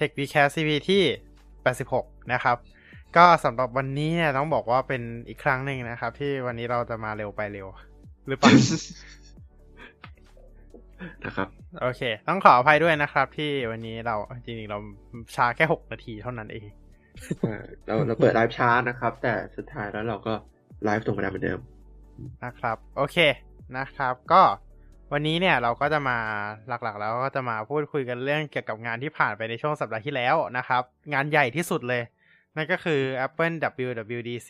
Tech Recap CP ที่86นะครับก็สำหรับวันนี้เนี่ยต้องบอกว่าเป็นอีกครั้งหนึ่งนะครับที่วันนี้เราจะมาเร็วไปเร็วหรือเปล่า นะครับโอเคต้องขออภัยด้วยนะครับที่วันนี้เราจริงๆเราช้าแค่6นาทีเท่านั้นเองเราเปิดไลฟ์ช้านะครับแต่สุดท้ายแล้วเราก็ไลฟ์ตรงเวลาเหมือนเดิมนะครับโอเคนะครับก็วันนี้เนี่ยเราก็จะมาหลักๆแล้วก็จะมาพูดคุยกันเรื่องเกี่ยวกับงานที่ผ่านไปในช่วงสัปดาห์ที่แล้วนะครับงานใหญ่ที่สุดเลยนั่นก็คือ Apple WWDC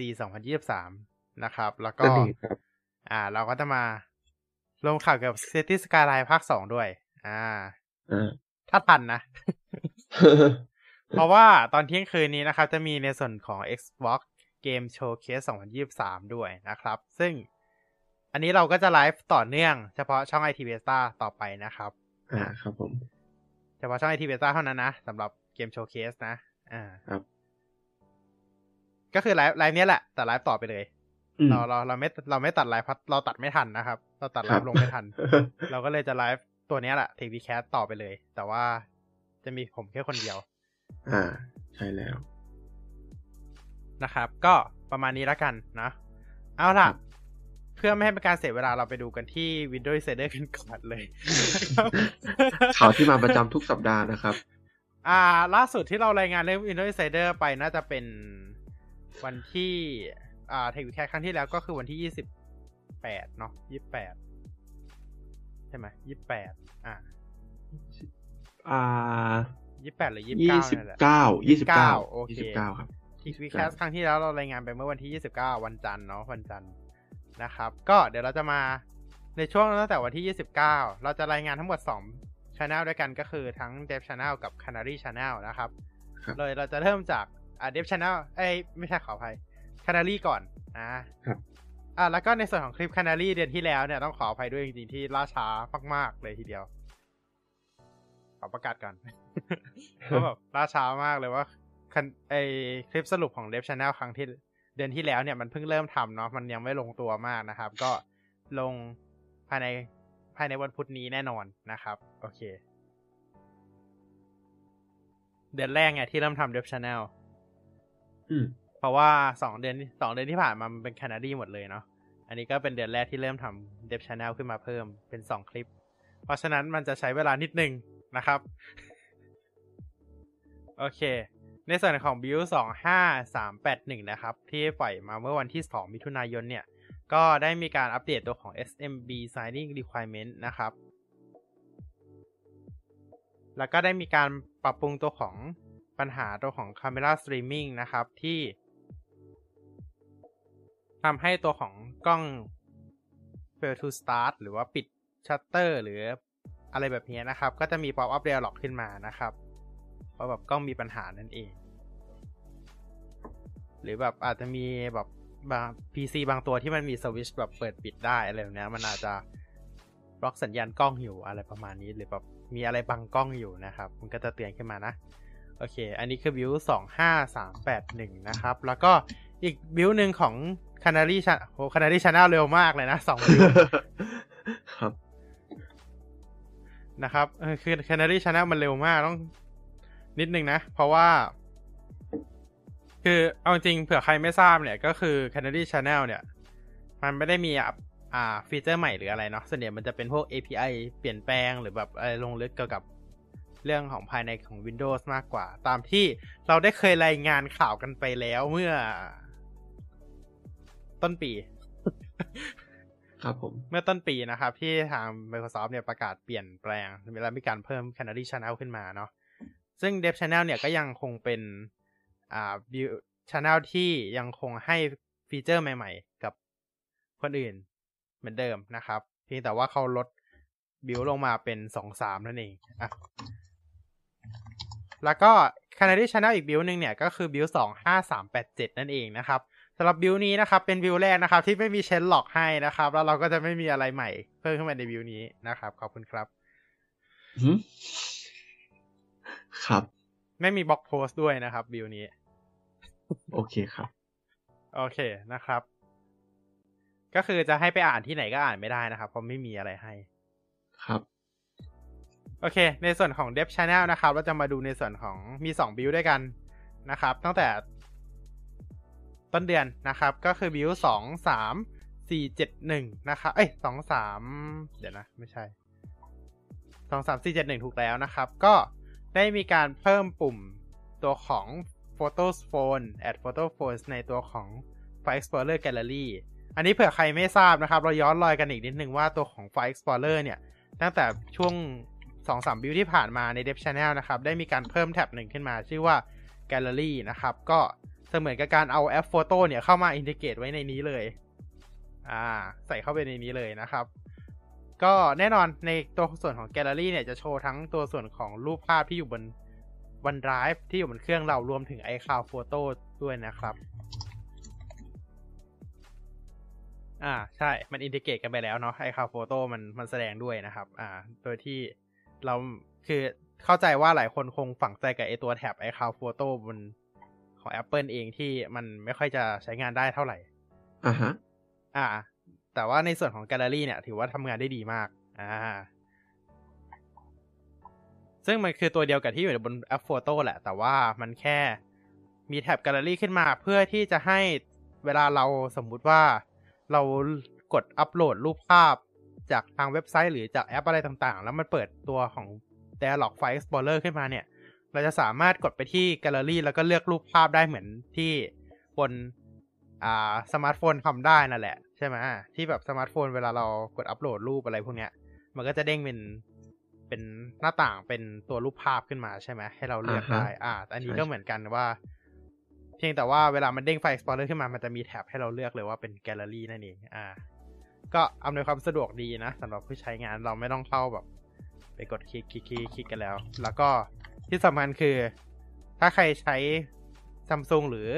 2023นะครับแล้วก็เราก็จะมาลงข่าวเกี่ยวกับ City Skylines ภาค 2 ด้วยถ้าทันนะ เพราะว่าตอนเที่ยงคืนนี้นะครับจะมีในส่วนของ Xbox Game Showcase 2023ด้วยนะครับซึ่งอันนี้เราก็จะไลฟ์ต่อเนื่องเฉพาะช่อง IT Beta ต่อไปนะครับครับผมเฉพาะช่อง IT Beta เท่านั้นนะสำหรับเกม Showcase นะครับก็คือไลฟ์เนี้ยแหละแต่ไลฟ์ต่อไปเลยเราไม่ตัดไลฟ์เราตัดไม่ทันนะครับเราตัดไลฟ์ลงไม่ทัน เราก็เลยจะไลฟ์ตัวเนี้ยแหละ Tech Recap ต่อไปเลยแต่ว่าจะมีผมแค่คนเดียวใช่แล้วนะครับก็ประมาณนี้แล้วกันนะเอาล่ะเพื่อไม่ให้เป็นการเสียเวลาเราไปดูกันที่ Windows Insider กันก่อนเลยข่าวที่มาประจำทุกสัปดาห์นะครับล่าสุดที่เรารายงานเรื่อง Windows Insider ไปน่าจะเป็นวันที่Tech Recap ครั้งที่แล้วก็คือวันที่28เนาะ28ใช่มั้ย2828หรือ29นั่นแหละ29โอเค29ครับTech Recap ครั้งที่แล้วเรารายงานไปเมื่อวันที่29วันจันทร์เนาะวันจันทร์นะครับก็เดี๋ยวเราจะมาในช่วงตั้งแต่วันที่29เราจะรายงานทั้งหมด2 Channel ด้วยกันก็คือทั้ง Dev Channel กับ Canary Channel นะครับเลยเราจะเริ่มจากDev Channel ไม่ใช่ขออภัย Canary ก่อนนะครับแล้วก็ในส่วนของคลิป Canary เดือนที่แล้วเนี่ยต้องขออภัยด้วยจริงๆที่ล่าช้ามากๆเลยทีเดียวขอประกาศก่อนก็แบบล่าช้ามากเลยว่าคลิปสรุปของ Dev Channel ครั้งที่เดือนที่แล้วเนี่ยมันเพิ่งเริ่มทำเนาะมันยังไม่ลงตัวมากนะครับก็ลงภายในวันพุธนี้แน่นอนนะครับโอเคเดือนแรกไงที่เริ่มทำ Dev Channel เพราะว่า2 เดือนที่ผ่านมามันเป็น Canary หมดเลยเนาะอันนี้ก็เป็นเดือนแรกที่เริ่มทำ Dev Channel ขึ้นมาเพิ่มเป็น2คลิปเพราะฉะนั้นมันจะใช้เวลานิดนึงนะครับโอเคในส่วนของ Build 25381 นะครับที่ปล่อยมาเมื่อวันที่2มิถุนายนเนี่ยก็ได้มีการอัปเดตตัวของ SMB Signing Requirement นะครับแล้วก็ได้มีการปรับปรุงตัวของปัญหาตัวของ Camera Streaming นะครับที่ทำให้ตัวของกล้อง Fail to Start หรือว่าปิด Shutter หรืออะไรแบบนี้นะครับก็จะมี Pop-up Dialog ขึ้นมานะครับว่าแบบกล้องมีปัญหานั่นเองหรือแบบอาจจะมีแบบบาง PC บางตัวที่มันมีสวิตช์แบบเปิดปิดได้อะไรแบบนี้มันอาจจะบล็อกสัญญาณกล้องอยู่อะไรประมาณนี้หรือแบบมีอะไรบังกล้องอยู่นะครับมันก็จะเตือนขึ้นมานะโอเคอันนี้คือ build 25381 นะครับแล้วก็อีก build นึงของ Canary Channel โห Canary Channel เร็วมากเลยนะ2 build ครับนะครับคือ Canary Channel มันเร็วมากต้องนิดนึงนะเพราะว่าคือเอาจริงเผื่อใครไม่ทราบเนี่ยก็คือ Canary Channel เนี่ยมันไม่ได้มีฟีเจอร์ใหม่หรืออะไรเนาะส่วนใหญ่มันจะเป็นพวก API เปลี่ยนแปลงหรือแบบอะไรลงลึกเกี่ยวกับเรื่องของภายในของ Windows มากกว่าตามที่เราได้เคยรายงานข่าวกันไปแล้วเมื่อต้นปีครับผมเมื่อต้นปีนะครับที่ทาง Microsoft เนี่ยประกาศเปลี่ยนแปลงและมีการเพิ่ม Canary Channel ขึ้นมาเนาะซึ่ง Dev Channel เนี่ยก็ยังคงเป็นBuild Channel ที่ยังคงให้ฟีเจอร์ใหม่ๆกับคนอื่นเหมือนเดิมนะครับเพียงแต่ว่าเขาลด Build ลงมาเป็น 2-3 นั่นเองแล้วก็ Canary Channel อีก Build นึงเนี่ยก็คือ Build 25387 นั่นเองนะครับสำหรับ Build นี้นะครับเป็น Build แรกนะครับที่ไม่มี Sherlock ให้นะครับแล้วเราก็จะไม่มีอะไรใหม่เพิ่มขึ้นมาใน Build นี้นะครับขอบคุณครับครับไม่มีบล็อกโพสต์ด้วยนะครับบิลนี้โอเคครับโอเคนะครับก็คือจะให้ไปอ่านที่ไหนก็อ่านไม่ได้นะครับเพราะไม่มีอะไรให้ครับ โอเคในส่วนของ Dev Channel นะครับเราจะมาดูในส่วนของมี2บิลด้วยกันนะครับตั้งแต่ต้นเดือนนะครับก็คือบิล23471นะครับเอ้ย23เดี๋ยวนะไม่ใช่23471ถูกแล้วนะครับก็ได้มีการเพิ่มปุ่มตัวของ Photos Phone Add Photo Phones ในตัวของ File Explorer Gallery อันนี้เผื่อใครไม่ทราบนะครับเราย้อนรอยกันอีกนิดนึงว่าตัวของ File Explorer เนี่ยตั้งแต่ช่วง 2-3 บิลที่ผ่านมาใน Dev Channel นะครับได้มีการเพิ่มแท็บหนึ่งขึ้นมาชื่อว่า Gallery นะครับก็เสมือนกับการเอาแอป Photo เนี่ยเข้ามาอินทิเกรตไว้ในนี้เลยใส่เข้าไปในนี้เลยนะครับก็แน่นอนในตัวส่วนของ Gallery เนี่ยจะโชว์ทั้งตัวส่วนของรูปภาพที่อยู่บนOneDrive ที่อยู่บนเครื่องเรารวมถึง iCloud Photo ด้วยนะครับใช่มันอินทิเกรตกันไปแล้วเนาะ iCloud Photo มันแสดงด้วยนะครับโดยที่เราคือเข้าใจว่าหลายคนคงฝังใจกับไอตัวแท็บ iCloud Photo บนของ Apple เองที่มันไม่ค่อยจะใช้งานได้เท่าไหร่แต่ว่าในส่วนของ Gallery เนี่ยถือว่าทำงานได้ดีมากซึ่งมันคือตัวเดียวกับที่อยู่บน App Photo แหละแต่ว่ามันแค่มีแท็บ Gallery ขึ้นมาเพื่อที่จะให้เวลาเราสมมุติว่าเรากดอัปโหลดรูปภาพจากทางเว็บไซต์หรือจากแอปอะไรต่างๆแล้วมันเปิดตัวของ Dialog File Explorer ขึ้นมาเนี่ยเราจะสามารถกดไปที่ Gallery แล้วก็เลือกรูปภาพได้เหมือนที่บนสมาร์ทโฟนทำได้นั่นแหละใช่ไหมที่แบบสมาร์ทโฟนเวลาเรากดอัปโหลดรูปอะไรพวกเนี้ยมันก็จะเด้งเป็นหน้าต่างเป็นตัวรูปภาพขึ้นมาใช่ไหมให้เราเลือกได้อันนี้ก็เหมือนกันว่าเพียงแต่ว่าเวลามันเด้งไฟ Explorer ขึ้นมามันจะมีแท็บให้เราเลือกเลยว่าเป็น Gallery นั่นเองก็อำนวยความสะดวกดีนะสำหรับผู้ใช้งานเราไม่ต้องเข้าแบบไปกดคลิกกันแล้วก็ที่สำคัญคือถ้าใครใช้ Samsung หรือ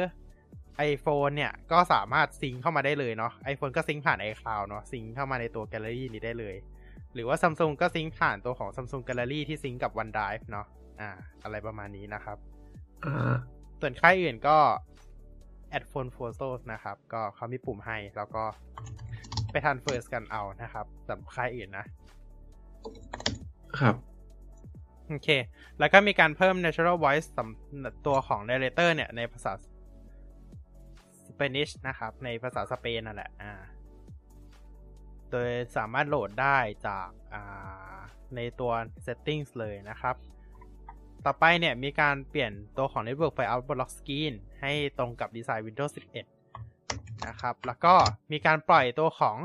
iPhone เนี่ยก็สามารถซิงเข้ามาได้เลยเนาะ iPhone ก็ซิงผ่าน iCloud เนาะซิงเข้ามาในตัว Gallery นี้ได้เลยหรือว่า Samsung ก็ซิงผ่านตัวของ Samsung Gallery ที่ซิงกับ OneDrive เนาะอะไรประมาณนี้นะครับส่วนค่ายอื่นก็ Add Phone Photos นะครับก็เขามีปุ่มให้แล้วก็ไปทานเฟิร์สกันเอานะครับสำหรับค่ายอื่นนะครับโอเคแล้วก็มีการเพิ่ม Natural Voice สำตัวของ Narrator เนี่ยในภาษา Spanish นะครับในภาษาสเปนนั่นแหละโดยสามารถโหลดได้จากในตัว Settings เลยนะครับต่อไปเนี่ยมีการเปลี่ยนตัวของ Network Playout บน Lock Screen ให้ตรงกับดีไซน์ Windows 11 นะครับแล้วก็มีการปล่อยตัวของ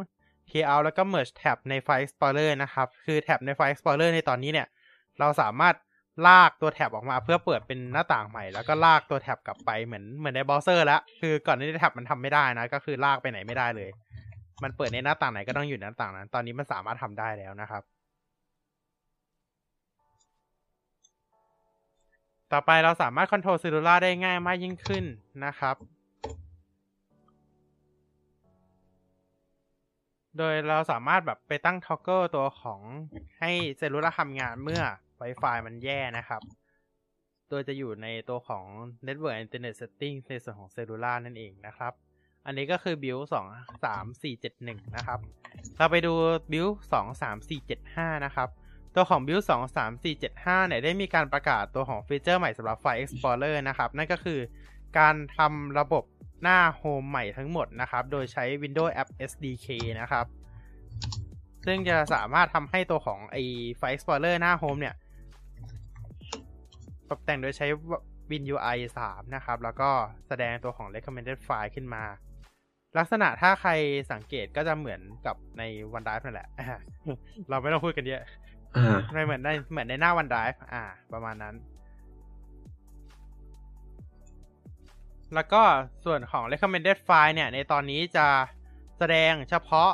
Clear Out แล้วก็ Merge Tab ใน File Explorer นะครับคือแท็บใน File Explorer ในตอนนี้เนี่ยเราสามารถลากตัวแท็บออกมาเพื่อเปิดเป็นหน้าต่างใหม่แล้วก็ลากตัวแท็บกลับไปเหมือนในเบราว์เซอร์แล้วคือก่อนหน้านี้แท็บมันทำไม่ได้นะก็คือลากไปไหนไม่ได้เลยมันเปิดในหน้าต่างไหนก็ต้องอยู่ในหน้าต่างนั้นตอนนี้มันสามารถทำได้แล้วนะครับต่อไปเราสามารถคอนโทรลเซลลูล่าได้ง่ายมากยิ่งขึ้นนะครับโดยเราสามารถแบบไปตั้งท็อกเกอร์ตัวของให้เซลลูล่าทำงานเมื่อ Wi-Fi มันแย่นะครับโดยจะอยู่ในตัวของ Network and Internet Settings ในส่วนของเซลลูล่านั่นเองนะครับอันนี้ก็คือบิล23471นะครับเราไปดูบิล23475นะครับตัวของบิล23475เนี่ยได้มีการประกาศตัวของฟีเจอร์ใหม่สำหรับ File Explorer นะครับนั่นก็คือการทำระบบหน้า Home ใหม่ทั้งหมดนะครับโดยใช้ Windows App SDK นะครับซึ่งจะสามารถทำให้ตัวของไอ้ File Explorer หน้า Home เนี่ยปรับแต่งโดยใช้ WinUI 3นะครับแล้วก็แสดงตัวของ Recommended File ขึ้นมาลักษณะถ้าใครสังเกตก็จะเหมือนกับใน OneDrive นั่นแหละ เราไม่ต้องพูดกันเยอะ ไม่เหมือนในหน้า OneDrive ประมาณนั้นแล้วก็ส่วนของ recommended file เนี่ยในตอนนี้จะแสดงเฉพาะ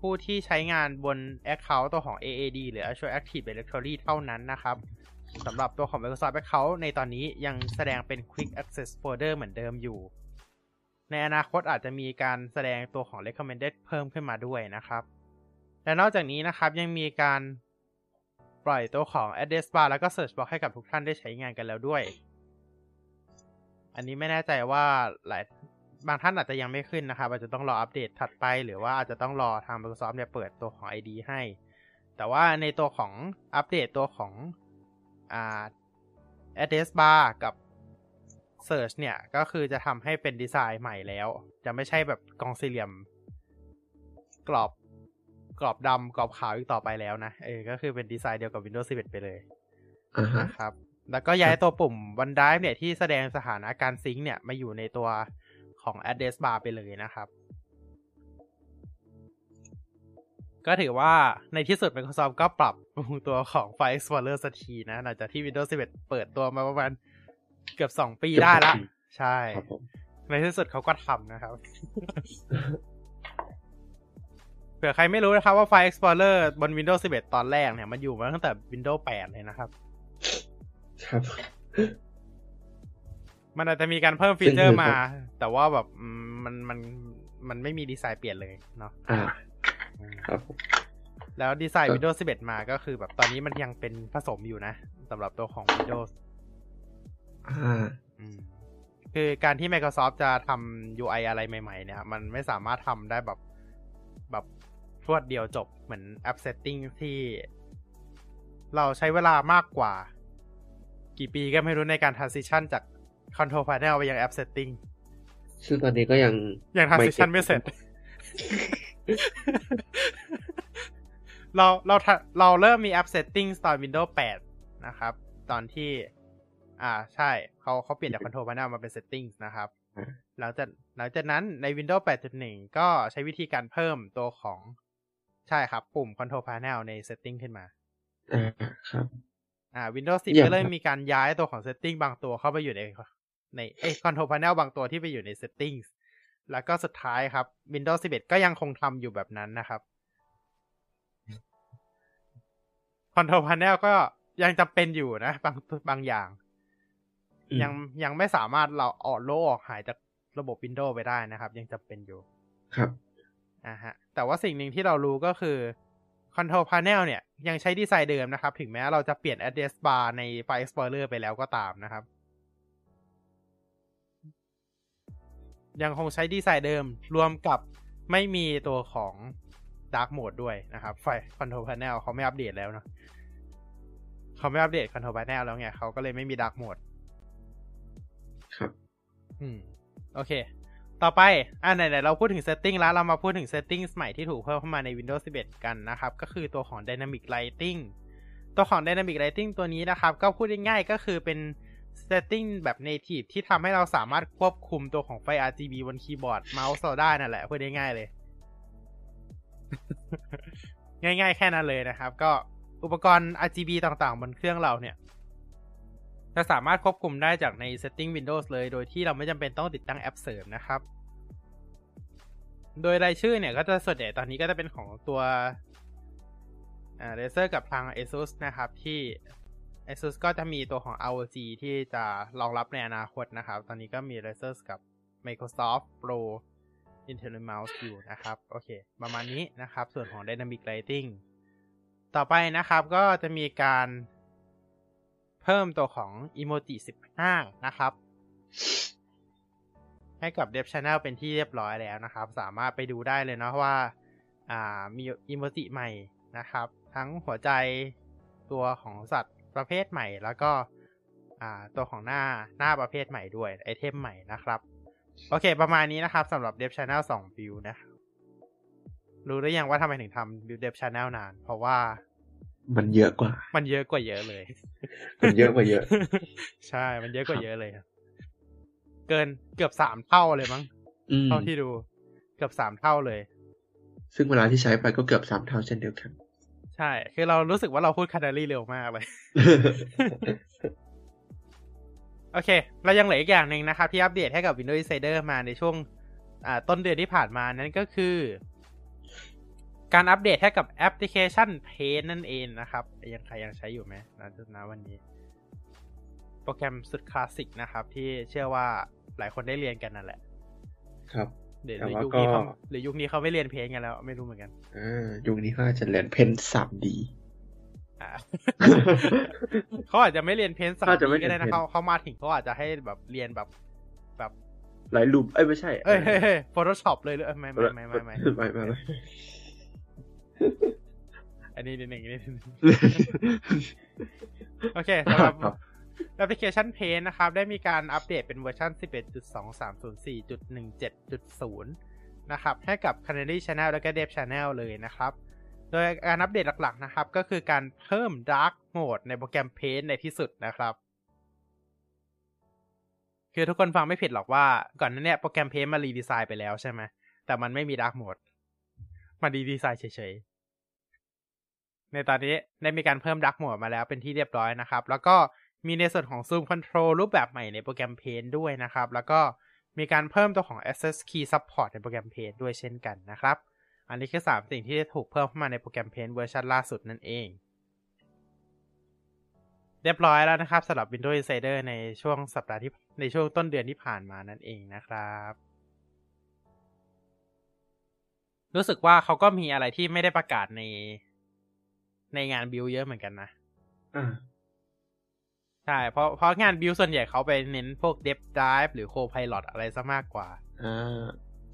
ผู้ที่ใช้งานบน account ตัวของ AAD หรือ Azure Active Directory เท่านั้นนะครับสำหรับตัวของ Microsoft Account ในตอนนี้ยังแสดงเป็น Quick Access Folder เหมือนเดิมอยู่ในอนาคตอาจจะมีการแสดงตัวของ recommended เพิ่มขึ้นมาด้วยนะครับและนอกจากนี้นะครับยังมีการปล่อยตัวของ address bar แล้วก็ search bar ให้กับทุกท่านได้ใช้งานกันแล้วด้วยอันนี้ไม่แน่ใจว่าหลายบางท่านอาจจะยังไม่ขึ้นนะครับอาจจะต้องรออัปเดตถัดไปหรือว่าอาจจะต้องรอทาง Microsoft เนี่ยเปิดตัวของ ID ให้ แต่ว่าในตัวของอัปเดตตัวของaddress bar กับ search เนี่ยก็คือจะทำให้เป็นดีไซน์ใหม่แล้วจะไม่ใช่แบบกล่องสี่เหลี่ยมกรอบดำกรอบขาวอีกต่อไปแล้วนะก็คือเป็นดีไซน์เดียวกับ Windows 11 ไปเลยนะครับแล้วก็ย้ายตัวปุ่ม OneDrive เนี่ยที่แสดงสถานะการซิงค์เนี่ยมาอยู่ในตัวของ address bar ไปเลยนะครับก็ถือว่าในที่สุด Microsoft ก็ปรับปรุงตัวของ File Explorer สักทีนะหลังจากที่ Windows 11 เปิดตัวมาประมาณเกือบ2ปีได้ละใช่ในที่สุดเขาก็ทำนะครับเผื่อใครไม่รู้นะครับว่า File Explorer บน Windows 11 ตอนแรกเนี่ยมันอยู่มาตั้งแต่ Windows 8 เลยนะครับครับมันอาจจะมีการเพิ่มฟีเจอร์มาแต่ว่าแบบมันไม่มีดีไซน์เปลี่ยนเลยเนาะครับแล้วดีไซน์ Windows 11 มาก็คือแบบตอนนี้มันยังเป็นผสมอยู่นะสำหรับตัวของ Windows คือการที่ Microsoft จะทำ UI อะไรใหม่ๆเนี่ยมันไม่สามารถทำได้แบบรวดเดียวจบเหมือน App Setting ที่เราใช้เวลามากกว่ากี่ปีก็ไม่รู้ในการ Transition จาก Control Panel ไปยัง App Setting ซึ่งตอนนี้ก็ยัง Transition ไม่เสร็จ เราเริ่มมี App Setting ตอน Windows 8 นะครับตอนที่ใช่เขาเปลี่ยนจาก Control Panel มาเป็น Settings นะครับหลังจากนั้นใน Windows 8.1 ก็ใช้วิธีการเพิ่มตัวของใช่ครับปุ่ม Control Panel ใน Setting ขึ้นมาครับWindows 10 ก็เลยมีการย้ายตัวของ Setting บางตัวเข้าไปอยู่ในControl Panel บางตัวที่ไปอยู่ใน Settings แล้วก็สุดท้ายครับ Windows 11 ก็ยังคงทำอยู่แบบนั้นนะครับ Control Panel ก็ยังจำเป็นอยู่นะบางอย่างยังไม่สามารถเราออกโลออกหายจากระบบ Windows ไปได้นะครับยังจำเป็นอยู่ครับฮะแต่ว่าสิ่งหนึ่งที่เรารู้ก็คือ Control Panel เนี่ยยังใช้ดีไซน์เดิมนะครับถึงแม้เราจะเปลี่ยน Address Bar ใน File Explorer ไปแล้วก็ตามนะครับยังคงใช้ดีไซน์เดิมรวมกับไม่มีตัวของ Dark Mode ด้วยนะครับไฟ Control Panel เขาไม่อัปเดตแล้วเนาะเขาไม่อัปเดต Control Panel แล้วไงเขาก็เลยไม่มี Dark Modeครับโอเคต่อไปไหนเราพูดถึง setting แล้วเรามาพูดถึง setting ใหม่ที่ถูกเพิ่มเข้ามาใน Windows 11 กันนะครับก็คือตัวของ Dynamic Lighting ตัวของ Dynamic Lighting ตัวนี้นะครับก็พูดง่ายๆก็คือเป็น setting แบบ native ที่ทำให้เราสามารถควบคุมตัวของไฟ RGB บนคีย์บอร์ดเมาส์เราได้นั่นแหละพูดง่ายๆเลย ง่ายๆแค่นั้นเลยนะครับก็อุปกรณ์ RGB ต่างๆบนเครื่องเราเนี่ยจะสามารถควบคุมได้จากใน Setting Windows เลยโดยที่เราไม่จำเป็นต้องติดตั้งแอปเสริมนะครับโดยรายชื่อเนี่ยก็จะส่วนใหญ่ตอนนี้ก็จะเป็นของตัวRazer กับทาง ASUS นะครับที่ ASUS ก็จะมีตัวของ ROG ที่จะรองรับในอนาคตนะครับตอนนี้ก็มี Razer กับ Microsoft Pro Intel Mouse อยู่นะครับโอเคประมาณนี้นะครับส่วนของ Dynamic Lighting ต่อไปนะครับก็จะมีการเพิ่มตัวของ Emoji 15 นะครับให้กับ Dev Channel เป็นที่เรียบร้อยแล้วนะครับสามารถไปดูได้เลยเนาะว่ามี Emoji ใหม่นะครับทั้งหัวใจตัวของสัตว์ประเภทใหม่แล้วก็ตัวของหน้าประเภทใหม่ด้วยไอเทมใหม่นะครับโอเคประมาณนี้นะครับสำหรับ Dev Channel 2 Build นะรู้หรือยังว่าทำไมถึงทำ Build Dev Channel นานเพราะว่ามันเยอะกว่าเยอะเลย ใช่มันเยอะกว่าเยอะเลยเกินเกือบ3เท่าเลยมั้งเท่าที่ดูเกือบ3เท่าเลยซึ่งเวลาที่ใช้ไปก็เกือบ3เท่าเช่นเดียวกันใช่คือเรารู้สึกว่าเราพูดCanaryเร็วมากเลย โอเคเรายังเหลืออีกอย่างนึงนะครับที่อัปเดตให้กับ Windows Insider มาในช่วงต้นเดือนที่ผ่านมานั้นก็คือการอัปเดตให้กับแอปพลิเคชัน Paint นั่นเองนะครับยังใครยังใช้อยู่ไหมณวันนี้โปรแกรมสุดคลาสสิกนะครับที่เชื่อว่าหลายคนได้เรียนกันนั่นแหละครับเดี๋ยวยุคนี้เขาไม่เรียน Paint กันแล้วไม่รู้เหมือนกันยุคนี้เขาอาจจะเรียน Paint 3D เขาอาจจะไม่เรียน Paint 3D ก็ได้นะเขามาถึงเขาอาจจะให้แบบเรียนแบบหลายรูปไม่ใช่Photoshop เลยหรือไม่ อันนี้นิดหนึ่งโอเคสำหรับแอปพลิเคชันเพนนะครับได้มีการอัปเดตเป็นเวอร์ชัน 11.2304.17.0 นะครับให้กับ Canary Channel และก็ Dev Channel เลยนะครับโดยการอัปเดตหลักๆนะครับก็คือการเพิ่ม Dark Mode ในโปรแกรม Paint ในที่สุดนะครับคือทุกคนฟังไม่ผิดหรอกว่าก่อนนั้นเนี่ยโปรแกรม Paint มารีดีไซน์ไปแล้วใช่ไหมแต่มันไม่มี Dark Mode มารีดีไซน์เฉยๆในตอนนี้ได้มีการเพิ่ม Dark Mode มาแล้วเป็นที่เรียบร้อยนะครับแล้วก็มีในส่วนของ Zoom Control รูปแบบใหม่ในโปรแกรม Paint ด้วยนะครับแล้วก็มีการเพิ่มตัวของ Access Key Support ในโปรแกรม Paint ด้วยเช่นกันนะครับอันนี้คือ3สิ่งที่ได้ถูกเพิ่มเข้ามาในโปรแกรม Paint เวอร์ชันล่าสุดนั่นเองเรียบร้อยแล้วนะครับสำหรับ Windows Insider ในช่วงสัปดาห์ที่ในช่วงต้นเดือนที่ผ่านมานั่นเองนะครับรู้สึกว่าเขาก็มีอะไรที่ไม่ได้ประกาศในงานบิลเยอะเหมือนกันนะใช่เพราะงานบิลส่วนใหญ่เขาไปเน้นพวก Dev Drive หรือ Copilot อะไรซะมากกว่า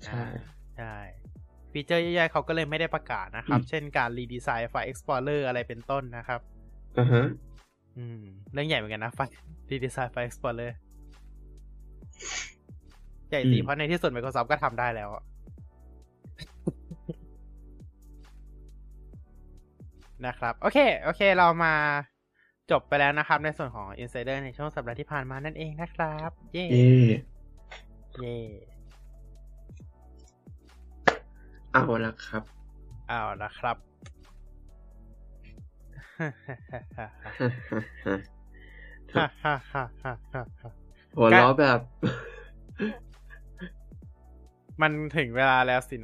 ใช่ฟีเจอร์ใหญ่ๆเขาก็เลยไม่ได้ประกาศนะครับเช่นการรีดีไซน์ไฟล์ Explorer อะไรเป็นต้นนะครับเรื่องใหญ่เหมือนกันนะไฟล์รีดีไซน์ไฟล์ Explorer ใหญ่สิเพราะในที่สุด Microsoft ก็ทำได้แล้ว นะครับโอเคเรามาจบไปแล้วนะครับในส่วนของ Insider ในช่วงสัปดาห์ที่ผ่านมานั่นเองนะครับเย้เอาละครับ โหล้อแบบมันถึงเวลาแล้วสิ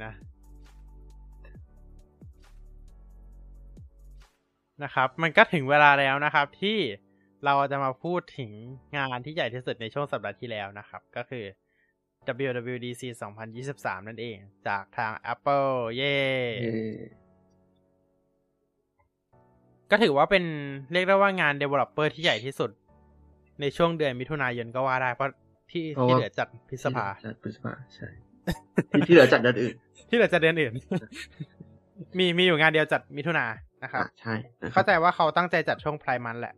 นะครับมันก็ถึงเวลาแล้วนะครับที่เราจะมาพูดถึงงานที่ใหญ่ที่สุดในช่วงสัปดาห์ที่แล้วนะครับก็คือ WWDC 2023 นั่นเองจากทาง Apple ก็ถือว่าเป็นเรียกได้ว่างาน Developer ที่ใหญ่ที่สุดในช่วงเดือนมิถุนายนก็ว่าได้เพราะที่เหลือจัดพฤษภาใช่ ที่เหลือจัดเดือนอื่นมีอยู่งานเดียวจัดมิถุนายนนะครับใช่เข้าใจว่าเขาตั้งใจจัดช่วงไพร์มันแหละ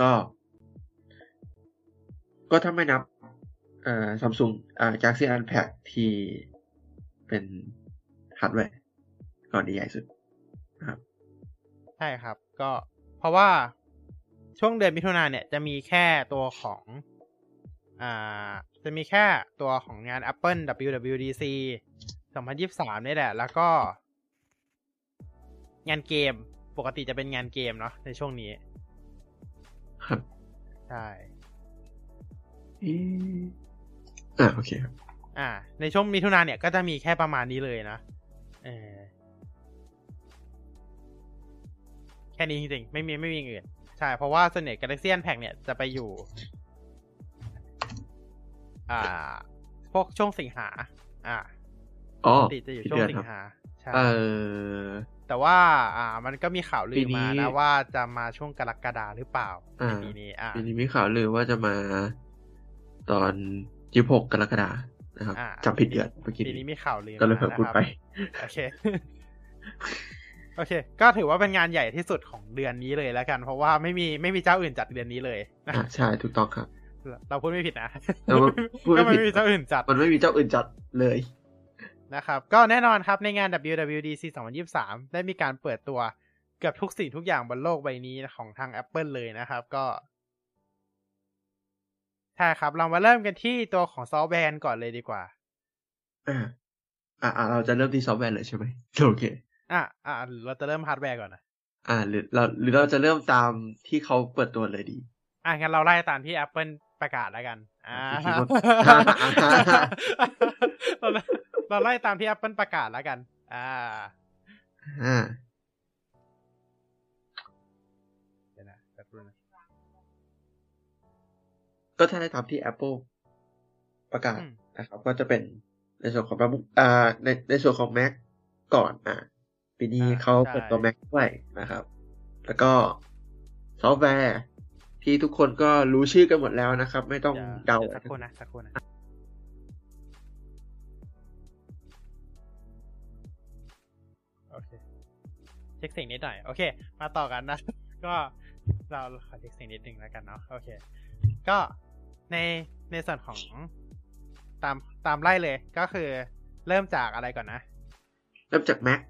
ก็ถ้าไม่นับSamsung Galaxy Unpacked ที่เป็นฮาร์ดแวร์ก่อนที่ใหญ่สุดครับใช่ครับก็เพราะว่าช่วงเดือนมิถุนายนเนี่ยจะมีแค่ตัวของจะมีแค่ตัวของงาน Apple WWDC 2023 นี่แหละแล้วก็งานเกมปกติจะเป็นงานเกมเนาะในช่วงนี้ครับใช่โอเคครับในช่วงมิถุนายนเนี่ยก็จะมีแค่ประมาณนี้เลยนะแค่นี้จริงๆไม่มีอื่นใช่เพราะว่าส่วนใหญ่ Galaxy Unpacked เนี่ยจะไปอยู่พวกช่วงสิงหาปกติจะอยู่ช่วงสิงหาใช่แต่ว่ามันก็มีข่าวลือมานะว่าจะมาช่วงกรกฎาคมหรือเปล่าปีนี้มีข่าวลือว่าจะมาตอน26กรกฎาคมนะครับจำผิดเดือนเมื่อกี้ปีนี้มีข่าวลือก็เลยเผลอพูดไปโอเคก็ถือว่าเป็นงานใหญ่ที่สุดของเดือนนี้เลยแล้วกันเพราะว่าไม่มีเจ้าอื่นจัดเดือนนี้เลยใช่ถูกต้องครับเราพูดไม่ผิดนะก็ไม่มีเจ้าอื่นจัดมันไม่มีเจ้าอื่นจัดเลยนะครับก็แน่นอนครับในงาน WWDC 2023 ได้มีการเปิดตัวเกือบทุกสิ่งทุกอย่างบนโลกใบนี้ของทาง Apple เลยนะครับก็ใช่ครับเรามาเริ่มกันที่ตัวของซอฟต์แวร์ก่อนเลยดีกว่าเราจะเริ่มที่ซอฟต์แวร์เลยใช่ไหมโอเคเราจะเริ่มฮาร์ดแวร์ก่อนนะหรือเราจะเริ่มตามที่เขาเปิดตัวเลยดีงั้นเราไล่ตามที่ Apple ประกาศแล้วกันเราไล่ตามที่ Apple ประกาศแล้วกันเดี๋ยวนะแป๊บนึงก็ถ้าได้ตามที่ Apple ประกาศนะครับก็จะเป็นในส่วนของในส่วนของ Mac ก่อนปีนี้เขาเปิดตัว Mac ด้วยนะครับแล้วก็ซอฟต์แวร์ที่ทุกคนก็รู้ชื่อกันหมดแล้วนะครับไม่ต้องเดาสักคนนะ ช็คเสียงนิดหน่อยโอเคมาต่อกันนะก็เราขอเช็คเสียงนิดนึงแล้วกันเนาะโอเคก็ในส่วนของตามไล่เลยก็คือเริ่มจากอะไรก่อนนะเริ่มจาก Mac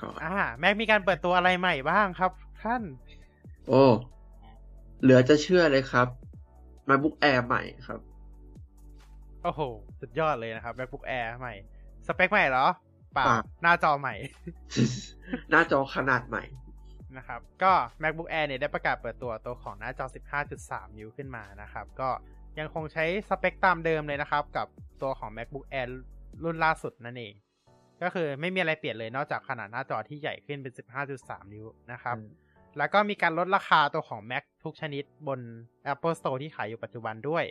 ก่อนแม็กมีการเปิดตัวอะไรใหม่บ้างครับท่านโอ้เหลือจะเชื่อเลยครับ MacBook Air ใหม่ครับโอ้โหสุดยอดเลยนะครับ MacBook Air ใหม่สเปคใหม่เหรอเปล่าหน้าจอใหม่ หน้าจอขนาดใหม่นะครับก็ MacBook Air เนี่ยได้ประกาศเปิดตัวของหน้าจอ 15.3 นิ้วขึ้นมานะครับก็ยังคงใช้สเปคตามเดิมเลยนะครับกับตัวของ MacBook Air รุ่นล่าสุดนั่นเองก็คือไม่มีอะไรเปลี่ยนเลยนอกจากขนาดหน้าจอที่ใหญ่ขึ้นเป็น 15.3 นิ้วนะครับแล้วก็มีการลดราคาตัวของ Mac ทุกชนิดบน Apple Store ที่ขายอยู่ปัจจุบันด้วย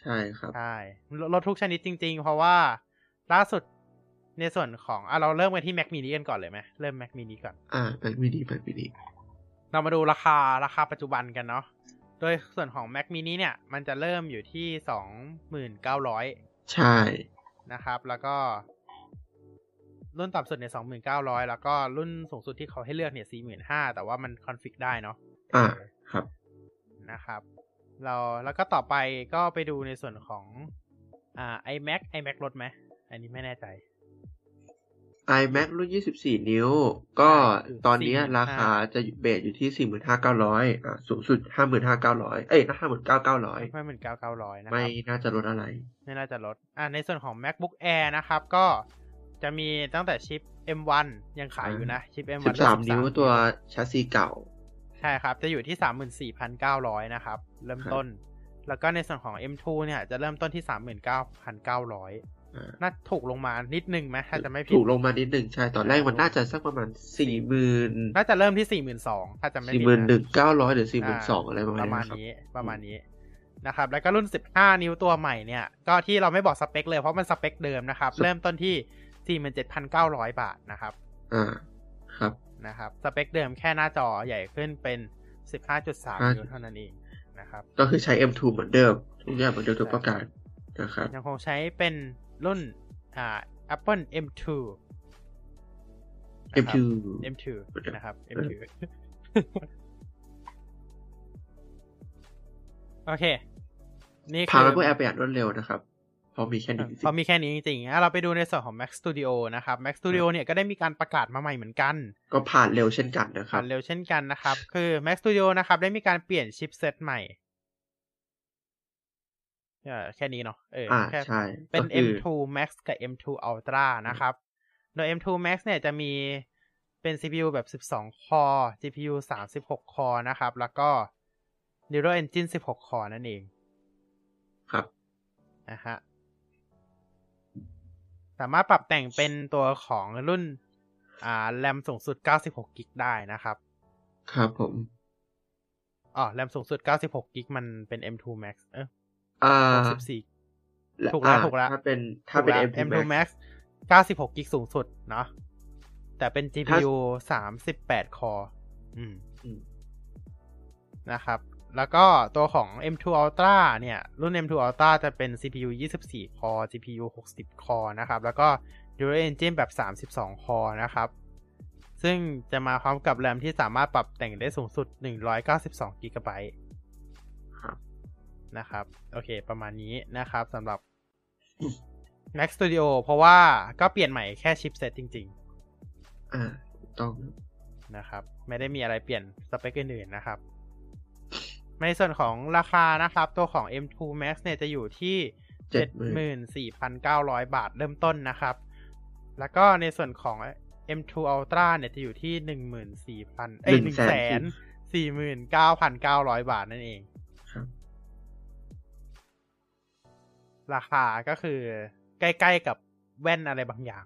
ใช่ครับใช่ลดทุกชนิดจริงๆเพราะว่าล่าสุดในส่วนของเราเริ่มกันที่ Mac Mini กันก่อนเลยไหมเริ่ม Mac Mini ก่อนMac Mini เรามาดูราคาปัจจุบันกันเนาะโดยส่วนของ Mac Mini เนี่ยมันจะเริ่มอยู่ที่ 29,000 ใช่นะครับแล้วก็รุ่นต่ำสุดเนี่ย 2,900 แล้วก็รุ่นสูงสุดที่เขาให้เลือกเนี่ย 45,000 แต่ว่ามันคอนฟิกได้เนาะครับนะครับเราแล้วก็ต่อไปก็ไปดูในส่วนของiMac ลดไหมอันนี้ไม่แน่ใจiMac รุ่น24นิ้วก็ตอนนี้ราคาจะเบสอยู่ที่ 45,900 สูงสุด 55,900 59,900 นะครับไม่น่าจะลดอะไรไม่น่าจะลดในส่วนของ MacBook Air นะครับก็จะมีตั้งแต่ชิป M1 ยังขายอยู่นะชิป M1 13 นิ้วตัวชาร์ซีเก่าใช่ครับจะอยู่ที่ 34,900 นะครับเริ่มต้นแล้วก็ในส่วนของ M2 เนี่ยจะเริ่มต้นที่ 39,900น่าถูกลงมานิดนึงไหมถ้าจะไม่ผิดถูกลงมานิดนึงใช่ตอนแรกมันน่าจะสักประมาณ 40,000 น่าจะเริ่มที่ 42,000 ถ้าจะไม่ผิด 41,900 หรือ 42,000 อะไรประมาณนี้นะครับแล้วก็รุ่น15นิ้วตัวใหม่เนี่ยก็ที่เราไม่บอกสเปคเลยเพราะมันสเปคเดิมนะครับเริ่มต้นที่ 47,900 บาทนะครับครับนะครับสเปคเดิมแค่หน้าจอใหญ่ขึ้นเป็น 15.3 นิ้วเท่านั้นเองนะครับก็คือใช้ M2 เหมือนเดิมทุกอย่างเหมือนเดิมทุกประการนะครับยังคงใช้เป็นรุ่นApple M2 นะครับ M2 โอเคนี่คือพาไปแอปประหยัดรวดเร็วนะครับพอมีแค่นี้จริงๆเราไปดูในส่วนของ Mac Studio นะครับ Mac Studio เนี่ยก็ได้มีการประกาศมาใหม่เหมือนกันก็ผ่านเร็วเช่นกันนะครับคือ Mac Studio นะครับได้มีการเปลี่ยนชิปเซ็ตใหม่แค่นี้เนาะใช่เป็น M2 Max กับ M2 Ultra นะครับโดย M2 Max เนี่ยจะมีเป็น CPU แบบ12 คอร์ GPU 36 คอร์นะครับแล้วก็ Neural Engine 16 คอร์นั่นเองครับนะฮะสามารถปรับแต่งเป็นตัวของรุ่นแรมสูงสุด96กิกได้นะครับครับผมแรมสูงสุด96กิกมันเป็น M2 Max 64ถูกแล้วถ้าเป็น M2 Max 96กิกสูงสุดเนาะแต่เป็น GPU 38 คอร์นะครับแล้วก็ตัวของ M2 Ultra เนี่ยรุ่น M2 Ultra จะเป็น CPU 24 คอร์ GPU 60 คอร์นะครับแล้วก็ Dual Engine แบบ32 คอร์นะครับซึ่งจะมาพร้อมกับ RAM ที่สามารถปรับแต่งได้สูงสุด 192 GBนะครับโอเคประมาณนี้นะครับสำหรับ Mac Studio เพราะว่าก็เปลี่ยนใหม่แค่ชิปเซ็ตจริงๆถูกต้องนะครับไม่ได้มีอะไรเปลี่ยนสเปคอื่นๆนะครับในส่วนของราคานะครับตัวของ M2 Max เนี่ยจะอยู่ที่ 74,900 บาทเริ่มต้นนะครับแล้วก็ในส่วนของ M2 Ultra เนี่ยจะอยู่ที่ 149,900 บาทนั่นเองราคาก็คือใกล้ๆกับแว่นอะไรบางอย่าง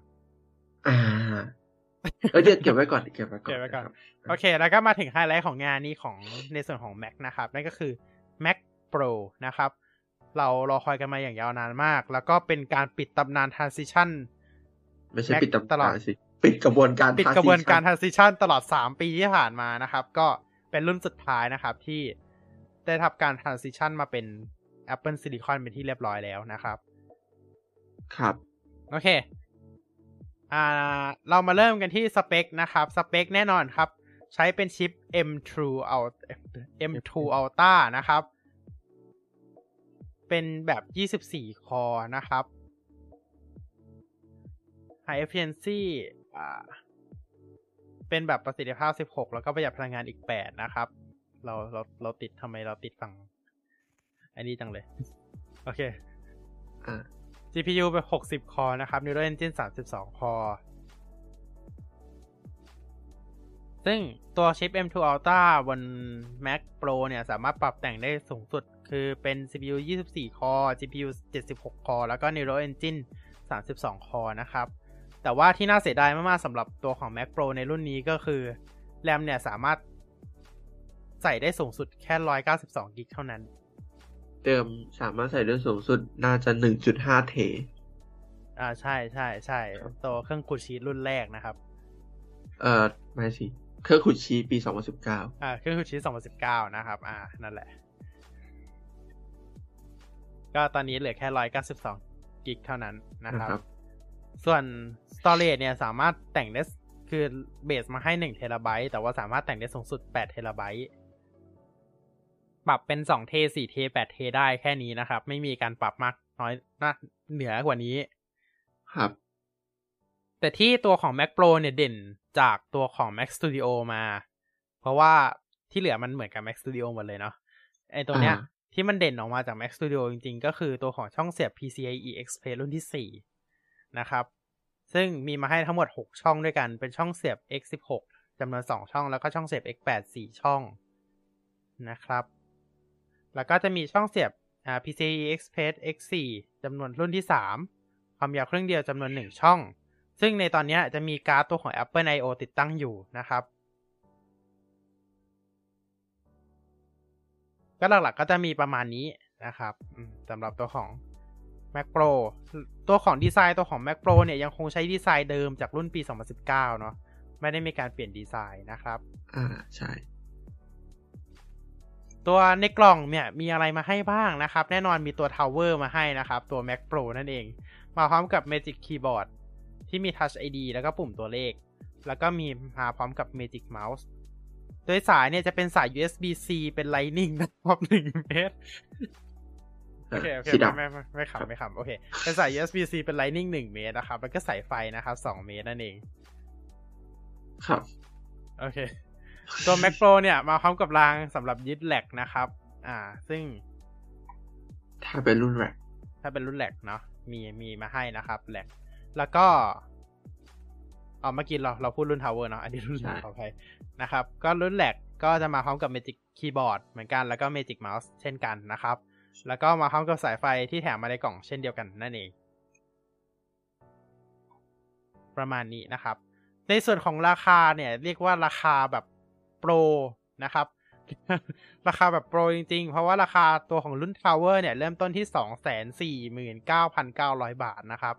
เดี๋ยวเก็บไว้ก่อนโอเคแล้วก็มาถึงไฮไลท์ของงานนี้ของในส่วนของ Mac นะครับนั่นก็คือ Mac Pro นะครับเรารอคอยกันมาอย่างยาวนานมากแล้วก็เป็นการปิดตำนาน Transition ไม่ใช่ปิดตำนานสิปิดกระบวนการ Transition ตลอด3ปีที่ผ่านมานะครับก็เป็นรุ่นสุดท้ายนะครับที่ได้ทำการ Transition มาเป็นApple Silicon เป็นที่เรียบร้อยแล้วนะครับครับโอเค เรามาเริ่มกันที่สเปคนะครับสเปคแน่นอนครับใช้เป็นชิป M2 Ultra นะครับเป็นแบบ24คอร์นะครับ High Efficiency เป็นแบบประสิทธิภาพ16แล้วก็ประหยัดพลังงานอีก8นะครับเราติดทำไมเราติดฝั่งอันนี้จังเลยโอเคCPU เป็น60คอร์นะครับ Neural Engine 32คอร์ซึ่งตัวชิป M2 Ultra บน Mac Pro เนี่ยสามารถปรับแต่งได้สูงสุดคือเป็น CPU 24 คอร์ GPU 76 คอร์แล้วก็ Neural Engine 32 คอร์นะครับแต่ว่าที่น่าเสียดายมากๆสำหรับตัวของ Mac Pro ในรุ่นนี้ก็คือ RAM เนี่ยสามารถใส่ได้สูงสุดแค่192 กิกเท่านั้นเดิมสามารถใส่ได้สูงสุดน่าจะ 1.5 เทใช่ๆๆตัวเครื่องขูดชีทรุ่นแรกนะครับไม่สิเครื่องขูดชีทปี2019เครื่องขูดชีท2019นะครับนั่นแหละก็ตอนนี้เหลือแค่192กิกเท่านั้นนะครับส่วน storage เนี่ยสามารถแต่งได้คือเบสมาให้1 TB แต่ว่าสามารถแต่งได้สูงสุด8 TB ปรับเป็น2 T 4 T 8 T ได้แค่นี้นะครับไม่มีการปรับมากน้อยเหนือกว่านี้ครับแต่ที่ตัวของ Mac Pro เนี่ยเด่นจากตัวของ Mac Studio มาเพราะว่าที่เหลือมันเหมือนกับ Mac Studio หมดเลยเนาะไอ้ตัวเนี้ยที่มันเด่นออกมาจาก Mac Studio จริงๆก็คือตัวของช่องเสียบ PCIe Express รุ่นที่4นะครับซึ่งมีมาให้ทั้งหมด6ช่องด้วยกันเป็นช่องเสียบ X16 จำนวน2ช่องแล้วก็ช่องเสียบ X8 4ช่องนะครับแล้วก็จะมีช่องเสียบPCIe Express X4 จำนวนรุ่นที่3ความยาวเครื่องเดียวจำนวน1ช่องซึ่งในตอนนี้จะมีการ์ดตัวของ Apple I/O ติดตั้งอยู่นะครับก็หลักๆก็จะมีประมาณนี้นะครับสำหรับตัวของ Mac Pro ตัวของดีไซน์ตัวของ Mac Pro เนี่ยยังคงใช้ดีไซน์เดิมจากรุ่นปี2019เนาะไม่ได้มีการเปลี่ยนดีไซน์นะครับใช่ตัวในกล่องเนี่ยมีอะไรมาให้บ้างนะครับแน่นอนมีตัว Tower มาให้นะครับตัว Mac Pro นั่นเองมาพร้อมกับ Magic Keyboard ที่มี Touch ID แล้วก็ปุ่มตัวเลขแล้วก็มีมาพร้อมกับ Magic Mouseโดยสายเนี่ยจะเป็นสาย USB-C เป็น Lightning นะครับ1เมตรโอเคไม่ขำโอเคเป็นสาย USB-C เป็น Lightning 1เมตรนะครับแล้วก็สายไฟนะครับ2เมตรนั่นเองครับโอเคตัว Mac Pro เนี่ยมาพร้อมกับรางสำหรับยึดแหลกนะครับซึ่งถ้าเป็นรุ่นแหลกเนาะมีมาให้นะครับแหลกแล้วก็เมื่อกี้เราพูดรุ่น Tower เนาะอันนี้รุ่นขออภัยนะครับก็รุ่นแรกก็จะมาพร้อมกับ Magic Keyboard เหมือนกันแล้วก็ Magic Mouse เช่นกันนะครับแล้วก็มาพร้อมกับสายไฟที่แถมมาในกล่องเช่นเดียวกันนั่นเองประมาณนี้นะครับในส่วนของราคาเนี่ยเรียกว่าราคาแบบโปรนะครับ ราคาแบบโปรจริงๆเพราะว่าราคาตัวของรุ่น Tower เนี่ยเริ่มต้นที่ 249,900 บาทนะครับ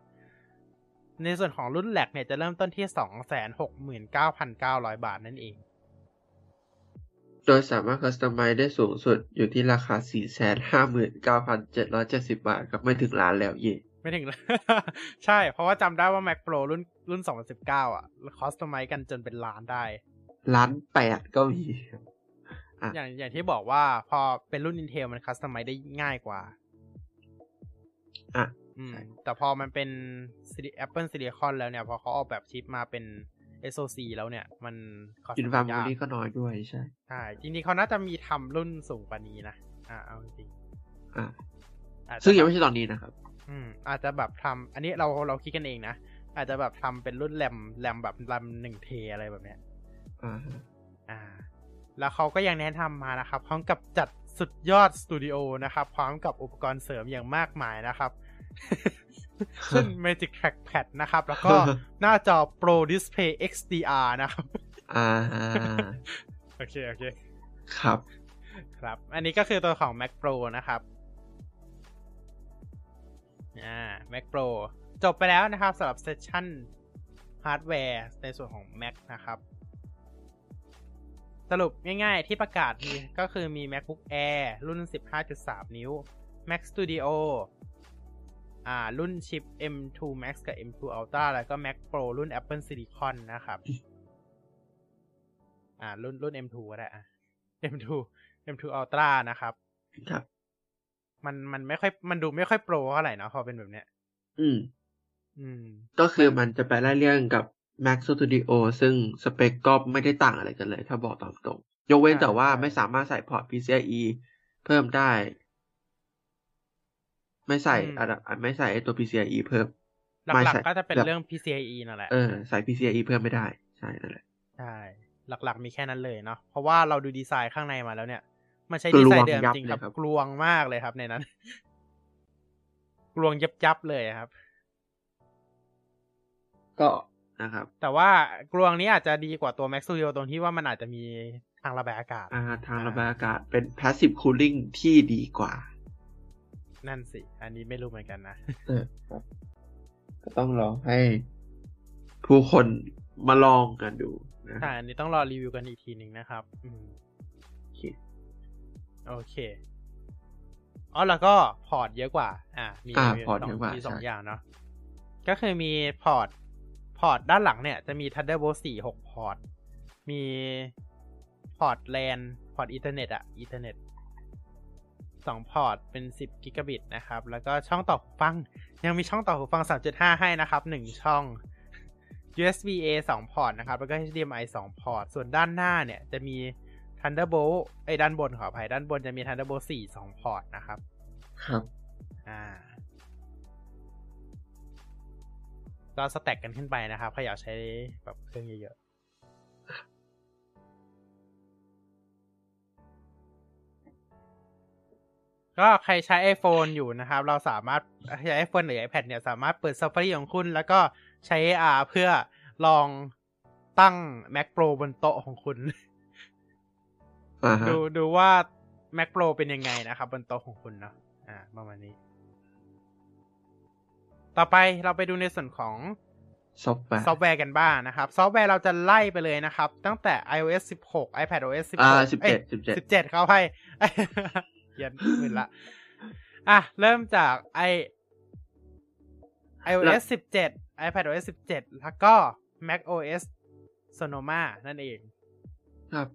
ในส่วนของรุ่นแรกเนี่ยจะเริ่มต้นที่ 269,900 บาทนั่นเองโดยสามารถคัสตอมไมซ์ได้สูงสุดอยู่ที่ราคา 459,770 บาทครับไม่ถึงล้านแล้วเย่ไม่ถึง ใช่เพราะว่าจำได้ว่า Mac Pro รุ่น2019อ่ะคัสตอมไมซ์กันจนเป็นล้านได้ล้าน8ก็มีอย่างที่บอกว่าพอเป็นรุ่น Intel มันคัสตอมไมซ์ได้ง่ายกว่าแต่พอมันเป็น Apple Silicon แล้วเนี่ยพอเขาออกแบบชิปมาเป็น SoC แล้วเนี่ยมันกินความเร็วนี่ก็น้อยด้วยใช่จริงๆเขาน่าจะมีทำรุ่นสูงกว่านี้นะเอาจริงซึ่งยังไม่ใช่ตอนนี้นะครับอาจจะแบบทำอันนี้เราคิดกันเองนะอาจจะแบบทำเป็นรุ่นแรมแบบแรม 1T อะไรแบบเนี้ยแล้วเขาก็ยังแนะนำมานะครับพร้อมกับจัดสุดยอดสตูดิโอนะครับพร้อมกับอุปกรณ์เสริมอย่างมากมายนะครับเช่น Magic Trackpad นะครับแล้วก็หน้าจอ Pro Display XDR นะครับโอเคครับอันนี้ก็คือตัวของ Mac Pro นะครับMac Pro จบไปแล้วนะครับสำหรับเซสชั่นฮาร์ดแวร์ในส่วนของ Mac นะครับสรุปง่ายๆที่ประกาศมีก็คือมี MacBook Air รุ่น 15.3 นิ้ว Mac Studio รุ่นชิป M2 Max กับ M2 Ultra แล้วก็ Mac Pro รุ่น Apple Silicon นะครับรุ่น M2 ก็ได้M2 Ultra นะครับครับมันไม่ค่อยมันดูไม่ค่อยโปรเท่าไหร่เนาะพอเป็นแบบเนี้ยก็คือมันจะไปไล่เรื่องกับ Mac Studio ซึ่งสเปคก็ไม่ได้ต่างอะไรกันเลยถ้าบอกตามตรงยกเว้นแต่ว่าไม่สามารถใส่พอร์ต PCIe เพิ่มได้ไม่ใส่ตัว PCIe เพิ่มหลักๆก็จะเป็นเรื่อง PCIe นั่นแหละใส่ PCIe เพิ่มไม่ได้ใช่นั่นแหละใช่หลักๆมีแค่นั้นเลยเนาะเพราะว่าเราดูดีไซน์ข้างในมาแล้วเนี่ยมันใช้ดีไซน์เดิมจริงครับกลวงมากเลยครับในนั้นกลวงยับๆเลยครับก็นะครับแต่ว่ากลวงนี้อาจจะดีกว่าตัว Mac Studio ตรงที่ว่ามันอาจจะมีทางระบายอากาศทางระบายอากาศเป็น Passive Cooling ที่ดีกว่านั่นสิอันนี้ไม่รู้เหมือนกันนะก็ต้องลองให้ผู้คนมาลองกันดูนะอันนี้ต้องรอรีวิวกันอีกทีนึงนะครับโอเคอ๋อแล้วก็พอร์ตเยอะกว่ามี2อย่างเนาะก็คือมีพอร์ตด้านหลังเนี่ยจะมี Thunderbolt 4 6 พอร์ตมีพอร์ต LAN พอร์ตอินเทอร์เน็ต2 พอร์ตเป็น10 กิกะบิตนะครับแล้วก็ช่องต่อหูฟังยังมีช่องต่อหูฟัง 3.5 ให้นะครับ1ช่อง USB A 2 พอร์ตนะครับแล้วก็ HDMI 2 พอร์ตส่วนด้านหน้าเนี่ยจะมี Thunderbolt ด้านบนขออภัยด้านบนจะมี Thunderbolt 4 2 พอร์ตนะครับครับก็สแต็กกันขึ้นไปนะครับถ้าอยากใช้แบบเครื่องเยอะๆก็ใครใช้ iPhone อยู่นะครับเราสามารถใช้ iPhone หรือ iPad เนี่ยสามารถเปิด Safari ของคุณแล้วก็ใช้ AR เพื่อลองตั้ง Mac Pro บนโต๊ะของคุณดูว่า Mac Pro เป็นยังไงนะครับบนโต๊ะของคุณเนาะประมาณนี้ต่อไปเราไปดูในส่วนของซอฟต์แวร์กันบ้างนะครับซอฟต์แวร์เราจะไล่ไปเลยนะครับตั้งแต่ iOS 16 iPadOS 17เข้าไปเย็นมืดละเริ่มจากiOS 17 iPadOS 17แล้วก็ macOS Sonoma นั่นเองครับ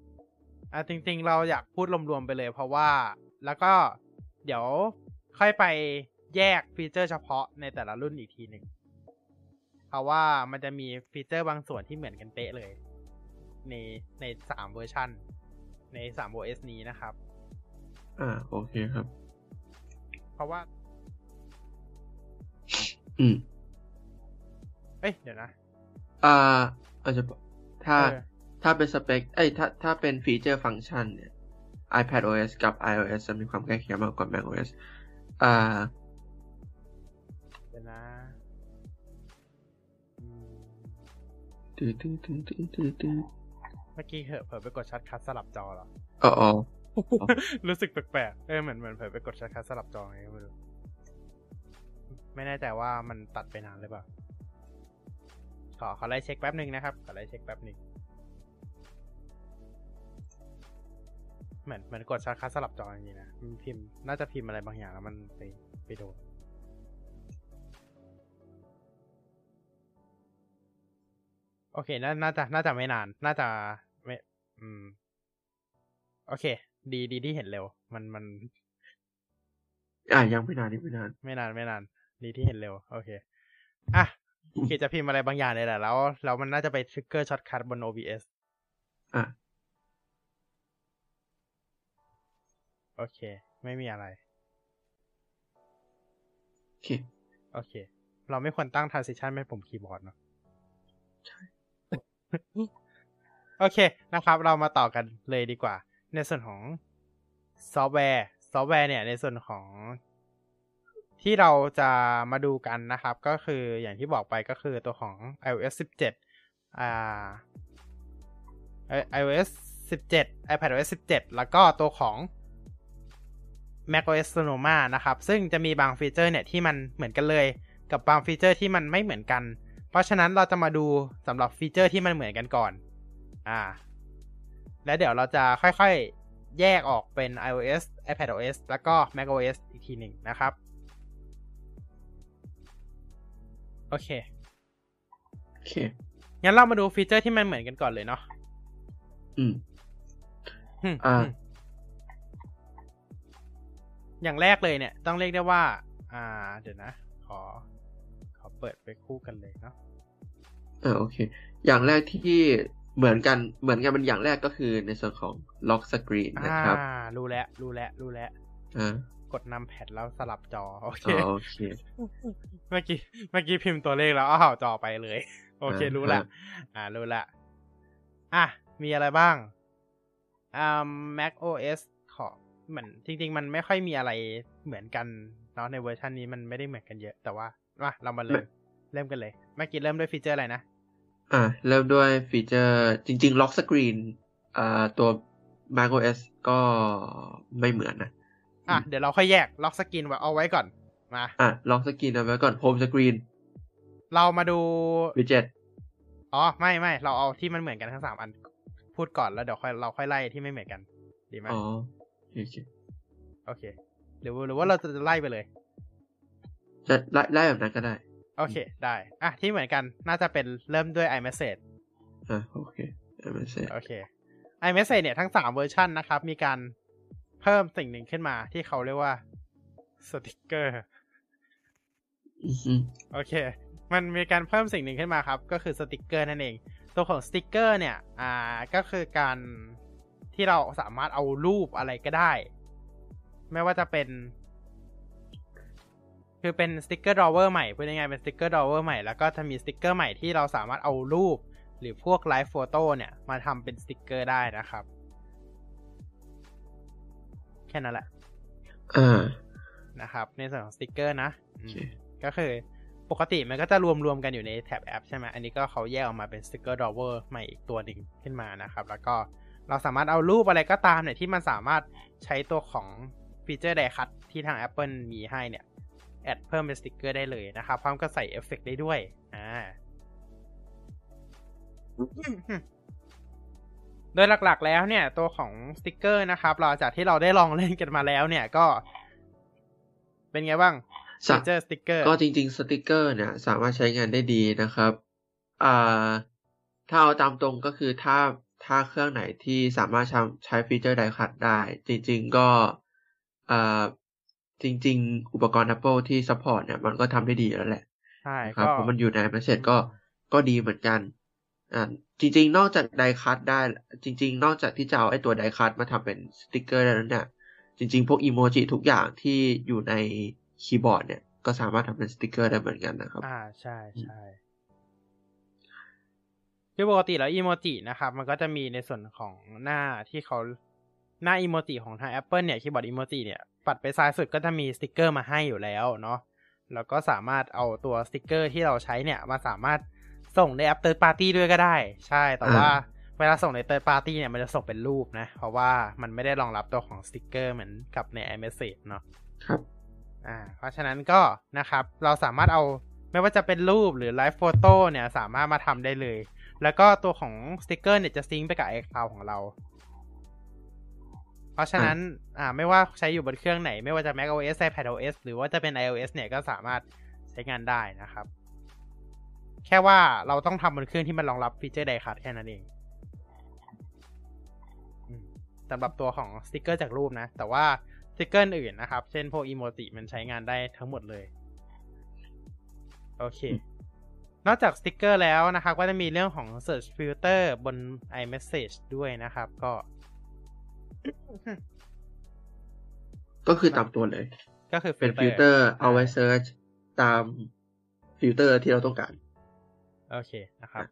จริงๆเราอยากพูดรวมๆไปเลยเพราะว่าแล้วก็เดี๋ยวค่อยไปแยกฟีเจอร์เฉพาะในแต่ละรุ่นอีกทีหนึ่งเพราะว่ามันจะมีฟีเจอร์บางส่วนที่เหมือนกันเป๊ะเลยใน3เวอร์ชันใน3 OS นี้นะครับโอเคครับเพราะว่าเดี๋ยวนะอาจจะถ้าเป็นสเปคถ้าเป็นฟีเจอร์ฟังก์ชันเนี่ย iPadOS กับ iOS จะมีความใกล้เคียงมากกว่า macOS เมื่อกี้เผลอไปกดชัดคัทสลับจอเหรออ๋อรู้สึกแปลกๆเหมือนเผลอไปกดชัดคัทสลับจอไงไม่รู้ไม่แน่ใจว่ามันตัดไปนานหรือเปล่าขอไล่เช็คแป๊บนึงนะครับขอไล่เช็คแป๊บนึงเหมือนกดชัดคัทสลับจออย่างนี้นะมันพิมพ์น่าจะพิมพ์อะไรบางอย่างแล้วมันไปโดนโอเคน่าจะไม่นานน่าจะไม่โอเคดีที่เห็นเร็วมันยังไม่นานไม่นานดีที่เห็นเร็วโอเคโอเคจะพิมพ์อะไรบางอย่างเลยแหละแล้วมันน่าจะไปทริกเกอร์ช็อตคัทบน OBS โอเคไม่มีอะไรโอเคเราไม่ควรตั้ง transition ให้ผมคีย์บอร์ดเนาะใช่โอเคนะครับเรามาต่อกันเลยดีกว่าในส่วนของซอฟต์แวร์เนี่ยในส่วนของที่เราจะมาดูกันนะครับก็คืออย่างที่บอกไปก็คือตัวของ iOS 17 iOS 17 iPadOS 17 แล้วก็ตัวของ macOS Sonoma นะครับซึ่งจะมีบางฟีเจอร์เนี่ยที่มันเหมือนกันเลยกับบางฟีเจอร์ที่มันไม่เหมือนกันเพราะฉะนั้นเราจะมาดูสำหรับฟีเจอร์ที่มันเหมือนกันก่อนแล้วเดี๋ยวเราจะค่อยๆแยกออกเป็น iOS iPadOS แล้วก็ macOS อีกทีหนึ่งนะครับ เคโอเคงั้นเรามาดูฟีเจอร์ที่มันเหมือนกันก่อนเลยเนาะอย่างแรกเลยเนี่ยต้องเรียกได้ว่าเดี๋ยวนะขอเปิดไปคู่กันเลยเนาะโอเคอย่างแรกที่เหมือนกันมันอย่างแรกก็คือในส่วนของล็อกสกรีนนะครับรู้แล้วกดนำแพดแล้วสลับจอโอเคเมื่อกี้พิมพ์ตัวเลขแล้วอ้าวจอไปเลยโอเครู้ละมีอะไรบ้างmacOS ขอเหมือนจริงๆมันไม่ค่อยมีอะไรเหมือนกันเนาะในเวอร์ชันนี้มันไม่ได้เหมือนกันเยอะแต่ว่าเรามาเริ่มกันเลยเมื่อกี้เริ่มด้วยฟีเจอร์อะไรนะเริ่มด้วยฟีเจอร์จริงๆล็อกสกรีนตัว macOS ก็ไม่เหมือนนะเดี๋ยวเราค่อยแยกล็อกสกรีนเอาไว้ก่อนมาล็อกสกรีนเอาไว้ก่อนโฮมสกรีนเรามาดูวิดเจ็ตอ๋อไม่เราเอาที่มันเหมือนกันทั้ง3อันพูดก่อนแล้วเดี๋ยวเราค่อยไล่ที่ไม่เหมือนกันดีไหมอ๋อโอเคหรือว่าเราจะไล่ไปเลยจะไล่แบบนั้นก็ได้โอเคได้ที่เหมือนกันน่าจะเป็นเริ่มด้วย iMessage โอเค iMessage โอเค iMessage เนี่ยทั้ง3เวอร์ชันนะครับมีการเพิ่มสิ่งหนึ่งขึ้นมาที่เขาเรียกว่าสติ๊กเกอร์โอเคมันมีการเพิ่มสิ่งหนึ่งขึ้นมาครับก็คือสติ๊กเกอร์นั่นเองตัวของสติ๊กเกอร์เนี่ยก็คือการที่เราสามารถเอารูปอะไรก็ได้ไม่ว่าจะเป็นคือเป็นสติ๊กเกอร์ดรอเวอร์ใหม่พูดง่ายๆเป็นสติ๊กเกอร์ดรอเวอร์ใหม่แล้วก็จะมีสติ๊กเกอร์ใหม่ที่เราสามารถเอารูปหรือพวกไลฟ์โฟโต้เนี่ยมาทำเป็นสติ๊กเกอร์ได้นะครับแค่นั้นแหละนะครับในส่วนของสติ๊กเกอร์นะ okay. ก็คือปกติมันก็จะรวมกันอยู่ในแท็บแอปใช่ไหมอันนี้ก็เขาแยกออกมาเป็นสติ๊กเกอร์ดรอเวอร์ใหม่อีกตัวหนึ่งขึ้นมานะครับแล้วก็เราสามารถเอารูปอะไรก็ตามเนี่ยที่มันสามารถใช้ตัวของฟีเจอร์ไดคัทที่ทาง Apple มีให้เนี่ยแอดเพิ่มเป็นสติ๊กเกอร์ได้เลยนะครับพร้อมก็ใส่เอฟเฟคได้ด้วยโดยหลักๆแล้วเนี่ยตัวของสติ๊กเกอร์นะครับเราจากที่เราได้ลองเล่นกันมาแล้วเนี่ยก็เป็นไงบ้างฟีเจอร์สติ๊กเกอร์ก็จริงๆสติ๊กเกอร์เนี่ยสามารถใช้งานได้ดีนะครับถ้าเอาตามตรงก็คือถ้าเครื่องไหนที่สามารถใช้ฟีเจอร์ไดคัทได้จริงๆก็จริงๆอุปกรณ์ Apple ที่ซัพพอร์ตเนี่ยมันก็ทำได้ดีแล้วแหละใช่ครับเพราะมันอยู่ใน iMessage ก็ดีเหมือนกันจริงๆนอกจากไดคัทได้จริงๆนอกจากที่จะเอาไอ้ตัวไดคัทมาทำเป็นสติ๊กเกอร์ได้แล้วเนี่ยจริงๆพวกอีโมจิทุกอย่างที่อยู่ในคีย์บอร์ดเนี่ยก็สามารถทำเป็นสติ๊กเกอร์ได้เหมือนกันนะครับใช่ๆคือปกติแล้วอีโมจินะครับมันก็จะมีในส่วนของหน้าที่เขาหน้าอีโมจิของทาง Apple เนี่ยคีย์บอร์ดอีโมจิเนี่ยปัดไปซ้ายสุดก็จะมีสติ๊กเกอร์มาให้อยู่แล้วเนาะแล้วก็สามารถเอาตัวสติ๊กเกอร์ที่เราใช้เนี่ยมาสามารถส่งในแอป Third Party ด้วยก็ได้ใช่แต่ว่าเวลาส่งใน Third Party เนี่ยมันจะส่งเป็นรูปนะเพราะว่ามันไม่ได้รองรับตัวของสติ๊กเกอร์เหมือนกับใน iMessage เนาะครับเพราะฉะนั้นก็นะครับเราสามารถเอาไม่ว่าจะเป็นรูปหรือไลฟ์โฟโต้เนี่ยสามารถมาทำได้เลยแล้วก็ตัวของสติ๊กเกอร์เนี่ยจะซิงค์ไปกับ iCloud ของเราเพราะฉะนั้นไม่ว่าใช้อยู่บนเครื่องไหนไม่ว่าจะ macOS iPadOS หรือว่าจะเป็น iOS เนี่ยก็สามารถใช้งานได้นะครับแค่ว่าเราต้องทำบนเครื่องที่มันรองรับฟีเจอร์ไดคัทแค่นั้นเองสำหรับตัวของสติ๊กเกอร์จากรูปนะแต่ว่าสติ๊กเกอร์อื่นนะครับเช่นพวกอีโมจิมันใช้งานได้ทั้งหมดเลยโอเคนอกจากสติ๊กเกอร์แล้วนะครับก็จะมีเรื่องของ Search Filter บน iMessage ด้วยนะครับก็คือตามตัวเลยก็คือเป็นฟิลเตอร์เอาไว้ search ตามฟิลเตอร์ที่เราต้องการโอเคนะครับ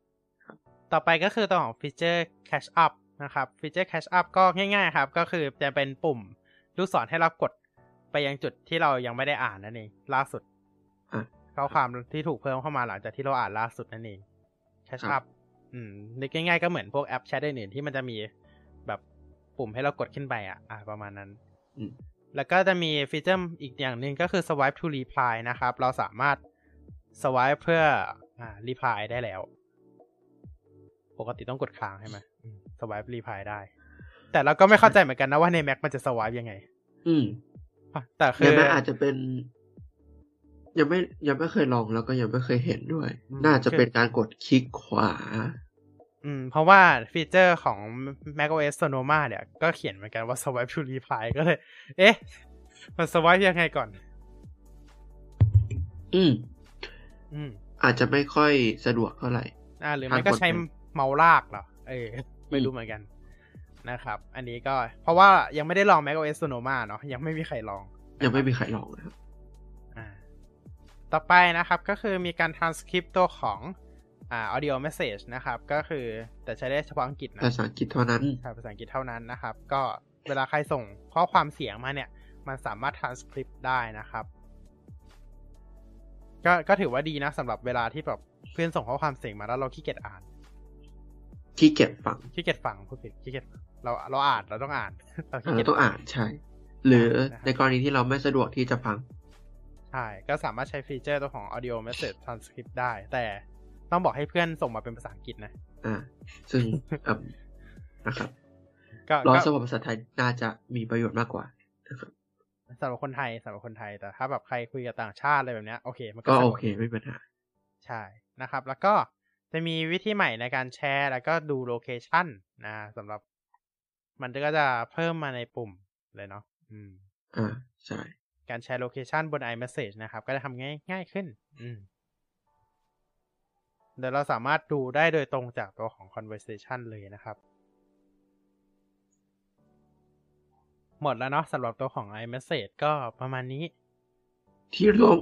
ต่อไปก็คือตัวของฟีเจอร์ Catch Up นะครับฟีเจอร์ Catch Up ก็ง่ายๆครับก็คือจะเป็นปุ่มลูกศรให้เรากดไปยังจุดที่เรายังไม่ได้อ่านนั่นเองล่าสุดข้อความที่ถูกเพิ่มเข้ามาหลังจากที่เราอ่านล่าสุดนั่นเอง Catch Up นึกง่ายๆก็เหมือนพวกแอปแชทอื่นๆที่มันจะมีแบบปุ่มให้เรากดขึ้นไปประมาณนั้นแล้วก็จะมีฟีเจอร์อีกอย่างหนึ่งก็คือ Swipe to Reply นะครับเราสามารถ Swipe เพื่อReply ได้แล้วปกติต้องกดค้างใช่ไหม Swipe Reply ได้แต่เราก็ไม่เข้าใจเหมือนกันนะว่าใน Mac มันจะ Swipe ยังไงแต่คือใน Mac อาจจะเป็น ยังไม่เคยลองแล้วก็ยังไม่เคยเห็นด้วยน่าจะเป็นการกดคลิกขวาเพราะว่าฟีเจอร์ของ macOS Sonoma เนี่ยก็เขียนเหมือนกันว่า Swipe to Reply ก็เลยเอ๊ะมัน Swipe ยังไงก่อนอาจจะไม่ค่อยสะดวกเท่าไหร่หรือไม่ก็ใช้เมาส์ลากเหรอไม่รู้เหมือนกันนะครับอันนี้ก็เพราะว่ายังไม่ได้ลอง macOS Sonoma เนาะยังไม่มีใครลองนะครับต่อไปนะครับก็คือมีการ transcript ตัวของaudio message นะครับก็คือแต่ใช้ได้เฉพาะอังกฤษนะภาษาอังกฤษเท่านั้นภาษาอังกฤษเท่านั้นนะครับก็เวลาใครส่งข้อความเสียงมาเนี่ยมันสามารถ transcript ได้นะครับก็ถือว่าดีนะสำหรับเวลาที่แบบเพื่อนส่งข้อความเสียงมาแล้วเราขี้เกียจอ่านขี้เกียจฟังพูดผิดขี้เกียจเราอ่านเราต้องอ่านเราขี้เกียจต้องอ่านใช่หรือในกรณีที่เราไม่สะดวกที่จะฟังใช่ก็สามารถใช้ฟีเจอร์ตัวของ audio message transcript ได้แต่ต้องบอกให้เพื่อนส่งมาเป็นภาษาอังกฤษนะซึ่งนะครับรอสำหรับภาษาไทยน่าจะมีประโยชน์มากกว่าสำหรับคนไทยแต่ถ้าแบบใครคุยกับต่างชาติอะไรแบบนี้โอเคมันก็โอเคไม่เป็นปัญหาใช่นะครับแล้วก็จะมีวิธีใหม่ในการแชร์แล้วก็ดูโลเคชั่นนะสำหรับมันก็จะเพิ่มมาในปุ่มเลยเนาะใช่การแชร์โลเคชั่นบน iMessage นะครับก็จะทำง่ายขึ้นเดี๋ยวเราสามารถดูได้โดยตรงจากตัวของ conversation เลยนะครับหมดแล้วเนาะสำหรับตัวของ iMessage ก็ประมาณนี้ที่ร่วม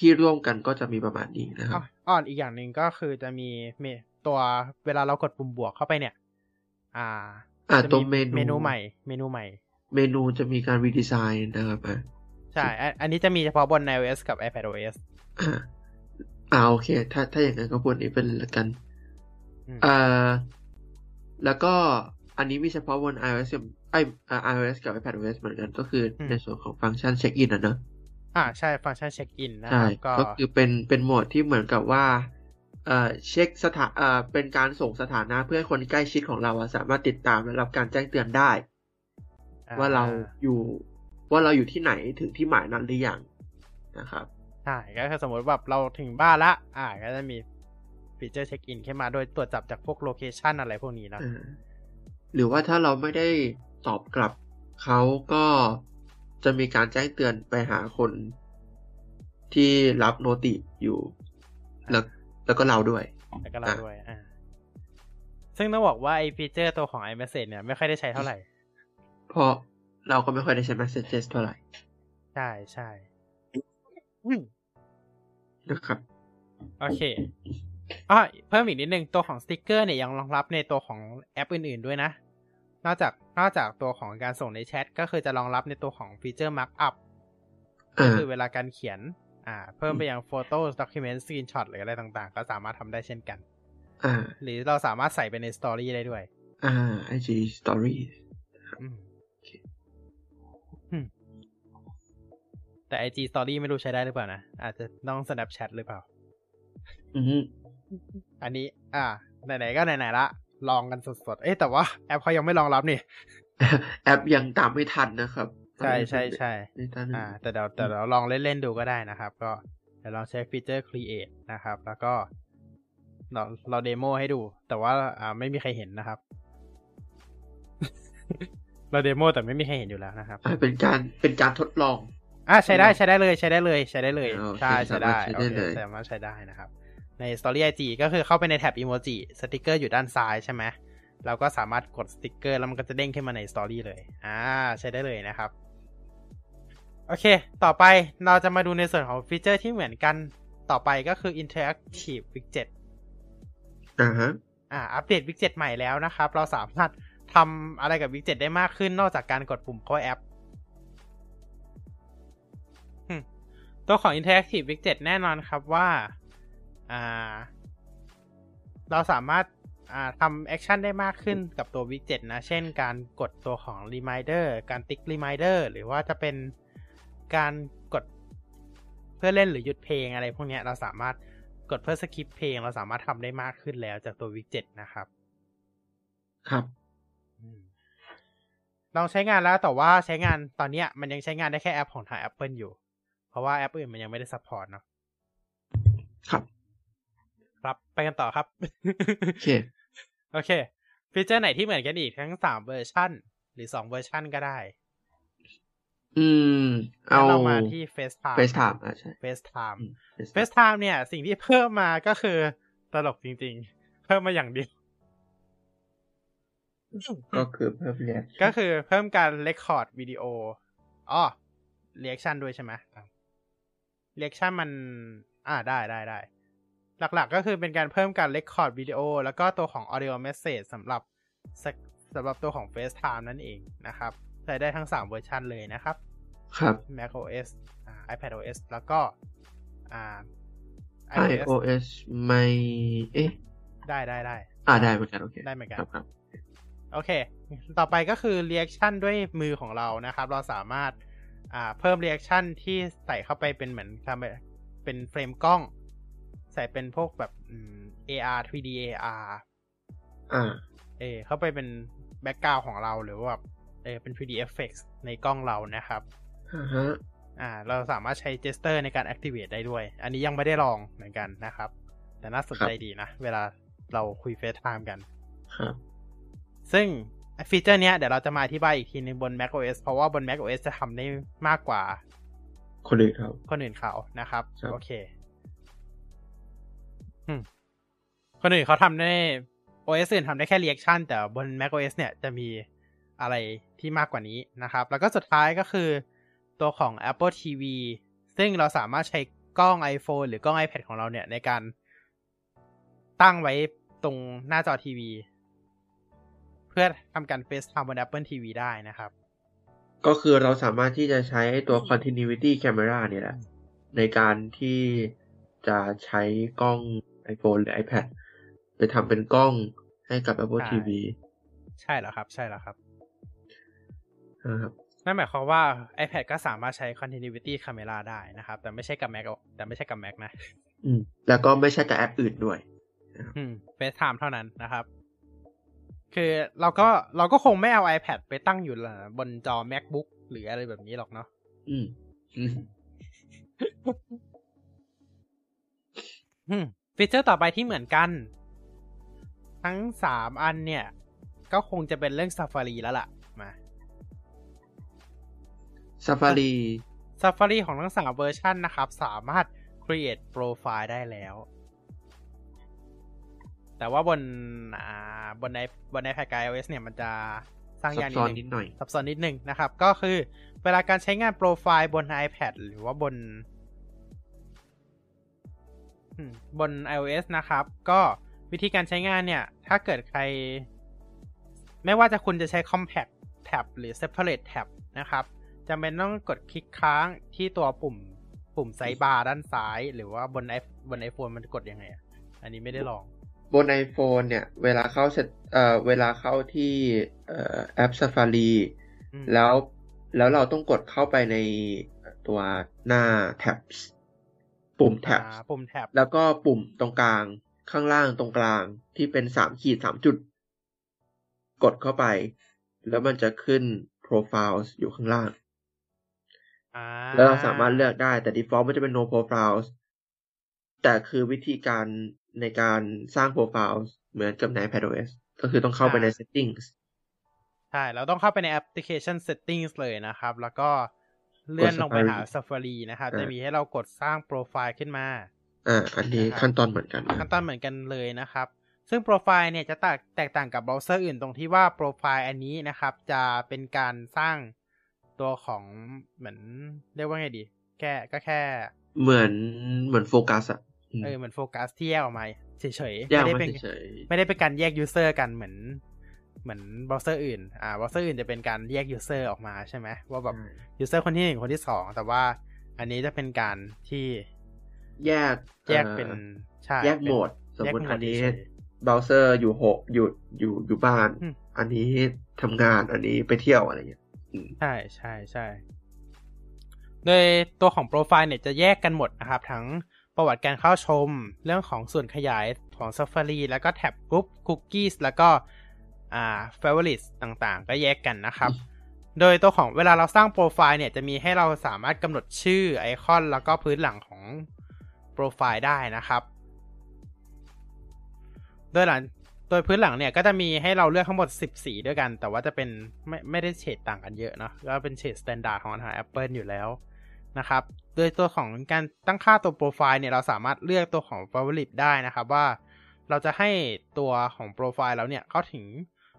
ที่ร่วมกันก็จะมีประมาณนี้นะครับอีกอย่างนึงก็คือจะมีตัวเวลาเรากดปุ่มบวกเข้าไปเนี่ยจะมีเมนูจะมีการรีดีไซน์นะครับใช่อันนี้จะมีเฉพาะบน iOS กับ iPadOS โอเคถ้าอย่างนั้นก็บนนี้เป็นละกันแล้วก็อันนี้มีเฉพาะบน iOS กับ iPadOS เหมือนกันก็คือในส่วนของฟังก์ชันเช็คอินนะใช่ฟังก์ชันเช็คอินนะครับก็คือเป็นโหมดที่เหมือนกับว่าเช็คสถานะเป็นการส่งสถานะเพื่อคนใกล้ชิดของเราสามารถติดตามและรับการแจ้งเตือนได้ว่าเราอยู่ที่ไหนถึงที่หมายนั้นหรือยังนะครับใช่ก็คือสมมติแบบเราถึงบ้านละก็จะมีฟีเจอร์เช็คอินขึ้นมาโดยตรวจจับจากพวกโลเคชั่นอะไรพวกนี้นะหรือว่าถ้าเราไม่ได้ตอบกลับเขาก็จะมีการแจ้งเตือนไปหาคนที่รับโนติอยู่แล้วก็เราด้วยซึ่งต้องบอกว่าไอ้ฟีเจอร์ตัวของ iMessage เนี่ยไม่ค่อยได้ใช้เท่าไหร่เพราะเราก็ไม่ค่อยได้ใช้ Messages เท่าไหร่ใช่ใช่นะครับโอเคเพิ่มอีกนิดนึงตัวของสติกเกอร์เนี่ยยังรองรับในตัวของแอปอื่นๆด้วยนะนอกจากตัวของการส่งในแชทก็คือจะรองรับในตัวของฟีเจอร์ Markup ก็คือเวลาการเขียนเพิ่มไปอย่าง Photos Document Screenshot หรืออะไรต่างๆก็สามารถทำได้เช่นกันหรือเราสามารถใส่ไปใน Story ได้ด้วยIG Storyแต่ IG Story ไม่รู้ใช้ได้หรือเปล่านะอาจจะต้อง Snapchat หรือเปล่าอันนี้ไหนๆก็ไหนๆละลองกันสดๆแต่ว่าแอปเขายังไม่รองรับนี่แอปยังตามไม่ทันนะครับใช่ๆๆแต่เราลองเล่นๆดูก็ได้นะครับก็เดี๋ยวลองใช้ฟีเจอร์ Create นะครับแล้วก็เราเดโมให้ดูแต่ว่าไม่มีใครเห็นนะครับเราเดโมแต่ไม่มีใครเห็นอยู่แล้วนะครับเป็นการทดลองใช้ได้เลยใช้ได้เลยสามารถใช้ได้นะครับใน Story IG ก็คือเข้าไปในแท็บอีโมจิสติ๊กเกอร์อยู่ด้านซ้ายใช่ไหมเราก็สามารถกดสติ๊กเกอร์แล้วมันก็จะเด้งขึ้นมาใน Story เลยใช้ได้เลยนะครับโอเคต่อไปเราจะมาดูในส่วนของฟีเจอร์ที่เหมือนกันต่อไปก็คือ Interactive Widget อัปเดต Widget ใหม่แล้วนะครับเราสามารถทำอะไรกับ Widget ได้มากขึ้นนอกจากการกดปุ่มเข้าแอปตัวของ Interactive Widget แน่นอนครับว่าเราสามารถทำแอคชั่นได้มากขึ้นกับตัว widget นะเช่นการกดตัวของ reminder การติ๊ก reminder หรือว่าจะเป็นการกดเพื่อเล่นหรือหยุดเพลงอะไรพวกนี้เราสามารถกดเพื่อสคิปเพลงเราสามารถทำได้มากขึ้นแล้วจากตัว widget นะครับครับลองใช้งานแล้วแต่ว่าใช้งานตอนนี้มันยังใช้งานได้แค่แอปของทาง Apple อยู่ เพราะว่าแอปอื่นมันยังไม่ได้ซัพพอร์ตเนาะครับครับไปกันต่อครับโอเคโอเคฟีเจอร์ไหนที่เหมือนกันอีกทั้ง3เวอร์ชั่นหรือ2เวอร์ชั่นก็ได้เรามาที่ FaceTime FaceTime อ่ะใช่ FaceTime เนี่ยสิ่งที่เพิ่มมาก็คือตลกจริงๆเพิ่มมาอย่างเดียวก็คือเพิ่มเนี่ยก็คือเพิ่มการเรคคอร์ดวิดีโออ๋อเรีแอคชั่นด้วยใช่ไหมเรีแอคชั่นมันได้หลักๆก็คือเป็นการเพิ่มการเรคคอร์ดวิดีโอแล้วก็ตัวของ Audio Message สำหรับตัวของ FaceTime นั่นเองนะครับใช้ได้ทั้ง3เวอร์ชันเลยนะครับครับ macOS iPadOS แล้วก็iOS ไม่เอ๊ะได้ได้เหมือนกันโอเคได้เหมือนกันครับโอเคต่อไปก็คือ reaction ด้วยมือของเรานะครับเราสามารถเพิ่ม reaction ที่ใส่เข้าไปเป็นเหมือนทำเป็นเฟรมกล้องใส่เป็นพวกแบบAR 3D AR เข้าไปเป็นแบ็คกราวด์ของเราหรือว่าเป็น 3D effects ในกล้องเรานะครับเราสามารถใช้ gesture ในการ activate ได้ด้วยอันนี้ยังไม่ได้ลองเหมือนกันนะครับแต่น่าสนใจดีนะเวลาเราคุย FaceTime กันซึ่งฟีเจอร์เนี้ยเดี๋ยวเราจะมาอธิบายอีกทีนึงบน macOS เพราะว่าบน macOS จะทำได้มากกว่าคนอื่นเขานะครับโอเคคนอื่นเขาทำได้ OS อื่นทำได้แค่ reaction แต่บน macOS เนี่ยจะมีอะไรที่มากกว่านี้นะครับแล้วก็สุดท้ายก็คือตัวของ Apple TV ซึ่งเราสามารถใช้กล้อง iPhone หรือกล้อง iPad ของเราเนี่ยในการตั้งไว้ตรงหน้าจอทีวีเพื่อทำการ FaceTime บน Apple TV ได้นะครับก็คือเราสามารถที่จะใช้ตัว Continuity Camera เนี่ยแหละในการที่จะใช้กล้อง iPhone หรือ iPad ไปทำเป็นกล้องให้กับ Apple TV ใช่แล้วครับใช่แล้วครับนั่นหมายความว่า iPad ก็สามารถใช้ Continuity Camera ได้นะครับแต่ไม่ใช่กับ Mac นะแล้วก็ไม่ใช่กับแอปอื่นด้วยFaceTime เท่านั้นนะครับคือเราก็คงไม่เอา iPad ไปตั้งอยู่บนจอ MacBook หรืออะไรแบบนี้หรอกเนาะฟีเจอร์ต่อไปที่เหมือนกันทั้ง3อันเนี่ยก็คงจะเป็นเรื่อง Safari แล้วล่ะมา Safari ของทั้ง3เวอร์ชันนะครับสามารถ create profile ได้แล้วแต่ว่าบน iPad กับ iOS เนี่ยมันจะสร้างยากนิดหน่อยซับซ้อนนิดนึงนะครับก็คือเวลาการใช้งานโปรไฟล์บน iPad หรือว่าบน iOS นะครับก็วิธีการใช้งานเนี่ยถ้าเกิดใครไม่ว่าจะคุณจะใช้ Compact Tab หรือ Separate Tab นะครับจำเป็นต้องกดคลิกค้างที่ตัวปุ่มไซด์บาร์ด้านซ้ายหรือว่าบน iPhone มันกดยังไงอันนี้ไม่ได้ลองบน iPhone เนี่ยเวลาเข้าที่แอป Safari แล้วเราต้องกดเข้าไปในตัวหน้า Tabs ปุ่ม Tabs แล้วก็ปุ่มตรงกลางข้างล่างตรงกลางที่เป็น3-3 จุดกดเข้าไปแล้วมันจะขึ้น Profiles อยู่ข้างล่างแล้วเราสามารถเลือกได้แต่ default มันจะเป็น No Profiles แต่คือวิธีการในการสร้างโปรไฟล์เหมือนกับใน iPadOS ก็คือต้องเข้าไปใน Settings ใช่เราต้องเข้าไปใน Application Settings เลยนะครับแล้วก็เลื่อนลงไปหา Safari นะครับจะมีให้เรากดสร้างโปรไฟล์ขึ้นมาอันนี้ขั้นตอนเหมือนกันเลยนะครับซึ่งโปรไฟล์เนี่ยจะแตกต่างกับเบราว์เซอร์อื่นตรงที่ว่าโปรไฟล์อันนี้นะครับจะเป็นการสร้างตัวของเหมือนเรียกว่าไงดีแค่เหมือนโฟกัสอะมันโฟกัสที่แยกออกมาเฉยๆไม่ได้เป็นการแยกยูเซอร์กันเหมือนเบราว์เซอร์อื่นเบราว์เซอร์อื่นจะเป็นการแยกยูเซอร์ออกมาใช่ไหมว่าแบบยูเซอร์คนที่1คนที่2แต่ว่าอันนี้จะเป็นการที่แยกเป็นแยกโหมดสมมติอันนี้เบราว์เซอร์อยู่6อยู่บ้านอันนี้ทำงานอันนี้ไปเที่ยวอะไรอย่างเงี้ยใช่โดยตัวของโปรไฟล์เนี่ยจะแยกกันหมดนะครับทั้งประวัติการเข้าชมเรื่องของส่วนขยายของ Safari แล้วก็แท็บกรุ๊ปคุกกี้แล้วก็favorites ต่างๆก็แยกกันนะครับ โดยตัวของเวลาเราสร้างโปรไฟล์เนี่ยจะมีให้เราสามารถกำหนดชื่อไอคอนแล้วก็พื้นหลังของโปรไฟล์ได้นะครับโดยพื้นหลังเนี่ยก็จะมีให้เราเลือกทั้งหมด10สีด้วยกันแต่ว่าจะเป็นไม่ได้เฉดต่างกันเยอะเนาะก็เป็นเฉดสแตนดาร์ดของทาง Apple อยู่แล้วนะครับโดยตัวของการตั้งค่าตัวโปรไฟล์เนี่ยเราสามารถเลือกตัวของ Favorite ได้นะครับว่าเราจะให้ตัวของโปรไฟล์เราเนี่ยเข้าถึง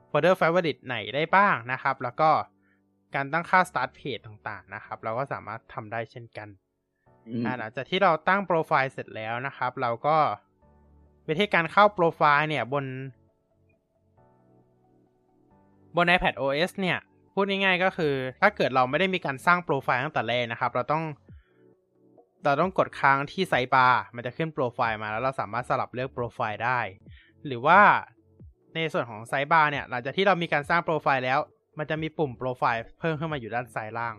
โฟลเดอร์ Favorite ไหนได้บ้างนะครับแล้วก็การตั้งค่า Start Page ต่างๆนะครับเราก็สามารถทำได้เช่นกันหลังจากที่เราตั้งโปรไฟล์เสร็จแล้วนะครับเราก็วิธีการเข้าโปรไฟล์เนี่ยบน iPadOS เนี่ยพูดง่ายๆก็คือถ้าเกิดเราไม่ได้มีการสร้างโปรไฟล์ตั้งแต่แรกนะครับเราต้องกดค้างที่ไซด์บาร์มันจะขึ้นโปรไฟล์มาแล้วเราสามารถสลับเลือกโปรไฟล์ได้หรือว่าในส่วนของไซด์บาร์เนี่ยหลังจากที่เรามีการสร้างโปรไฟล์แล้วมันจะมีปุ่มโปรไฟล์เพิ่มขึ้นมาอยู่ด้านซ้ายล่าง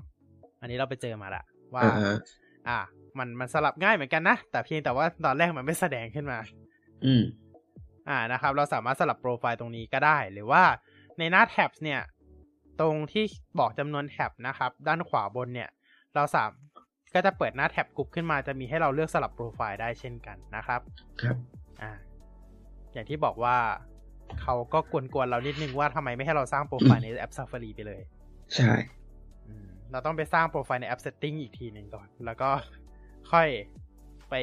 อันนี้เราไปเจอมาละว่า มันสลับง่ายเหมือนกันนะแต่เพียงแต่ว่าตอนแรกมันไม่แสดงขึ้นมานะครับเราสามารถสลับโปรไฟล์ตรงนี้ก็ได้หรือว่าในหน้าแท็บเนี่ยตรงที่บอกจำนวนแท็บนะครับด้านขวาบนเนี่ยเราสามก็จะเปิดหน้าแท็บกลุ่มขึ้นมาจะมีให้เราเลือกสลับโปรไฟล์ได้เช่นกันนะครับครับอย่างที่บอกว่าเขาก็กวนๆเรานิดนึงว่าทำไมไม่ให้เราสร้างโปรไฟล์ในแอป Safari ไปเลยใช่เราต้องไปสร้างโปรไฟล์ในแอป Setting อีกทีนึงก่อนแล้วก็ค่อยไป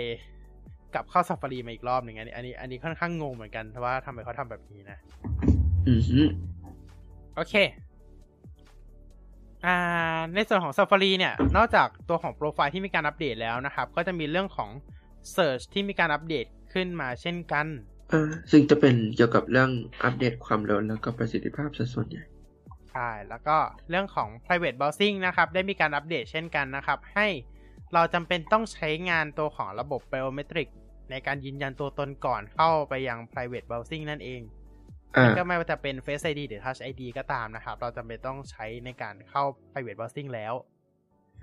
กลับเข้า Safari มาอีกรอบนึงอันนี้ค่อนข้างงงเหมือนกันว่าทำไมเขาทำแบบนี้นะโอเคในส่วนของ Safari เนี่ยนอกจากตัวของโปรไฟล์ที่มีการอัปเดตแล้วนะครับก็จะมีเรื่องของ Search ที่มีการอัปเดตขึ้นมาเช่นกันซึ่งจะเป็นเกี่ยวกับเรื่องอัปเดตความเร็วแล้วก็ประสิทธิภาพส่วนใหญ่ใช่แล้วก็เรื่องของ Private Browsing นะครับได้มีการอัปเดตเช่นกันนะครับให้เราจำเป็นต้องใช้งานตัวของระบบ Biometric ในการยืนยันตัวตนก่อนเข้าไปยัง Private Browsing นั่นเองก็ไม่ว่าจะเป็น Face ID หรือ Touch ID ก็ตามนะครับเราจำเป็นต้องใช้ในการเข้า Private Browsing แล้ว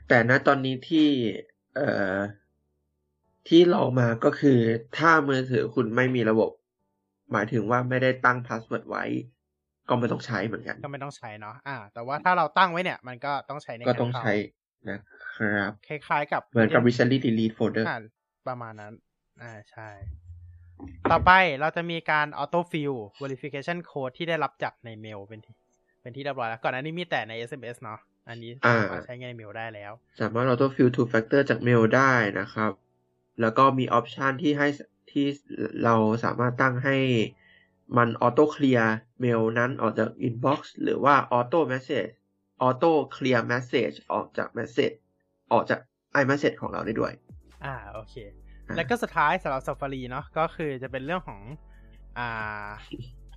แต่ณตอนนี้ที่เรามาก็คือถ้ามือถือคุณไม่มีระบบหมายถึงว่าไม่ได้ตั้งพาสเวิร์ดไว้ก็ไม่ต้องใช้เหมือนกันก็ไม่ต้องใช้เนาะแต่ว่าถ้าเราตั้งไว้เนี่ยมันก็ต้องใช้ในการก็ต้องใช้นะครับคล้ายๆกับเหมือนกับ Recently Delete Folder ประมาณนั้นใช่ต่อไปเราจะมีการ Auto Fill Verification Code ที่ได้รับจากในเมลเป็นที่เรียบร้อยแล้วก่อนหน้านี้มีแต่ใน SMS เนาะอันนี้สามารถใช้ในเมลได้แล้วสามารถ Auto Fill 2 Factor จากเมลได้นะครับแล้วก็มีออปชันที่เราสามารถตั้งให้มันออโต้เคลียร์เมลนั้นออกจากอินบ็อกซ์หรือว่าออโต้เมสเสจออโต้เคลียร์เมสเสจออกจากเมสเสจออกจาก iMessage ของเราได้ด้วยโอเคแล้วก็สุดท้ายสำหรับ Safari เนาะก็คือจะเป็นเรื่องของ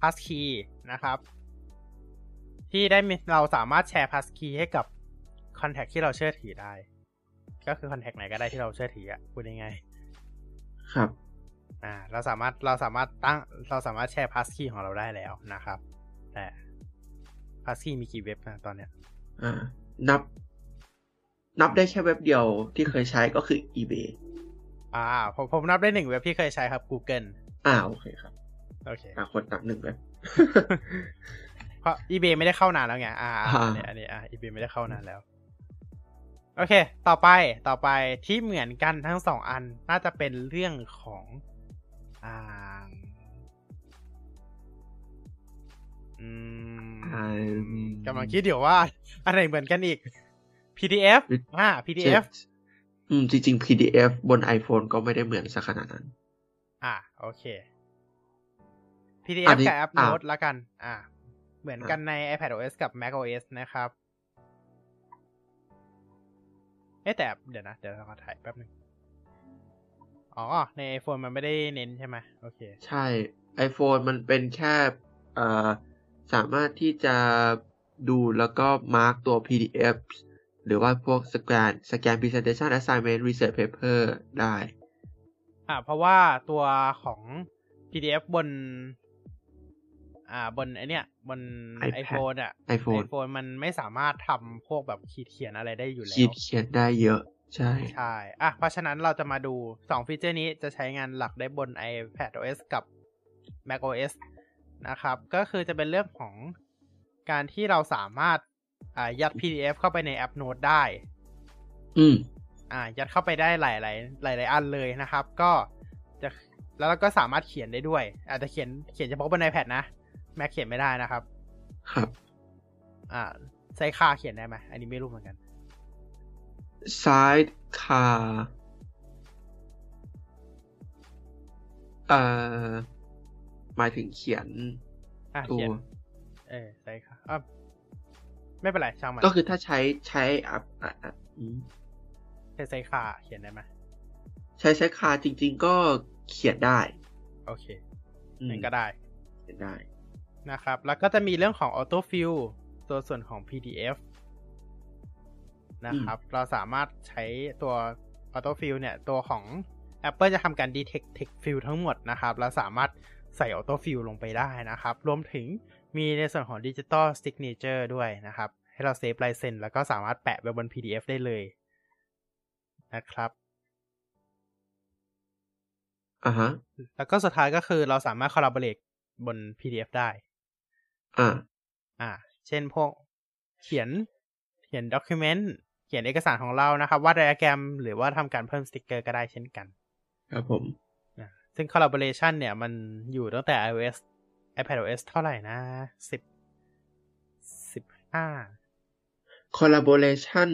passkey นะครับที่ได้เราสามารถแชร์ passkey ให้กับ contact ที่เราเชื่อถือได้ก็คือ contact ไหนก็ได้ที่เราเชื่อถือพูดง่ายๆครับเราสามารถแชร์ passkey ของเราได้แล้วนะครับแต่ passkey มีกี่เว็บนะตอนเนี้ยนับได้แค่เว็บเดียวที่เคยใช้ก็คือ eBayผมนับได้1เว็บที่เคยใช้ครับ Google โอเคครับโอเคคนนับ1เว็บเพราะ eBay ไม่ได้เข้านานแล้วไงอันนี้eBay ไม่ได้เข้านานแล้วโอเคต่อไปที่เหมือนกันทั้ง2อันน่าจะเป็นเรื่องของกำลังคิดอยู่ว่าอะไรเหมือนกันอีก PDF PDFจริงๆ PDF บน iPhone ก็ไม่ได้เหมือนสักขนาดนั้นโอเค PDF กับ App Note ละกันเหมือนกันใน iPadOS กับ macOS นะครับแต่เดี๋ยวเราถ่ายแป๊บนึงใน iPhone มันไม่ได้เน้นใช่ไหมโอเคใช่ iPhone มันเป็นแค่สามารถที่จะดูแล้วก็มาร์คตัว PDFหรือว่าพวกสแกน presentation assignment research paper ได้เพราะว่าตัวของ PDF บน iPhone อ่ะ iPhone มันไม่สามารถทำพวกแบบขีดเขียนอะไรได้อยู่แล้วขีดเขียนได้เยอะใช่เพราะฉะนั้นเราจะมาดู2ฟีเจอร์นี้จะใช้งานหลักได้บน iPadOS กับ macOS นะครับก็คือจะเป็นเรื่องของการที่เราสามารถ ยัด PDF เข้าไปในแอปโน้ตได้ยัดเข้าไปได้หลายอันเลยนะครับก็จะแล้วก็สามารถเขียนได้ด้วยอาจจะเขียนเฉพาะบน iPad นะ Mac เขียนไม่ได้นะครับครับไซคาเขียนได้ไหมอันนี้ไม่รู้เหมือนกันไซคาหมายถึงเขียนตัวไซคาไม่เป็นไรช่างมันก็คือถ้าใช้ใช้คาเขียนได้ไหมใช้คาจริงๆก็เขียนได้โอเคนั่นก็ได้เขียนได้นะครับแล้วก็จะมีเรื่องของออโต้ฟิลตัวส่วนของ PDF นะครับเราสามารถใช้ตัวออโต้ฟิลเนี่ยตัวของ Apple จะทำการ detect text fill ทั้งหมดนะครับเราสามารถใส่ออโต้ฟิลลงไปได้นะครับรวมถึงมีในส่วนของ Digital Signature ด้วยนะครับให้เราเซฟลายเซ็นแล้วก็สามารถแปะไว้บน PDF ได้เลยนะครับแล้วก็สุดท้ายก็คือเราสามารถ collaborate บน PDF ได้เช่นพวกเขียน document เขียนเอกสารของเรานะครับวาดไดอะแกรมหรือว่าทำการเพิ่มสติ๊กเกอร์ก็ได้เช่นกันครับผมซึ่ง collaboration เนี่ยมันอยู่ตั้งแต่ iOS iPadOS เท่าไหร่นะ15 collaboration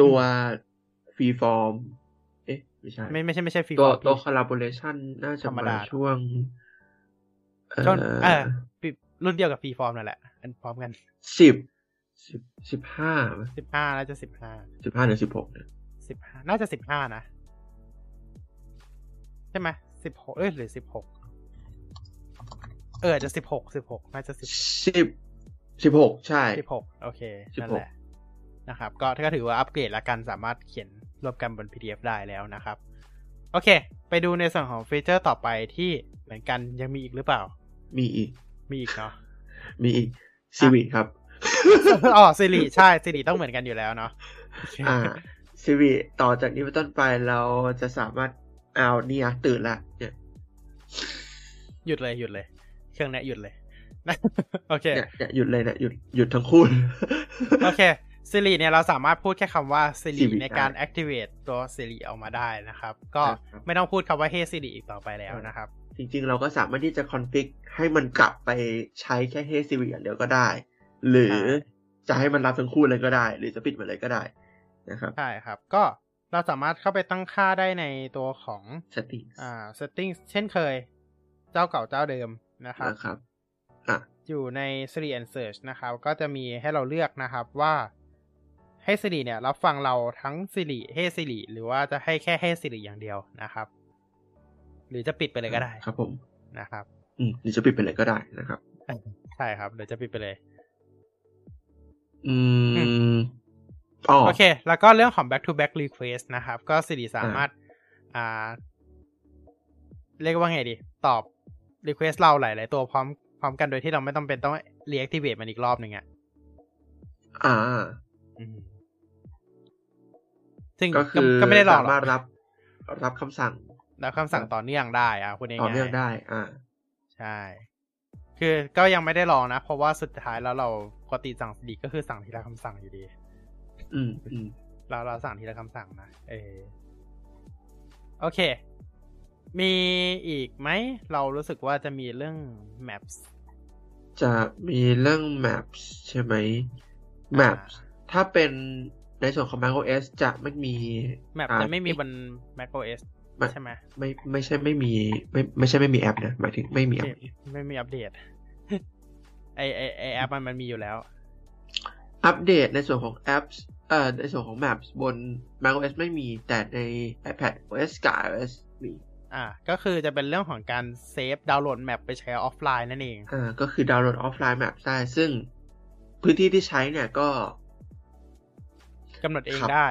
ตัวfreeform ไม่ใช่ freeform ตัว collaboration น่าจะมาช่วงรุ่นเดียวกับฟรีฟอร์มนั่นแหละอันพร้อมกัน15น่าจะ15หรือ16นะ15น่าจะ15นะใช่ไหม16หรือ16จะ16น่าจะ16ใช่16โอเคนั่นแหละนะครับก็ถ้าถือว่าอัปเกรดละกันสามารถเขียนรวมกันบน PDF ได้แล้วนะครับโอเคไปดูในส่วนของฟีเจอร์ต่อไปที่เหมือนกันยังมีอีกหรือเปล่ามีอีกเนาะมีอีกซีรีครับอ๋อซีรีใช่ซีรีต้องเหมือนกันอยู่แล้วเนาะซีรีต่อจากนี้เป็นต้นไปเราจะสามารถเอาเนี่ยตื่นละเนี่ยหยุดเลยเครื่องเนี่ยหยุดเลยนะโอเคเนี่ยหยุดเลยเนี่ยหยุดทั้งคู่โอเคซีรีเนี่ยเราสามารถพูดแค่คำว่าซีรีในการ activate ตัวซีรีออกมาได้นะครับก็ไม่ต้องพูดคำว่า Hey Siri อีกต่อไปแล้วนะครับจริงๆเราก็สามารถที่จะคอนฟิกให้มันกลับไปใช้แค่ Hey Siri อย่างเดียวก็ได้หรือจะให้มันรับทั้งคู่เลยก็ได้หรือจะปิดมันเลยก็ได้นะครับใช่ครับก็เราสามารถเข้าไปตั้งค่าได้ในตัวของ settings settings เช่นเคยเจ้าเก่าเจ้าเดิมนะครับอยู่ใน Siri and Search นะครับก็จะมีให้เราเลือกนะครับว่าให้ Siri เนี่ยรับฟังเราทั้ง Siri Hey Siri หรือว่าจะให้แค่ Hey Siri อย่างเดียวนะครับหรือจะปิดไปเลยก็ได้ครับผมนะครับหรือจะปิดไปเลยก็ได้นะครับใช่ครับหรือจะปิดไปเลยโอเคแล้วก็เรื่องของ back to back request นะครับก็ Siri สามารถเรียกว่าไงดีตอบ request เราหลายๆตัวพร้อมกันโดยที่เราไม่ต้องเป็นต้อง reactivate มันอีกรอบนึงอ่ะซึ่งก็ไม่ได้หรอกสามารถรับคำสั่งแล้วคำสั่งต่อเนื่องได้คุณเองไงต่อเนื่องได้ใช่คือก็ยังไม่ได้ลองนะเพราะว่าสุดท้ายแล้วเราปกติสั่งดีก็คือสั่งทีละคำสั่งอยู่ดีเราสั่งทีละคำสั่งนะโอเคมีอีกไหมเรารู้สึกว่าจะมีเรื่อง Maps จะมีเรื่อง Maps ใช่ไหม Maps ถ้าเป็นในส่วนของ macOS จะไม่มี Maps จะไม่มีบน macOSใช่ไหมไม่ใช่ไม่ใช่ไม่มีแอปนะหมายถึงไม่มีอัปเดตไม่มีอัปเดตไอแอปมันมีอยู่แล้วอัปเดตในส่วนของแอปในส่วนของ Maps บน macOS ไม่มีแต่ใน iPadOS กับ iOS มีก็คือจะเป็นเรื่องของการเซฟดาวน์โหลดแมปไปใช้ออฟไลน์นั่นเองก็คือดาวน์โหลดออฟไลน์แมปได้ซึ่งพื้นที่ที่ใช้เนี่ยก็กำหนดเองได้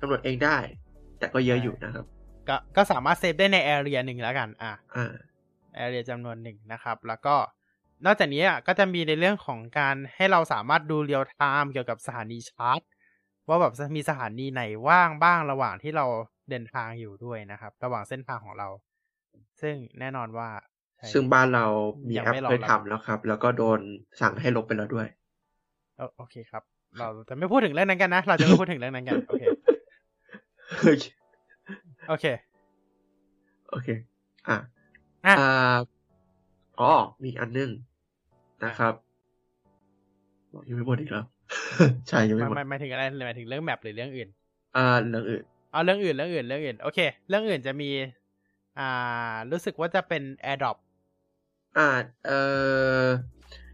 กำหนดเองได้แต่ก็เยอะอยู่นะครับก็สามารถเซฟได้ใน area 1แล้วกันarea จำนวน1นะครับแล้วก็นอกจากนี้ก็จะมีในเรื่องของการให้เราสามารถดูเรียลไทม์เกี่ยวกับสถานีชาร์จว่าแบบมีสถานีไหนว่างบ้างระหว่างที่เราเดินทางอยู่ด้วยนะครับระหว่างเส้นทางของเราซึ่งแน่นอนว่าซึ่งบ้านเรามีแอปเคยทำแล้วครับแล้วก็โดนสั่งให้ลบไปแล้วด้วย โอเคครับเราจะไม่พูดถึงเรื่องนั้นกันนะเราจะไม่พูดถึงเรื่องนั้นกันโอเคโอเคโอเคอ๋อมีอันนึงนะครับยังไม่หมดอีกแล้วใช่ยังไม่หมดหมายถึงอะไรหมายถึงเรื่องแมปหรือเรื่องอื่นเรื่องอื่นเอาเรื่องอื่นโอเคเรื่องอื่นจะมีรู้สึกว่าจะเป็น AirDrop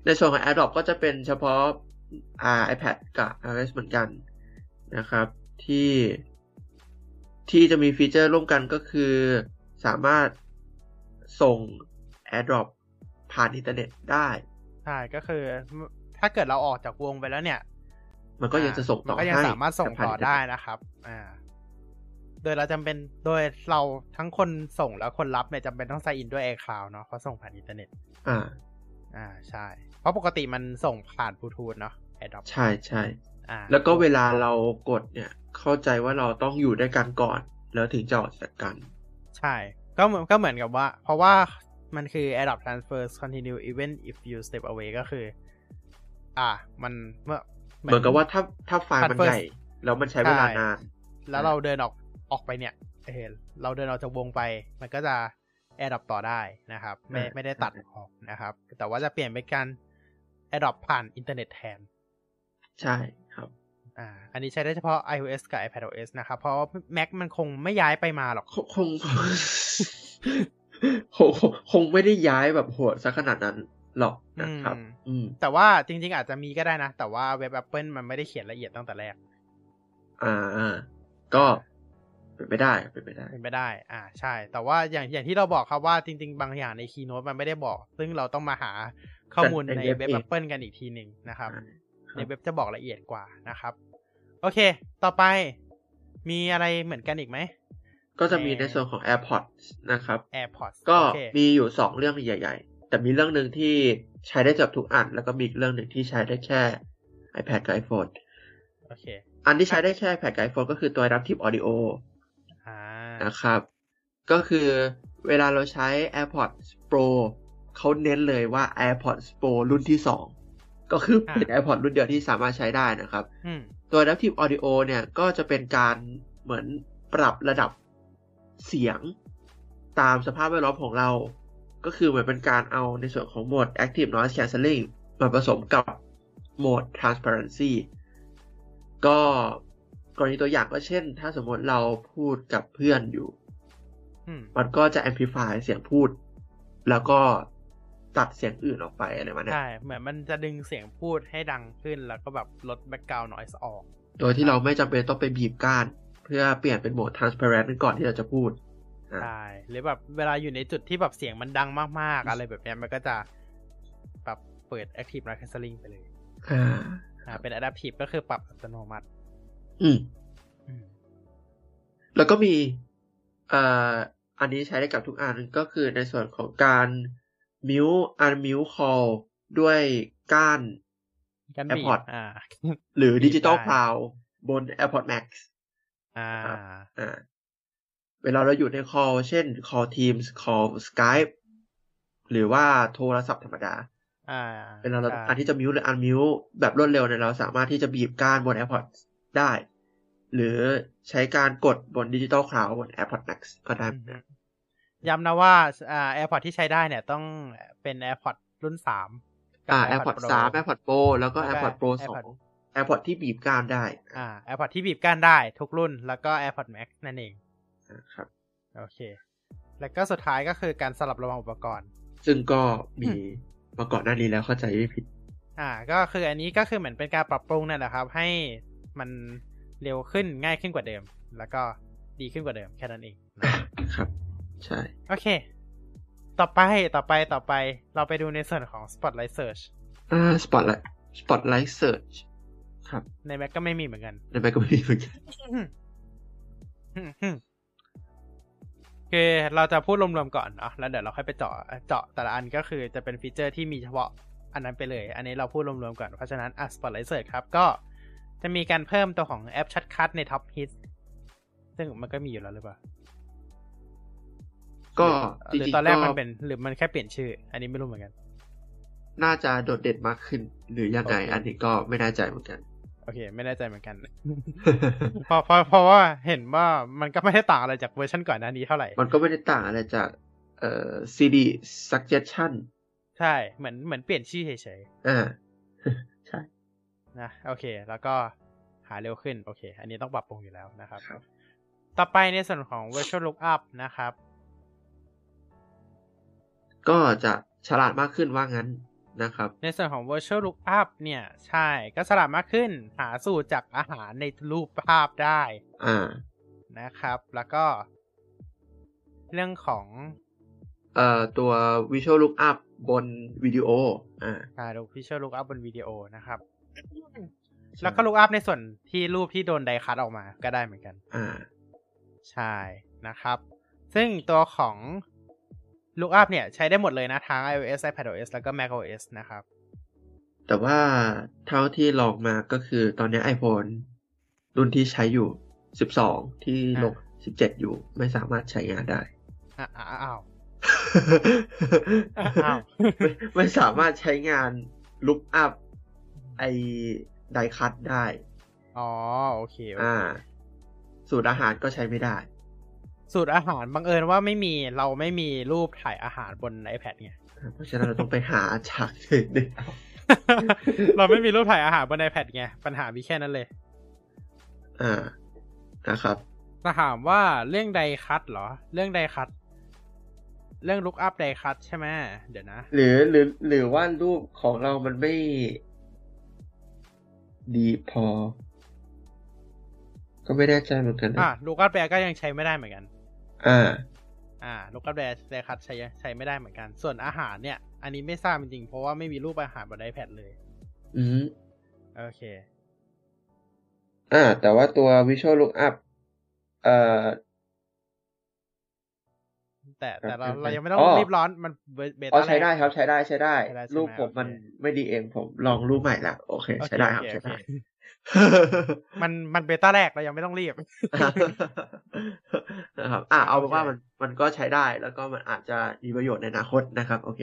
ในส่วนของ AirDrop ก็จะเป็นเฉพาะiPad กับ iOS เหมือนกันนะครับที่จะมีฟีเจอร์ร่วมกันก็คือสามารถส่ง AirDrop ผ่านอินเทอร์เน็ตได้ใช่ก็คือถ้าเกิดเราออกจากวงไปแล้วเนี่ยมันก็ยังจะส่งต่อได้มันก็ยังสามารถส่งต่อได้นะครับโดยเราทั้งคนส่งและคนรับเนี่ยจำเป็นต้องไซน์อินด้วย AirCloud เนาะเพราะส่งผ่านอินเทอร์เน็ตใช่เพราะปกติมันส่งผ่านบลูทูธเนาะ AirDrop ใช่ๆแล้วก็เวลาเรากดเนี่ยเข้าใจว่าเราต้องอยู่ด้วยกันก่อนแล้วถึงจะออกจากกันใช่ก็เหมือนกับว่าเพราะว่ามันคือ AirDrop Transfer Continue Even If You Step Away ก็คือมันเหมือนกับว่าถ้าไฟล์มันใหญ่แล้วมันใช้เวลานานแล้วเราเดินออกไปเนี่ยเราเดินออกจากวงไปมันก็จะAirDrop ต่อได้นะครับไม่ได้ตัดออกนะครับแต่ว่าจะเปลี่ยนเป็นการ AirDrop ผ่านอินเทอร์เน็ตแทนใช่ครับอันนี้ใช้ได้เฉพาะ iOS กับ iPadOS นะครับเพราะ Mac มันคงไม่ย้ายไปมาหรอกคงไม่ได้ย้ายแบบโหดซะขนาดนั้นหรอกนะครับแต่ว่าจริงๆอาจจะมีก็ได้นะแต่ว่าเว็บ Apple มันไม่ได้เขียนละเอียดตั้งแต่แรกก็เป็นไปได้ใช่แต่ว่าอย่างที่เราบอกครับว่าจริงๆบางอย่างใน Keynote มันไม่ได้บอกซึ่งเราต้องมาหาข้อมูลในเว็บ Apple กันอีกทีนึงนะครับในเว็บจะบอกละเอียดกว่านะครับโอเคต่อไปมีอะไรเหมือนกันอีกไหมก็จะมีในส่วนของ AirPods นะครับ AirPods ก็มีอยู่2เรื่องใหญ่ๆแต่มีเรื่องนึงที่ใช้ได้เกือบทุกอันแล้วก็มีเรื่องนึงที่ใช้ได้แค่ iPad กับ iPhone โอเคอันที่ใช้ได้แค่ iPad กับ iPhone ก็คือตัวรับคลิป Audioนะครับก็คือเวลาเราใช้ AirPods Pro เขาเน้นเลยว่า AirPods Pro รุ่นที่2ก็คือเป็น AirPods รุ่นเดียวที่สามารถใช้ได้นะครับตัว Adaptive Audio เนี่ยก็จะเป็นการเหมือนปรับระดับเสียงตามสภาพแวดล้อมของเราก็คือเหมือนเป็นการเอาในส่วนของโหมด Active Noise Cancelling มาผสมกับโหมด Transparency ก็กรณีตัวอย่างก็เช่นถ้าสมมติเราพูดกับเพื่อนอยู่มันก็จะ amplify เสียงพูดแล้วก็ตัดเสียงอื่นออกไปอะไรมาเนี่ยใช่เหมือนมันจะดึงเสียงพูดให้ดังขึ้นแล้วก็แบบลด background noise ออกโดยที่เราไม่จำเป็นต้องไปบีบก้านเพื่อเปลี่ยนเป็นโหมด transparent ก่อนที่เราจะพูดใช่หรือแบบเวลาอยู่ในจุดที่แบบเสียงมันดังมากๆอะไรแบบนี้มันก็จะแบบเปิด active noise cancelling ไปเลยเป็น adaptive ก็คือปรับอัตโนมัติแล้วก็มีอันนี้ใช้ได้กับทุกอันก็คือในส่วนของการมิวunmute call ด้วยก้าน AirPod หรือ Digital Cloud บน AirPod Max เวลาเราอยู่ใน call เช่น call Teams call Skype หรือว่าโทรศัพท์ธรรมดาเวลาเราอันที่จะมิวหรือ unmute แบบรวดเร็วเนี่ยเราสามารถที่จะบีบก้านบน AirPodได้หรือใช้การกดบน Digital Cloud บน AirPods Max ก็ได้ย้ำนะว่าAirPods ที่ใช้ได้เนี่ยต้องเป็น AirPods รุ่น3AirPods 3 AirPods Pro แล้วก็ AirPods Pro 2 AirPods ที่บีบก้านได้AirPods ที่บีบก้านได้ทุกรุ่นแล้วก็ AirPods Max นั่นเองครับโอเคแล้วก็สุดท้ายก็คือการสลับระหว่างอุปกรณ์ซึ่งก็มีมาก่อนหน้านี้แล้วเข้าใจไม่ผิดก็คืออันนี้ก็คือเหมือนเป็นการปรับปรุงนั่นแหละครับให้มันเร็วขึ้นง่ายขึ้นกว่าเดิมแล้วก็ดีขึ้นกว่าเดิมแค่นั้นเองนะครับใช่โอเคต่อไปเราไปดูในส่วนของ Spotlight Search Spotlight Search ครับใน Mac ก็ไม่มีเหมือนกันคือเราจะพูดรวมๆก่อนเนาะแล้วเดี๋ยวเราค่อยไปเจาะแต่ละอันก็คือจะเป็นฟีเจอร์ที่มีเฉพาะอันนั้นไปเลยอันนี้เราพูดรวมๆก่อนเพราะฉะนั้นSpotlight Search ครับก็จะมีการเพิ่มตัวของแอปช็อตคัทใน Top Hits ซึ่งมันก็มีอยู่แล้วหรือเปล่าก็หรือตอนแรกมันเป็นหรือมันแค่เปลี่ยนชื่ออันนี้ไม่รู้เหมือนกัน น่าจะโดดเด่นมากขึ้นหรือยังไง อันนี้ก็ไม่แน่ใจเหมือนกันโอเคไม่แน่ใจเหมือนกันเพราะว่าเห็นว่ามันก็ไม่ได้ต่างอะไรจากเวอร์ชันก่อนหน้านี้เท่าไหร่มันก็ไม่ได้ต่างอะไรจากCD suggestion ใช่เหมือนเปลี่ยนชื่อเฉยๆใช่นะโอเคแล้วก็หาเร็วขึ้นโอเคอันนี้ต้องปรับปรุงอยู่แล้วนะครับต่อไปในส่วนของ Virtual Lookup นะครับก็จะฉลาดมากขึ้นว่างั้นนะครับในส่วนของ Virtual Lookup เนี่ยใช่ก็ฉลาดมากขึ้นหาสูตรจากอาหารในรูปภาพได้นะครับแล้วก็เรื่องของตัว Visual Lookup บนวิดีโอใช่ Visual Lookup บนวิดีโอนะครับแล้วก็ Lookup ในส่วนที่รูปที่โดนไดคัทออกมาก็ได้เหมือนกันใช่นะครับซึ่งตัวของ Lookup เนี่ยใช้ได้หมดเลยนะทั้ง iOS iPadOS แล้วก็ macOS นะครับแต่ว่าเท่าที่ลองมาก็คือตอนนี้ iPhone รุ่นที่ใช้อยู่12ที่ลง17อยู่ไม่สามารถใช้งานได้อ้าวไม่สามารถใช้งาน Lookup ไอ้ไดคัทได้อ๋อโอเคสูตรอาหารก็ใช้ไม่ได้สูตรอาหารบังเอิญว่าไม่มีเราไม่มีรูปถ่ายอาหารบน iPad ไงเพราะฉะนั้นเราต้องไปหาจากอื่นดิเราไม่มีรูปถ่ายอาหารบน iPad ไงปัญหามีแค่นั้นเลยนะครับถ้าถามว่าเรื่องไดคัทเหรอเรื่องไดคัทเรื่อง Lookup ไดคัทใช่ไหมเดี๋ยวนะหรือว่ารูปของเรามันไม่ดีพอก็ไม่ได้ใจเหมือนกันลูกอัพแบร์ก็ยังใช้ไม่ได้เหมือนกันลูกอัพแบร์แต่คัดใช้ไม่ได้เหมือนกันส่วนอาหารเนี่ยอันนี้ไม่ทราบจริงๆเพราะว่าไม่มีรูปอาหารบน iPad เลยโอเคแต่ว่าตัว Visual Lookup แต่เรายังไม่ต้องรีบร้อนมันเบต้าใช้ได้ครับใช้ได้รูปผมมันไม่ดีเองผมลองรูปใหม่ละโอเคใช้ได้ครับใช้ได้มันเบต้าแรกเรายังไม่ต้องรีบนะครับเอาเป็นว่ามันก็ใช้ได้แล้วก็มันอาจจะมีประโยชน์ในอนาคตนะครับโอเ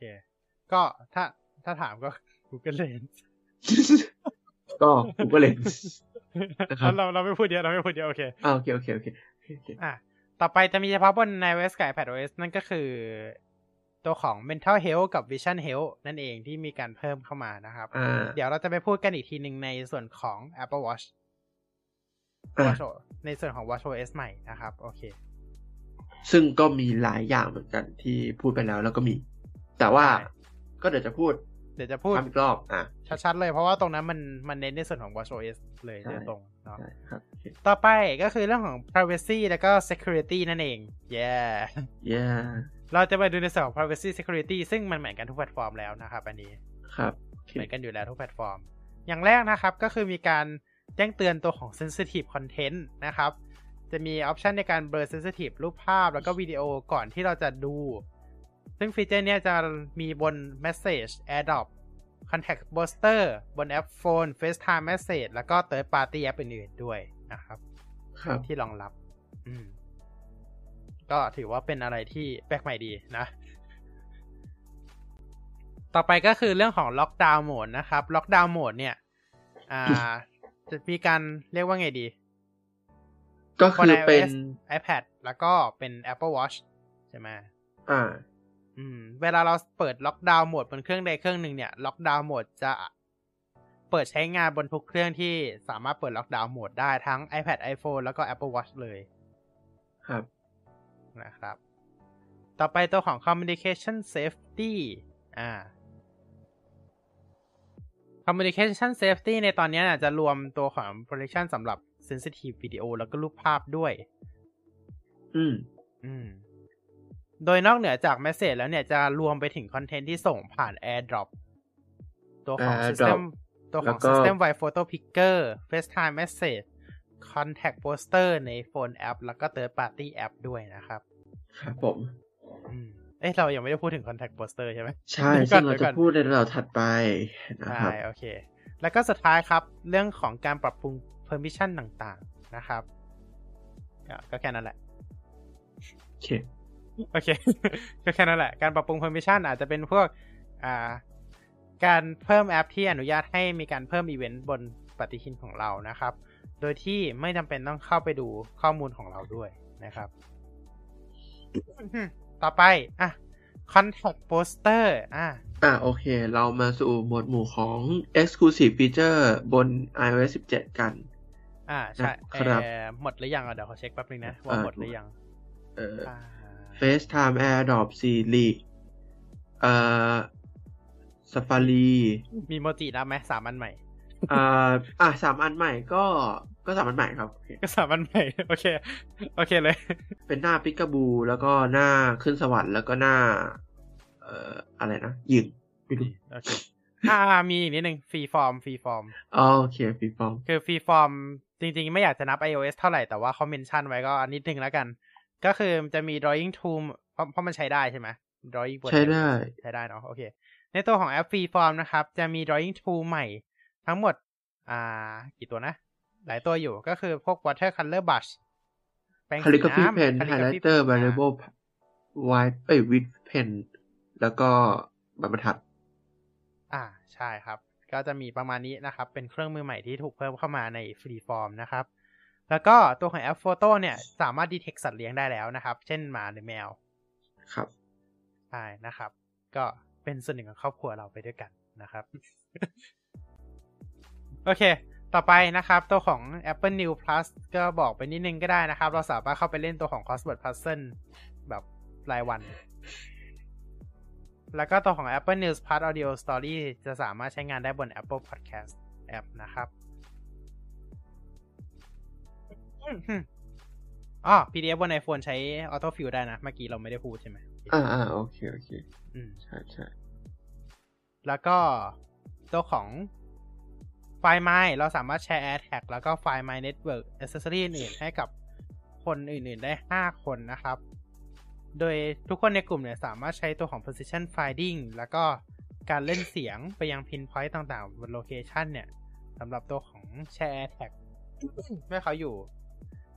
คก็ถ้าถามก็ Google Lens ก็ Google Lens นะครับเราไม่พูดเยอะโอเคโอเคต่อไปจะมีเฉพาะบน iOS กับ iPadOS นั่นก็คือตัวของ Mental Health กับ Vision Health นั่นเองที่มีการเพิ่มเข้ามานะครับเดี๋ยวเราจะไปพูดกันอีกทีหนึ่งในส่วนของ Apple Watch ในส่วนของ watchOS ใหม่นะครับโอเคซึ่งก็มีหลายอย่างเหมือนกันที่พูดไปแล้วก็มีแต่ว่าก็เดี๋ยวจะพูดอีกรอบชัดๆเลยเพราะว่าตรงนั้นมันเน้นในส่วนของ watchOS เลยโดยตรงเนาะต่อไปก็คือเรื่องของ privacy แล้วก็ security นั่นเองเราจะไปดูในส่วนของ privacy security ซึ่งมันเหมือนกันทุกแพลตฟอร์มแล้วนะครับอันนี้ครับเหมือนกันอยู่แล้วทุกแพลตฟอร์มอย่างแรกนะครับก็คือมีการแจ้งเตือนตัวของ sensitive content นะครับจะมีออปชันในการ blur sensitive รูปภาพแล้วก็วิดีโอก่อนที่เราจะดูซึ่งฟีเจอร์เนี้ยจะมีบน message AirDrop Contact Poster บนแอป Phone FaceTime Message แล้วก็ Third Party App อื่นๆด้วยนะครับที่รองรับก็ถือว่าเป็นอะไรที่แปลกใหม่ดีนะต่อไปก็คือเรื่องของ Lockdown Mode นะครับ Lockdown Mode เนี่ยจะมีการเรียกว่าไงดีก็คือเป็น iPad แล้วก็เป็น Apple Watch ใช่ไหมเวลาเราเปิดล็อกดาวน์โหมดบนเครื่องใดเครื่องหนึ่งเนี่ยล็อกดาวน์โหมดจะเปิดใช้งานบนทุกเครื่องที่สามารถเปิดล็อกดาวน์โหมดได้ทั้ง iPad iPhone แล้วก็ Apple Watch เลยครับนะครับต่อไปตัวของ Communication Safety Communication Safety ในตอนนี้จะรวมตัวของ Protection สำหรับ Sensitive Video แล้วก็รูปภาพด้วยโดยนอกเหนือจากเมสเสจแล้วเนี่ยจะรวมไปถึงคอนเทนต์ที่ส่งผ่าน AirDrop ตัวของ System ตัวของ System Wide Photo Picker FaceTime Message Contact Poster ใน Phone App แล้วก็ Third Party App ด้วยนะครับครับผมเรายังไม่ได้พูดถึง Contact Poster ใช่ไหมใช่ซึ่งเราจะพูดในเราถัดไปนะครับโอเคแล้วก็สุดท้ายครับเรื่องของการปรับปรุง Permission ต่างๆนะครับก็แค่นั้นแหละโอเคก็แค่นั้นแหละการปรับปรุง permission อาจจะเป็นพวก การเพิ่มแอปที่อนุญาตให้มีการเพิ่มอีเวนต์บนปฏิทินของเรานะครับโดยที่ไม่จำเป็นต้องเข้าไปดูข้อมูลของเราด้วยนะครับ ต่อไปอ่ะ Contact Poster โอเคเรามาสู่หมวดหมู่ของ Exclusive Feature บน iOS 17 กันใช่ครับหมดหรือยังเดี๋ยวขอเช็คแป๊บนึงนะว่าหมดหรือยังFaceTime AirDrop 4 Safari มีโมจิแล้วไหม3อันใหม่3อันใหม่ก็3อันใหม่ครับก็3อันใหม่โอเคเลยเป็นหน้าปิกาบูแล้วก็หน้าขึ้นสวรรค์แล้วก็หน้าอะไรนะยิงไม่รู้โอเคมีอีกนิดนึงฟรีฟอร์มโอเคฟรีฟอร์มคือฟรีฟอร์มจริงๆไม่อยากจะนับ iOS เท่าไหร่แต่ว่าเขาเมนชั่นไว้ก็นิดนึงแล้วกันก็คือจะมี drawing tool เพราะมันใช้ได้ใช่ไหม drawing ใช้ได้เนาะโอเคในตัวของแอป Freeform นะครับจะมี drawing tool ใหม่ทั้งหมดกี่ตัวนะหลายตัวอยู่ก็คือพวก water color brush แปรงสีน้ำ pen highlighter variable white with pen แล้วก็บรรทัดใช่ครับก็จะมีประมาณนี้นะครับเป็นเครื่องมือใหม่ที่ถูกเพิ่มเข้ามาใน Freeform นะครับแล้วก็ตัวของแอป Photo เนี่ยสามารถ detect สัตว์เลี้ยงได้แล้วนะครับเช่นหมาหรือแมวครับใช่นะครับก็เป็นส่วนหนึ่งของครอบครัวเราไปด้วยกันนะครับ โอเคต่อไปนะครับตัวของ Apple New Plus ก็บอกไปนิดนึงก็ได้นะครับเราสามารถเข้าไปเล่นตัวของ Crossword Puzzle แบบรายวันแล้วก็ตัวของ Apple News Plus Audio Story จะสามารถใช้งานได้บน Apple Podcast App นะครับPDF บน iPhone ใช้ Auto Fill ได้นะเมื่อกี้เราไม่ได้พูดใช่ไหมโอเคใช่แล้วก็ตัวของไฟล์ My เราสามารถแชร์ AirTag แล้วก็ไฟล์ My Network Accessory อื่นให้กับคนอื่นๆได้5คนนะครับโดยทุกคนในกลุ่มเนี่ยสามารถใช้ตัวของ Position Finding แล้วก็การเล่นเสียงไปยัง Pinpoint ต่างๆบน Location เนี่ยสำหรับตัวของแชร์ AirTag เมื่อเขาอยู่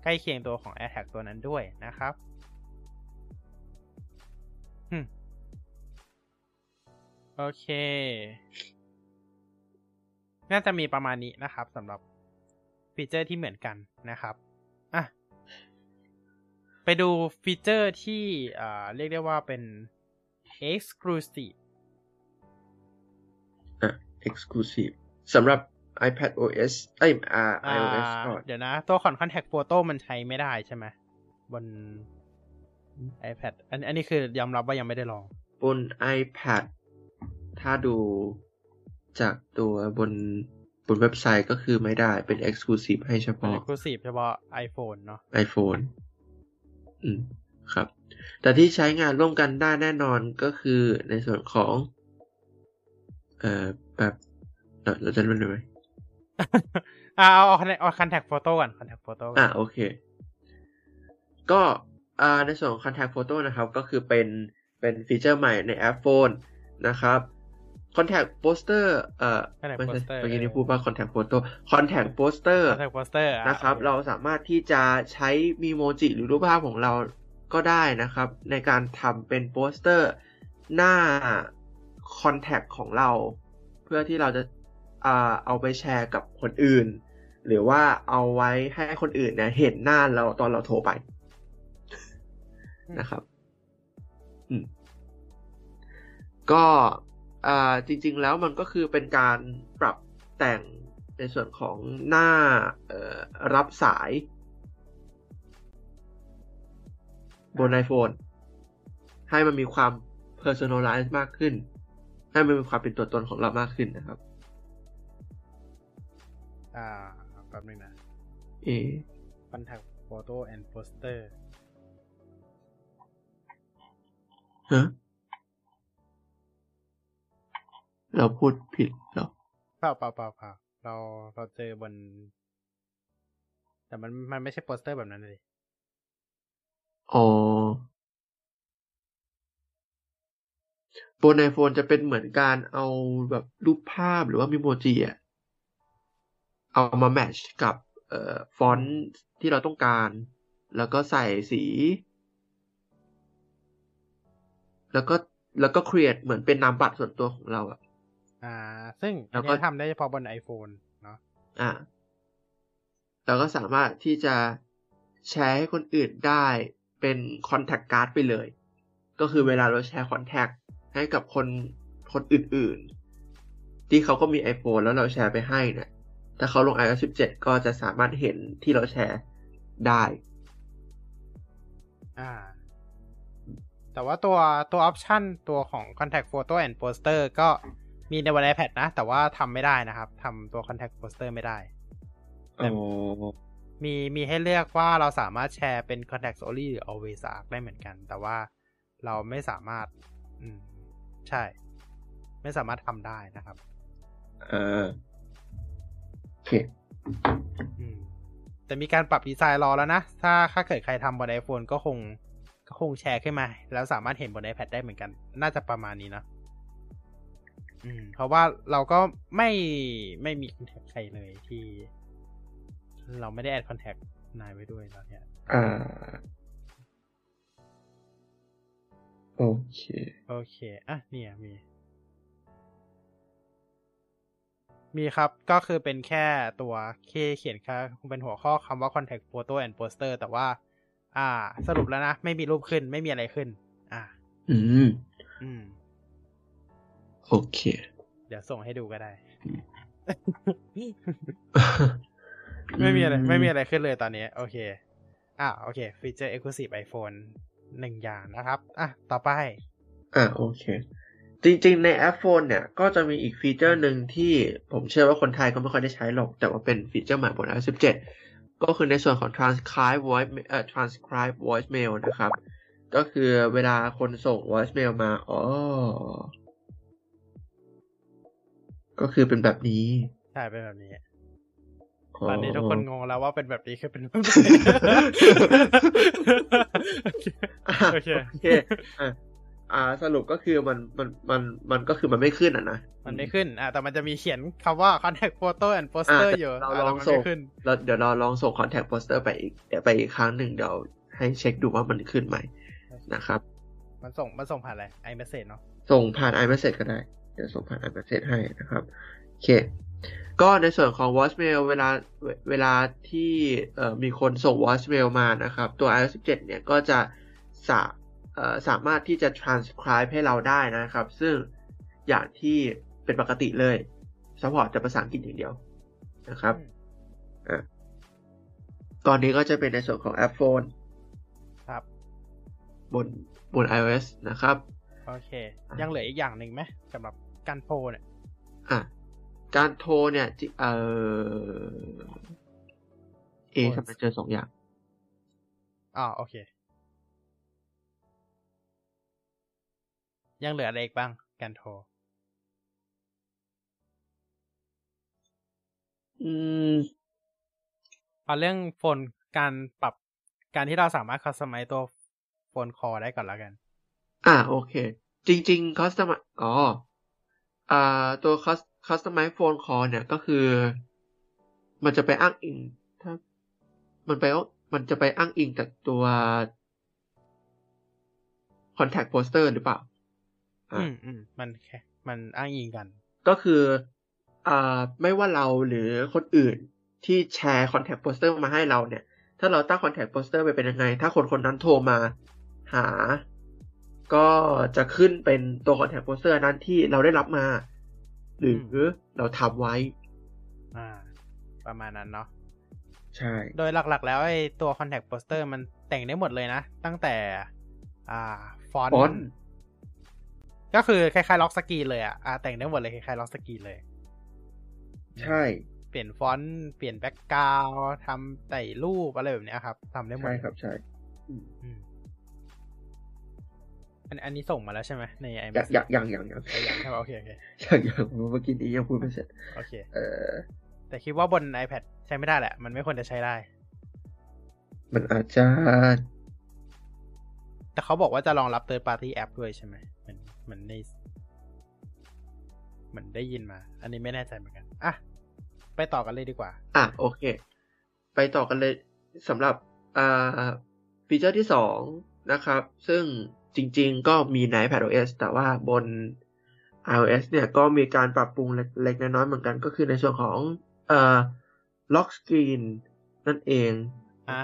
ใกล้เคียงตัวของ AirTag ตัวนั้นด้วยนะครับโอเคน่าจะมีประมาณนี้นะครับสำหรับฟีเจอร์ที่เหมือนกันนะครับไปดูฟีเจอร์ที่เรียกได้ว่าเป็น Exclusive Exclusive สำหรับiPadOS iOS เดี๋ยวนะตัวของ Contact Photo มันใช้ไม่ได้ใช่ไหมบน iPad อันนี้คือยอมรับว่ายังไม่ได้ลองบน iPad ถ้าดูจากตัวบนเว็บไซต์ก็คือไม่ได้เป็น Exclusive ให้เฉพาะ Exclusive เฉพาะ iPhone เนาะ iPhone ครับแต่ที่ใช้งานร่วมกันได้แน่นอนก็คือในส่วนของแบบเราจะเล่นได้ไหมเอา Contact Photo ก่อน Contact Photo โอเคก็ในส่วนของ Contact Photo นะครับก็คือเป็นฟีเจอร์ใหม่ในแอปโฟนนะครับ Contact Poster ไม่ใช่เมื่อกี้นี้พูดว่า Contact Photo Contact Poster นะครับเราสามารถที่จะใช้มีโมจิหรือรูปภาพของเราก็ได้นะครับในการทำเป็นโปสเตอร์หน้า Contact ของเราเพื่อที่เราจะเอาไปแชร์กับคนอื่นหรือว่าเอาไว้ให้คนอื่นเนี่ยเห็นหน้าเราตอนเราโทรไปนะครับก็จริงๆแล้วมันก็คือเป็นการปรับแต่งในส่วนของหน้ารับสายบน iPhone ให้มันมีความ personalize มากขึ้นให้มันมีความเป็นตัวตนของเรามากขึ้นนะครับแป๊บนึงนะContact Photo and Poster เราพูดผิดเหรอเปล่าเราเจอบนแต่มันไม่ใช่โปสเตอร์แบบนั้นเลยบน iPhone จะเป็นเหมือนการเอาแบบรูปภาพหรือว่ามีโมจิอ่ะเอามาแมทช์กับฟอนต์ที่เราต้องการแล้วก็ใส่สีแล้วก็ create เหมือนเป็นนามบัตรส่วนตัวของเราอะ ซึ่งอันนี้ทำได้เฉพาะบน iPhone เนาะเราก็สามารถที่จะแชร์ให้คนอื่นได้เป็น Contact Card ไปเลยก็คือเวลาเราแชร์ Contact ให้กับคนอื่นๆที่เขาก็มี iPhone แล้วเราแชร์ไปให้เนี่ยถ้าเขาลง iOS 17ก็จะสามารถเห็นที่เราแชร์ได้แต่ว่าตัวออปชั่นตัวของ Contact Photo and Poster ก็มีในบน iPad นะแต่ว่าทำไม่ได้นะครับทำตัว Contact Poster ไม่ได้มีให้เลือกว่าเราสามารถแชร์เป็น Contact Only หรือ Always Arc ได้เหมือนกันแต่ว่าเราไม่สามารถใช่ไม่สามารถทำได้นะครับโอเคแต่มีการปรับดีไซน์รอแล้วนะถ้าเกิดใครทำบน iPhone ก็คงแชร์ขึ้นมาแล้วสามารถเห็นบน iPad ได้เหมือนกันน่าจะประมาณนี้นะเพราะว่าเราก็ไม่มีคอนแทคใครเลยที่เราไม่ได้แอดคอนแทคนายไว้ด้วยแล้วเนี่ยโอเคอ่ะเนี่ยมีครับก็คือเป็นแค่ตัวเคเขียนค่ะเป็นหัวข้อคำว่า Contact Photo and Poster แต่ว่าสรุปแล้วนะไม่มีรูปขึ้นไม่มีอะไรขึ้นโอเคเดี๋ยวส่งให้ดูก็ได้ ไม่มีอะไรขึ้นเลยตอนนี้โอเคโอเคฟีเจอร์ Exclusive iPhone 1 อย่างนะครับต่อไปโอเคจริงๆใน iPhone เนี่ยก็จะมีอีกฟีเจอร์หนึ่งที่ผมเชื่อว่าคนไทยก็ไม่ค่อยได้ใช้หรอกแต่ว่าเป็นฟีเจอร์ใหม่บน iOS 17ก็คือในส่วนของ Transcribe Voicemail นะครับก็คือเวลาคนส่ง Voicemail มาก็คือเป็นแบบนี้ใช่เป็นแบบนี้ตอนนี้ทุกคนงงแล้วว่าเป็นแบบนี้คือเป็นแบบนี้โอเคสรุปก็คือมันก็คือมันไม่ขึ้นนะมันไม่ขึ้นแต่มันจะมีเขียนคำว่า Contact Photo and Poster อยู่เราลองส่งเดี๋ยวเราลองส่ง Contact Poster ไปอีกครั้งหนึ่งเดี๋ยวให้เช็คดูว่ามันขึ้นไหมนะครับมันส่งผ่านอะไร iMessage เนาะส่งผ่าน iMessage ก็ได้เดี๋ยวส่งผ่าน iMessage ให้นะครับโอเคก็ในส่วนของ voicemail เวลาที่มีคนส่ง voicemail มานะครับตัว iOS 17เนี่ยก็จะสามารถที่จะ transcribe ให้เราได้นะครับซึ่งอย่างที่เป็นปกติเลย support จะภาษาอังกฤษอย่างเดียวนะครับตอนนี้ก็จะเป็นในส่วนของ App Phone ครับบน iOS นะครับโอเคยังเหลืออีกอย่างหนึ่งไหมสำหรับการโทรเนี่ยการโทรเนี่ยทำไมเจอ2อย่างโอเคยังเหลืออะไรอีกบ้างการโทรเอาเรื่องโฟนการปรับการที่เราสามารถคัสตอมไมซ์ตัวโฟนคอลได้ก่อนแล้วกันโอเคจริงๆคัสตอมตัวCustomize Phone Call เนี่ยก็คือมันจะไปอ้างอิงถ้ามันจะไปอ้างอิงจากตัว Contact Poster หรือเปล่ามันอ้างอิงกันก็คือไม่ว่าเราหรือคนอื่นที่แชร์ Contact Poster มาให้เราเนี่ยถ้าเราตั้ง Contact Poster ไปเป็นยังไงถ้าคนๆนั้นโทรมาหาก็จะขึ้นเป็นตัว Contact Poster นั้นที่เราได้รับมาหรือเราทำไว้ประมาณนั้นเนาะใช่โดยหลักๆแล้วไอ้ตัว Contact Poster มันแต่งได้หมดเลยนะตั้งแต่ฟอนต์ก็คือคล้ายๆล็อกสกรีนเลยแต่งได้หมดเลยคล้ายๆล็อกสกรีนเลยใช่เปลี่ยนฟอนต์เปลี่ยนแบ็คกราวด์ทำแต่รูปอะไรแบบนี้ครับทำได้หมดใช่ครับใช่อันนี้ส่งมาแล้วใช่ไหมในไอแมสยังใช่ป่ะโอเคยังเมื่อกี้นี้ยังพูดไม่เสร็จโอเคแต่คิดว่าบน iPad ใช้ไม่ได้แหละมันไม่ควรจะใช้ได้มันอาจจะแต่เขาบอกว่าจะรองรับ Third Party App ด้วยใช่ไหมมันในมันได้ยินมาอันนี้ไม่แน่ใจเหมือนกันไปต่อกันเลยดีกว่าโอเคไปต่อกันเลยสำหรับฟีเจอร์ที่2นะครับซึ่งจริงๆก็มีใน iPadOS แต่ว่าบน iOS เนี่ยก็มีการปรับปรุงเล็กน้อยเหมือนกันก็คือในส่วนของล็อกสกรีนนั่นเอง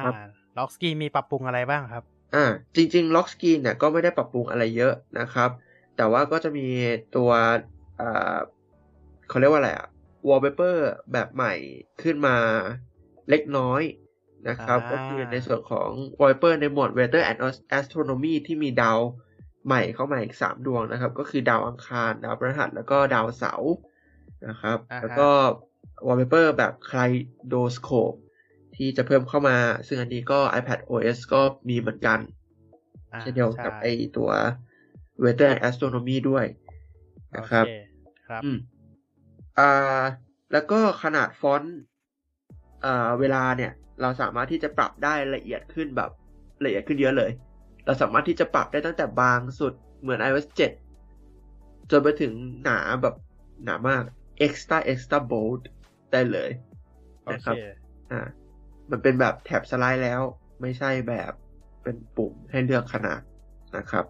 ครับล็อกสกรีนมีปรับปรุงอะไรบ้างครับจริงๆล็อกสกรีนเนี่ยก็ไม่ได้ปรับปรุงอะไรเยอะนะครับแต่ว่าก็จะมีตัวเขาเรียกว่าอะไรอะวอลเปเปอร์แบบใหม่ขึ้นมาเล็กน้อยนะครับก็คือในส่วนของวอลเปเปอร์ในหมวด Weather and Astronomy ที่มีดาวใหม่เข้ามาอีก3ดวงนะครับก็คือดาวอังคารดาวพฤหัสแล้วก็ดาวเสาร์นะครับแล้วก็วอลเปเปอร์แบบไคลโดสโคปที่จะเพิ่มเข้ามาซึ่งอันนี้ก็ iPadOS ก็มีเหมือนกันเช่นเดียวกับไอตัว Weather and Astronomy ด้วยนะครับครับแล้วก็ขนาดฟอนต์เวลาเนี่ยเราสามารถที่จะปรับได้ละเอียดขึ้นแบบละเอียดขึ้นเยอะเลยเราสามารถที่จะปรับได้ตั้งแต่บางสุดเหมือน iOS 7 จนไปถึงหนาแบบหนามาก extra bold ได้เลยนะครับมันเป็นแบบแถบสไลด์แล้วไม่ใช่แบบเป็นปุ่มให้เลือกขนาดนะครับ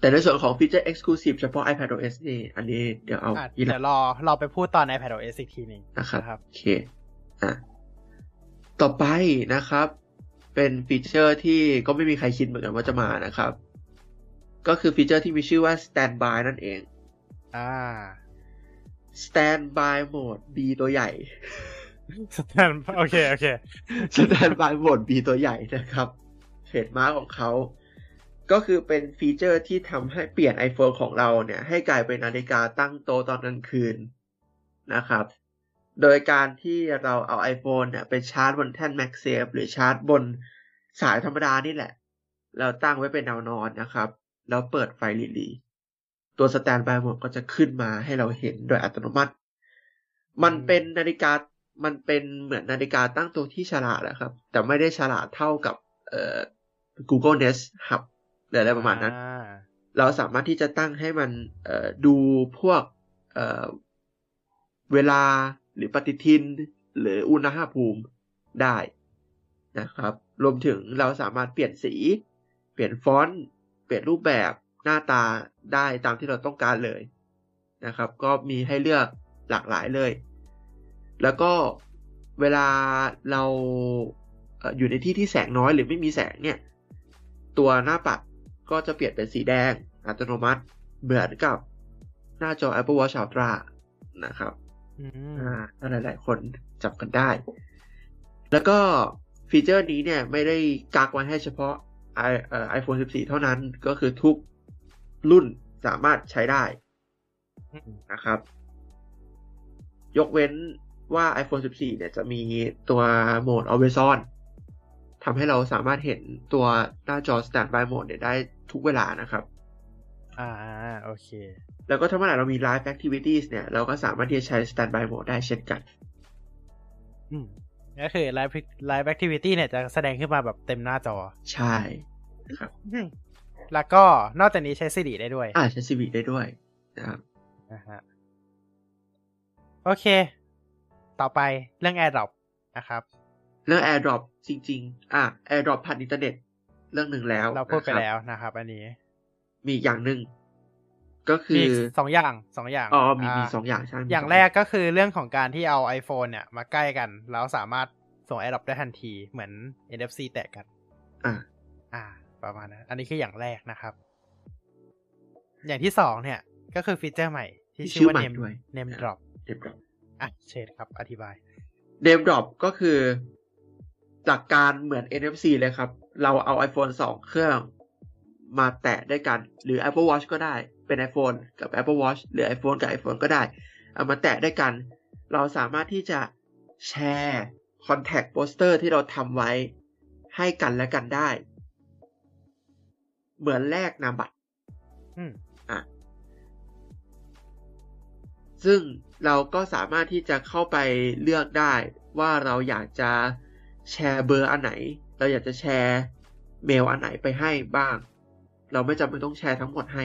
แต่ในส่วนของฟีเจอร์ Exclusive เฉพาะ iPadOS นี่อันนี้เดี๋ยวเอาเดี๋ยวเราไปพูดตอน iPadOS อีกทีนึงนะครับโอเคต่อไปนะครับเป็นฟีเจอร์ที่ก็ไม่มีใครคิดเหมือนกันว่าจะมานะครับก็คือฟีเจอร์ที่มีชื่อว่า Standby นั่นเองStandby Mode B ตัวใหญ่ โอเคโอเค Standby Mode B ตัวใหญ่นะครับเทรดมาร์คของเขาก็คือเป็นฟีเจอร์ที่ทำให้เปลี่ยน iPhone ของเราเนี่ยให้กลายเป็นนาฬิกาตั้งโต๊ะตอนกลางคืนนะครับโดยการที่เราเอา iPhone เนี่ยไปชาร์จบนแท่น MagSafe หรือชาร์จบนสายธรรมดานี่แหละเราตั้งไว้เป็นแนวนอนนะครับแล้วเปิดไฟรีๆตัว Standby Mode ก็จะขึ้นมาให้เราเห็นโดยอัตโนมัติมันเป็นเหมือนนาฬิกาตั้งโต๊ะที่ฉลาดนะครับแต่ไม่ได้ฉลาดเท่ากับGoogle Nest Hubอะไรประมาณนั้นเราสามารถที่จะตั้งให้มันดูพวกเวลาหรือปฏิทินหรืออุณหภูมิได้นะครับรวมถึงเราสามารถเปลี่ยนสีเปลี่ยนฟอนต์เปลี่ยนรูปแบบหน้าตาได้ตามที่เราต้องการเลยนะครับก็มีให้เลือกหลากหลายเลยแล้วก็เวลาเราอยู่ในที่ที่แสงน้อยหรือไม่มีแสงเนี่ยตัวหน้าปัดก็จะเปลี่ยนเป็นสีแดงอัตโนมัติเหมือนกับหน้าจอ Apple Watch Ultra นะครับหลายๆคนจับกันได้แล้วก็ฟีเจอร์นี้เนี่ยไม่ได้กักไว้ให้เฉพาะ iPhone 14 เท่านั้นก็คือทุกรุ่นสามารถใช้ได้นะครับยกเว้นว่า iPhone 14 เนี่ยจะมีตัวโหมด Always Onทำให้เราสามารถเห็นตัวหน้าจอ Standby Mode เนี่ยได้ทุกเวลานะครับโอเคแล้วก็ถ้าเมื่อไหร่เรามี Live Activities เนี่ยเราก็สามารถที่จะใช้ Standby Mode ได้เช่นกันก็คือ Live Activity เนี่ยจะแสดงขึ้นมาแบบเต็มหน้าจอใช่ครับแล้วก็นอกจากนี้ใช้ Siri ได้ด้วยใช้ Siri ได้ด้วยนะครับโอเคต่อไปเรื่อง AirDrop นะครับเรื่อง AirDrop จริงๆAirDrop ผ่านอินเทอร์เน็ตเรื่องหนึ่งแล้วเราพูดไปแล้วนะครับอันนี้มีอีกอย่างหนึ่งก็คือ2 อย่างมี2อย่างใช่อย่างแรกก็คือเรื่องของการที่เอา iPhone เนี่ยมาใกล้กันแล้วสามารถส่ง AirDrop ได้ทันทีเหมือน NFC แตะกันประมาณนั้นอันนี้คืออย่างแรกนะครับอย่างที่2เนี่ยก็คือฟีเจอร์ใหม่ที่ชื่อว่า Name Drop เชิญครับอธิบาย Name Drop ก็คือหลักการเหมือน NFC เลยครับเราเอา iPhone 2 เครื่องมาแตะด้วยกันหรือ Apple Watch ก็ได้เป็น iPhone กับ Apple Watch หรือ iPhone กับ iPhone ก็ได้เอามาแตะด้วยกันเราสามารถที่จะแชร์ Contact Poster ที่เราทำไว้ให้กันและกันได้เหมือนแลกนามบัตรซึ่งเราก็สามารถที่จะเข้าไปเลือกได้ว่าเราอยากจะแชร์เบอร์อันไหนเราอยากจะแชร์เมลอันไหนไปให้บ้างเราไม่จำเป็นต้องแชร์ทั้งหมดให้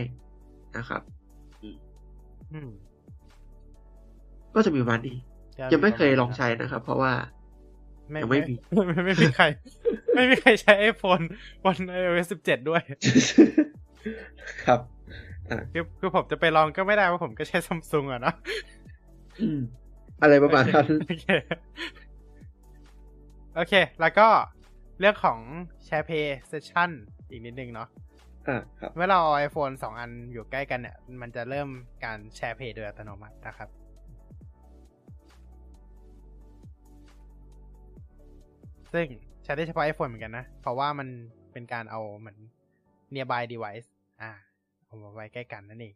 นะครับก็จะมีวันนี้ยังไม่เคยลองใช้นะครับเพราะว่ายังไม่มีไม่มีใครใช้ iPhone บน iOS 17 ด้วย ครับคือผมจะไปลองก็ไม่ได้เพราะผมก็ใช้ Samsung อ่ะเนาะอะไรประมาณนั้นโอเคแล้วก็เรื่องของ SharePay Session อีกนิดนึงเนาะเมื่อเราเอา iPhone 2 อันอยู่ใกล้กันเนี่ยมันจะเริ่มการ SharePay โดยอัตโนมัตินะครับซึ่งใช้ได้เฉพาะ iPhone เหมือนกันนะเพราะว่ามันเป็นการเอาเหมือน nearby device เอามาไว้ใกล้กันนั่นเอง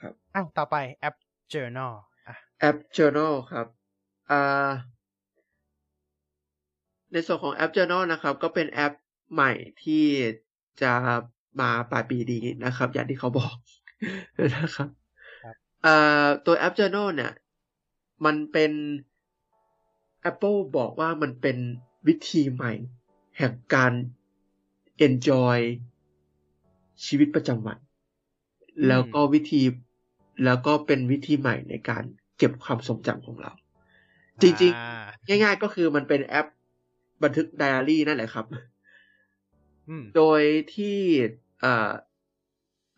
ครับต่อไป App Journal App Journal ครับในส่วนของ App Journal นะครับก็เป็นแอปใหม่ที่จะมาปลายปีนี้นะครับอย่างที่เขาบอกนะครับตัว App Journal เนี่ยมันเป็น Apple บอกว่ามันเป็นวิธีใหม่แห่งการ enjoy ชีวิตประจำวันแล้วก็เป็นวิธีใหม่ในการเก็บความทรงจำของเราจริงๆง่ายๆก็คือมันเป็นแอปบันทึกไดอารี่นั่นแหละครับโดยที่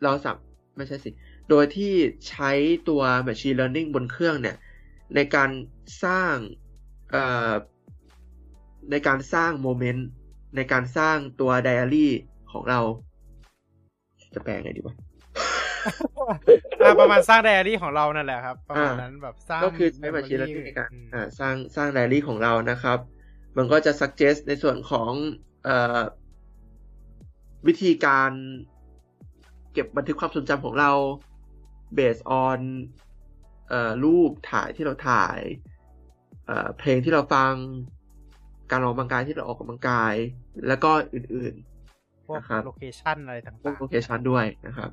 เราสับไม่ใช่สิโดยที่ใช้ตัว Machine Learning บนเครื่องเนี่ยในการสร้างโมเมนต์ในการสร้างตัวไดอารี่ของเราจะแปลไงดีวะประมาณสร้างไดอารี่ของเรานั่นแหละครับประมาณนั้นแบบสร้างก็คือใช้ Machine Learning ในการสร้างไดอารี่ของเรานะครับมันก็จะ suggest ในส่วนของวิธีการเก็บบันทึกความทรงจำของเรา based on รูปถ่ายที่เราถ่ายเพลงที่เราฟังการออกกำลังกายที่เราออกกำลังกายแล้วก็อื่นๆนะครับโลเคชั่นอะไรต่างๆโลเคชั่นด้วยนะครับ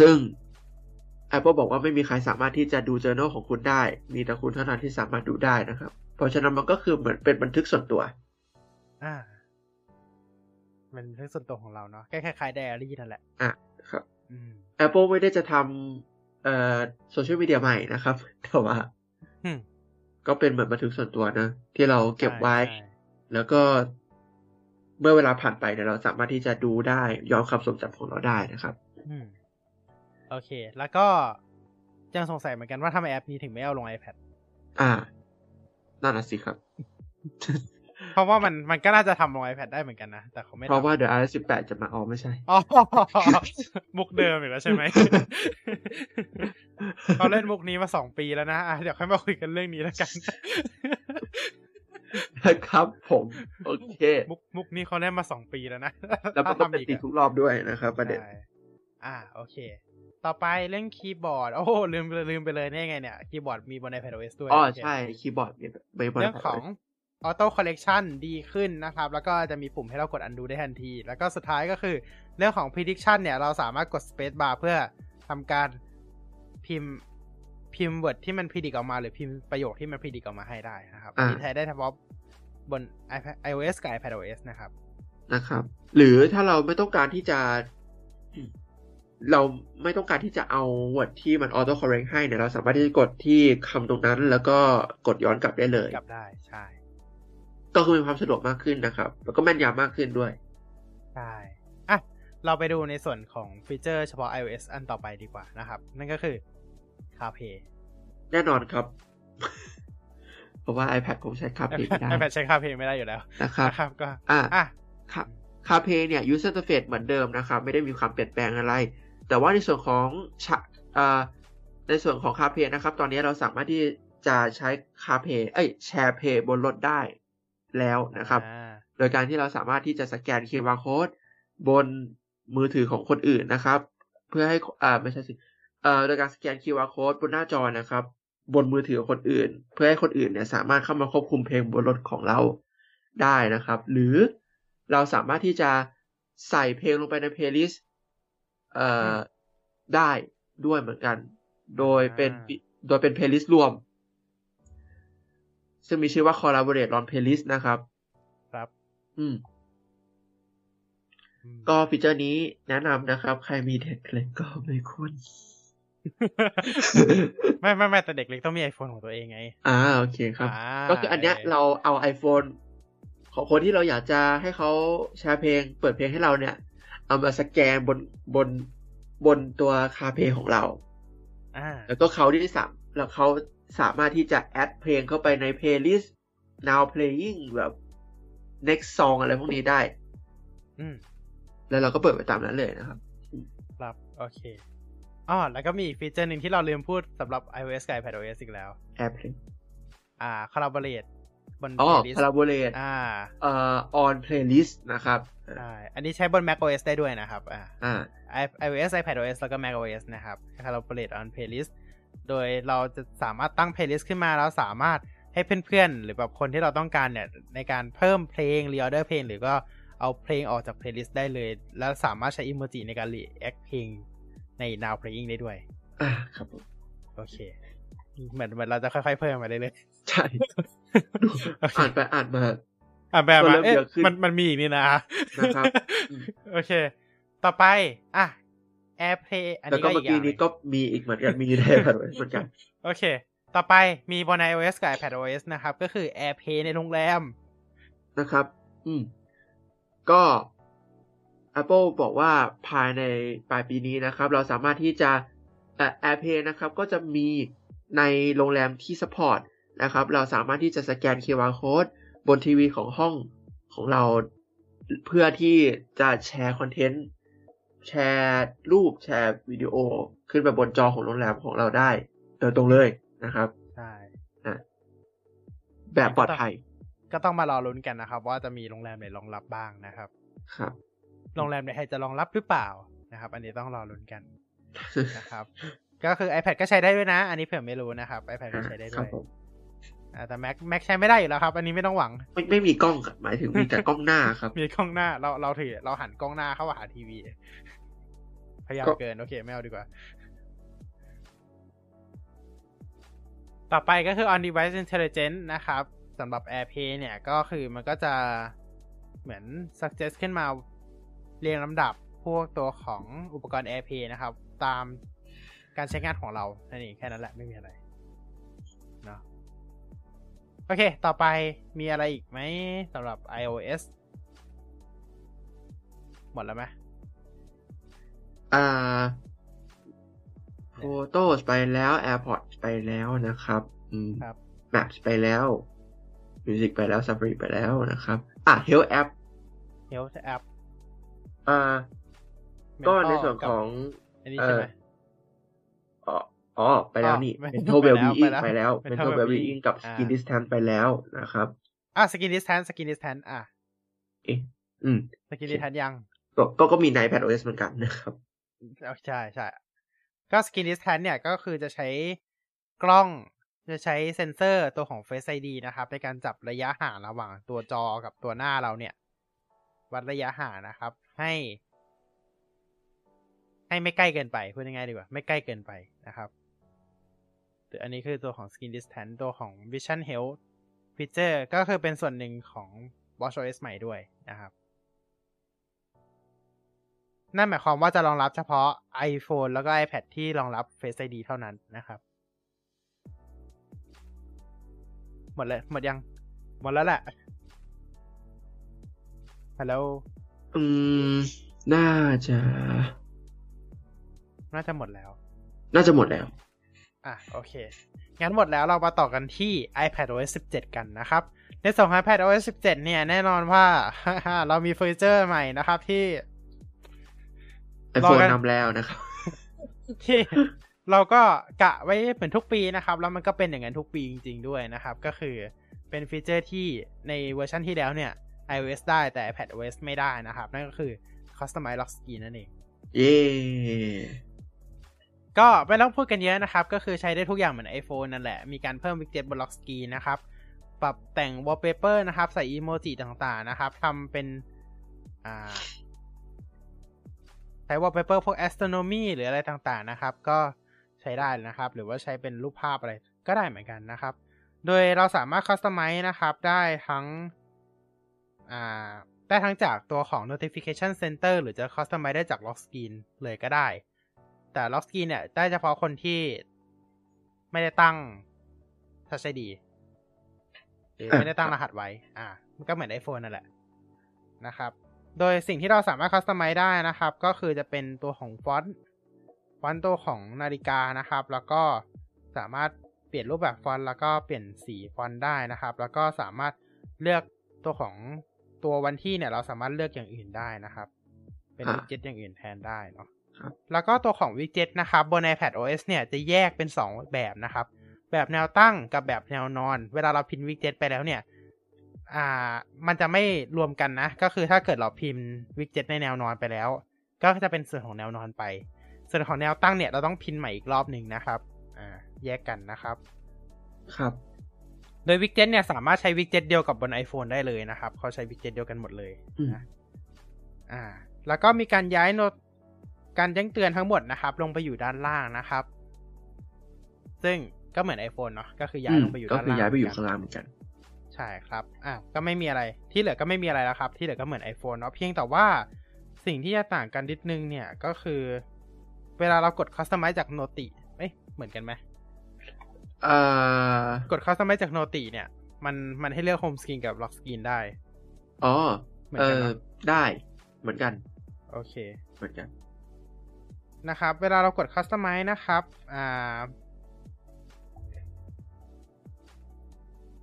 ซึ่ง Apple บอกว่าไม่มีใครสามารถที่จะดู journal ของคุณได้มีแต่คุณเท่านั้นที่สามารถดูได้นะครับเพราะฉะนั้นมันก็คือเหมือนเป็นบันทึกส่วนตัวมันเป็นส่วนตัวของเราเนาะแค่คล้ายๆไดอารี่นั่นแหละครับApple ไม่ได้จะทำโซเชียลมีเดียใหม่นะครับแต่ว่าก็เป็นเหมือนบันทึกส่วนตัวนะที่เราเก็บไว้แล้วก็เมื่อเวลาผ่านไปเนี่ยเราสามารถที่จะดูได้ย้อนความทรงจำของเราได้นะครับโอเคแล้วก็ยังสงสัยเหมือนกันว่าทำไมแอปนี้ถึงไม่เอาลง iPad นั่นน่ะสิครับ เพราะว่ามันก็น่าจะทำลง iPad ได้เหมือนกันนะแต่เขาไม่เพราะว่าเดี๋ยว iOS 18จะมาออกไม่ใช่มุกเดิมอีกแล้วใช่ไหม เขาเล่นมุกนี้มา2ปีแล้วนะเดี๋ยวค่อยมาคุยกันเรื่องนี้แล้วกันนะครับผมโอเคมุกนี้เขาเล่นมา2ปีแล้วนะแล้วก็ต้องติดทุกรอบด้วยนะครับประเด็นโอเคต่อไปเรื่องคีย์บอร์ดโอ้ลืมไปเลยนี่ไงเนี่ยคีย์บอร์ดมีบน iPadOS ด้วยใช่คีย์บอร์ดมีบน iPad เรื่องของAuto Collection ดีขึ้นนะครับแล้วก็จะมีปุ่มให้เรากด Undo ได้ทันทีแล้วก็สุดท้ายก็คือเรื่องของ Prediction เนี่ยเราสามารถกด Space Bar เพื่อทำการพิมพ์ Word ที่มัน Predict ออกมาหรือพิมพ์ประโยคที่มัน Predict ออกมาให้ได้นะครับที่ใช้ได้เฉพาะบน iOS กับ iPadOS นะครับหรือถ้าเราไม่ต้องการที่จะเอา Word ที่มัน Auto Correct ให้เนี่ยเราสามารถที่จะกดที่คำตรงนั้นแล้วก็กดย้อนกลับได้เลยกลับได้ใช่ก็คือมีความสะดวกมากขึ้นนะครับแล้วก็แม่นยำมากขึ้นด้วยใช่เราไปดูในส่วนของฟีเจอร์เฉพาะ iOS อันต่อไปดีกว่านะครับนั่นก็คือ CarPlay แน่นอนครับ เพราะว่า iPad คงใช้ CarPlay ไม่ได้ iPad ใช้ CarPlay ไม่ได้อยู่แล้วนะครับก็CarPlay เนี่ย user interface เหมือนเดิมนะครับไม่ได้มีความเปลี่ยนแปลงอะไรแต่ว่าในส่วนของCarPlay นะครับตอนนี้เราสามารถที่จะใช้ CarPlay SharePay บนรถได้แล้วนะครับโดยการที่เราสามารถที่จะสแกน QR Code บนมือถือของคนอื่นนะครับเพื่อให้ไม่ใช่สิโดยการสแกน QR Code บนหน้าจอนะครับบนมือถือของคนอื่นเพื่อให้คนอื่นเนี่ยสามารถเข้ามาควบคุมเพลงบนรถของเราได้นะครับหรือเราสามารถที่จะใส่เพลงลงไปใน playlist ได้ด้วยเหมือนกันโดยเป็น playlist รวมซึ่งมีชื่อว่า Collaborate on Playlist นะครับครับก็ฟีเจอร์นี้แนะนำนะครับใครมีเด็กเล็กก็ไม่ควร ไม่แต่เด็กเล็กต้องมี iPhone ของตัวเองไงโอเคครับก็คืออันเนี้ยเราเอา iPhone ของคนที่เราอยากจะให้เขาแชร์เพลงเปิดเพลงให้เราเนี่ยเอามาสแกนบนตัวคาเพลงของเราแล้วก็เขาที่สั่งแล้วเขาสามารถที่จะแอดเพลงเข้าไปใน playlist now playing แบบ next song อะไรพวกนี้ได้แล้วเราก็เปิดไปตามนั้นเลยนะครับครับโอเคอ๋อแล้วก็มีอีกฟีเจอร์หนึ่งที่เราลืมพูดสำหรับ iOS กับ iPadOS อีกแล้ว AirPlay collaborate บน playlist collaborate on playlist นะครับอันนี้ใช้บน macOS ได้ด้วยนะครับiOS iPadOS แล้วก็ macOS นะครับ collaborate on playlist โดยเราจะสามารถตั้ง playlist ขึ้นมาแล้วสามารถให้เพื่อนๆหรือแบบคนที่เราต้องการเนี่ยในการเพิ่มเพลง reorder เพลงหรือก็เอาเพลงออกจาก playlist ได้เลยแล้วสามารถใช้อิโมจิในการ react เพลงใน now playing ได้ด้วยครับโอเคเหมือนเราจะค่อยๆเพิ่มมาเรื่อยๆใช่อ่านไปมันมีอีกนี่นะครับโอเคต่อไปAirPlay อันนี้ก็อีกอย่างแล้วก็เมื่อกี้นี้ก็มีอีกเหมือนกันมีได้เหมือนกันโอเคต่อไปมีบน iOS กับ iPadOS นะครับก็คือ AirPlay ในโรงแรมนะครับก็ Apple บอกว่าภายในปลายปีนี้นะครับเราสามารถที่จะAirPlay นะครับก็จะมีในโรงแรมที่ซัพพอร์ตนะครับเราสามารถที่จะสแกน QR Code บนทีวีของห้องของเราเพื่อที่จะแชร์คอนเทนต์แชร์รูปแชร์วิดีโอขึ้นไปบนจอของโรงแรมของเราได้โดยตรงเลยนะครับใช่แบบปลอดภัยก็ต้องมารอลุ้นกันนะครับว่าจะมีโรงแรมไหนรองรับบ้างนะครับครับโรงแรมไหนจะรองรับหรือเปล่านะครับอันนี้ต้องรอลุ้นกันนะครับก็คือ iPad ก็ใช้ได้ด้วยนะอันนี้เผื่อไม่รู้นะครับ iPad ก็ใช้ได้ด้วยแต่ Mac ใช้ไม่ได้อยู่แล้วครับอันนี้ไม่ต้องหวังไม่มีกล้องหมายถึงมีแต่กล้องหน้าครับมีกล้องหน้าเราถือเราหันกล้องหน้าเข้าหาทีวีพยายามเกินโอเคไม่เอาดีกว่าต่อไปก็คือ On Device Intelligence นะครับสำหรับ AirPlay เนี่ยก็คือมันก็จะเหมือน suggest ขึ้นมาเรียงลำดับพวกตัวของอุปกรณ์ AirPlay นะครับตามการใช้งานของเรานั่นเองแค่นั้นแหละไม่มีอะไรเนาะโอเคต่อไปมีอะไรอีกไหมสำหรับ iOS หมดแล้วไหมPhotos ไปแล้ว AirPods ไปแล้วนะครับMaps ไปแล้วMusic ไปแล้ว Safari ไปแล้วนะครับHealth App ก็ในส่วนของอันนี้ใช่ไหมอ๋อไปแล้วนี่ Mental Wellbeing ไปแล้ว Mental Wellbeing กับ Skin Distance ไปแล้วนะครับSkin Distance Skin Distance ยังก็มีใน iPadOS เหมือนกันนะครับใช่ก็ Skin Distance เนี่ยก็คือจะใช้กล้องจะใช้เซ็นเซอร์ตัวของ Face ID นะครับในการจับระยะห่างระหว่างตัวจอกับตัวหน้าเราเนี่ยวัดระยะห่างนะครับให้ไม่ใกล้เกินไปพูดง่ายๆดีกว่าไม่ใกล้เกินไปนะครับอันนี้คือตัวของ Skin Distance ตัวของ Vision Health Feature ก็คือเป็นส่วนหนึ่งของ watchOS ใหม่ด้วยนะครับนั่นหมายความว่าจะรองรับเฉพาะ iPhone แล้วก็ iPad ที่รองรับ Face ID เท่านั้นนะครับหมดแล้วแหละฮัลโหลน่าจะหมดแล้วโอเคงั้นหมดแล้วเรามาต่อกันที่ iPadOS 17 กันนะครับในส่วนของ iPadOS 17 เนี่ยแน่นอนว่า เรามีเฟอร์นิเจอร์ใหม่นะครับที่ iPhone นำแล้วนะครับ ที่เราก็กะไว้เหมือนทุกปีนะครับแล้วมันก็เป็นอย่างนั้นทุกปีจริงๆด้วยนะครับก็คือเป็นฟีเจอร์ที่ในเวอร์ชันที่แล้วเนี่ย iOS ได้แต่ iPadOS ไม่ได้นะครับนั่นก็คือ Customize Lock Screen นั่นเองเย้ก็ไม่ต้องพูดกันเยอะนะครับก็คือใช้ได้ทุกอย่างเหมือน iPhone นั่นแหละมีการเพิ่ม widget บน Lock Screen นะครับปรับแต่ง wallpaper นะครับใส่อีโมจิต่างๆนะครับทำเป็นใช้ wallpaper พวก astronomy หรืออะไรต่างๆนะครับก็ใช้ได้นะครับหรือว่าใช้เป็นรูปภาพอะไรก็ได้เหมือนกันนะครับโดยเราสามารถ customize นะครับได้ทั้งจากตัวของ notification center หรือจะ customize ได้จาก lock screen เลยก็ได้แต่ lock screen เนี่ยได้เฉพาะคนที่ไม่ได้ตั้ง Touch ID หรือไม่ได้ตั้งรหัสไว้มันก็เหมือน iPhone นั่นแหละนะครับโดยสิ่งที่เราสามารถคัสตอมไมซ์ได้นะครับก็คือจะเป็นตัวของฟอนต์ตัวของนาฬิกานะครับแล้วก็สามารถเปลี่ยนรูปแบบฟอนต์แล้วก็เปลี่ยนสีฟอนต์ได้นะครับแล้วก็สามารถเลือกตัวของตัววันที่เนี่ยเราสามารถเลือกอย่างอื่นได้นะครับเป็นวิดเจ็ตอย่างอื่นแทนได้เนาะแล้วก็ตัวของวิดเจ็ตนะครับบน iPadOS เนี่ยจะแยกเป็น2แบบนะครับแบบแนวตั้งกับแบบแนวนอนเวลาเราพิมพ์วิดเจ็ตไปแล้วเนี่ยมันจะไม่รวมกันนะก็คือถ้าเกิดเราพิมพ์วิดเจ็ตในแนวนอนไปแล้วก็จะเป็นส่วนของแนวนอนไปส่วนของแนวตั้งเนี่ยเราต้องพิมพ์ใหม่อีกรอบนึงนะครับแยกกันนะครับครับโดยวิดเจ็ตเนี่ยสามารถใช้วิดเจ็ตเดียวกับบน iPhone ได้เลยนะครับเขาใช้วิดเจ็ตเดียวกันหมดเลยนะแล้วก็มีการย้ายโน้ตการแจ้งเตือนทั้งหมดนะครับลงไปอยู่ด้านล่างนะครับซึ่งก็เหมือน iPhone เนาะก็คือย้ายลงไปอยู่ด้านล่างก็คือย้ายไปอยู่ข้างล่างเหมือนกันใช่ครับก็ไม่มีอะไรที่เหลือก็ไม่มีอะไรแล้วครับที่เหลือก็เหมือน iPhone เนาะเพียงแต่ว่าสิ่งที่จะต่างกันนิดนึงเนี่ยก็คือเวลาเรากด Customize จากโนติเหมือนกันไหมกด Customize จากโนติเนี่ยมันให้เลือก Home Screen กับ Lock Screen ได้อ๋อเหมือนกันได้เหมือนกันโอเคเหมือนกันนะครับเวลาเรากด Customize นะครับ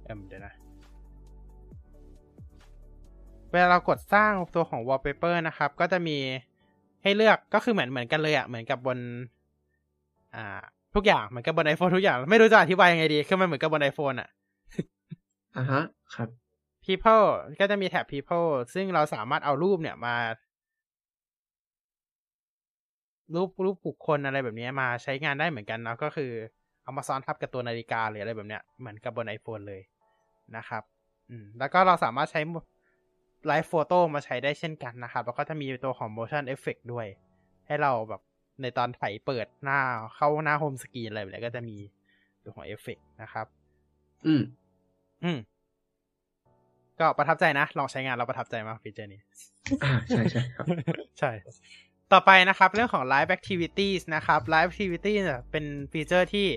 เดี๋ยวนะเวลาเรากดสร้างตัวของ Wallpaper นะครับก็จะมีให้เลือกก็คือเหมือนกันเลยอ่ะเหมือนกับบนทุกอย่างเหมือนกับบน iPhone ทุกอย่างไม่รู้จะอธิบายยังไงดีคือมันเหมือนกับบน iPhone อ่ะฮะครับ People ก็จะมีแท็บ People ซึ่งเราสามารถเอารูปเนี่ยมารูปบุคคลอะไรแบบนี้มาใช้งานได้เหมือนกันเนาะก็คือเอามาซ้อนทับกับตัวนาฬิกาหรืออะไรแบบเนี้ยเหมือนกับบน iPhone เลยนะครับแล้วก็เราสามารถใช้ไลฟ์โฟโต้มาใช้ได้เช่นกันนะครับแล้วก็จะมีตัวของ motion effect ด้วยให้เราแบบในตอนไถเปิดหน้าเข้าหน้าโฮมสกรีนอะไรแบบนี้ก็จะมีตัวของเอฟเฟกต์นะครับก็ประทับใจนะลองใช้งานเราประทับใจมากฟีเจอร์นี้ใช่ใช่ครับใช่ต่อไปนะครับเรื่องของ Live Activities นะครับ Live Activities เป็นฟีเจอร์ที่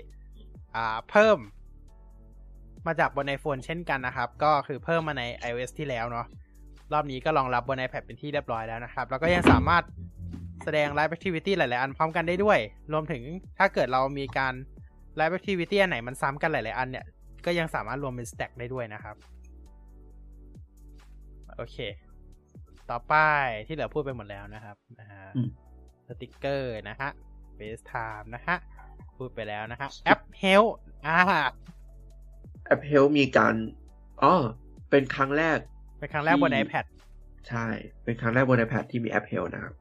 เพิ่มมาจากบน iPhone เช่นกันนะครับก็คือเพิ่มมาใน iOS ที่แล้วเนาะรอบนี้ก็รองรับบน iPad เป็นที่เรียบร้อยแล้วนะครับแล้วก็ยังสามารถแสดง Live Activity หลายๆอันพร้อมกันได้ด้วยรวมถึงถ้าเกิดเรามีการ Live Activity อันไหนมันซ้ำกันหลายๆอันเนี่ยก็ยังสามารถรวมเป็น Stack ได้ด้วยนะครับโอเคต่อไปที่เหลือพูดไปหมดแล้วนะครับสติ๊กเกอร์นะฮะ FaceTime นะฮะพูดไปแล้วนะฮะ App Health App Health มีการเป็นครั้งแรกบน iPad ใช่เป็นครั้งแรกบน iPad ที่มี App Health นะครับ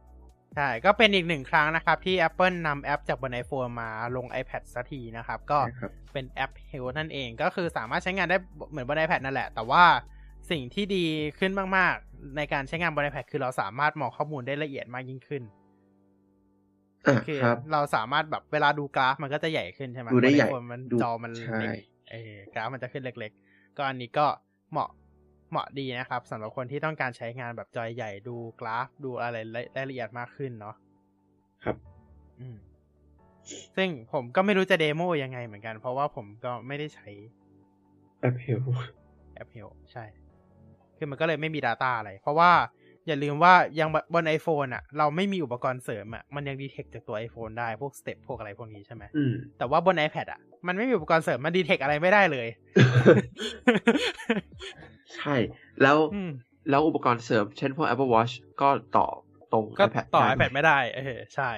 ใช่ก็เป็นอีกหนึ่งครั้งนะครับที่ Apple นำแอปจากบน iPhone มาลง iPad สักทีนะครับก็เป็นแอป Health นั่นเองก็คือสามารถใช้งานได้เหมือนบน iPad นั่นแหละแต่ว่าสิ่งที่ดีขึ้นมากๆในการใช้งานบน iPad คือเราสามารถมองข้อมูลได้ละเอียดมากยิ่งขึ้นคือเราสามารถแบบเวลาดูกราฟมันก็จะใหญ่ขึ้นใช่ไหมดูได้ใหญ่มันจอมันเล็กกราฟมันจะขึ้นเล็กๆก็อันนี้ก็เหมาะดีนะครับสำหรับคนที่ต้องการใช้งานแบบจอใหญ่ดูกราฟดูอะไรรายละเอียดมากขึ้นเนาะครับซึ่งผมก็ไม่รู้จะเดโมยังไงเหมือนกันเพราะว่าผมก็ไม่ได้ใช้ Apple ใช่คือมันก็เลยไม่มี data อะไรเพราะว่าอย่าลืมว่ายังบน iPhone อ่ะเราไม่มีอุปกรณ์เสริมอ่ะมันยัง detect จากตัว iPhone ได้พวก step พวกอะไรพวกนี้ใช่ไหมแต่ว่าบน iPad อ่ะมันไม่มีอุปกรณ์เสริมมัน detect อะไรไม่ได้เลย ใช่แล้วอุปกรณ์เสริมเช่นพวก Apple Watch ก็ต่อตรง iPad ต่อ iPad ไม่ได้ใช่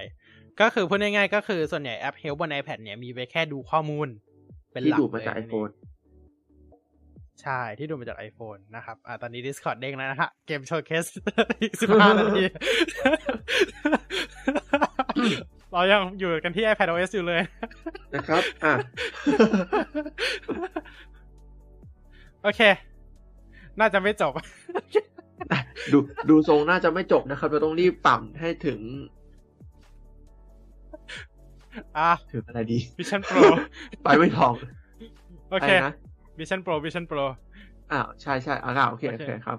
ก็คือพูดง่ายๆก็คือส่วนใหญ่แอป Health บน iPad เนี่ยมีไว้แค่ดูข้อมูลเป็นหลักที่ดูมาจาก iPhone ใช่ที่ดูมาจาก iPhone นะครับตอนนี้ Discord เด้งแล้วนะฮะเกมโชว์เคส15นาทีเรายังอยู่กันที่ iPadOS อยู่เลยนะครับโอเคน่าจะไม่จบ ดูทรงน่าจะไม่จบนะครับเราต้องรีบปั่มให้ถึงถึงอะไรดี Vision Pro ไปไม่ทองโอเคนะ Vision Pro ใช่ๆโอเคครับ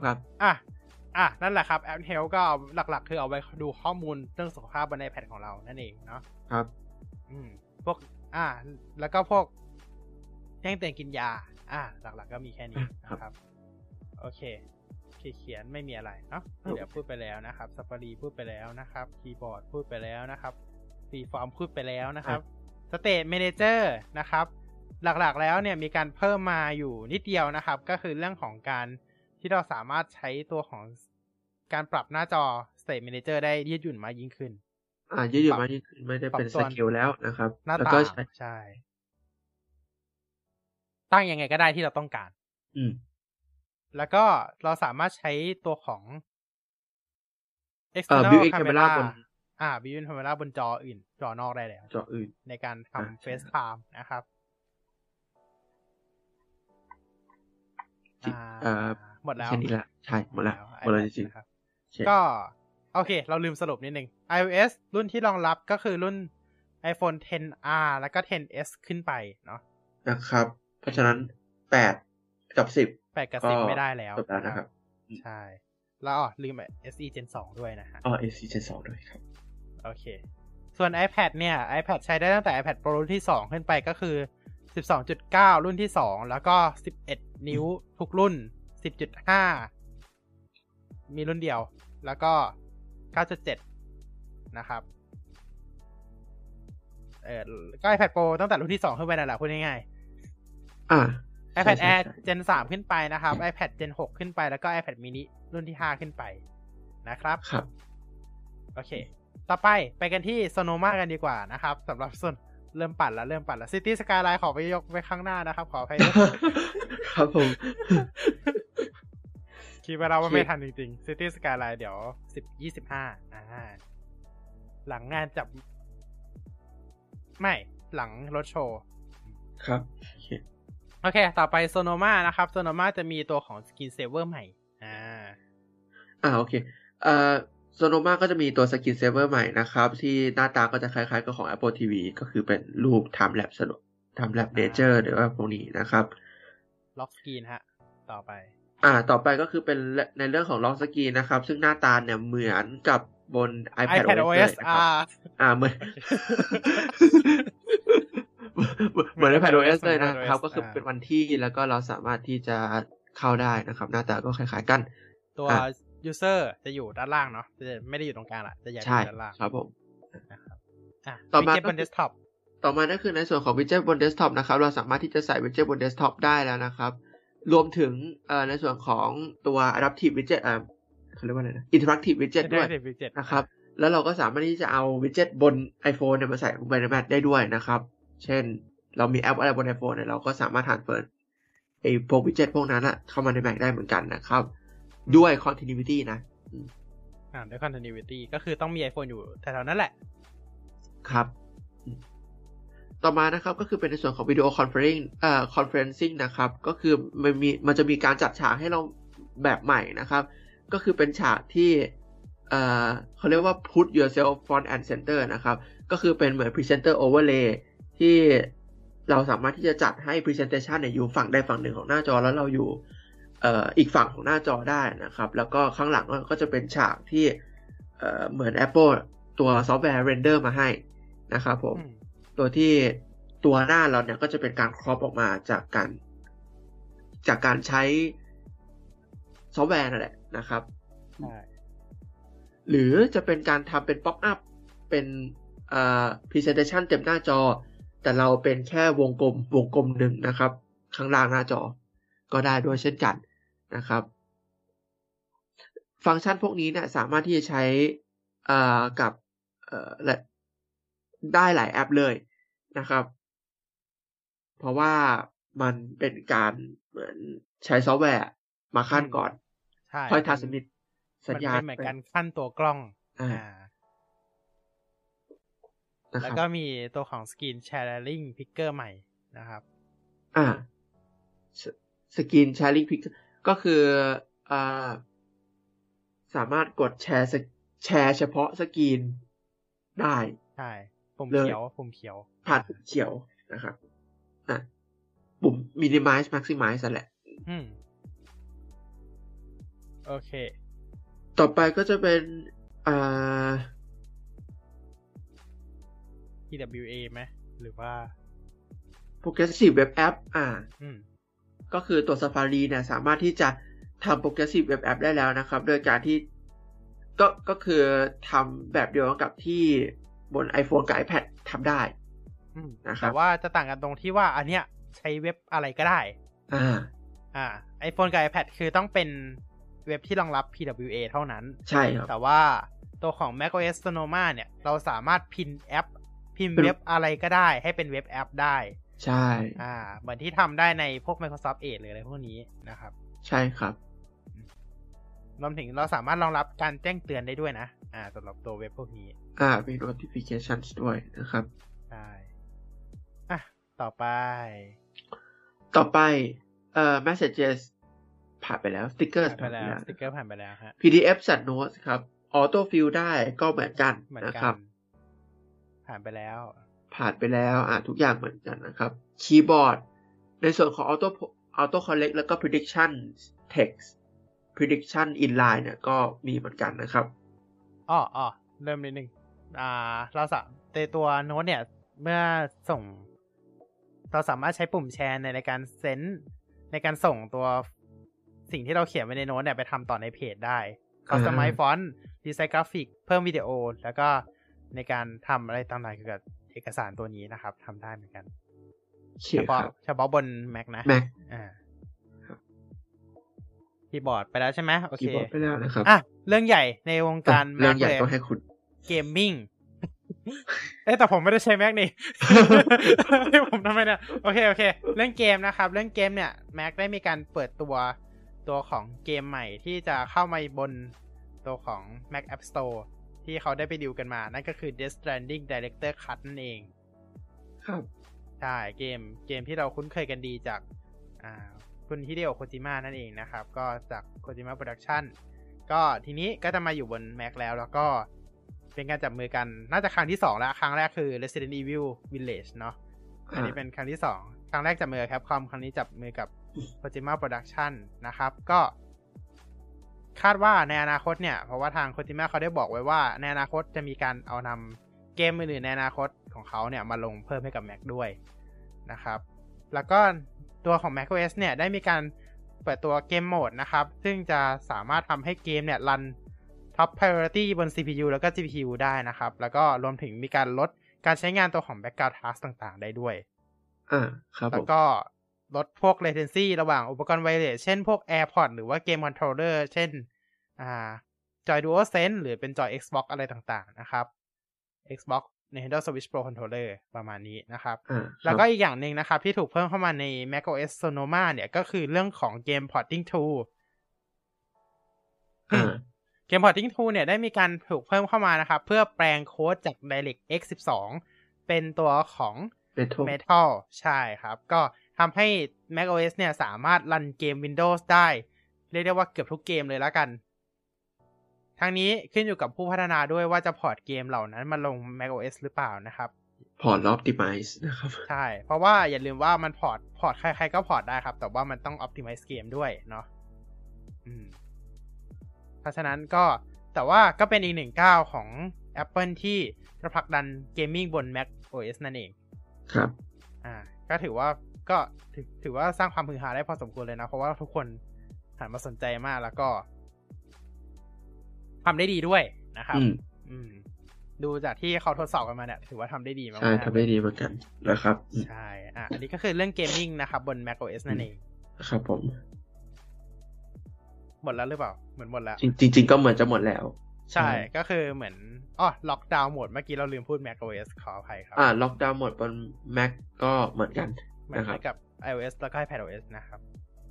นั่นแหละครับ Apple Health ก็หลักๆคือเอาไว้ดูข้อมูลเรื่องสุขภาพบน iPad ของเรานั่นเองเนาะครับพวกแล้วก็พวกแจ้งเตือนกินยา หลักๆก็มีแค่นี้นะครับโอเคเขียนไม่มีอะไรเนาะเดี๋ยวพูดไปแล้วนะครับ Safari พูดไปแล้วนะครับคีย์บอร์ดพูดไปแล้วนะครับฟรีฟอร์มพูดไปแล้วนะครับ State Manager นะครับหลักๆแล้วเนี่ยมีการเพิ่มมาอยู่นิดเดียวนะครับก็คือเรื่องของการที่เราสามารถใช้ตัวของการปรับหน้าจอ State Manager ได้ยืดหยุ่นมากยิ่งขึ้นยืดหยุ่นมากยิ่งขึ้นไม่ได้เป็นสเกลแล้วนะครับแล้วก็ใช่ตั้งยังไงก็ได้ที่เราต้องการแล้วก็เราสามารถใช้ตัวของ external camera built-in camera บนจออื่นจอนอกได้แล้วจออื่นในการทำ FaceTime นะครับหมดแล้วแค่นี้ละใช่หมดแล้วหมดแล้วจริงๆก็โอเคเราลืมสรุปนิดนึง iOS รุ่นที่รองรับก็คือรุ่น iPhone XR แล้วก็ 10s ขึ้นไปเนาะนะครับเพราะฉะนั้น8กับ10ไม่ได้แล้วจบแล้วนะครับใช่แล้วอ๋อลืม SE Gen 2 ด้วยนะฮะอ๋อ SE Gen 2 ด้วยครับโอเคส่วน iPad เนี่ย iPad ใช้ได้ตั้งแต่ iPad Pro รุ่นที่2ขึ้นไปก็คือ 12.9 รุ่นที่2แล้วก็11นิ้วทุกรุ่น 10.5 มีรุ่นเดียวแล้วก็ 9.7 นะครับก็ iPad Pro ตั้งแต่รุ่นที่2ขึ้นไปนั่นแหละพูดง่ายๆiPad Air Gen 3 ขึ้นไปนะครับ iPad Gen 6 ขึ้นไปแล้วก็ iPad mini รุ่นที่5ขึ้นไปนะครับครับโอเคต่อไปกันที่ Sonoma กันดีกว่านะครับสำหรับส่วนเริ่มปัดแล้ว City Skyline ขอไปยกไว้ข้างหน้านะครับขออภัยด้วยครับผมคิดว่าเราไม่ทันจริงๆ City Skyline เดี๋ยว10-25หลังงานจับไม่หลังรถโชว์ครับโอเคต่อไป Sonoma นะครับ Sonoma จะมีตัวของ Skin Saver ใหม่โอเคSonoma ก็จะมีตัว Skin Saver ใหม่นะครับที่หน้าตาก็จะคล้ายๆกับของ Apple TV ก็คือเป็นรูป Time Lapse สนุก Time Lapse Nature หรือว่าพวกนี้นะครับล็อกสกรีนฮะต่อไปต่อไปก็คือเป็นในเรื่องของล็อกสกรีนนะครับซึ่งหน้าตาเนี่ยเหมือนกับบน iPadOS เหมือน เหมือนใน iPadOS เลยนะครับก็คือเป็นวันที่แล้วก็เราสามารถที่จะเข้าได้นะครับหน้าตาก็คล้ายๆกันตัว user จะอยู่ด้านล่างเนาะจะไม่ได้อยู่ตรงกลางละจะอยู่ด้านล่างครับผมนะครับต่อมาบน desktop ต่อมานั่นคือในส่วนของ widget บน desktop นะครับเราสามารถที่จะใส่ widget บน desktop ได้แล้วนะครับรวมถึงในส่วนของตัว adaptive widget เขาเรียกว่าอะไรนะ interactive widget ด้วยนะครับแล้วเราก็สามารถที่จะเอา widget บน iPhone เนี่ยมาใส่ลงไปใน Mac ได้ด้วยนะครับเช่นเรามีแอปอะไรบน iPhone เนี่ยเราก็สามารถเปิดไอ้พวก widget พวกนั้นน่ะเข้ามาใน Mac ได้เหมือนกันนะครับด้วย continuity นะด้วย continuity ก็คือต้องมี iPhone อยู่แถวๆนั้นแหละครับต่อมานะครับก็คือเป็นในส่วนของ video conferencing conferencing นะครับก็คือมันจะมีการจัดฉากให้เราแบบใหม่นะครับก็คือเป็นฉากที่เขาเรียกว่า put yourself front and center นะครับก็คือเป็นเหมือน presenter overlayที่เราสามารถที่จะจัดให้ presentation เนี่ยอยู่ฝั่งใดฝั่งหนึ่งของหน้าจอแล้วเราอยู่อีกฝั่งของหน้าจอได้นะครับแล้วก็ข้างหลังก็จะเป็นฉากที่เหมือน Apple ตัวซอฟต์แวร์ render มาให้นะครับผมตัวที่ตัวหน้าเราเนี่ยก็จะเป็นการครอปออกมาจากการใช้ซอฟต์แวร์นั่นแหละนะครับหรือจะเป็นการทำเป็น pop up เป็นpresentation เต็มหน้าจอแต่เราเป็นแค่วงกลมหนึ่งนะครับข้างล่างหน้าจอก็ได้ด้วยเช่นกันนะครับฟังก์ชันพวกนี้เนี่ยสามารถที่จะใช้กับได้หลายแอปเลยนะครับเพราะว่ามันเป็นการเหมือนใช้ซอฟต์แวร์มาขั้นก่อนค่อยทำสัญญาณเหมือนกันขั้นตัวกล้องแล้วก็มีตัวของ Screen Sharing Picker ใหม่นะครับScreen Sharing Picker ก็คือสามารถกดแชร์เฉพาะสกรีนได้ใช่ปุ่มเขียวผ่านปุ่มเขียวนะครับปุ่ม Minimize Maximize นั่นแหละโอเคต่อไปก็จะเป็นTWA ไหมหรือว่า Progressive Web App ก็คือตัว Safari เนี่ยสามารถที่จะทำ Progressive Web App ได้แล้วนะครับโดยการที่ก็คือทำแบบเดียวกับที่บน iPhone กับ iPad ทำได้นะครับแต่ว่าจะต่างกันตรงที่ว่าอันเนี้ยใช้เว็บอะไรก็ได้iPhone กับ iPad คือต้องเป็นเว็บที่รองรับ PWA เท่านั้นใช่ครับแต่ว่าตัวของ macOS Sonoma เนี่ยเราสามารถพิมพ์เว็บอะไรก็ได้ให้เป็นเว็บแอปได้ใช่เหมือนที่ทำได้ในพวก Microsoft Edge หรืออะไรพวกนี้นะครับใช่ครับรวมถึงเราสามารถรองรับการแจ้งเตือนได้ด้วยนะสำหรับตัวเว็บพวกนี้เป็น notifications ด้วยนะครับใช่ต่อไปmessages ผ่านไปแล้ว stickers ผ่านไปแล้ว sticker ผ่านไปแล้วฮะ PDF จัด notes ครับ auto fill ได้ก็เหมือนกันนะครับผ่านไปแล้วทุกอย่างเหมือนกันนะครับคีย์บอร์ดในส่วนของ auto collect แล้วก็ prediction text prediction inline เนี่ยก็มีเหมือนกันนะครับอ้อเริ่มนิดนึงเราสามารถตัวโน้ตเนี่ยเมื่อส่งเราสามารถใช้ปุ่มแชร์ในการเซ็นในการส่งตัวสิ่งที่เราเขียนไว้ในโน้ตเนี่ยไปทำต่อในเพจได้customize font design graphic เพิ่มวิดีโอแล้วก็ในการทำอะไรต่างๆเกี่ยวกับเอกสารตัวนี้นะครับทำได้เหมือนกันเฉพาะบน Mac นะ Mac คีย์บอร์ดไปแล้วใช่ไหมโอเคคีย์บอร์ดไปแล้วนะครับเรื่องใหญ่ในวงการแม็กเลยเกมมิ่งแต่ผมไม่ได้ใช้ Mac นี่ ผมทำไมเนี่ยโอเคเรื่องเกมนะครับเรื่องเกมเนี่ย Mac ได้มีการเปิดตัวของเกมใหม่ที่จะเข้ามาบนตัวของ Mac App Store ที่เขาได้ไปดิวกันมานั่นก็คือ Death Stranding Director Cut นั่นเองครับใช่เกมที่เราคุ้นเคยกันดีจากคุณฮิเดโอะโคจิมะนั่นเองนะครับก็จากโคจิมะโปรดักชั่นก็ทีนี้ก็จะมาอยู่บน Mac แล้วก็เป็นการจับมือกันน่าจะครั้งที่2แล้วครั้งแรกคือ Resident Evil Village เนาะอันนี้เป็นครั้งที่2ครั้งแรกจับมือกับ Capcom ครั้งนี้จับมือกับ Kojima Production นะครับก็คาดว่าในอนาคตเนี่ยเพราะว่าทาง Kojima เขาได้บอกไว้ว่าในอนาคตจะมีการเอานำเกมอื่นๆในอนาคตของเขาเนี่ยมาลงเพิ่มให้กับ Mac ด้วยนะครับแล้วก็ตัวของ macOS เนี่ยได้มีการเปิดตัวเกมโหมดนะครับซึ่งจะสามารถทำให้เกมเนี่ยรันtop priority บน CPU แล้วก็ GPU ได้นะครับแล้วก็รวมถึงมีการลดการใช้งานตัวของ background task ต่างๆได้ด้วยครับแล้วก็ลดพวก latency ระหว่างอุปกรณ์ wireless เช่นพวก AirPods หรือว่า Game Controller เช่นJoy DualSense หรือเป็น Joy Xbox อะไรต่างๆนะครับ Xbox Nintendo Switch Pro Controller ประมาณนี้นะครับแล้วก็อีกอย่างนึงนะครับที่ถูกเพิ่มเข้ามาใน macOS Sonoma เนี่ยก็คือเรื่องของ Game Porting Tool Game Porting Tool เนี่ยได้มีการถูกเพิ่มเข้ามานะครับเพื่อแปลงโค้ดจาก DirectX 12เป็นตัวของ Metal ใช่ครับก็ทำให้ macOS เนี่ยสามารถรันเกม Windows ได้เรียกได้ว่าเกือบทุกเกมเลยละกันทั้งนี้ขึ้นอยู่กับผู้พัฒนาด้วยว่าจะพอร์ตเกมเหล่านั้นมาลง macOS หรือเปล่านะครับพอร์ต Optimize นะครับใช่เพราะว่าอย่าลืมว่ามันพอร์ตใครๆก็พอร์ตได้ครับแต่ว่ามันต้อง Optimize เกมด้วยเนาะเพราะฉะนั้นก็แต่ว่าก็เป็นอีกหนึ่งก้าวของ Apple ที่จะผลักดันเกมมิ่งบน macOS นั่นเองครับก็ถือว่าสร้างความฮือฮาได้พอสมควรเลยนะเพราะว่าทุกคนหันมาสนใจมากแล้วก็ทำได้ดีด้วยนะครับดูจากที่เขาทดสอบกันมาเนี่ยถือว่าทำได้ดีมากใช่ทำได้ดีเหมือนกันนะครับใช่อันนี้ก็คือเรื่องเกมมิ่งนะครับบน macOS นั่นเองครับผมหมดแล้วหรือเปล่าเหมือนหมดแล้วจริงก็เหมือนจะหมดแล้วใช่ก็คือเหมือนล็อกดาวน์โหมดเมื่อกี้เราลืมพูด macOS ขออภัยครับล็อกดาวน์โหมดบน Mac ก็เหมือนกันนะครับกับ iOS แล้วก็ iPadOS นะครับ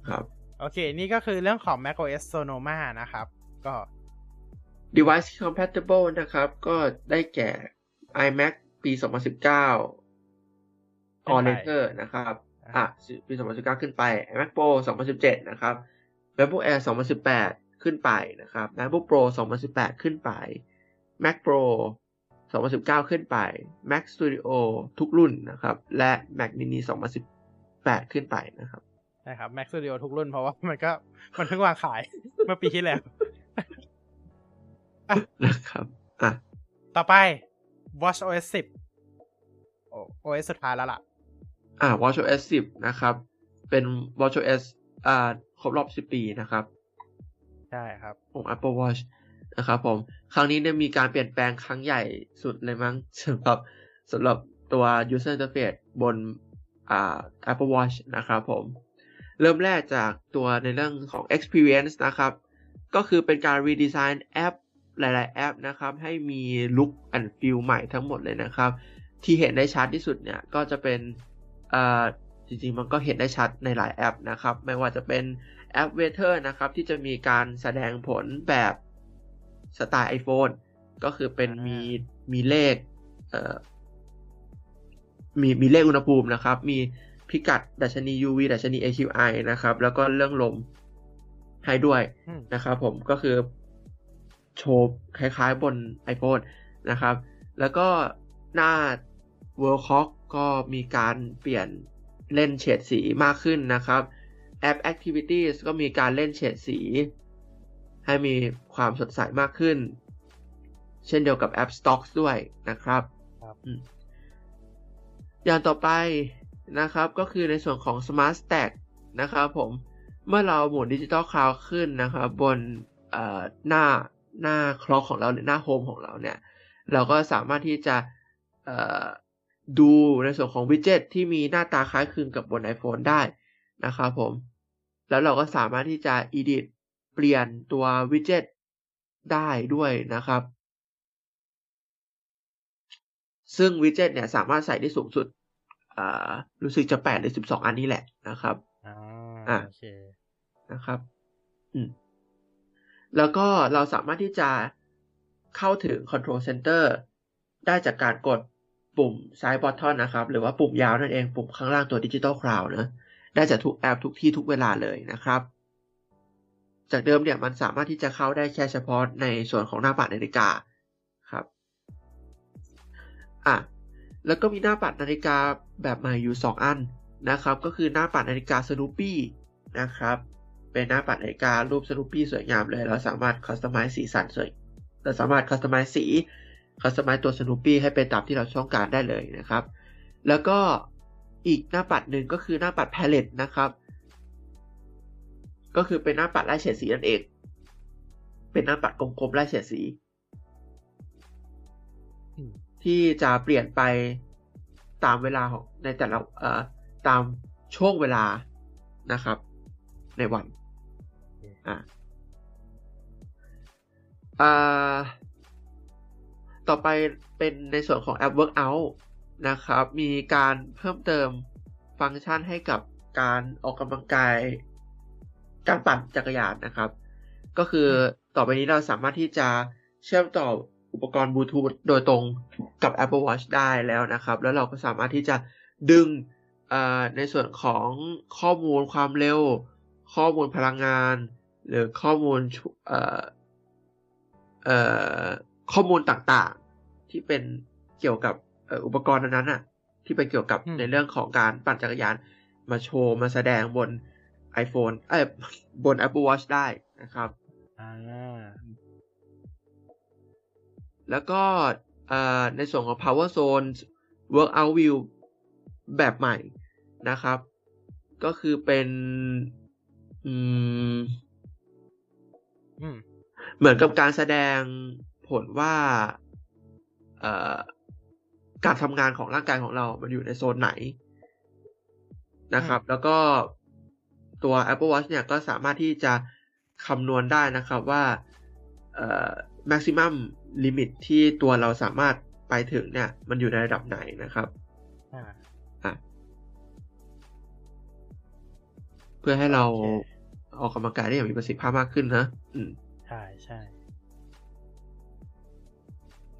ครับโอเคนี่ก็คือเรื่องของ macOS Sonoma นะครับก็ device compatible นะครับก็ได้แก่ iMac ปี2019 or later นะครับปี2019ขึ้นไป iMac Pro 2017นะครับMacBook Air 2018ขึ้นไปนะครับ MacBook Pro 2018ขึ้นไป Mac Pro 2019ขึ้นไป Mac Studio ทุกรุ่นนะครับและ Mac Mini 2018ขึ้นไปนะครับใช่ครับ Mac Studio ทุกรุ่นเพราะว่ามันเพิ่งวางขาย เมื่อปีที่แล้วนะครับต่อไป watchOS 10 OS สุดท้ายแล้วล่ะwatchOS 10นะครับ เป็น watchOS ครบรอบ10 ปีนะครับใช่ครับของ Apple Watch นะครับผมครั้งนี้เนี่ยมีการเปลี่ยนแปลงครั้งใหญ่สุดเลยมั้งสำหรับตัว user interface บนApple Watch นะครับผมเริ่มแรกจากตัวในเรื่องของ experience นะครับก็คือเป็นการ redesign แอปหลายๆแอปนะครับให้มี look and feel ใหม่ทั้งหมดเลยนะครับที่เห็นได้ชัดที่สุดเนี่ยก็จะเป็นจริงๆมันก็เห็นได้ชัดในหลายแอปนะครับไม่ว่าจะเป็นแอป Weather นะครับที่จะมีการแสดงผลแบบสไตล์ iPhone ก็คือเป็นมีเลขมีเลขอุณหภูมินะครับมีพิกัดดัชนี UV ดัชนี AQI นะครับแล้วก็เรื่องลมให้ด้วยนะครับผมก็คือโชว์คล้ายๆบน iPhone นะครับแล้วก็หน้า World Clock ก็มีการเปลี่ยนเล่นเฉดสีมากขึ้นนะครับแอป Activities ก็มีการเล่นเฉดสีให้มีความสดใสมากขึ้นเช่นเดียวกับแอป Stocks ด้วยนะครับอย่างต่อไปนะครับก็คือในส่วนของ Smart Stack นะครับผมเมื่อเราหมุน Digital Cloud ขึ้นนะครับบนหน้าคล็อกของเราหรือหน้าโฮมของเราเนี่ยเราก็สามารถที่จะดูในส่วนของวิดเจ็ตที่มีหน้าตาคล้ายคลึงกับบน iPhone ได้นะครับผมแล้วเราก็สามารถที่จะ edit เปลี่ยนตัววิดเจ็ตได้ด้วยนะครับซึ่งวิดเจ็ตเนี่ยสามารถใส่ได้สูงสุดรู้สึกจะ8หรือ12อันนี้แหละนะครับโอเคนะครับแล้วก็เราสามารถที่จะเข้าถึง Control Center ได้จากการกดปุ่ม Side Button นะครับหรือว่าปุ่มยาวนั่นเองปุ่มข้างล่างตัว Digital Cloud นะได้จากทุกแอปทุกที่ทุกเวลาเลยนะครับจากเดิมเนี่ยมันสามารถที่จะเข้าได้แค่เฉพาะในส่วนของหน้าปัดนาฬิกาครับแล้วก็มีหน้าปัดนาฬิกาแบบใหม่อยู่2อันนะครับก็คือหน้าปัดนาฬิกา Snoopy นะครับเป็นหน้าปัดนาฬิการูป Snoopy สวยงามเลยเราสามารถคัสตอมไมซ์สีสันสวยเราสามารถคัสตอมไมซ์สีคัสตอมไมซ์ตัว Snoopy ให้เป็นตามที่เราต้องการได้เลยนะครับแล้วก็อีกหน้าปัดหนึ่งก็คือหน้าปัด Palette นะครับก็คือเป็นหน้าปัดไล่เฉดสีนั่นเองเป็นหน้าปัดกลมๆไล่เฉดสีที่จะเปลี่ยนไปตามเวลาของในแต่ละตามช่วงเวลานะครับในวันต่อไปเป็นในส่วนของแอป Workout นะครับมีการเพิ่มเติมฟังก์ชันให้กับการออกกำลังกายการปั่นจักรยานนะครับก็คือต่อไปนี้เราสามารถที่จะเชื่อมต่ออุปกรณ์บลูทูธโดยตรงกับ Apple Watch ได้แล้วนะครับแล้วเราก็สามารถที่จะดึงในส่วนของข้อมูลความเร็วข้อมูลพลังงานหรือข้อมูลต่างๆที่เป็นเกี่ยวกับอุปกรณ์นั้นน่ะที่เป็นเกี่ยวกับในเรื่องของการปั่นจักรยานมาโชว์มาแสดงบน iPhone บน Apple Watch ได้นะครับแล้วก็ในส่วนของ Power Zone Workout View แบบใหม่นะครับก็คือเป็นเหมือนกับการแสดงผลว่าการทำงานของร่างกายของเรามันอยู่ในโซนไหนนะครับแล้วก็ตัว Apple Watch เนี่ยก็สามารถที่จะคำนวณได้นะครับว่าmaximum limit ที่ตัวเราสามารถไปถึงเนี่ยมันอยู่ในระดับไหนนะครับเพื่อให้เราออกกำลังกายได้อย่างมีประสิทธิภาพมากขึ้นนะใช่ใช่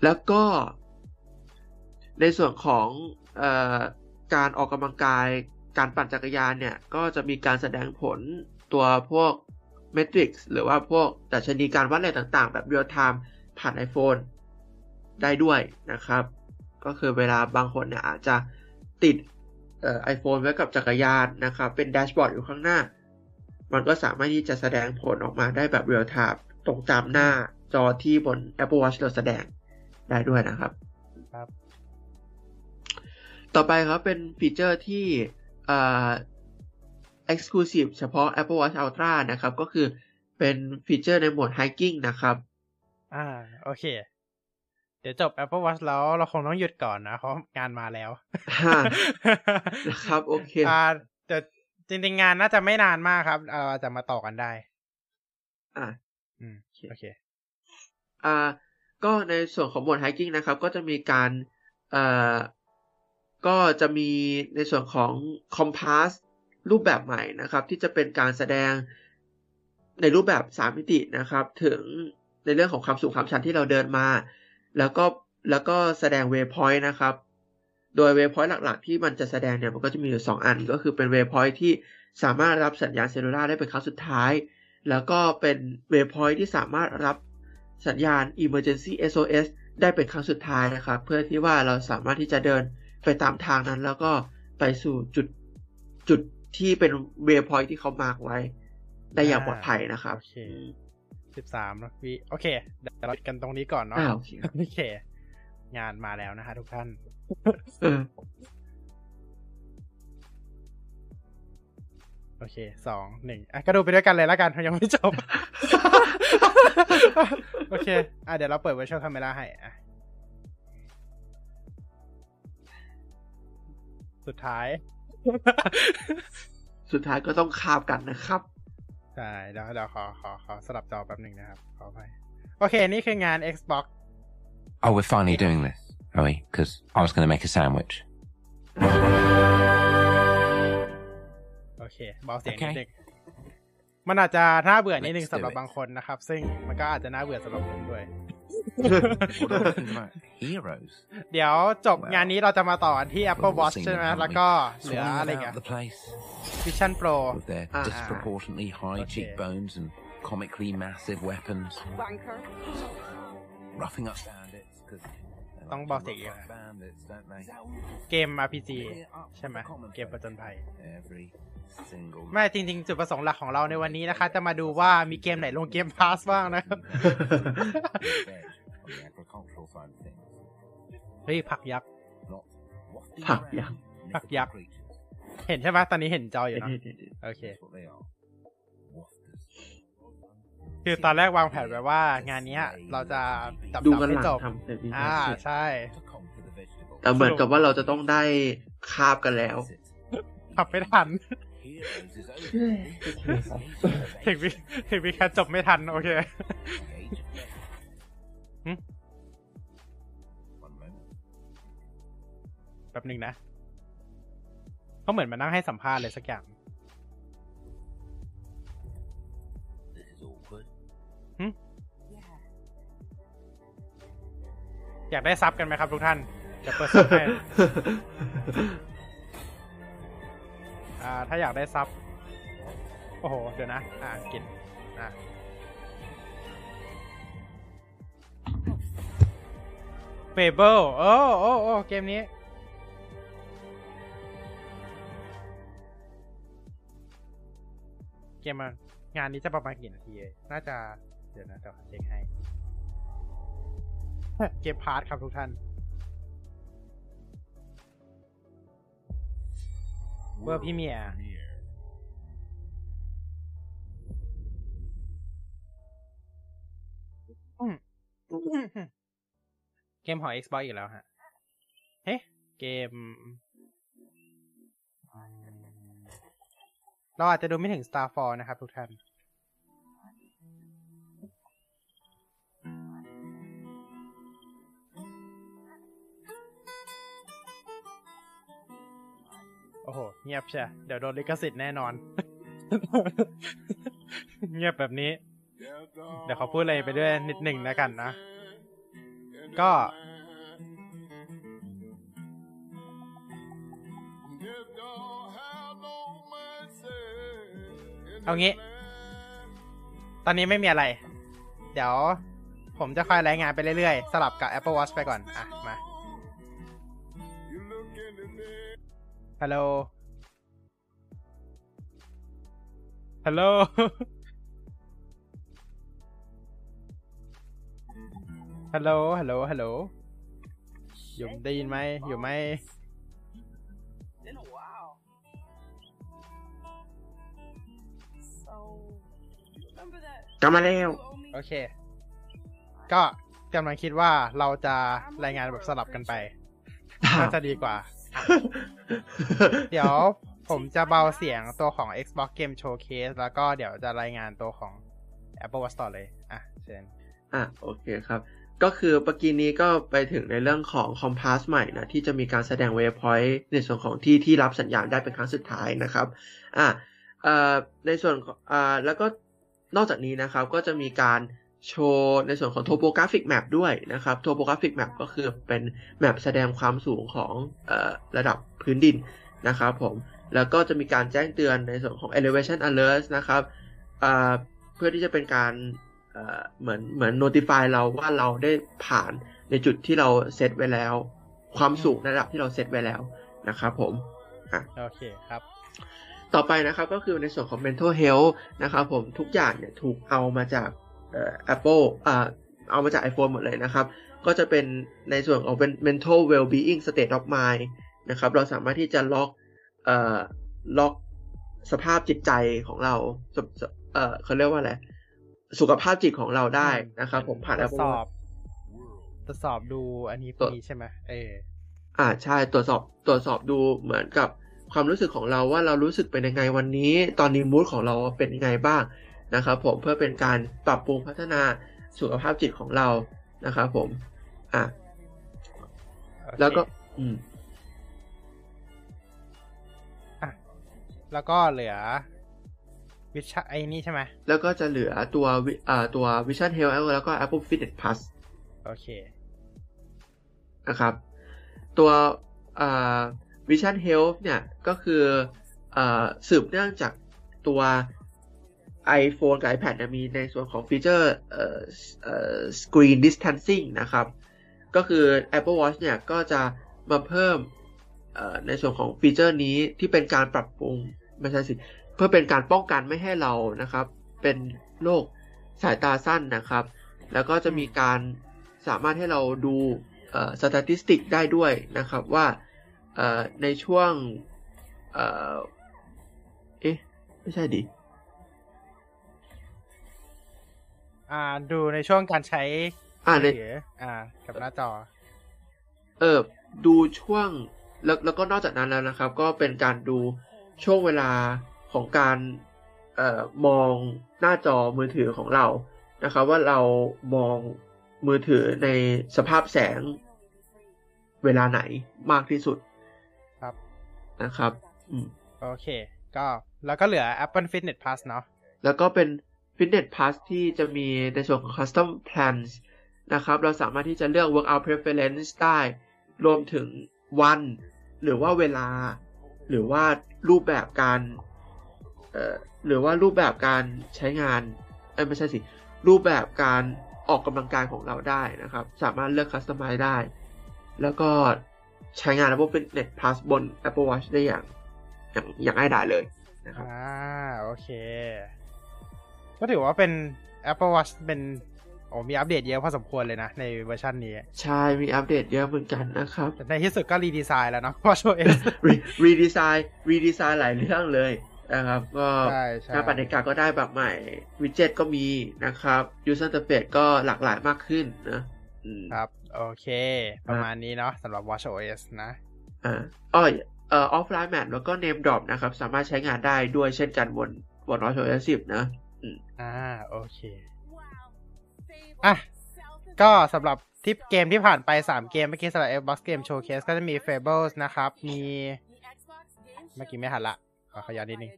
แล้วก็ในส่วนของการออกกำลังกายการปั่นจักรยานเนี่ยก็จะมีการแสดงผลตัวพวกเมทริกซ์หรือว่าพวกดัชนีการวัดอะไรต่างๆแบบ real time ผ่าน iPhone ได้ด้วยนะครับก็คือเวลาบางคนเนี่ยอาจจะติดiPhone ไว้กับจักรยานนะครับเป็นแดชบอร์ดอยู่ข้างหน้ามันก็สามารถที่จะแสดงผลออกมาได้แบบ real time ตรงตามหน้าจอที่บน Apple Watch เราแสดงได้ด้วยนะครับต่อไปครับเป็นฟีเจอร์ที่ Exclusive เฉพาะ Apple Watch Ultra นะครับก็คือเป็นฟีเจอร์ในโหมด Hiking นะครับโอเคเดี๋ยวจบ Apple Watch แล้วเราคงต้องหยุดก่อนนะเพราะงานมาแล้วนะครับโอเคแต่จริงๆงานน่าจะไม่นานมากครับจะมาต่อกันได้โอเคก็ในส่วนของโหมด Hiking นะครับก็จะมีการก็จะมีในส่วนของ Compass รูปแบบใหม่นะครับที่จะเป็นการแสดงในรูปแบบ3มิตินะครับถึงในเรื่องของความสูงความชันที่เราเดินมาแล้วก็แสดง Waypoint นะครับโดย Waypoint หลักๆที่มันจะแสดงเนี่ยมันก็จะมีอยู่2อันก็คือเป็น Waypoint ที่สามารถรับสัญญาณเซลลูล่าได้เป็นครั้งสุดท้ายแล้วก็เป็น Waypoint ที่สามารถรับสัญญาณ Emergency SOS ได้เป็นครั้งสุดท้ายนะครับเพื่อที่ว่าเราสามารถที่จะเดินไปตามทางนั้นแล้วก็ไปสู่จุดที่เป็น Waypoint ที่เขามาร์คไว้ได้อย่างปลอดภัยนะครับโอเค13นะพี่โอเคเดี๋ยวเรากันตรงนี้ก่อนเนาะโอเคงานมาแล้วนะฮะทุกท่านโอเค2 1ก็ดูไปด้วยกันเลยละกันยังไม่จบโอเคเดี๋ยวเราเปิด Virtual Camera ให้สุดท้ายก็ต้องคาบกันนะครับใช่เดี๋ยวขอสลับจอแป๊บนึงนะครับขอไปโอเคนี่คืองาน Xbox Oh we're finally doing this are we because I was going to make a sandwich โอเคเบาเสียงนิดนึงมันอาจจะน่าเบื่อนิดนึงสำหรับบางคนนะครับซึ่งมันก็อาจจะน่าเบื่อสำหรับผมด้วยเดี๋ยวจบงานนี้เราจะมาต่อที่ Apple Watch ใช่ไหมแล้วก็เหลืออะไรเงี้ย Vision Pro ต้องบอกเสียงเกม RPG ใช่ไหมเกมประจนภัยไม่จริงๆจุดประสงค์หลักของเราในวันนี้นะคะจะมาดูว่ามีเกมไหนลงเกมพาสบ้างนะครับเฮ้ยผักยักษ์เห็นใช่ไหมตอนนี้เห็นจออยู่นะโอเคคือตอนแรกวางแผนไว้ว่างานนี้เราจะดูกันให้จบใช่แต่เหมือนกับว่าเราจะต้องได้คาบกันแล้วขับไม่ทันถึงวิแคสจบไม่ทันโอเคแป๊บนึงนะเขาเหมือนมานั่งให้สัมภาษณ์เลยสักอย่างอยากได้ซับกันไหมครับทุกท่านจะเปิดซับให้ถ้าอยากได้ซับโอ้โหเดี๋ยวนะกินเฟเบิลโอ้เกมนี้เกมงานนี้จะประมาณกี่นาทีน่าจะเดี๋ยวนะเดี๋ยวเช็คให้เกมพาร์ทครับทุกท่านเวอร์พี่เมียเกมหอย Xbox อีกแล้วฮะเฮ้เกมเราอาจจะดูไม่ถึง Starfall นะครับทุกท่านโอ้โหเงียบใช่เดี๋ยวโดนลิขสิทธิ์แน่นอนเงียบแบบนี้เดี๋ยวเขาพูดอะไรไปด้วยนิดหนึ่งแล้วกันนะก็เอางี้ตอนนี้ไม่มีอะไรเดี๋ยวผมจะคอยรายงานไปเรื่อยๆสลับกับ Apple Watch ไปก่อนมาฮัลโหล ฮัลโหลอยู่ได้ยินไหมอยู่ไหม กลับมาแล้วโอเคก็กำลังคิดว่าเราจะรายงานแบบสลับกันไปน่าจะดีกว่าเดี๋ยวผมจะเบาเสียงตัวของ Xbox Game Showcase แล้วก็เดี๋ยวจะรายงานตัวของ Apple Watch ต่อเลยอ่ะเชิญโอเคครับก็คือเมื่อกี้นี้ก็ไปถึงในเรื่องของ Compass ใหม่นะที่จะมีการแสดง Waypoint ในส่วนของที่รับสัญญาณได้เป็นครั้งสุดท้ายนะครับในส่วนแล้วก็นอกจากนี้นะครับก็จะมีการโชว์ในส่วนของ Topographic Map ด้วยนะครับ Topographic Map ก็คือเป็นแมปแสดงความสูงของระดับพื้นดินนะครับผมแล้วก็จะมีการแจ้งเตือนในส่วนของ Elevation Alert นะครับเพื่อที่จะเป็นการเหมือน notify เราว่าเราได้ผ่านในจุดที่เราเซตไว้แล้วความสูงระดับที่เราเซตไว้แล้วนะครับผมโอเคครับต่อไปนะครับก็คือในส่วนของ Mental Health นะครับผมทุกอย่างเนี่ยถูกเอามาจากApple เอามาจาก iPhone หมดเลยนะครับก็จะเป็นในส่วนของเป็น Mental Wellbeing State of Mind นะครับเราสามารถที่จะล็อกสภาพจิตใจของเราเขาเรียกว่าอะไรสุขภาพจิตของเราได้นะครับผมผ่าน Apple ตรวจสอบดูอันนี้ตัวนี้ใช่ไหมใช่ตรวจสอบดูเหมือนกับความรู้สึกของเราว่าเรารู้สึกเป็นยังไงวันนี้ตอนนี้มู้ดของเราเป็นยังไงบ้างนะครับผมเพื่อเป็นการปรับปรุงพัฒนาสุขภาพจิตของเรานะครับผมokay. แล้วก็แล้วก็เหลือวิชาไอ้นี่ใช่ไหมแล้วก็จะเหลือตัว Vision Health แล้วก็ Apple Fitness Plus โอเคนะครับตัวVision Health เนี่ยก็คือสืบเนื่องจากตัว iPhone กับ iPad เนี่ยมีในส่วนของฟีเจอร์Screen Distancing นะครับก็คือ Apple Watch เนี่ยก็จะมาเพิ่มในส่วนของฟีเจอร์นี้ที่เป็นการปรับปรุงไม่ใช่สิเพื่อเป็นการป้องกันไม่ให้เรานะครับเป็นโรคสายตาสั้นนะครับแล้วก็จะมีการสามารถให้เราดูสถิติได้ด้วยนะครับว่าในช่วงไม่ใช่ดิดูในช่วงการใช้กับหน้าจอดูช่วงแล้วก็นอกจากนั้นแล้วนะครับก็เป็นการดูช่วงเวลาของการมองหน้าจอมือถือของเรานะครับว่าเรามองมือถือในสภาพแสงเวลาไหนมากที่สุดครับนะครับโอเคก็แล้วก็เหลือ Apple Fitness Plus เนาะแล้วก็เป็น Fitness Plus ที่จะมีในส่วนของ Custom Plans นะครับเราสามารถที่จะเลือก Workout Preference ได้รวมถึงวันหรือว่าเวลาหรือว่ารูปแบบการใช้งานไม่ใช่สิรูปแบบการออกกำลังกายของเราได้นะครับสามารถเลือกคัสตอมไมซ์ได้แล้วก็ใช้งาน Apple Fitness Plus บน Apple Watch ได้อย่างง่ายดายเลยนะครับโอเคก็ถือว่าเป็น Apple Watch เป็นมีอัปเดตเยอะพอสมควรเลยนะในเวอร์ชันนี้ใช่มีอัปเดตเยอะเหมือนกันนะครับในที่สุดก็รีดีไซน์แล้วเนาะ WatchOS รีดีไซน์หลายเรื่องเลยนะครับก็หน้าปัจจุบันก็ได้แบบใหม่วิดเจ็ตก็มีนะครับยูเซอร์อินเทอร์เฟซก็หลากหลายมากขึ้นนะครับโอเคประมาณนี้เนาะสำหรับ WatchOS นะออฟไลน์แมทแล้วก็ Name Drop นะครับสามารถใช้งานได้ด้วยเช่นกันบน WatchOS 10 นะโอเคก็สำหรับทิปเกมที่ผ่านไป3เกมเมื่อกี้สำหรับ Xbox Game Showcase ก็จะมี Fables นะครับมีเมื่อกี้ไม่ทันละขอย้อนนิดนึง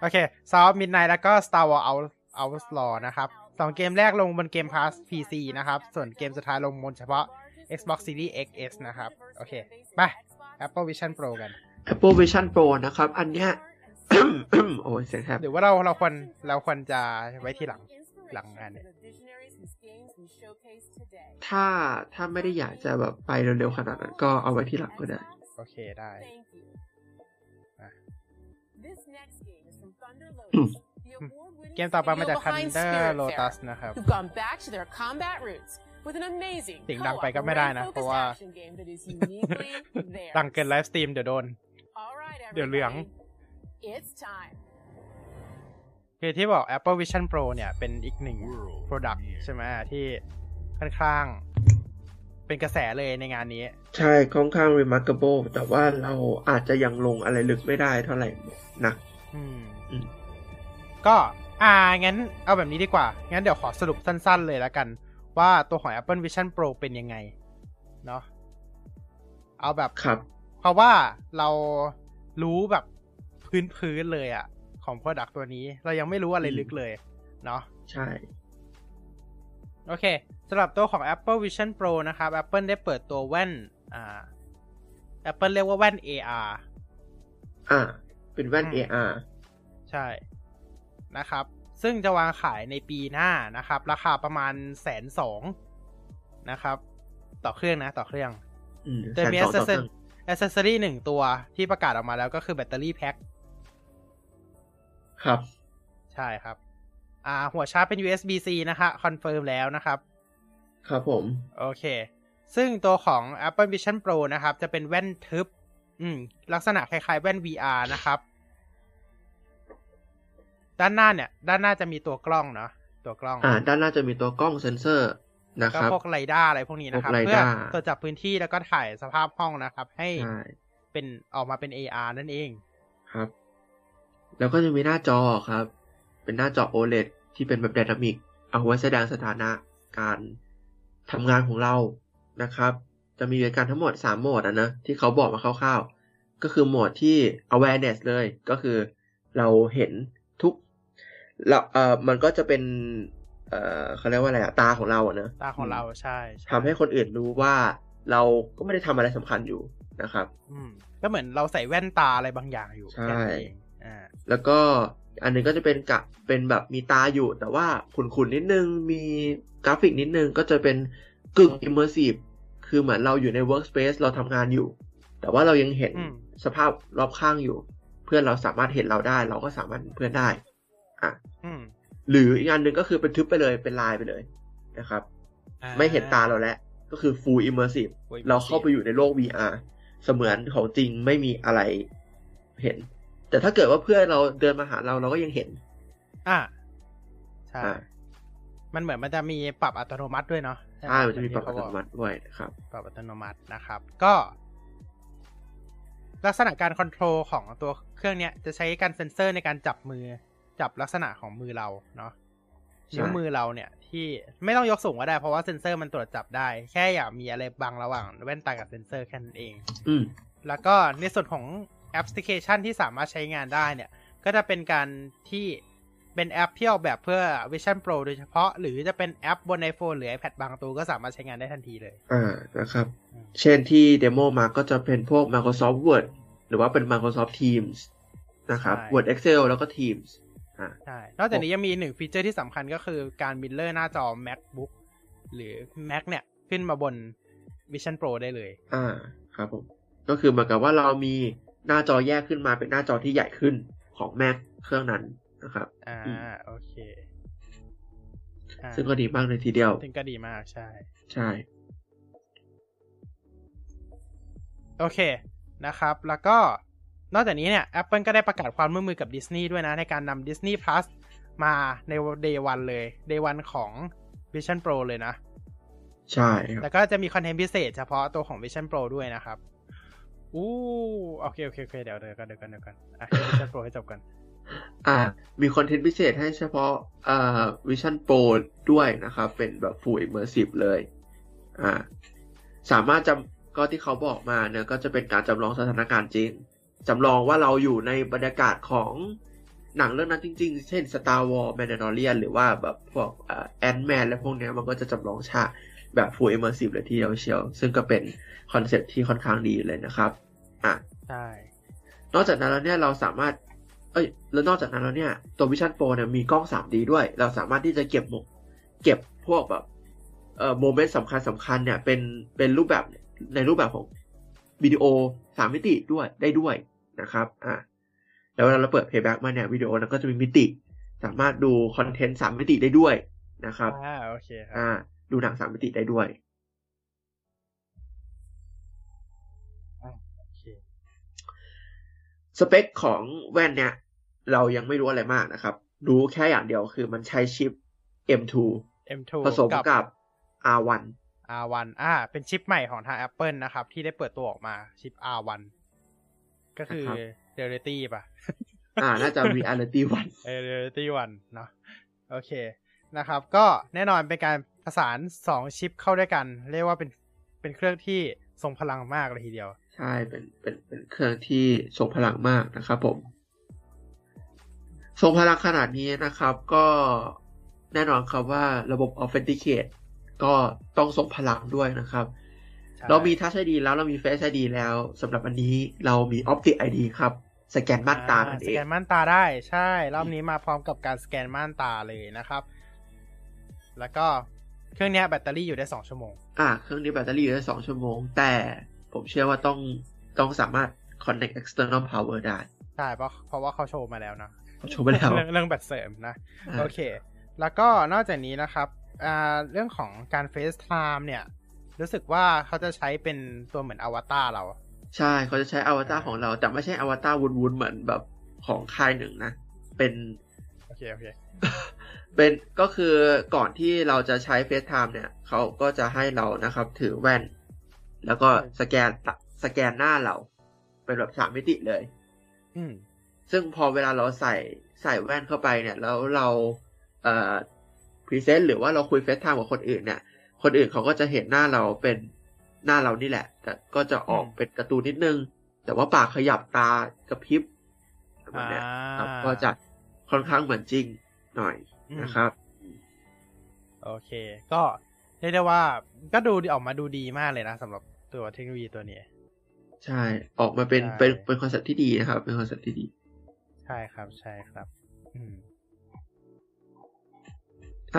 โอเค South Midnight แล้วก็ Star Wars Outlaw นะครับ2เกมแรกลงบน Game Pass PC นะครับส่วนเกมสุดท้ายลงบนเฉพาะ Xbox Series XS นะครับโอเคไป Apple Vision Pro กัน Apple Vision Pro นะครับอันเนี้ยโอ้ยเสียงแทบหรือว่าเราควรจะไว้ที่หลังงานเนี่ยถ้าไม่ได้อยากจะแบบไปเร็วๆขนาดนั้นก็เอาไว้ที่หลังก็ได้โอเคได้เกมต่อไปมาจาก Thunder Lotus นะครับเสียงดังไปก็ไม่ได้นะเพราะว่าดังเกินไลฟ์สตรีมเดี๋ยวโดนเดี๋ยวเหลือง It's time. คือที่บอก Apple Vision Pro เนี่ยเป็นอีกหนึ่ง product ใช่ไหมที่ค่อนข้างเป็นกระแสเลยในงานนี้ใช่ค่อนข้าง remarkable แต่ว่าเราอาจจะยังลงอะไรลึกไม่ได้เท่าไหร่นะก็งั้นเอาแบบนี้ดีกว่างั้นเดี๋ยวขอสรุปสั้นๆเลยแล้วกันว่าตัวของ Apple Vision Pro เป็นยังไงเนาะเอาแบบเพราะว่าเรารู้แบบพื้นๆเลยอะของ product ตัวนี้เรายังไม่รู้อะไรลึกเลยเนาะใช่โอเคสำหรับตัวของ Apple Vision Pro นะครับ Apple ได้เปิดตัวแว่นApple เรียกว่าแว่น AR เป็นแว่น AR ใช่นะครับซึ่งจะวางขายในปีหน้านะครับราคาประมาณ 120,000 นะครับต่อเครื่องนะต่อเครื่องจะมี accessory 1 ตัวที่ประกาศออกมาแล้วก็คือแบตเตอรี่แพ็คครับใช่ครับหัวชาร์จเป็น USB-C นะคะคอนเฟิร์มแล้วนะครับครับผมโอเคซึ่งตัวของ Apple Vision Pro นะครับจะเป็นแว่นทึบลักษณะคล้ายๆแว่น VR นะครับด้านหน้าเนี่ยด้านหน้าจะมีตัวกล้องเนาะตัวกล้องด้านหน้าจะมีตัวกล้องเซ็นเซอร์นะครับพวกไรด้าอะไรพวกนี้นะครับเพื่อตรวจจับพื้นที่แล้วก็ถ่ายสภาพห้องนะครับให้เป็นออกมาเป็น AR นั่นเองครับแล้วก็จะมีหน้าจอครับเป็นหน้าจอ OLED ที่เป็นแบบ Dynamic เอาไว้แสดงสถานะการทำงานของเรานะครับจะมีการทั้งหมด3โหมดนะที่เขาบอกมาคร่าวๆก็คือโหมดที่ awareness เลยก็คือเราเห็นทุกมันก็จะเป็นเขาเรียกว่าอะไรตาของเราอะนะตาของเราใช่ทำให้คนอื่นรู้ว่าเราก็ไม่ได้ทำอะไรสำคัญอยู่นะครับก็เหมือนเราใส่แว่นตาอะไรบางอย่างอยู่ใช่แล้วก็อันนึงก็จะเป็นแบบมีตาอยู่แต่ว่าขุ่นๆนิดนึงมีกราฟิกนิดนึงก็จะเป็นกึ่ง immersive คือเหมือนเราอยู่ใน workspace เราทำงานอยู่แต่ว่าเรายังเห็นสภาพรอบข้างอยู่เพื่อนเราสามารถเห็นเราได้เราก็สามารถเห็นเพื่อนได้หรืออีกอันนึงก็คือเป็นทึบไปเลยเป็นลายไปเลยนะครับไม่เห็นตาเราแล้วก็คือ full immersive เราเข้าไปอยู่ในโลก VR เสมือนของจริงไม่มีอะไรเห็นแต่ถ้าเกิดว่าเพื่อนเราเดินมาหาเราเราก็ยังเห็นใช่มันเหมือนมันจะมีปรับอัตโนมัติด้วยเนาะใช่มันจะมีปรับอัตโนมัติด้วยครับปรับอัตโนมัตินะครับก็ลักษณะการคอนโทรลของตัวเครื่องเนี้ยจะใช้การเซ็นเซอร์ในการจับมือจับลักษณะของมือเราเนาะนิ้วมือเราเนี่ยที่ไม่ต้องยกสูงก็ได้เพราะว่าเซ็นเซอร์มันตรวจจับได้แค่อย่ามีอะไรบังระหว่างแว่นตากับเซ็นเซอร์แค่นั้นเองแล้วก็ในส่วนของแอปพลิเคชันที่สามารถใช้งานได้เนี่ยก็จะเป็นการที่เป็นแอปที่ออกแบบเพื่อ Vision Pro โดยเฉพาะหรือจะเป็นแอปบน iPhone หรือ iPad บางตัวก็สามารถใช้งานได้ทันทีเลยนะครับเช่นที่เดโมมาก็จะเป็นพวก Microsoft Word หรือว่าเป็น Microsoft Teams นะครับ Word Excel แล้วก็ Teams ใช่นอกจากนี้ยังมีหนึ่งฟีเจอร์ที่สำคัญก็คือการมิเรอร์หน้าจอ MacBook หรือ Mac เนี่ยขึ้นมาบน Vision Pro ได้เลยครับผมก็คือเหมือนกับว่าเรามีหน้าจอแยกขึ้นมาเป็นหน้าจอที่ใหญ่ขึ้นของ Mac เครื่องนั้นนะครับโอเคซึ่งก็ดีมากเลยทีเดียวซึ่งก็ดีมากใช่โอเคนะครับแล้วก็นอกจากนี้เนี่ย Apple ก็ได้ประกาศความร่วมมือกับ Disney ด้วยนะในการนำ Disney Plus มาใน Day 1 เลย Day 1 ของ Vision Pro เลยนะใช่แล้วก็จะมีคอนเทนต์พิเศษเฉพาะตัวของ Vision Pro ด้วยนะครับโอเคเดี๋ยวกันVision Pro ให้จบกันมีคอนเทนต์พิเศษให้เฉพาะVision Pro ด้วยนะครับเป็นแบบ Full Immersive เลยสามารถก็ที่เขาบอกมาเนี่ยก็จะเป็นการจำลองสถานการณ์จริงจำลองว่าเราอยู่ในบรรยากาศของหนังเรื่องนั้นจริงๆเช่น Star Wars Mandalorian หรือว่าแบบพวกAnt-Man และพวกเนี้ยมันก็จะจำลองฉากแบบ Full Immersive เลยทีเดียวเชียวซึ่งก็เป็นคอนเซ็ปต์ที่ค่อนข้างดีเลยนะครับใช่นอกจากนั้นแล้วเนี่ยเราสามารถแล้วนอกจากนั้นแล้วเนี่ยตัว Vision Pro เนี่ยมีกล้อง 3D ด้วยเราสามารถที่จะเก็บพวกแบบโมเมนต์สำคัญเนี่ยเป็นรูปแบบในรูปแบบของวิดีโอ3มิติด้วยได้ด้วยนะครับแล้วเวลาเราเปิด Playback มาเนี่ยวิดีโอนั้นก็จะมีมิติสามารถดูคอนเทนต์3มิติได้ด้วยนะครับโอเคครับดูหนัง3มิติได้ด้วย สเปคของแว่นเนี่ยเรายังไม่รู้อะไรมากนะครับรู้แค่อย่างเดียวคือมันใช้ชิป M2 ผสมกับ R1 เป็นชิปใหม่ของทาง Apple นะครับที่ได้เปิดตัวออกมาชิป R1 ก็คือ Reality ป่ะน่าจะ Reality 1 Reality 1 เนาะโอเคนะครับก็แน่นอนเป็นการประสาน2ชิปเข้าด้วยกันเรียกว่าเป็นเครื่องที่ทรงพลังมากเลยทีเดียวใช่เป็นเครื่องที่ทรงพลังมากนะครับผมทรงพลังขนาดนี้นะครับก็แน่นอนครับว่าระบบ Authenticate ก็ต้องทรงพลังด้วยนะครับเรามี Touch ID แล้วเรามี Face ID แล้วสำหรับอันนี้เรามี Optic ID ครับสแกนม่านตาสแกนม่านตาได้ใช่รอบนี้มาพร้อมกับการสแกนม่านตาเลยนะครับแล้วก็เครื่องนี้แบตเตอรี่อยู่ได้2ชั่วโมงเครื่องนี้แบตเตอรี่อยู่ได้2ชั่วโมงแต่ผมเชื่อว่าต้องสามารถ connect external power ได้ใช่เพราะว่าเขาโชว์มาแล้วนะเขาโชว์มาแล้ว เรื่องแบตเสริมนะโอเคแล้วก็นอกจากนี้นะครับเรื่องของการ FaceTime เนี่ยรู้สึกว่าเขาจะใช้เป็นตัวเหมือนอวตารเราใช่เขาจะใช้อวตารของเราแต่ไม่ใช่อวตารวุ้นๆเหมือนแบบของค่ายหนึ่งนะเป็นโอเค เป็นก็คือก่อนที่เราจะใช้ FaceTime เนี่ยเขาก็จะให้เรานะครับถือแว่นแล้วก็สแกนหน้าเราเป็นแบบ3มิติเลยซึ่งพอเวลาเราใส่แว่นเข้าไปเนี่ยแล้วเราพรีเซนต์หรือว่าเราคุย FaceTime กับคนอื่นเนี่ยคนอื่นเขาก็จะเห็นหน้าเราเป็นหน้าเรานี่แหละแต่ก็จะออกเป็นการ์ตูนนิดนึงแต่ว่าปากขยับตากระพริบแบบนี้ก็จะค่อนข้างเหมือนจริงหน่อยนะครับโอเคก็เรียกได้ว่าก็ดูออกมาดูดีมากเลยนะสำหรับตัวเทคโนโลยีตัวนี้ใช่ออกมาเป็นคอนเซ็ปต์ที่ดีนะครับเป็นคอนเซ็ปต์ที่ดีใช่ครับ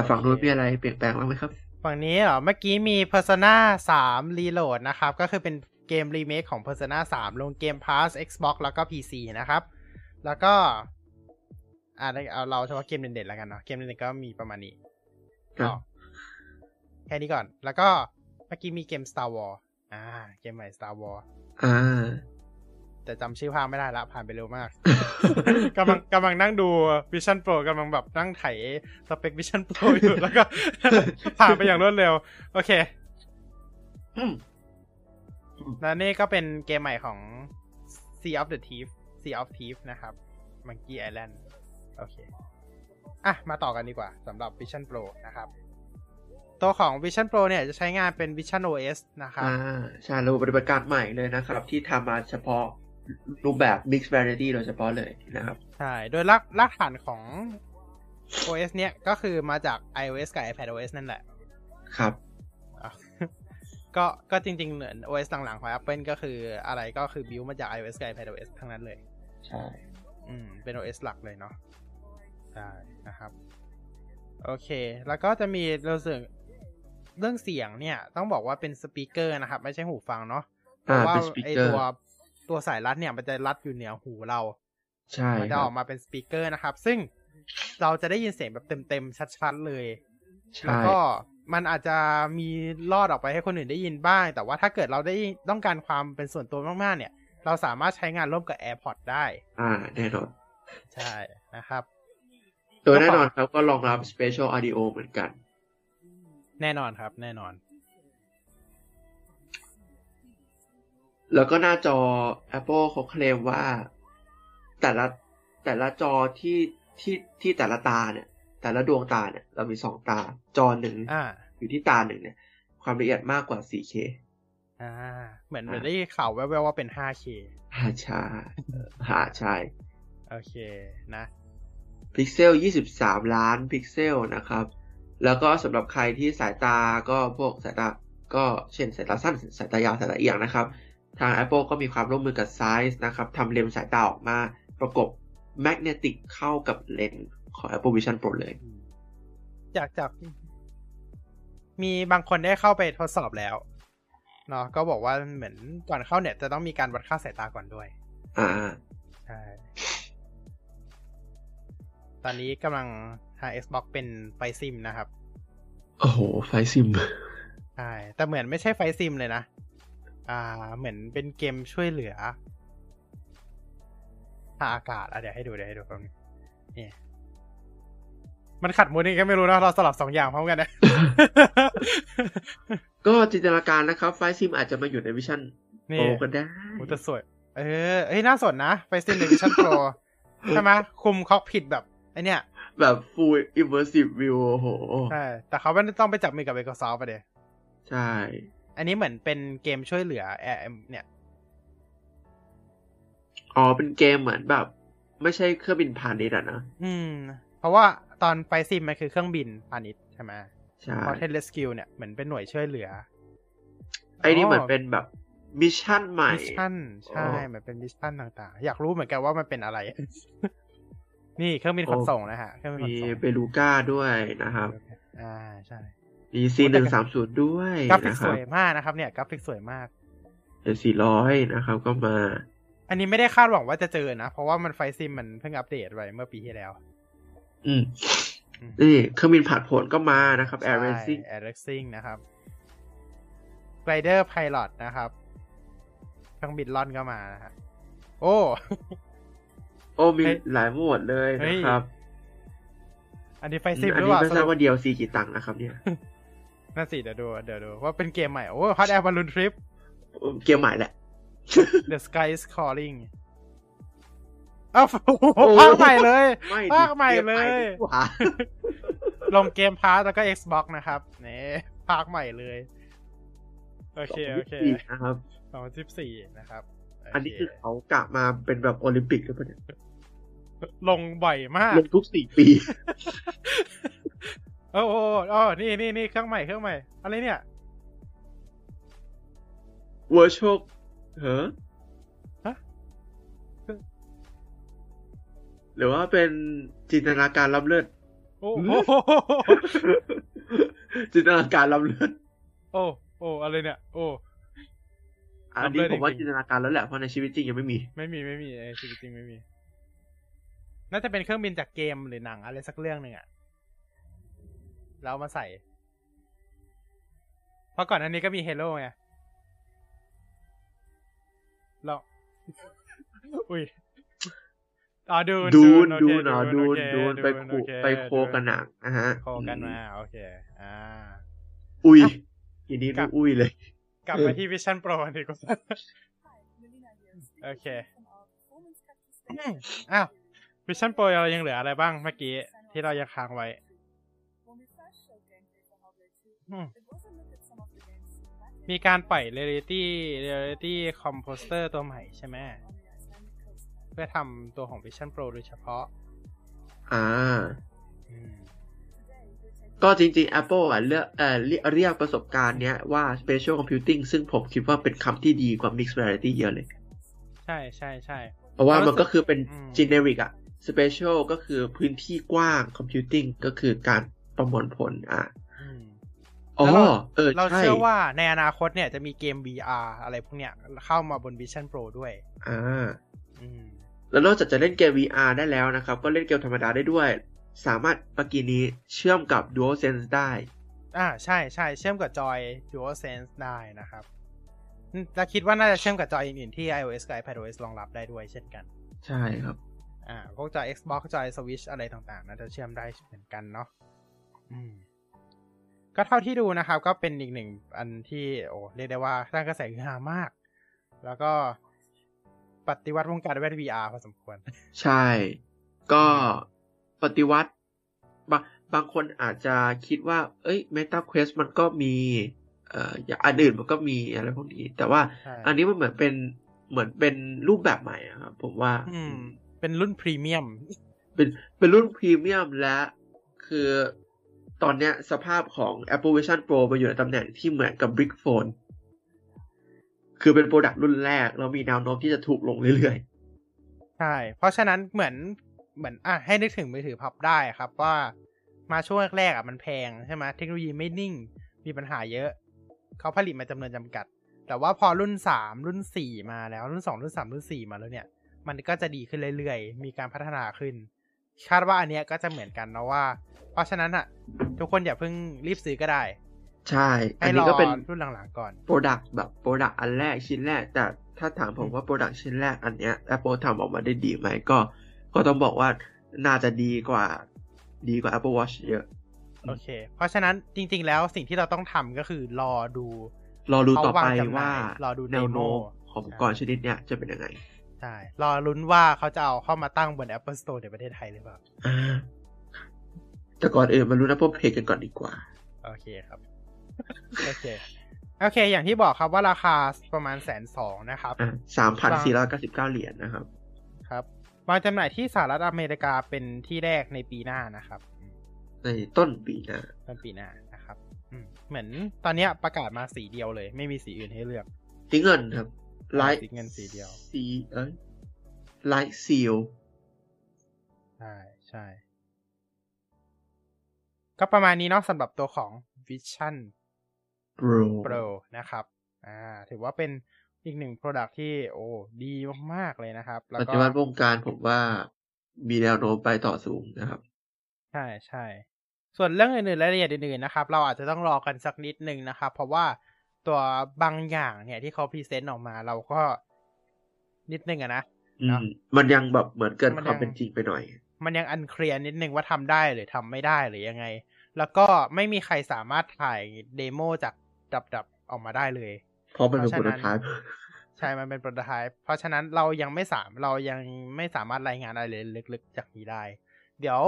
ฝั่งนู้นมีอะไรเปลี่ยนแปลงบ้างไหมครับฝั่งนี้เหรอเมื่อกี้มี Persona 3 Reload นะครับก็คือเป็นเกมรีเมคของ Persona 3 ลงเกม Pass Xbox แล้วก็ PC นะครับแล้วก็เราเฉพาะเกมเด่นๆแล้วกันเนาะเกมเด่นๆก็มีประมาณนี้ก็แค่นี้ก่อนแล้วก็เมื่อกี้มีเกม Star Wars เกมใหม่ Star Wars แต่จำชื่อภาคไม่ได้ละผ่านไปเร็วมาก กำลังนั่งดู Vision Pro กำลังแบบนั่งไถสเปค Vision Pro อยู่แล้วก็ ผ่านไปอย่างรวดเร็วโอเคและนี่ก็เป็นเกมใหม่ของ Sea of Thieves นะครับ Monkey Island โอเคมาต่อกันดีกว่าสำหรับ Vision Pro นะครับตัวของ Vision Pro เนี่ยจะใช้งานเป็น Vision OS นะครับใช่ระบบปฏิบัติการใหม่เลยนะครับที่ทำมาเฉพาะรูปแบบ Mixed Reality โดยเฉพาะเลยนะครับใช่โดยรากฐานของ OS เนี่ยก็คือมาจาก iOS กับ iPadOS นั่นแหละครับก็จริงๆเหมือน OS หลังๆของ Apple ก็คืออะไรก็คือบิวมาจาก iOS กับ iPadOS ทั้งนั้นเลยใช่เป็น OS หลักเลยเนาะใช่นะครับโอเคแล้วก็จะมีเรื่องเสียงเนี่ยต้องบอกว่าเป็นสปีกเกอร์นะครับไม่ใช่หูฟังเนาะเพราะว่าไอตัวสายรัดเนี่ยมันจะรัดอยู่เหนือหูเราใช่มันจะออกมาเป็นสปีกเกอร์นะครับซึ่งเราจะได้ยินเสียงแบบเต็มๆชัดๆเลยแล้วก็มันอาจจะมีลอดออกไปให้คนอื่นได้ยินบ้างแต่ว่าถ้าเกิดเราได้ต้องการความเป็นส่วนตัวมากๆเนี่ยเราสามารถใช้งานร่วมกับ AirPods ได้แน่นอนใช่นะครับโดยแน่นอนครับก็รองรับ Spatial Audio เหมือนกันแน่นอนครับแน่นอนแล้วก็หน้าจอ Apple เขาเคลมว่าแต่ละจอที่แต่ละตาเนี่ยแต่ละดวงตาเนี่ยเรามี2ตาจอหนึ่งอยู่ที่ตาหนึ่งเนี่ยความละเอียดมากกว่า 4K เหมือนได้ข่าวแว่วๆว่าเป็น 5K ใช่โอเคนะพิกเซล23ล้านพิกเซลนะครับแล้วก็สำหรับใครที่สายตาก็พวกสายตาก็เช่นสายตาสั้นสายตายาวสายตาเอียงนะครับทาง Apple ก็มีความร่วมมือกับ Size นะครับทำเลนส์สายตาออกมาประกบ Magnetic เข้ากับเลนส์ของ Apple Vision Pro เลยจากมีบางคนได้เข้าไปทดสอบแล้วเนาะก็บอกว่าเหมือนก่อนเข้าเนี่ยจะต้องมีการวัดค่าสายตาก่อนด้วยใช่ตอนนี้กำลังทาง Xbox เป็นไฟซิมนะครับโอ้โหไฟซิมใช่แต่เหมือนไม่ใช่ไฟซิมเลยนะเหมือนเป็นเกมช่วยเหลือ ทางอากาศอ่ะเดี๋ยวให้ดูครับนี่มันขัดมูดนี่ก็ไม่รู้นะเราสลับ2อย่างพร้อมกันนะก็จินตนาการนะครับไฟซิมอาจจะมาอยู่ใน Vision Pro ก็ได้โหแต่สวยเฮ้ยน่าสนนะไฟซิมใน Vision Pro ใช่มั้ยคุมคอกพิทแบบไอ้เนี่ยแบบ full immersive view โอ้โหใช่แต่เขาไม่ต้องไปจับมือกับ Microsoft ป่ะเด้ใช่อันนี้เหมือนเป็นเกมช่วยเหลือเนี่ยอ๋อเป็นเกมเหมือนแบบไม่ใช่เครื่องบินพาณิชย์อ่ะนะเพราะว่าตอนไฟซิมมันคือเครื่องบินพาณิชย์ใช่ไหมใช่พอเทเลสคิวเนี่ยเหมือนเป็นหน่วยช่วยเหลือไอ้นี่เหมือนเป็นแบบมิชชั่นใหม่มิชชั่นใช่เหมือนเป็นมิชชั่นต่างๆอยากรู้เหมือนกันว่ามันเป็นอะไร นี่เครื่องบินขนส่งนะฮะมีเบลูก้าด้วยนะครับใช่มีซี130ด้วยกราฟิกสวยมากนะครับเนี่ยกราฟิกสวยมากเดี๋ยว400นะครับก็มาอันนี้ไม่ได้คาดหวังว่าจะเจอนะเพราะว่ามันไฟซิมมันเพิ่งอัปเดตไปเมื่อปีที่แล้วนี่เครื่องบินผัดผลก็มานะครับ Air Racing Air Racing นะครับ Glider Pilot นะครับเครื่องบินล่อนก็มานะฮะโอ้มีหลายหมวดเลยนะครับอันนี้ไฟซิมหรือว่าอันนี้ไม่ทราบว่า DLC กี่ตังค์นะครับเนี่ยน่าสิเดี๋ยวดูว่าเป็นเกมใหม่โอ้ Hot Air Balloon Trip เกมใหม่แหละ The Sky is Calling อ้าวภาคใหม่เลยภาคใหม่เลยลงเกมพาสแล้วก็ Xbox นะครับนี่ภาคใหม่เลยโอเคนะครับ2014นะครับอันนี้คือเขากลับมาเป็นแบบโอลิมปิกหรือเปล่าเนี่ยลงบ่อยมากลงทุก4ปีโอ้นี่เครื่องใหม่อะไรเนี่ย Virtual ฮะหรือว่าเป็นจินตนาการล้ำเลิศโอ้โหจินตนาการล้ำเลิศโอ้อะไรเนี่ยโอ้อันนี้ผมว่าจินตนาการแล้วแหละเพราะในชีวิตจริงยังไม่มีในชีวิตจริงไม่มีน่าจะเป็นเครื่องบินจากเกมหรือหนังอะไรสักเรื่องนึงอ่ะแล้วมาใส่เพราะก่อนอันนี้ก็มีเฮโร่ไงแล้วอุ้ยดูนไปโคกันหนังนะฮะโคกันมาโอเคอุ้ยทีนี้ดูอุ้ยเลยกลับมาที่ Vision Pro ดีกว่าโอเคVision Pro เรายังเหลืออะไรบ้างเมื่อกี้ที่เรายังค้างไว้มีการปล่อย Reality Composter ตัวใหม่ใช่ไหมเพื่อทำตัวของ Vision Pro โดยเฉพาะก็จริงๆ Apple เรียกประสบการณ์เนี้ยว่า Spatial Computing ซึ่งผมคิดว่าเป็นคำที่ดีกว่า Mixed Reality เยอะเลยใช่เพราะว่ามันก็คือเป็น generic อ่ะ Spatial ก็คือพื้นที่กว้าง Computing ก็คือการประมวลผลเราเชื่อว่าในอนาคตเนี่ยจะมีเกม VR อะไรพวกเนี้ยเข้ามาบน Vision Pro ด้วยแล้วนอกจากจะเล่นเกม VR ได้แล้วนะครับก็เล่นเกมธรรมดาได้ด้วยสามารถเมื่อกี้นี้เชื่อมกับ DualSense ได้ใช่เชื่อมกับจอย DualSense ได้นะครับเราคิดว่าน่าจะเชื่อมกับจออื่นๆที่ iOS กับ iPadOS รองรับได้ด้วยเช่นกันใช่ครับพวกจอ Xbox จอ Switch อะไรต่างๆน่าจะเชื่อมได้เหมือนกันเนาะก็เท่าที่ดูนะครับก็เป็นอีกหนึ่งอันที่เรียกได้ว่าสร้างกระแสฮือฮามากแล้วก็ปฏิวัติวงการแว่น VR พอสมควรใช่ก็ปฏิวัติบางคนอาจจะคิดว่าเอ้ย Meta Quest มันก็มีอย่างอันอื่นมันก็มีอะไรพวกนี้แต่ว่าอันนี้มันเหมือนเป็นรูปแบบใหม่ครับผมว่าเป็นรุ่นพรีเมียมเป็นรุ่นพรีเมียมและคือตอนเนี้ยสภาพของ Apple Vision Pro มันอยู่ในตำแหน่งที่เหมือนกับ Big Phone คือเป็นโปรดักต์รุ่นแรกแล้วมีแนวโน้มที่จะถูกลงเรื่อยๆใช่เพราะฉะนั้นเหมือนให้นึกถึงมือถือพับได้ครับว่ามาช่วงแรกๆมันแพงใช่ไหมเทคโนโลยีไม่นิ่งมีปัญหาเยอะเขาผลิตมาจำนวนจำกัดแต่ว่าพอรุ่น3รุ่น4มาแล้วรุ่น2รุ่น3รุ่น4มาแล้วเนี่ยมันก็จะดีขึ้นเรื่อยๆมีการพัฒนาขึ้นคาดว่าอันเนี้ยก็จะเหมือนกันนะว่าเพราะฉะนั้นอ่ะทุกคนอย่าเพิ่งรีบซื้อก็ได้ใช่อันนี้ก็เป็นรุ่นหลังๆก่อนโปรดักต์อันแรกชิ้นแรกแต่ ถ้าถามผมว่าโปรดักชิ้นแรกอันเนี้ย Apple ทำออกมาได้ดีไหมก็ต้องบอกว่าน่าจะดีกว่า Apple Watch เยอะโอเคเพราะฉะนั้นจริงๆแล้วสิ่งที่เราต้องทำก็คือรอดูต่อไปว่าแนวโน้มของอุปกรณ์ชนิดเนี้ยจะเป็นยังไงใช่รอลุ้นว่าเขาจะเอาเข้ามาตั้งบน Apple Store ในประเทศไทยหรือเปล่าแต่ก่อนอื่นมารู้ Apple Pay กันก่อนดีกว่าโอเคครับโอเคอย่างที่บอกครับว่าราคาประมาณ 120,000 นะครับ 3,499 เหรียญนะครับครับวางจำหน่ายที่สหรัฐอเมริกาเป็นที่แรกในปีหน้านะครับในต้นปีหน้านะครับเหมือนตอนนี้ประกาศมาสีเดียวเลยไม่มีสีอื่นให้เลือกสีเงินครับสีเงินสีเดียวสีไลท์ซีลใช่ก็ประมาณนี้เนาะสำหรับตัวของ Vision Pro นะครับถือว่าเป็นอีกหนึ่ง product ที่ดีมากๆเลยนะครับแล้วก็ปัจจุบันวงการผมว่ามีแนวโน้มไปต่อสูงนะครับใช่ส่วนเรื่องอื่นๆรายละเอียดอื่นๆนะครับเราอาจจะต้องรอกันสักนิดนึงนะครับเพราะว่าตัวบางอย่างเนี่ยที่เขาพรีเซนต์ออกมาเราก็นิดนึงนะมันยังแบบเหมือนเกินความเป็นจริงไปหน่อยมันยังอันเคลียร์นิดนึงว่าทำได้หรือทำไม่ได้หรือยังไงแล้วก็ไม่มีใครสามารถถ่ายเดโมจากดับออกมาได้เลยเพราะมันเป็นโปรโตไทป์ใช่มันเป็นโปรโตไทป์เพราะฉะนั้นเรายังไม่สามารถรายงานอะไรเลยลึกๆจากนี้ได้เดี๋ยว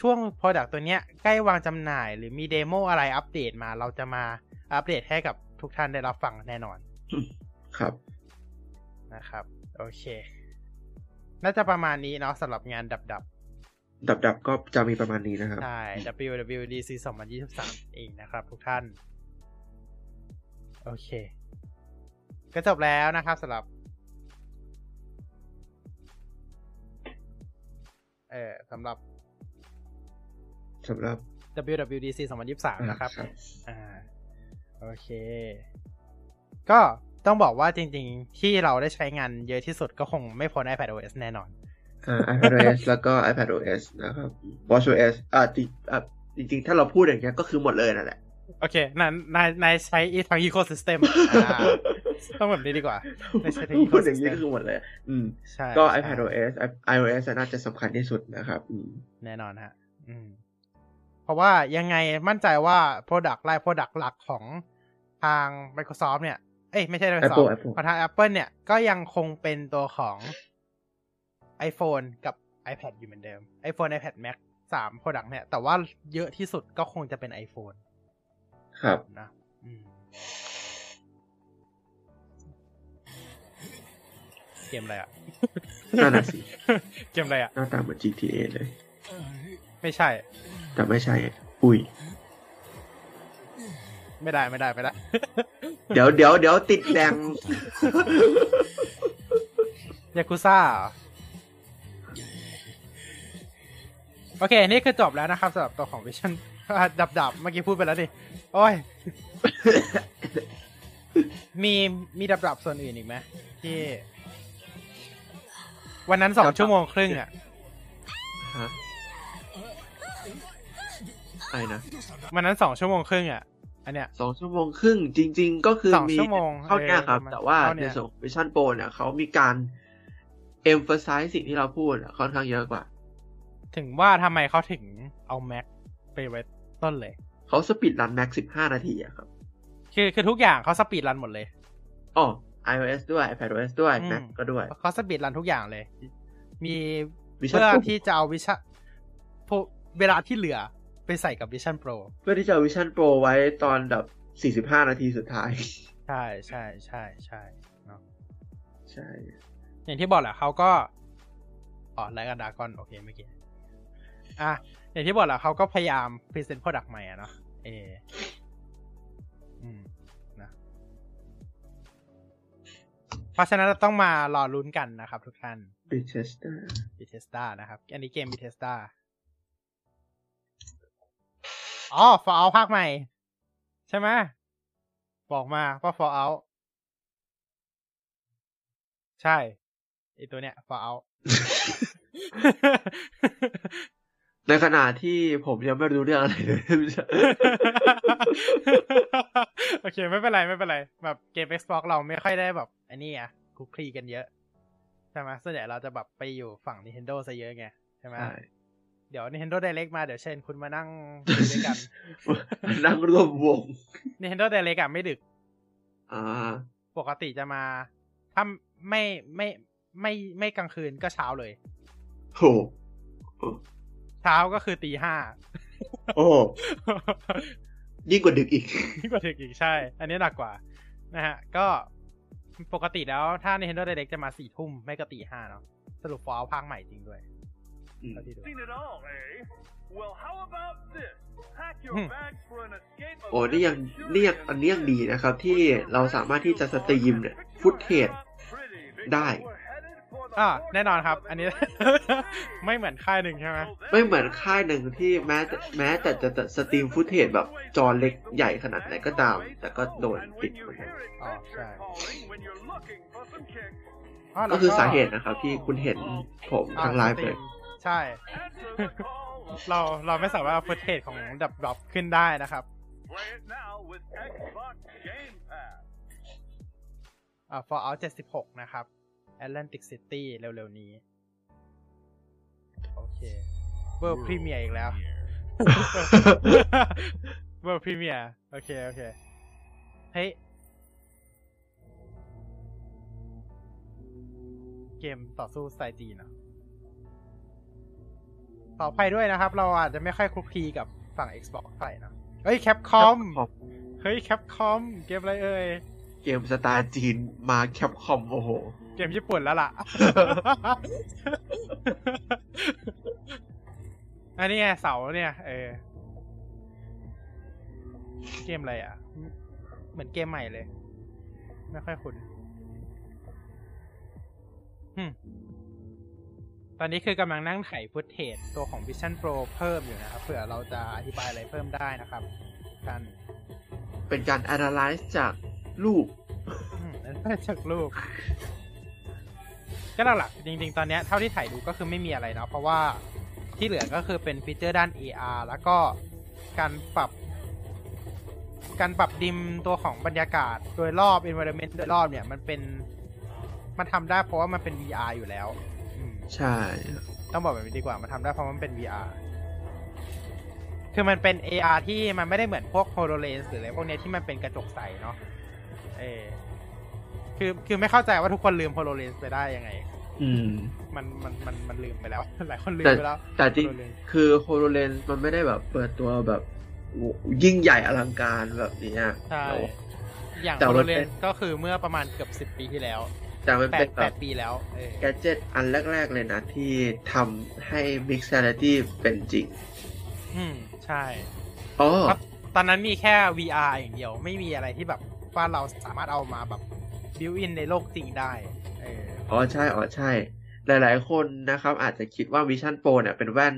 ช่วง product ตัวเนี้ยใกล้วางจำหน่ายหรือมีเดโมอะไรอัปเดตมาเราจะมาอัปเดตให้กับทุกท่านได้รับฟังแน่นอนครับนะครับโอเคน่าจะประมาณนี้เนาะสำหรับงานดับก็จะมีประมาณนี้นะครับใช่ WWDC 2023เองนะครับทุกท่านโอเคก็จบแล้วนะครับสำหรับสำหรับ WWDC 2023นะครับโอเคก็ต้องบอกว่าจริงๆที่เราได้ใช้งานเยอะที่สุดก็คงไม่พ้น iPadOS แน่นอนiPadOS แล้วก็ iPadOS นะครับ watchOS จริงๆถ้าเราพูดอย่างเงี้ยก็คือหมดเลยนั่นแหละโอเคนายใช้ทั้ง ecosystem ต้องแบบนี้ดีกว่าในใช้ทั้ง ecosystem อย่างนี้ก็คือหมดเลยใช่ก็ iPadOS iOS น่าจะสำคัญที่สุดนะครับแน่นอนฮะเพราะว่ายังไงมั่นใจว่า product หลักของทาง Microsoft เนี่ยไม่ใช่ Microsoft ของทาง Apple เนี่ยก็ยังคงเป็นตัวของ iPhone กับ iPad อยู่เหมือนเดิม iPhone iPad Mac 3 product เนี่ยแต่ว่าเยอะที่สุดก็คงจะเป็น iPhone ครับนะเกมอะไรอ่ะนั่นน่ะสิเกมอะไรอ่ะหน้าตาเหมือน GTA เลยไม่ใช่แต่ไม่ใช่ปุ้ยไม่ได้เดี๋ยวติดแรงยากุซ่าโอเคนี่คือจบแล้วนะครับสำหรับตัวของ Vision ดับเมื่อกี้พูดไปแล้วดิโอ้ย มีดับส่วนอื่นอีกไหมที่วันนั้น2 ชั่วโมงครึ่งอ่ะไอ้นะวันนั้น2 ชั่วโมงครึ่งอ่ะอันเนี้ย2 ชั่วโมงครึ่งจริงๆก็คือมีเข้าเนี่ยครับแต่ว่าในส่วน Vision Pro เนี่ยเขามีการ emphasize สิ่งที่เราพูดค่อนข้างเยอะกว่าถึงว่าทำไมเขาถึงเอา Mac ไปไว้ต้นเลยเขาสปีดรัน Mac 15 นาทีอ่ะครับคือทุกอย่างเขาสปีดรันหมดเลยอ๋อ iOS ด้วย iPadOS ด้วย Mac ก็ด้วยเขาสปีดรันทุกอย่างเลยมีเพื่อที่จะเอา Vision เวลาที่เหลือไปใส่กับ Vision Pro เพื่อที่จะเอา Vision Pro ไว้ตอนแบบ 45 นาทีสุดท้ายใช่เนาะใช่อย่างที่บอกแหละเขาก็ไลท์กับดราก้อนโอเคเมื่อกี้อย่างที่บอกแหละเขาก็พยายามพรีเซนต์ product ใหม่เนาะนะเพราะฉะนั้นเราต้องมารอลุ้นกันนะครับทุกท่าน Bethesda นะครับอันนี้เกม Bethesda Fallout ภาคใหม่ใช่ไหมบอกมาว่า Fallout ใช่ไอตัวเนี้ย Fallout ในขณะที่ผมยังไม่รู้เรื่องอะไรเลยโอเคไม่เป็นไรแบบเกม Xbox เราไม่ค่อยได้แบบอันนี้ คลุกคลีกันเยอะใช่ไหมส่วนใหญ่เราจะแบบไปอยู่ฝั่ง Nintendo ซะเยอะไงใช่ไหมเดี๋ยว Nintendo Direct มาเดี๋ยวเชิญคุณมานั่งด้วยกันนั่งร่วมวง Nintendo Direct อ่ะไม่ดึกปกติจะมาถ้าไม่กลางคืนก็เช้าเลยโหเช้าก็คือ 5:00 นโอ้ยิ่งกว่าดึกอีกใช่อันนี้หนักกว่านะฮะก็ปกติแล้วถ้า Nintendo Direct จะมา 4:00 นไม่ก็ 5:00 นเนาะสรุปฟอลภาคใหม่จริงด้วยโอ้นี่ยังดีนะครับที่เราสามารถที่จะสตรีมเนี่ยฟุตเทจได้แน่นอนครับอันนี้ ไม่เหมือนค่ายหนึ่งใช่ไหมไม่เหมือนค่ายหนึ่งที่แม้แต่จะสตรีมฟุตเทจแบบจอเล็กใหญ่ขนาดไหนก็ตามแต่ก็โดนติดเหมือนกันใช่ก็คือสาเหตุนะครับที่คุณเห็นผมทางไลฟ์เลยใช่ เราไม่สามารถเอาฟุตเทจของดับดรอปขึ้นได้นะครับFallout 76 นะครับ Atlantic City เร็วๆนี้โอเคเวอร์พรีเมียร์อีกแล้วเวอร์พรีเมียร์โอเคเฮ้ยเกมต่อสู้สไตล์จีนนะขออภัยด้วยนะครับเราอาจจะไม่ค่อยคลุกคลีกับฝั่ง Xbox เท่าไหร่นะเฮ้ย Capcom เฮ้ย Capcom เกมอะไรเอ่ยเกมสไตล์จีนมา Capcom โอ้โหเกมญี่ปุ่นแล้วล่ะ อันนี้ไงเสาเนี่ยเกมอะไรอ่ะเหมือนเกมใหม่เลยไม่ค่อยคุ้นตอนนี้คือกำลังนั่งไถฟุตเทจตัวของ Vision Pro เพิ่มอยู่นะครับเผื่อเราจะอธิบายอะไรเพิ่มได้นะครับกันเป็นการ analyze จากรูปจากรูปก็หลักๆจริงๆตอนนี้เท่าที่ถ่ายดูก็คือไม่มีอะไรเนาะเพราะว่าที่เหลือก็คือเป็นฟีเจอร์ด้าน AR แล้วก็การปรับดิมตัวของบรรยากาศโดยรอบ environment โดยรอบเนี่ยมันทำได้เพราะว่ามันเป็น VR อยู่แล้วใช่ต้องบอกแบบนี้ดีกว่ามันทำได้เพราะมันเป็น VR คือมันเป็น AR ที่มันไม่ได้เหมือนพวก HoloLens หรืออะไรพวกนี้ที่มันเป็นกระจกใสเนาะคือไม่เข้าใจว่าทุกคนลืม HoloLens ไปได้ยังไงมันลืมไปแล้วหลายคนลืมไปแล้วแต่จริงคือ HoloLens มันไม่ได้แบบเปิดตัวแบบยิ่งใหญ่อลังการแบบนี้ใช่อย่าง HoloLens ก็คือเมื่อประมาณเกือบ10 ปีที่แล้วแต่มันเป็นแบบ8 ปีแล้วแกดเจ็ตอันแรกๆเลยนะที่ทำให้ Mixed Reality เป็นจริงใช่ตอนนั้นมีแค่ VR อย่างเดียวไม่มีอะไรที่แบบว่าเราสามารถเอามาแบบบิวอินในโลกจริงได้ใช่หลายๆคนนะครับอาจจะคิดว่า Vision Pro เนี่ยเป็นแว่น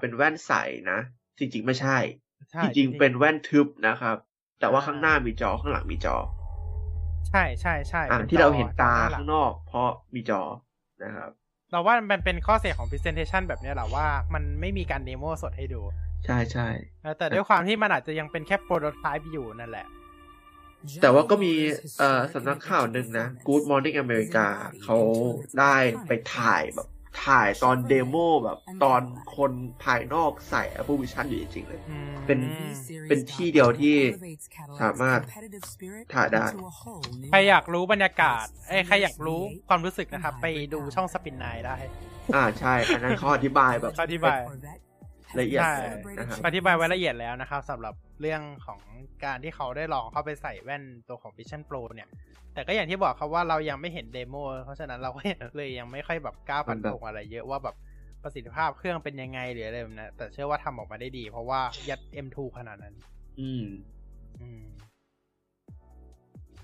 เป็นแว่นใสนะจริงๆไม่ใช่จริงๆเป็นแว่นทึบนะครับแต่ว่าข้างหน้ามีจอข้างหลังมีจอใช่ที่เราเห็นตาข้างนอกเพราะมีจอนะครับเราว่ามันเป็นข้อเสียของ presentation แบบนี้แหละว่ามันไม่มีการเดโมสดให้ดูใช่แต่ด้วยความที่มันอาจจะยังเป็นแค่ prototype อยู่นั่นแหละแต่ว่าก็มีสำนักข่าวหนึ่งนะ Good Morning America เขาได้ไปถ่ายตอนเดโมแบบตอนคนภายนอกใส่ Apple Vision อยู่จริงๆเลยเป็นที่เดียวที่สามารถถ่ายได้ใครอยากรู้บรรยากาศใครอยากรู้ความรู้สึกนะครับไปดูช่องสปินไนท์ได้ใช่อันนั้นเขาอธิบายแบบละเอียดนะครับอธิบายไว้ละเอียดแล้วนะครับสำหรับเรื่องของการที่เขาได้ลองเข้าไปใส่แว่นตัวของ Vision Pro เนี่ยแต่ก็อย่างที่บอกครับว่าเรายังไม่เห็นเดโมเพราะฉะนั้นเราก็เลยยังไม่ค่อยแบบกล้าฟันธงอะไรเยอะว่าแบบประสิทธิภาพเครื่องเป็นยังไงหรืออะไรแบบนั้นแต่เชื่อว่าทำออกมาได้ดีเพราะว่ายัด M2 ขนาดนั้น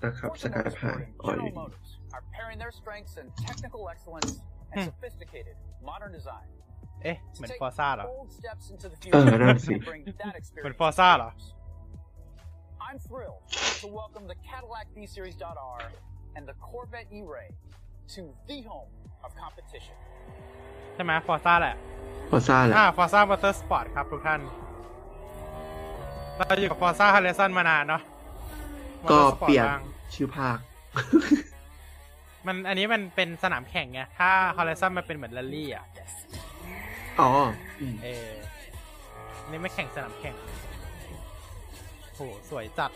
นะครับสกัดผ่านออยเหมือนฟอร์ซ่าเหรอนั่นสิเหมือนฟอร์ซ่าเหรอI'm thrilled to welcome the Cadillac V-Series.R and the Corvette E-Ray to the home of competition ใช่ไหม Forza แหละ Forza แหละForza Motorsport ครับทุกท่านเราอยู่กับ Forza Horizon มานานเนาะก็เปลี่ยนชื่อภาค มันอันนี้มันเป็นสนามแข่งไงถ้า Horizon มันเป็นเหมือนแรลลี่อ่ะอ๋อนี่ไม่แข่งสนามแข่งโหสวยจัด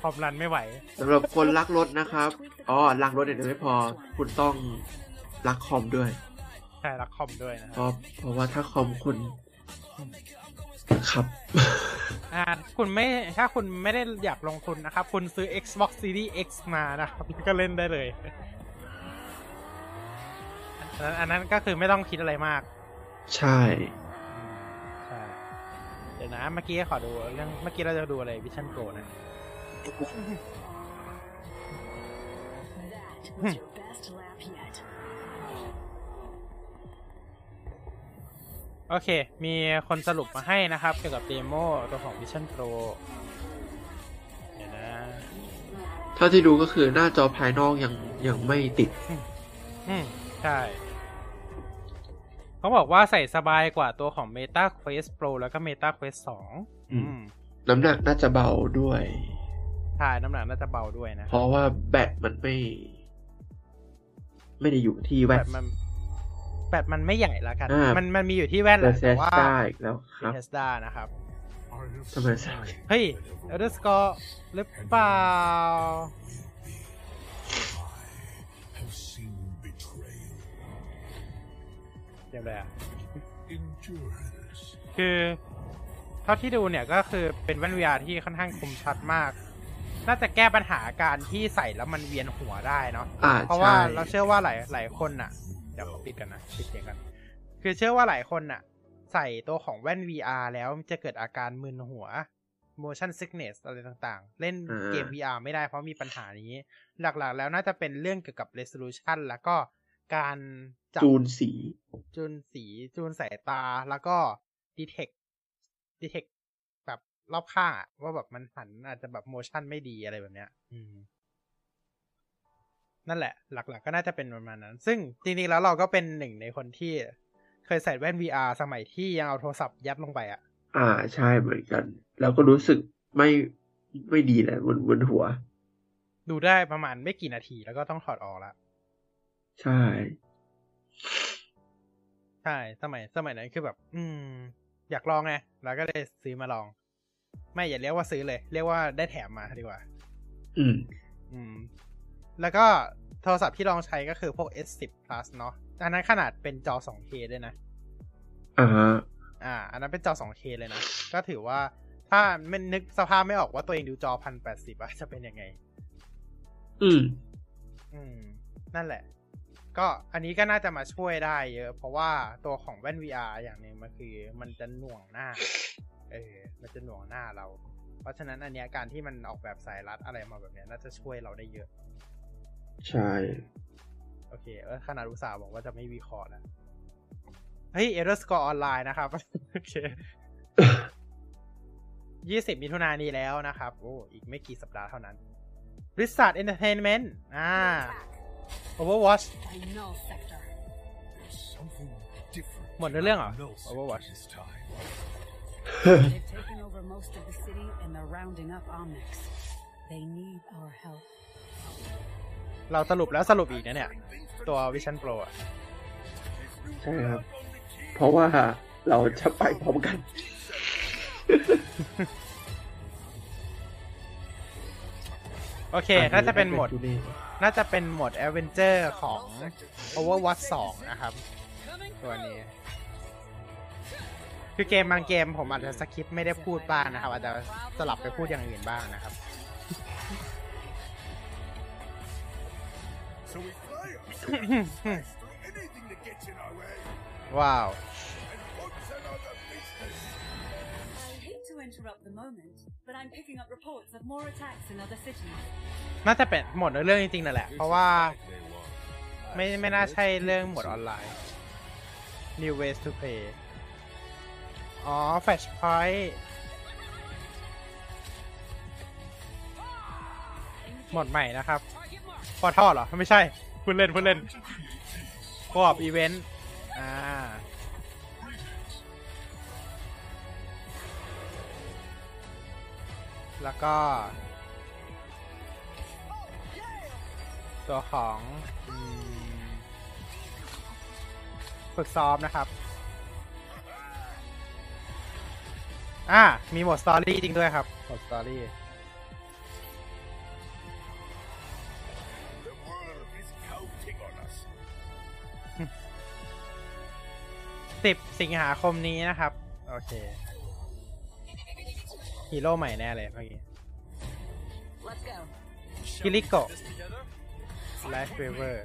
พร้อมรันไม่ไหวสำหรับคนรักรถนะครับอ๋อรักรถเนี่ยไม่พอคุณต้องรักคอมด้วยใช่รักคอมด้วยนะครับเพราะว่าถ้าคอมคุณครับคุณไม่ถ้าคุณไม่ได้อยากลงทุนนะครับคุณซื้อ Xbox Series X มานะครับก็เล่นได้เลยอันนั้นก็คือไม่ต้องคิดอะไรมากใช่ใช่เดี๋ยวนะเมื่อกี้ขอดูเรื่องเมื่อกี้เราจะดูอะไร Vision Pro นะโอเคมีคนสรุปมาให้นะครับเกี่ยวกับเดโมตัวของ Vision Pro เดี๋ยวนะเท่าที่ดูก็คือหน้าจอภายนอกยังไม่ติดใช่เขาบอกว่าใส่สบายกว่าตัวของ Meta Quest Pro แล้วก็ Meta Quest 2น้ำหนักน่าจะเบาด้วยใช่น้ำหนักน่าจะเบาด้วยนะเพราะว่าแบตมันไม่ได้อยู่ที่แบตมันไม่ใหญ่ละกันมันมีอยู่ที่แว่นแหละแต่ว่าเทสดานะครับทำไมเฮ้ยอัลเดอร์สกอร์หรือเปล่าเจ็บเลยอ่ะคือเท่าที่ดูเนี่ยก็คือเป็นแว่น VR ที่ค่อนข้างคมชัดมากน่าจะแก้ปัญหาการที่ใส่แล้วมันเวียนหัวได้เนาะเพราะว่าเราเชื่อว่าหลายคนอ่ะเดี๋ยวปิดกันนะปิดเสียงกันคือเชื่อว่าหลายคนน่ะใส่ตัวของแว่น VR แล้วจะเกิดอาการมึนหัว motion sickness อะไรต่างๆเล่นเกม VR ไม่ได้เพราะมีปัญหานี้หลักๆแล้วน่าจะเป็นเรื่องเกี่ยวกับ resolution แล้วก็การจูนสีจูนสายตาแล้วก็ detect แบบรอบข้างว่าแบบมันหันอาจจะแบบ motion ไม่ดีอะไรแบบเนี้ยนั่นแหละหลักๆ ก็น่าจะเป็นประมาณนั้นซึ่งจริงๆแล้วเราก็เป็นหนึ่งในคนที่เคยใส่แว่น VR สมัยที่ยังเอาโทรศัพท์ยัดลงไปอ่ะใช่เหมือนกันแล้วก็รู้สึกไม่ดีแหละบนหัวดูได้ประมาณไม่กี่นาทีแล้วก็ต้องถอดออกละใช่สมัยนั้นคือแบบอยากลองไงแล้วก็เลยซื้อมาลองไม่อย่าเรียกว่าซื้อเลยเรียกว่าได้แถมมาดีกว่าแล้วก็โทรศัพท์ที่ลองใช้ก็คือพวก S10 Plus เนาะอันนั้นขนาดเป็นจอ 2K ด้วยนะอันนั้นเป็นจอ 2K เลยนะก็ถือว่าถ้าไม่นึกสภาพไม่ออกว่าตัวเองดูจอ 1080 อ่ะจะเป็นยังไงนั่นแหละก็อันนี้ก็น่าจะมาช่วยได้เยอะเพราะว่าตัวของแว่น VR อย่างนึงมันคือมันจะหน่วงหน้ามันจะหน่วงหน้าเราเพราะฉะนั้นอันเนี้ยการที่มันออกแบบสายรัดอะไรมาแบบเนี้ยน่าจะช่วยเราได้เยอะใช่โอเคขนาดอุตส่าห์บอกว่าจะไม่วิเคราะห์นะเฮ้ย Error Score ออนไลน์นะครับโอเค20 มิถุนายนนี้แล้วนะครับโอ้อีกไม่กี่สัปดาห์เท่านั้น Blizzard Entertainment Overwatch หมดเรื่องเหรอ Overwatchเราสรุปอีกนะเนี่ยตัว Vision Pro อ่ะใช่ครับเพราะว่าเราจะไปพร้อมกันโอเคน่าจะเป็นหมด Avenger ของ Overwatch 2 นะครับตัวนี้คือเกมบางเกมผมอาจจะสคริปต์ไม่ได้พูดบ้างนะครับอาจจะสลับไปพูดอย่างอื่นบ้างนะครับว้าวน่าจะเป็นหมดเรื่องจริงๆนั่นแหละเพราะว่าไม่น่าใช่เรื่องหมดออนไลน์ New Ways to Play อ๋อ Flashpoint หมดใหม่นะครับพอทอดเหรอไม่ใช่พูดเล่นกรอบอีเวนต์แล้วก็ ตัวของฝึกซ้อมนะครับมีโหมดสตอรี่จริงด้วยครับโหมดสตอรี่10 สิงหาคมนี้นะครับโอเคฮีโร่ใหม่แน่เลยเมื่อกี้กิริโกะไลฟ์เวเวอร์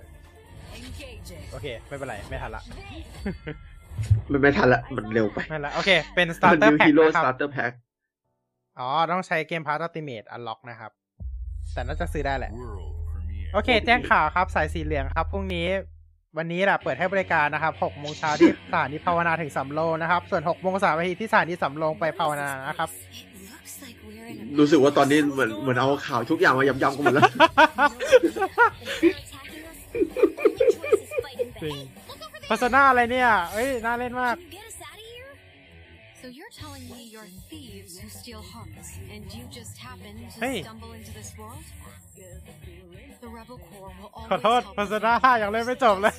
โอเคไม่เป็นไรไม่ทันละมันเร็วไปไม่ละโอเคเป็น starter pack นะครับ starter pack อ๋อต้องใช้เกมพาร์ต ultimate unlock นะครับแต่น่าจะซื้อได้แหละโอเคแจ้งข่าวครับสายสีเหลืองครับพรุ่งนี้วันนี้แหละเปิดให้บริการนะครับ 6 โมงเช้าที่สถานีภาวนาถึงสำโรงนะครับส่วน 6 โมง 3 นาทีที่สถานีสำโรงไปภาวนานะครับรู้สึกว่าตอนนี้เหมือนเอาข่าวทุกอย่างมาย้ำๆกันหมดแล้วพัสนาอะไรเนี่ยเอ้ยน่าเล่นมากเฮ้ยขอโทษพัสนาอย่างเล่นไม่จบเลย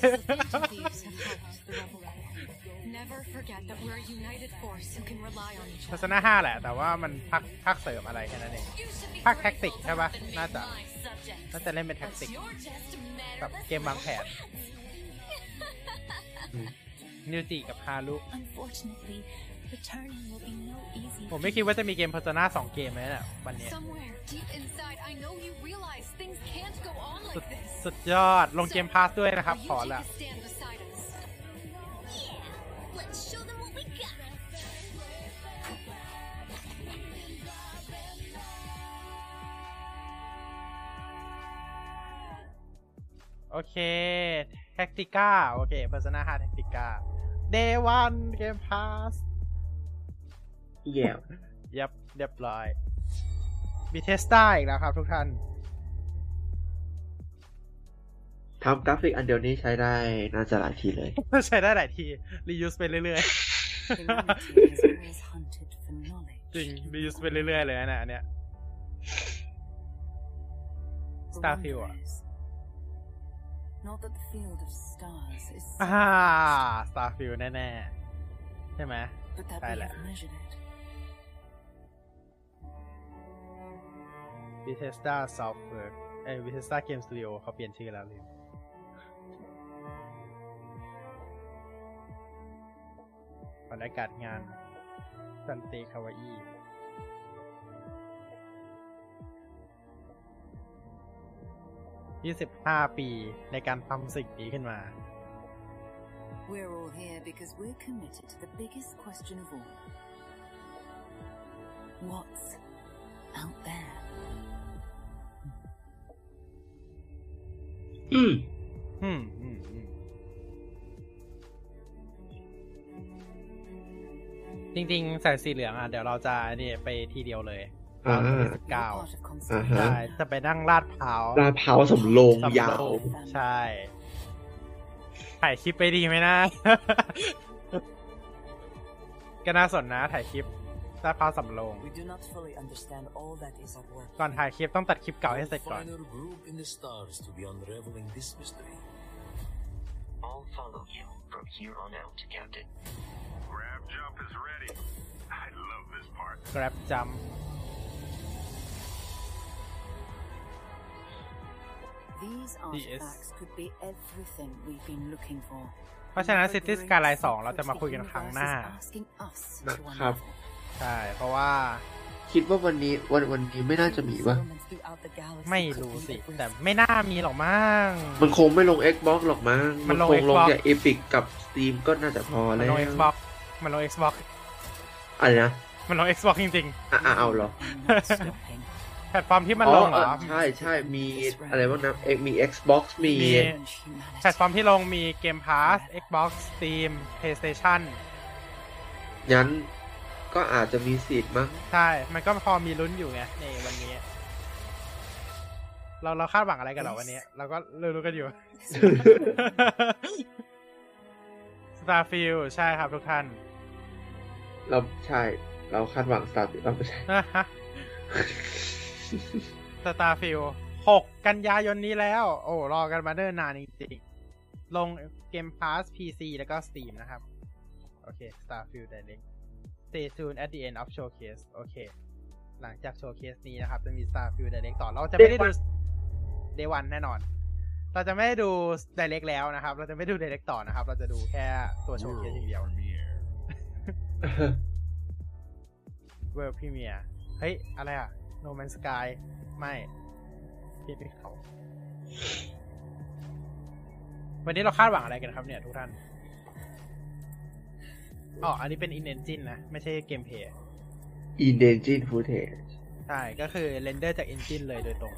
พัสนา5แหละแต่ว่ามันพักเสริมอะไรแค่นั้นเองพักแท็กติกใช่ปะน่าจะเล่นเป็นแท็กติกกับเกมวางแผนนิวจิกับฮารุผมไม่คิดว่าจะมีเกม Persona 2 เกมเลยนะวันนี้สุดยอดลงเกมพาสด้วยนะครับขอละโอเคแท็กติก้าโอเค Persona 5 แท็กติก้า Day 1 Game Pass เยี่ยมยับเรียบร้อยมีเทสต้าอีกแล้วครับทุกท่านทำกราฟิกอันเดียวนี้ใช้ได้น่าจะหลายทีเลยใช้ได้หลายทีรียูสไปเรื่อยๆจริงรียูสไปเรื่อยๆเลยนะอันเนี้ย Starfield อ่ะStarfield แน่ๆใช่ไหมใช่แหละBethesda Softworks Bethesda Game Studio เขาเปลี่ยนชื่อแล้วเลยบรรยากาศงานซันเตคาวาอิ25 ปีในการทำสิ่งนี้ขึ้นมาจริงๆใส่สีเหลืองอ่ะเดี๋ยวเราจะนี่ไปทีเดียวเลย19ใช่จะไปนั่งลาดเผาสำโรงยาวใช่ถ่ายคลิปไปดีไหมนะก็น่าสนนะถ่ายคลิปลาดเผาสำโรงก่อนถ่ายคลิปต้องตัดคลิปเก่าให้เสร็จก่อนGrab Jumpเพราะฉะนั้น City Skylines 2เราจะมาคุยกันครั้งหน้านะครับใช่เพราะว่าคิดว่าวันนี้ไม่น่าจะมีป่ะไม่รู้สิแต่ไม่น่ามีหรอกมั้งมันคงไม่ลง Xbox หรอกมั้งมันคงลงจาก Epic กับ Steam ก็น่าจะพอแล้วมันลง Xbox อะไรนะมันลง Xbox จริงๆเอาหรอแพลตฟอร์มที่มันลงเหรอใช่มีอะไรบ้างนะมี Xbox มีแพลตฟอร์มที่ลงมี Game Pass Xbox Steam PlayStation งั้นก็อาจจะมีสิทธิ์มั้งใช่มันก็พอมีลุ้นอยู่ไงในวันนี้เราคาดหวังอะไรกันเหรอวันนี้เราก็รู้กันอยู่ Starfield ใช่ครับทุกท่านเราใช่เราคาดหวังStarfield เราไม่ใช่Starfield 6 กันยายนนี้แล้วโอ้รอกันมาเนิ่นนานจริงๆลง Game Pass PC แล้วก็ Steam นะครับโอเค Starfield Direct Stay tuned at the end of showcase โอเคหลังจากโชว์เคสนี้นะครับจะมี Starfield Direct ต่อเราจะไม่ได้ดู Day 1 แน่นอนเราจะไม่ได้ดู Direct แล้วนะครับเราจะไม่ดู Direct ต่อนะครับเราจะดูแค่ตัวโชว์เคสอย่างเดียว World Premiere เฮ้ยอะไรอ่ะ No Man's Sky ไม่พี่ไปเขาวันนี้เราคาดหวังอะไรกันครับเนี่ยทุกท่านอ๋ออันนี้เป็น In-Engine นะไม่ใช่เกมเพลย์In-engine footage ใช่ก็คือเรนเดอร์จาก engine เลยโดยตรง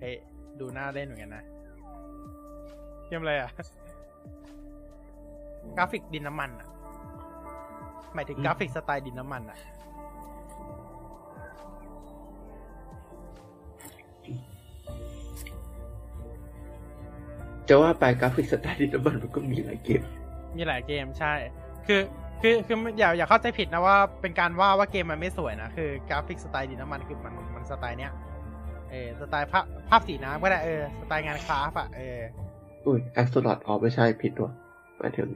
เฮ้ยดูหน้าเล่นเหมือนกันนะเกมอะไรอ่ะกราฟิกดินน้ำมันอ่ะหมายถึงกราฟิกสไตล์ดินน้ำมันอ่ะจะว่าไปกราฟิกสไตล์ดินน้ำมันมันก็มีหลายเกมใช่คืออย่าเข้าใจผิดนะว่าเป็นการว่าเกมมันไม่สวยนะคือกราฟิกสไตล์ดินน้ำมันคือมันสไตล์เนี้ยสไตล์ภาพสีน้ำก็ได้สไตล์งานคราฟอะอุ้ยแอ็กซ์โซลอดอ๋อไม่ใช่ผิดตัวมาถึง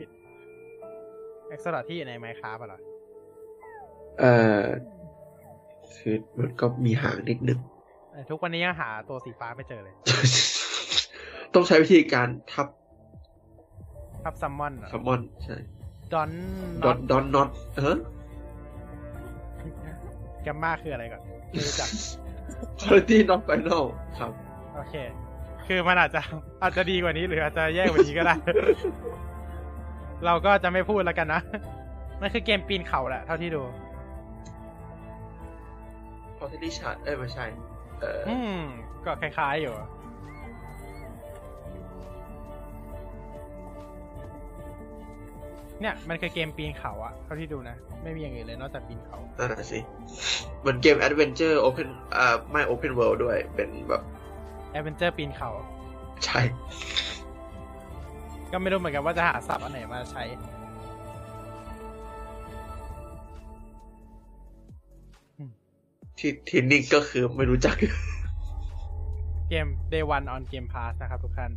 แอ็กซ์โซลอดที่อยู่ในไมค์คราฟเหรอคือมันก็มีหางนิดนึงทุกวันนี้ยังหาตัวสีฟ้าไม่เจอเลย ต้องใช้วิธีการทับซัมมอนใช่ดอนน็อตแกมม่าคืออะไรก่อนไม่รู้จัก Quality Not Final ครับโอเคคือมันอาจจะดีกว่านี้หรืออาจจะแย่กว่านี้ก็ได้ เราก็จะไม่พูดแล้วกันนะนั่นคือเกมปีนเขาแหละเท่าที่ดู Quality Shot ไม่ใช่ก็คล้ายๆอยู่เนี่ยมันคือเกมปีนเขาอะเท่าที่ดูนะไม่มีอย่างอื่นเลยนอกจากปีนเขานั่นแหละสิเหมือนเกมแอดเวนเจอร์โอเพนไม่โอเพนเวิลด์ด้วยเป็นแบบแอดเวนเจอร์ปีนเขาใช่ก็ไม่รู้เหมือนกันว่าจะหาศัพท์อันไหนมาใช้ที่นี่ก็คือไม่รู้จักเกม Day 1 on Game Pass นะครับทุกท่าน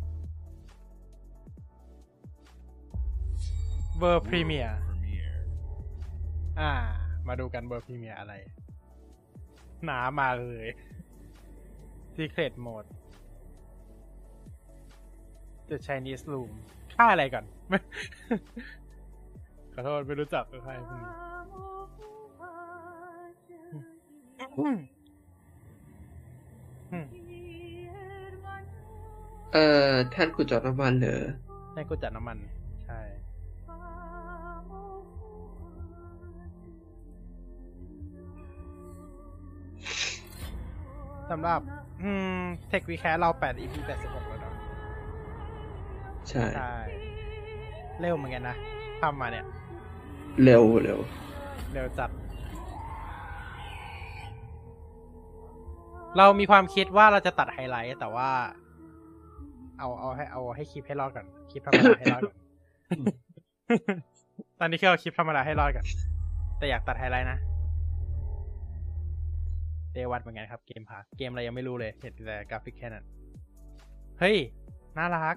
World Premiere มาดูกัน World Premiere อะไรหนามาเลย Secret Mode The Chinese Room ค่าอะไรก่อน ขอโทษไม่รู้จักใครพวกนี้ ท่านกูจอดน้ำมันเหรอท่านกูจอดน้ำมันใช่สำหรับเทควีแคสเรา8 EP 86แล้วเนาะใช่เร็วเหมือนกันนะทำมาเนี่ยเร็วจัดเรามีความคิดว่าเราจะตัดไฮไลท์แต่ว่าเอาให้คลิปให้รอดก่อนคลิปธรรมดาให้รอดก่อน ตอนนี้คือเอาคลิปธรรมดาให้รอดก่อนแต่อยากตัดไฮไลท์นะเดวัดเหมือนกันครับเกมพาสเกมอะไรยังไม่รู้เลยเห็นแต่กราฟิกแค่นั้นเฮ้ยน่ารัก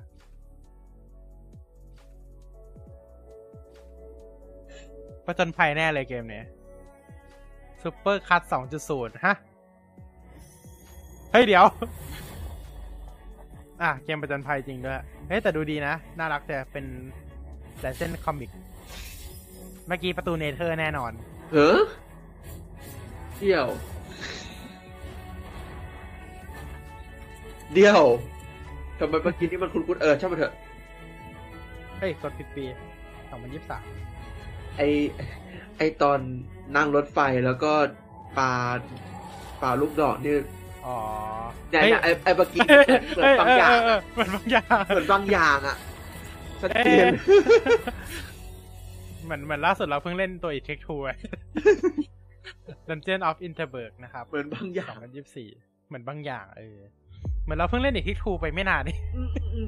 ประจนภัยแน่เลยเกมนี้ซุปเปอร์คัท 2.0 ฮะเฮ้ยเดี๋ยวเกมประจนภัยจริงด้วยเฮ้ยแต่ดูดีนะน่ารักแต่เป็นแต่เส้นคอมิกเมื่อกี้ประตูเนเธอร์แน่นอนเดี๋ยวทำไมเมื่อกี้นี่มันคุ้นๆช่างมันเถอะเฮ้ยตอนปี2023ไอตอนนั่งรถไฟแล้วก็ปาลูกดอกนี่อ๋อเนี่ยไอเมื่อกี้เหมือนบางอย่างอ่ะชัดเจนเหมือนล่าสุดเราเพิ่งเล่นตัวอีกเทคทูไว้ Dungeon of Interberg นะครับเหมือนบางอย่าง2024เหมือนบางอย่างเหมือนเราเพิ่งเล่นอีกที่ทูไปไม่นานนี่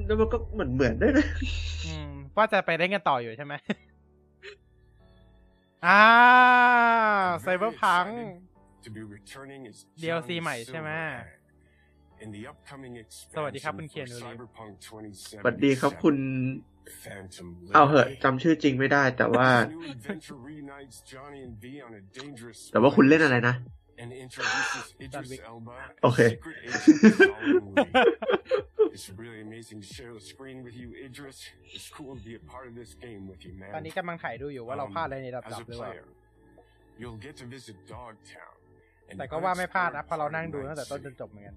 แล้วมันก็เหมือนด้วยนะว่าจะไปเล่นกันต่ออยู่ใช่ไหมไซเบอร์พังDLC ใหม่ใช่ไหม สวัสดีครับคุณเคียนสวัสดีครับคุณเอาเหอะจำชื่อจริงไม่ได้แต่ว่าคุณเล่นอะไรนะโอเคตอนนี้กำลังถ่ายดูอยู่ว่าเราพลาดอะไรในระดับหรือเปล่าแต่ก็ว่าไม่พลาดนะพอเรานั่งดูตั้งแต่ต้นจนจบเหมือนกัน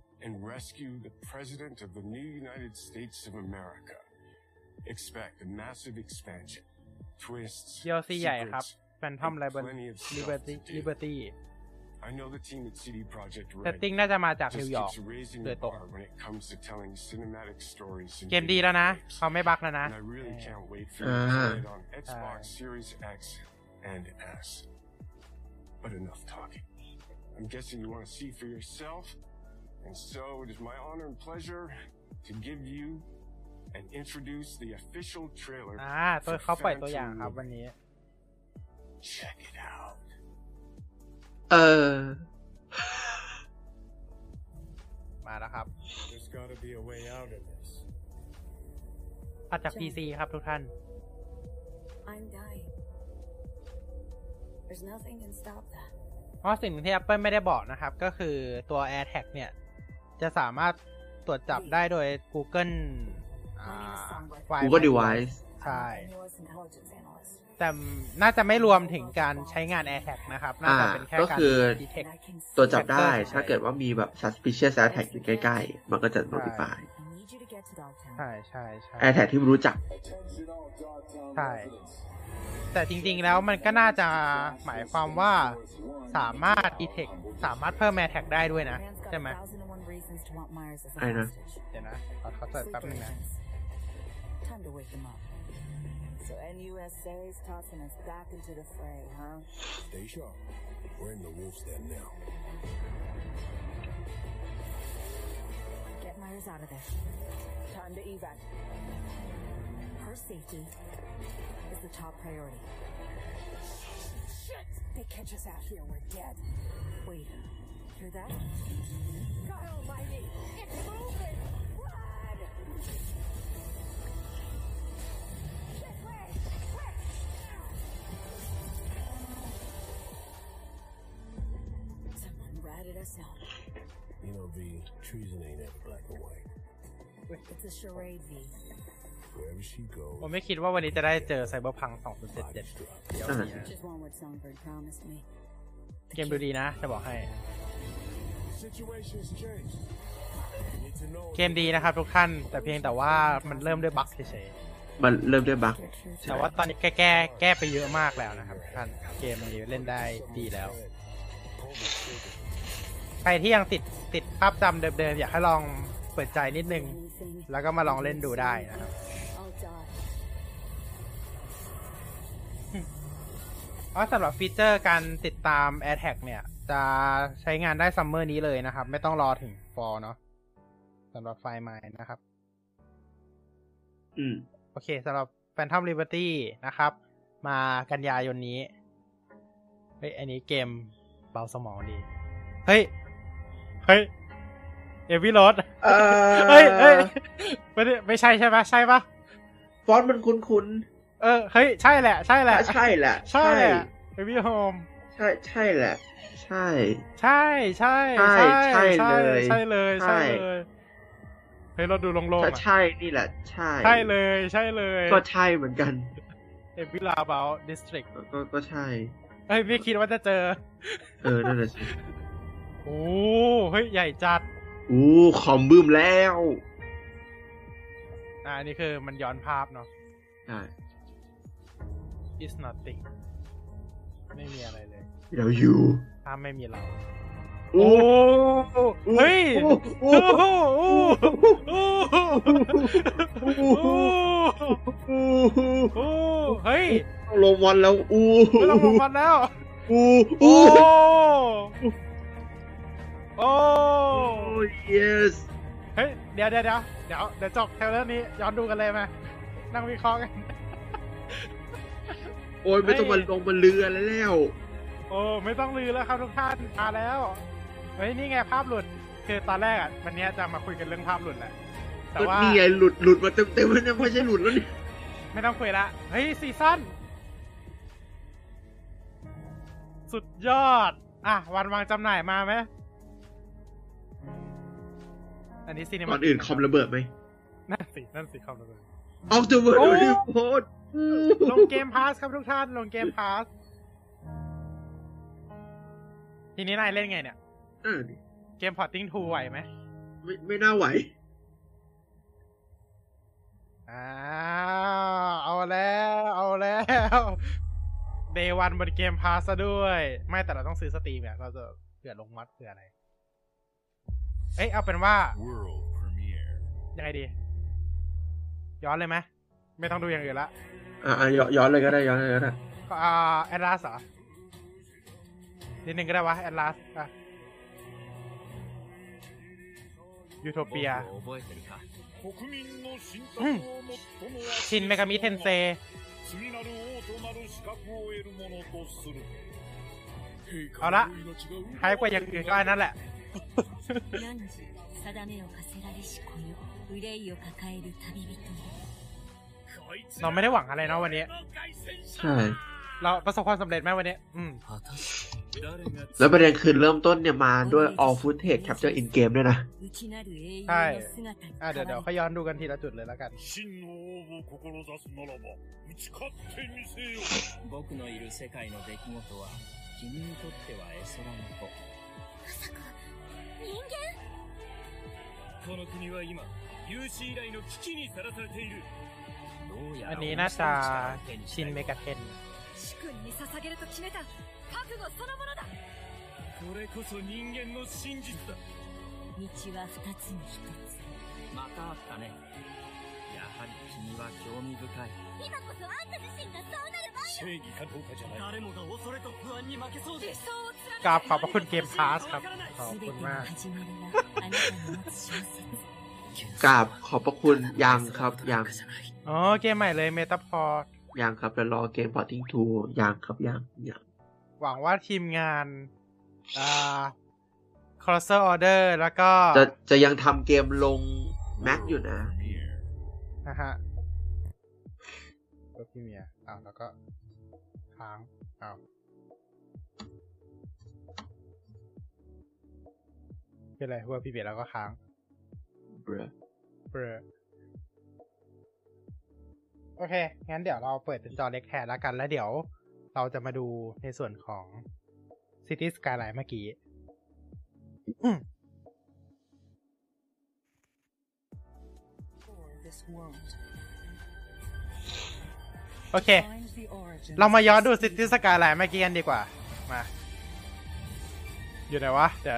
DLC ใหญ่ครับ Phantom Liberty แต่ติ้งน่าจะมาจากนิวยอร์กโดยตรงเกมดีแล้วนะเขาไม่บั๊กแล้วนะI'm guessing you want to see for yourself, and so it is my honor and pleasure to give you and introduce the official trailer. ตัวเขาปล่อยตัวอย่างครับวันนี้ Check it out. มาแล้วครับ There's got to be a way out of this. อาจจาก PC ครับทุกท่าน I'm dying. There's nothing can stop that.เพราะสิ่งที่ Apple ไม่ได้บอกนะครับก็คือตัว AirTag เนี่ยจะสามารถตรวจจับได้โดย Google Device ใช่แต่น่าจะไม่รวมถึงการใช้งาน AirTag นะครับน่าจะเป็นแค่การก็คือตรวจจับได้ถ้าเกิดว่ามีแบบ suspicious AirTag อยู่ใกล้ๆมันก็จะ notify ใช่ใช่ใช่ AirTag ที่รู้จักใช่แต่จริงๆแล้วมันก็น่าจะหมายความว่าสามารถ detect สามารถเพิ่ม AirTag ได้ด้วยนะใช่ไหมไอ้นะเดี๋ยวนะเขาเปิดแป๊บนึงนะHer safety is the top priority. Shit! They catch us out here, we're dead. Wait, hear that? God Almighty, it's moving! Run! This way, quick! Someone ratted us out. You know, V, treason ain't ever black and white. It's a charade, V.ผมไม่คิดว่าวันนี้จะได้เจอไซเบอร์พัง 2077 เกมดูดีนะจะบอกให้เกมดีนะครับทุกท่านแต่เพียงแต่ว่ามันเริ่มด้วยบั๊กเฉยๆมันเริ่มด้วยบั๊กแต่ว่าตอนนี้แก้ไปเยอะมากแล้วนะครับท่านเกมมันเล่นได้ดีแล้วใครที่ยังติดภาพจำเดิมๆอยากให้ลองเปิดใจนิดนึงแล้วก็มาลองเล่นดูได้นะครับอ๋อสำหรับฟีเจอร์การติดตาม AirTag เนี่ยจะใช้งานได้ซัมเมอร์นี้เลยนะครับไม่ต้องรอถึง Fall เนาะสำหรับไฟล์ใหม่นะครับโอเคสำหรับ Phantom Liberty นะครับมากันยายนนี้เฮ้ยอันนี้เกมเบาสมองดีเฮ้ยเอวิโรดเฮ้ยไม่ใช่ใช่ปะใช่ปะฟอนต์มันคุ้นๆเฮ้ยใช่แหละเอวิโฮมใช่แหละใช่เลยเฮ้ยเราดูโล่งๆใช่นี่แหละใช่เลยก็ใช่เหมือนกันเอวิลาเบลดิสทริกก็ใช่เฮ้ยไม่คิดว่าจะเจอนั่นแหละโอ้เฮ้ยใหญ่จัดคอมบึ้มแล้วอันนี้คือมันย้อนภาพเนาะใช่ It's nothing ไม่มีอะไรเลยเราอยู่ถ้าไม่มีเราโอ้เฮ้ยเฮ้ยลงวันแล้วโอ้ย yes เฮ้ยเดี๋ยวจบเทเลอร์นี้ย้อนดูกันเลยไหมนั่งวิเคราะห์กันโอ้ยไม่ต้องมาลงบนเรือแล้วโอ้ไม่ต้องลือแล้วครับทุกท่านมาแล้วเฮ้ยนี่ไงภาพหลุด คือตอนแรกอ่ะวันนี้จะมาคุยกันเรื่องภาพหลุดแหละแต่ว่านี่ไงหลุดมาเต็มๆนะไม่ใช่หลุดแล้วนี่ไม่ต้องคุยละเฮ้ยซีซั่นสุดยอดอ่ะวันวางจำหน่ายมาไหมอันนี้ซีนิมาก่อนอื่นคอมระเบิดไหมนั่นสิคอมระเบิดออกตัวเวิร์ดรีพอร์ตลงเกมพาสครับทุกท่านลงเกมพาสทีนี้นายเล่นไงเนี่ยเกมพอร์ตติ้งทูไหวไหมไม่น่าไหวเอาแล้วเดย์วันบนเกมพาสซะด้วยไม่แต่เราต้องซื้อสตรีมเนี่ยเราจะเผื่อลงมัดเผื่ออะไรเอ้ยเอาเป็นว่ายังไงดีย้อนเลยไหมไม่ต้องดูอย่างอื่นละย้อนเลยก็ได้ย้อนเลยก็ได้แอดลาสเหรอนิดนึงก็ได้วะแอดลาสอ่ะยูโทเปียชินเมกามิเทนเซเอาละหายกว่าอย่างอื่นก็อันนั้นแหละเราไม่ได้หวังอะไรเนาะวันนี้ใช่เราประสบความสำเร็จไหมวันนี้แล้วประเด็นคือเริ่มต้นเนี่ยมาด้วย all footage capture in game ด้วยนะใช่เดี๋ยวค่อยย้อนดูกันทีละจุดเลยแล้วกันอันนี้น่าจะชินเมกะเทนกราบขอบพระคุณเกมพาสครับขอบคุณมากกราบขอบพระคุณยังครับยังอ๋อเกมใหม่เลยเมตาพอร์ตยังครับแล้วรอเกมพอร์ตติ้งทูยังครับยังหวังว่าทีมงานคอร์เซอร์ออเดอร์แล้วก็จะยังทำเกมลง Mac อยู่นะนะฮะก็พี่เมียเอาแล้วก็ค้างเอาเป็นไรว่าพี่เบียร์แล้วก็ค้างเบรอโอเคงั้นเดี๋ยวเราเปิดเป็นจอเล็กแทนแล้วกันแล้วเดี๋ยวเราจะมาดูในส่วนของ City Skyline เมื่อกี้โอเคเรามาย้อนดู City Skyline เมื่อกี้กันดีกว่ามาอยู่ไหนวะเดี๋ยว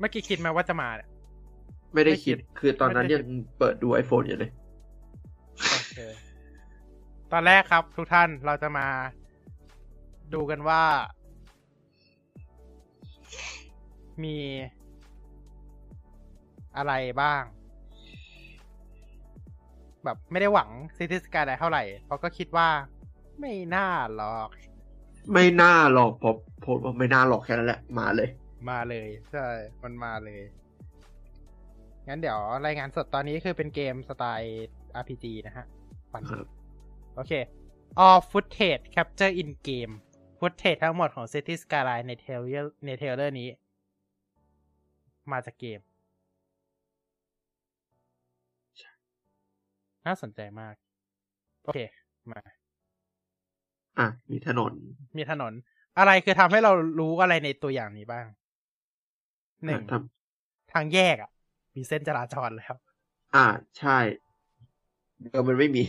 เมื่อกี้คิดไหมว่าจะมาเนี่ยไม่ได้คิดคือตอนนั้นยังเปิดดู iPhone อยู่เลยตอนแรกครับทุกท่านเราจะมาดูกันว่ามีอะไรบ้างแบบไม่ได้หวังซิตี้สกายอะไรเท่าไหร่เพราะก็คิดว่าไม่น่าหรอกผมว่าไม่น่าหรอกแค่นั้นแหละมาเลยใช่มันมาเลยงั้นเดี๋ยวรายงานสดตอนนี้คือเป็นเกมสไตล์ RPG นะฮะปันโอเค All Footage Capture in Game Footage ทั้งหมดของ City Skyline ในเทเลอร์นี้มาจากเกมน่าสนใจมากโอเคมามีถนนอะไรคือทำให้เรารู้อะไรในตัวอย่างนี้บ้างหนึ่งทางแยกอ่ะมีเส้นจราจรแล้วใช่เดิมมันไม่มี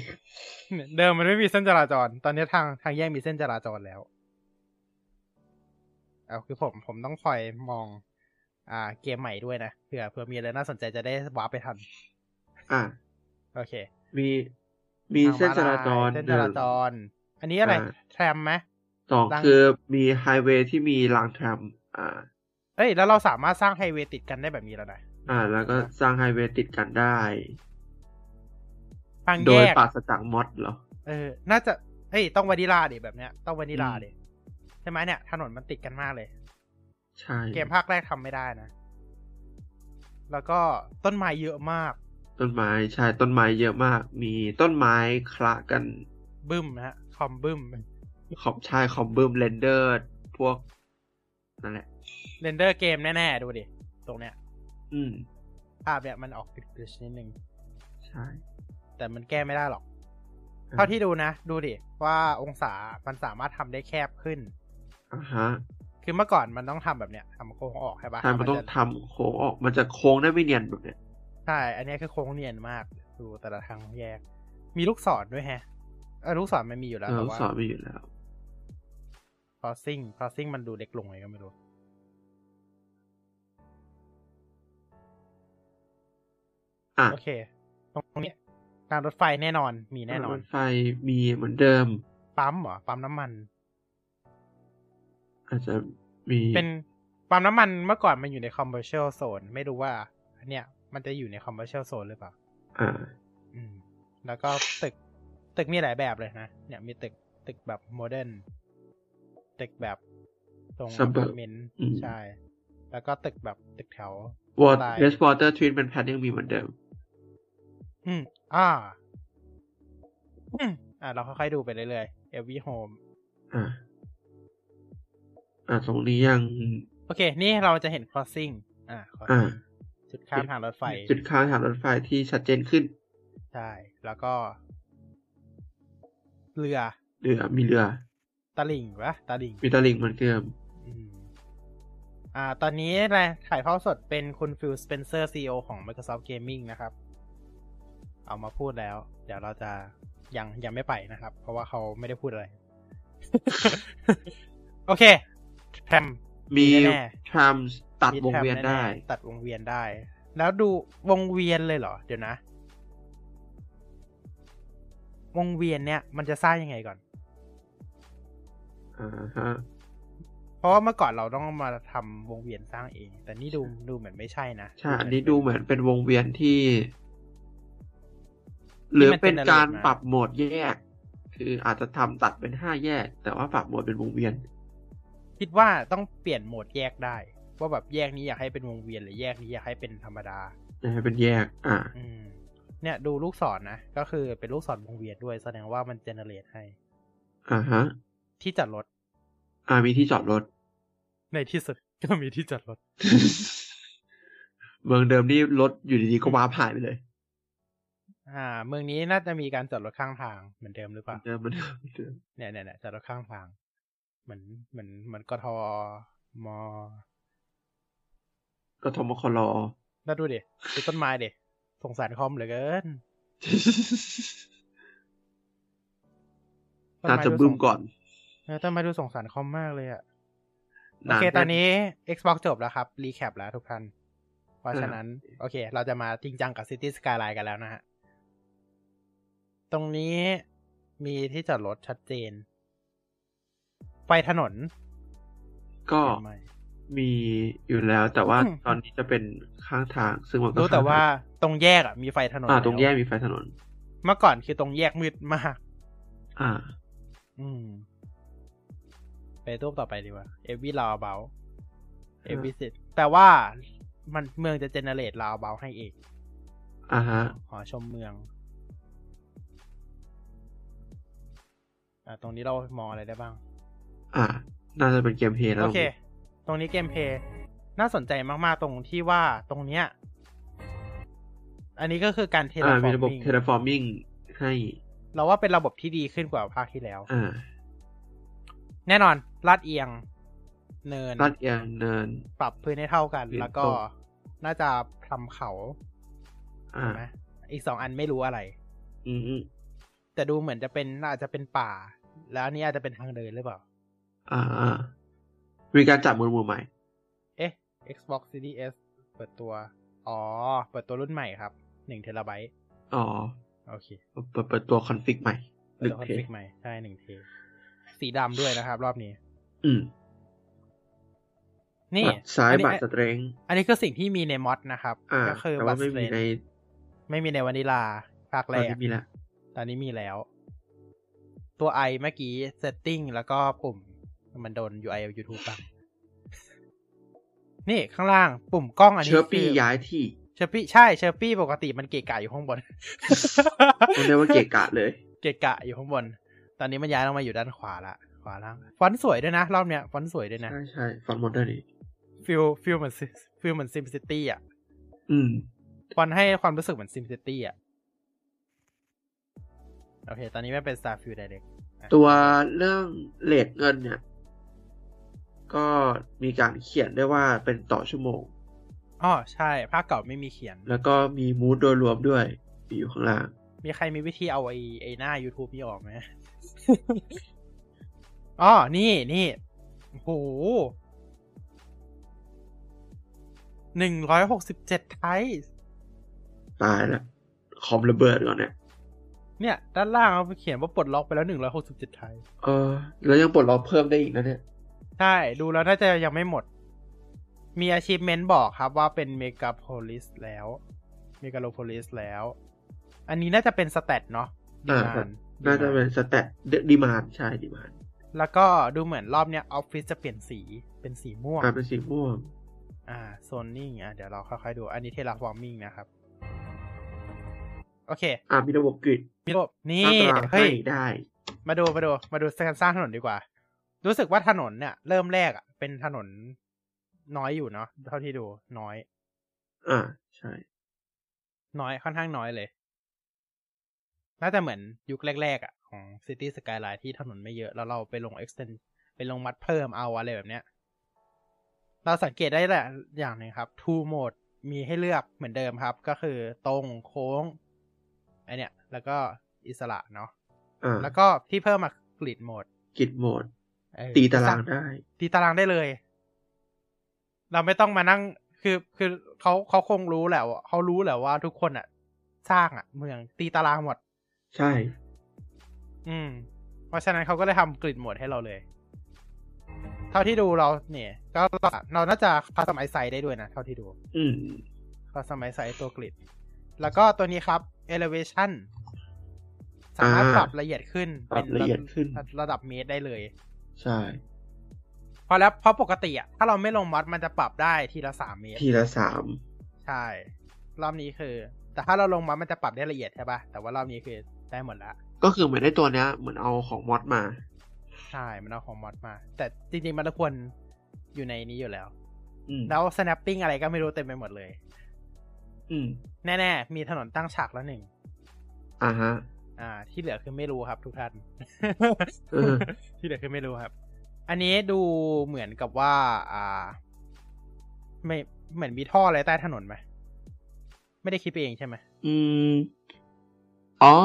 เส้นจราจรตอนนี้ทางแยกมีเส้นจราจรแล้วคือผมต้องคอยมองเกมใหม่ด้วยนะเผื่อมีอะไรน่าสนใจจะได้วาร์ปไปทันโอเคมีเส้นจราจรอันนี้อะไรแทรมไหมสองคือมีไฮเวย์ที่มีรางแทรมเอ้ยแล้วเราสามารถสร้างไฮเวย์ติดกันได้แบบนี้แล้วนะแล้วก็สร้างไฮเวย์ติดกันได้ทางแยกโดยปราศจากม็อดเหรอน่าจะต้องวานิลาดิแบบเนี้ยต้องวานิลาดิ ช่ไหมเนี่ยถนนมันติดกันมากเลยใช่เกมภาคแรกทำไม่ได้นะแล้วก็ต้นไม้เยอะมากต้นไม้ใช่ต้นไม้เยอะมากมีต้นไม้คละกันบึ้มนะคอมบึ้มคอมใช่คอมบึ้มเรนเดอร์พวกนั่นแหละเรนเดอร์เกมแน่ๆดูดิตรงเนี้ยภาพแบบมันออกกริชนิดนึงใช่แต่มันแก้ไม่ได้หรอกเท่าที่ดูนะดูดิว่าองศามันสามารถทำได้แคบขึ้นคือเมื่อก่อนมันต้องทำแบบเนี้ยทำโค้งออกใช่ปะใช่มันต้องทำโค้งออกมันจะโค้งได้ไม่เนียนแบบเนี้ยใช่อันนี้คือโค้งเนียนมากดูแต่ละทางแยกมีลูกศรด้วยแฮะลูกศรมันมีอยู่แล้วลูกศรมีอยู่แล้ว crossing มันดูเล็กลงไงก็ไม่รู้อ่ะโอเคตรงนี้ทางรถไฟแน่นอนมีแน่นอนรถไฟมีเหมือนเดิมปั๊มเหรอปั๊มน้ำมันอาจจะมีเป็นปั๊มน้ำมันเมื่อก่อนมันอยู่ใน commercial zone ไม่รู้ว่าเนี่ยมันจะอยู่ใน commercial zone หรือเปล่าแล้วก็ตึกมีหลายแบบเลยนะเนี่ยมีตึกแบบโมเดิร์นตึกแบบตรงอพาร์ตเมนต์ใช่แล้วก็ตึกแบบตึกแถว wastewater treatment plant ยังมีเหมือนเดิมเราค่อยๆดูไปเรื่อยๆ every home ตรงนี้ยังโอเคนี่เราจะเห็น crossing จุดข้ามทางรถไฟจุดข้ามทางรถไฟที่ชัดเจนขึ้นใช่แล้วก็เรือมีเรือตะลิ่งวะตะลิ่งมีตะลิ่งเหมือนเดิมตอนนี้ถ่ายทอดสดเป็นคุณฟิลสเปนเซอร์ CEO ของ Microsoft Gaming นะครับเอามาพูดแล้วเดี๋ยวเราจะยังไม่ไปนะครับเพราะว่าเขาไม่ได้พูดอะไร โอเคแพมมีแพมตัดวงเวียนได้ตัดวงเวียนได้แล้วดูวงเวียนเลยเหรอเดี๋ยวนะวงเวียนเนี่ยมันจะสร้างยังไงก่อนเพราะว่าเมื่อก่อนเราต้องมาทำวงเวียนสร้างเองแต่นี่ดูเหมือนไม่ใช่นะใช่อันนี้ดูเหมือนเป็นวงเวียนที่หรือเป็นการปรับโหมดแยกคืออาจจะทำตัดเป็น5แยกแต่ว่าปรับโหมดเป็นวงเวียนคิดว่าต้องเปลี่ยนโหมดแยกได้ว่าแบบแยกนี้อยากให้เป็นวงเวียนหรือแยกนี้อยากให้เป็นธรรมดาอยากให้เป็นแยกเนี่ยดูลูกศร นะก็คือเป็นลูกศรวงเวียนด้วยแสดงว่ามันเจเนเรตให้ที่จอดรถมีที่จอดรถในที่สุดก็มีที่จอดรถ เมืองเดิมนี่รถอยู่ดีๆก็ว้าผ่านไปเลยเมืองนี้น่าจะมีการจอดรถข้างทางเหมือนเดิมหรือเปล่าเดิมเนี่ยจอดรถข้างทางเหมือนกทมคลน่าดูดิดูต้นไม้ดิสงสารคอมเหลือเกินน่าจะบึ้มก่อนต้นไม้ดูสงสารคอมมากเลยอ่ะโอเคตอนนี้ Xbox จบแล้วครับรีแคปแล้วทุกท่านเพราะฉะนั้นโอเคเราจะมาจริงจังกับ City Skyline กันแล้วนะฮะตรงนี้มีที่จอดรถชัดเจนไฟถนนก็มีอยู่แล้วแต่ว่าตอนนี้จะเป็นข้างทางซึ่งมันก็รู้แต่ว่าตรงแยกมีไฟถนนตรงแยกมีไฟถนนเมื่อก่อนคือตรงแยกมืดมากไปรูปต่อไปดีกว่า Every Roundabout Every Sit แต่ว่ามันเมืองจะเจเนเรตราวเบาให้เองขอชมเมืองตรงนี้เรามองอะไรได้บ้างน่าจะเป็นเกมเพลย์แล้วโอเคตรงนี้เกมเพลย์น่าสนใจมากๆตรงที่ว่าตรงเนี้ยอันนี้ก็คือการเทเลฟอร์มมิ่งมีระบบเทเลฟอร์มมิ่งให้เราว่าเป็นระบบที่ดีขึ้นกว่าภาคที่แล้วแน่นอนลาดเอียงเนินลาดเอียงเนินปรับพื้นให้เท่ากันแล้วก็น่าจะพรำเขาใช่ไหมอีก2อันไม่รู้อะไรแต่ดูเหมือนจะเป็นอาจจะเป็นป่าแล้วอันนี้อาจจะเป็นทางเดินหรือเปล่ามีการจับมือใหม่Xbox Series S เปิดตัวเปิดตัวรุ่นใหม่ครับ1 TB โอเคเปิดตัวคอนฟิกใหม่1 TB ใช่1 TB สีดำด้วยนะครับรอบนี้นี่ซ้ายบัตรสเตรนท์อันนี้คือสิ่งที่มีในมอดนะครับก็คือบัตรสเตรนท์ไม่มีในวานิลาภาคแรกตอนนี้มีแล้วตัวไอเมื่อกี้เซตติ้งแล้วก็ปุ่ม มันโดน UI YouTube ป่ะนี่ข้างล่างปุ่มกล้องอันนี้เชอร์ปี้ย้ายที่เชอร์ปี้ใช่เชอร์ปี้ปกติมันเกะกะอยู่ข้างบนมันเรียกว่าเกะกะเลยเกะกะอยู่ข้างบนตอนนี้มันย้ายลงมาอยู่ด้านขวาละขวาล่างฟอนต์สวยด้วยนะรอบเนี้ยฟอนต์สวยด้วยนะใช่ๆฟอนต์โมเดิร์นฟีลเหมือนซิมซิตี้อ่ะฟอนต์ให้ความรู้สึกเหมือนซิมซิตี้อ่ะโอเคตอนนี้ไม่เป็น Starfield Direct ตัวเรื่องเรทเงินเนี่ยก็มีการเขียนได้ว่าเป็นต่อชั่วโมงอ๋อใช่ภาคเก่าไม่มีเขียนแล้วก็มีมูดโดยรวมด้วยอยู่ข้างล่างมีใครมีวิธีเอาไอ้หน้า YouTube นี่ออกไหม อ๋อนี่โห 167 ไทป์ตายแล้วคอมระเบิดก่อนเนี่ยด้านล่างเขาเขียนว่าปลดล็อกไปแล้ว167 ไทป์แล้วยังปลดล็อกเพิ่มได้อีกนะเนี่ยใช่ดูแล้วน่าจะยังไม่หมดมีอาชีพเมนบอกครับว่าเป็นเมกาโพลิสแล้วเมกาโพลิสแล้วอันนี้น่าจะเป็นสแตทเนาะน่าจะเป็นสแตทดีมานใช่ดีมานแล้วก็ดูเหมือนรอบเนี้ยออฟฟิศจะเปลี่ยนสีเป็นสีม่วงเป็นสีม่วงโซนนิ่งเดี๋ยวเราค่อยๆดูอันนี้เทเลฟอร์มิ่งนะครับโอเคมีระบบกริดมีระบบนี่เฮ้ยได้มาดูการสร้างถนนดีกว่ารู้สึกว่าถนนเนี่ยเริ่มแรกเป็นถนนน้อยอยู่เนาะเท่าที่ดูน้อยใช่น้อยค่อนข้างน้อยเลยน่าจะเหมือนยุคแรกๆของ City Skyline ที่ถนนไม่เยอะแล้วเราไปลง extend ไปลงมัดเพิ่มเอาอะไรแบบเนี้ยเราสังเกตได้แหละอย่างนึงครับ two mode มีให้เลือกเหมือนเดิมครับก็คือตรงโค้งไอเนี้ยแล้วก็อิสระเนาะแล้วก็ที่เพิ่มมากริดโหมดตีตารางได้เลยเราไม่ต้องมานั่งคือเขาคงรู้แหละเขารู้แหละว่าทุกคนสร้างเมืองตีตารางหมดใช่เพราะฉะนั้นเขาก็ได้ทำกริดโหมดให้เราเลยเท่าที่ดูเราเนี่ยก็เราน่าจะคัสตอมไอซ์ไซส์ได้ด้วยนะเท่าที่ดูคัสตอมไอซ์ไซส์ตัวกริดแล้วก็ตัวนี้ครับ elevation สามารถปรับละเอียดขึ้นเป็นระดับเมตรได้เลยใช่เพราะปกติถ้าเราไม่ลงมอดมันจะปรับได้ทีละ3เมตรใช่รอบนี้คือแต่ถ้าเราลงมอดมันจะปรับได้ละเอียดใช่ป่ะแต่ว่ารอบนี้คือได้หมดละก็คือเหมือนได้ตัวเนี้ยเหมือนเอาของมอดมาใช่มันเอาของมอดมาแต่จริงๆมันควรอยู่ในนี้อยู่แล้วแล้ว snapping อะไรก็ไม่รู้เต็มไปหมดเลยแน่ๆมีถนนตั้งฉากแล้วหนึ่งฮะที่เหลือคือไม่รู้ครับทุกท่าน ที่เหลือคือไม่รู้ครับอันนี้ดูเหมือนกับว่าไม่เหมือนมีท่ออะไรใต้ถนนไหมไม่ได้คิดไปเองใช่ไหมอ๋อ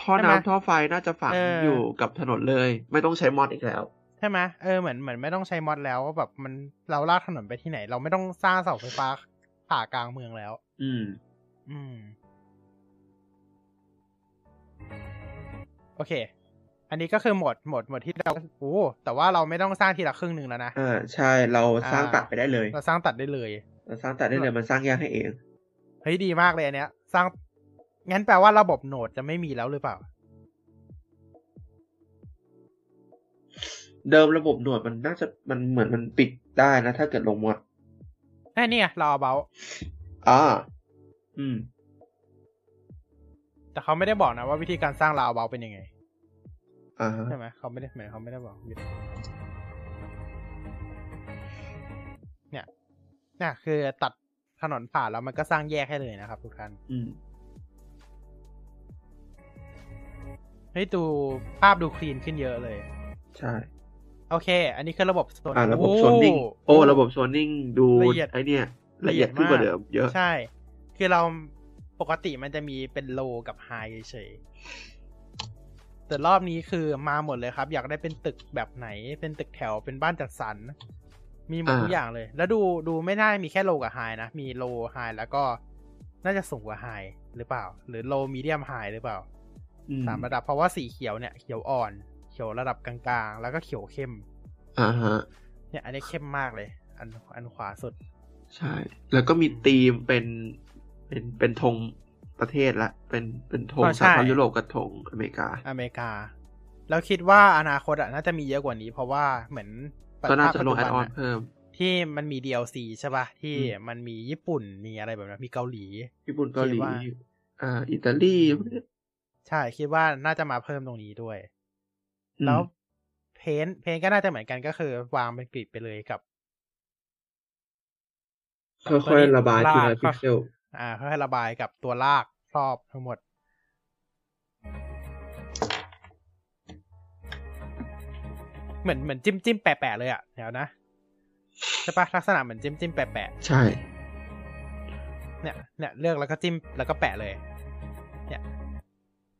ท่อน้ำท่อไฟน่าจะฝังอยู่กับถนนเลยไม่ต้องใช้มอดอีกแล้วใช่ไหมเหมือนไม่ต้องใช้มอดแล้วแบบมันเราลากถนนไปที่ไหนเราไม่ต้องสร้างเสาไฟฟ้าผ่ากลางเมืองแล้วโอเคอันนี้ก็คือหมดที่เราแต่ว่าเราไม่ต้องสร้างทีละครึ่งนึงแล้วนะใช่เราสร้างตัดไปได้เลยมันสร้างแยกให้เองเฮ้ยดีมากเลยอันเนี้ยสร้างงั้นแปลว่าระบบโหนดจะไม่มีแล้วหรือเปล่าเดิมระบบโหนดมันน่าจะมันเหมือนมันปิดได้นะถ้าเกิดลงมอดเนี่ยเราเอาเบาแต่เขาไม่ได้บอกนะว่าวิธีการสร้างเราเอาเบาเป็นยังไงใช่ไหมเขาไม่ได้บอกเนี่ยคือตัดถนนผ่านแล้วมันก็สร้างแยกให้เลยนะครับทุกท่านให้ดูภาพดูคลีนขึ้นเยอะเลยใช่โอเคอันนี้คือระบบโซนระบบโซนนิ่งระบบโซนนิ่งดูไอเนี่ยละเอียดขึ้นกว่าเดิมเยอะใช่คือเราปกติมันจะมีเป็นโลกับไฮเฉยแต่รอบนี้คือมาหมดเลยครับอยากได้เป็นตึกแบบไหนเป็นตึกแถวเป็นบ้านจัดสรรมีหมดทุกอย่างเลยแล้วดูไม่ได้มีแค่โลกับไฮนะมีโลไฮแล้วก็น่าจะสูงกว่าไฮหรือเปล่าหรือโลมีเดียมไฮหรือเปล่าสามระดับเพราะว่าสีเขียวเนี่ยเขียวอ่อนเขียวระดับกลางๆแล้วก็เขียวเข้มเนี่ยอันนี้เข้มมากเลยอันขวาสุดใช่แล้วก็มีธีมเป็นธงประเทศละเป็นธงสหภาพยุโรปกับธงอเมริกา แล้วคิดว่าอนาคตน่าจะมีเยอะกว่านี้เพราะว่าเหมือนก็น่าจะลงแอดออนเพิ่มที่มันมี DLC ใช่ป่ะที่มันมีญี่ปุ่นมีอะไรแบบนั้นมีเกาหลีญี่ปุ่นเกาหลีอิตาลีใช่คิดว่าน่าจะมาเพิ่มตรงนี้ด้วยแล้วเพนก็น่าจะเหมือนกันก็คือวางเป็นกริดไปเลยกับค่อยๆระบายทีละพิกเซลค่อยๆระบายกับตัวลากครอบทั้งหมดเหมือนจิ้มๆแปะๆเลยอ่ะเดี๋ยวนะใช่ปะลักษณะเหมือนจิ้มๆแปะๆใช่เนี่ยเลือกแล้วก็จิ้มแล้วก็แปะเลยเนี่ย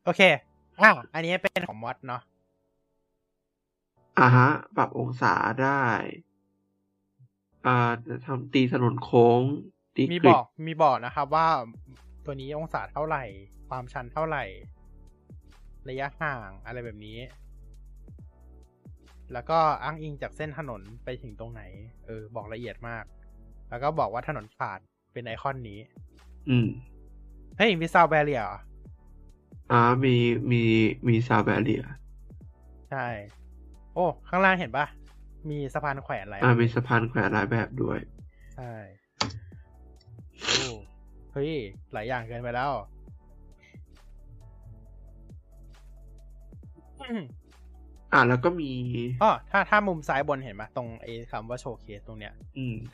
โอเคอันนี้เป็นของมอดเนาะฮะปรับองศาได้ทำตีถนนโค้งตีกริดมีบอกนะครับว่าตัวนี้องศาเท่าไหร่ความชันเท่าไหร่ระยะห่างอะไรแบบนี้แล้วก็อ้างอิงจากเส้นถนนไปถึงตรงไหนบอกละเอียดมากแล้วก็บอกว่าถนนขาดเป็นไอคอนนี้เฮ้ยมีซาวด์แบเรียร์มีซาวด์แบเรียร์ใช่โอ้ข้างล่างเห็นปะมีสะพานแขวนหลายมีสะพานแขวนหลายแบบด้วยใช่โอ้เฮ้ยหลายอย่างเกินไปแล้ว แล้วก็มีถ้ามุมซ้ายบนเห็นปะตรงไอ้คำว่าโชว์เคสตรงเนี้ย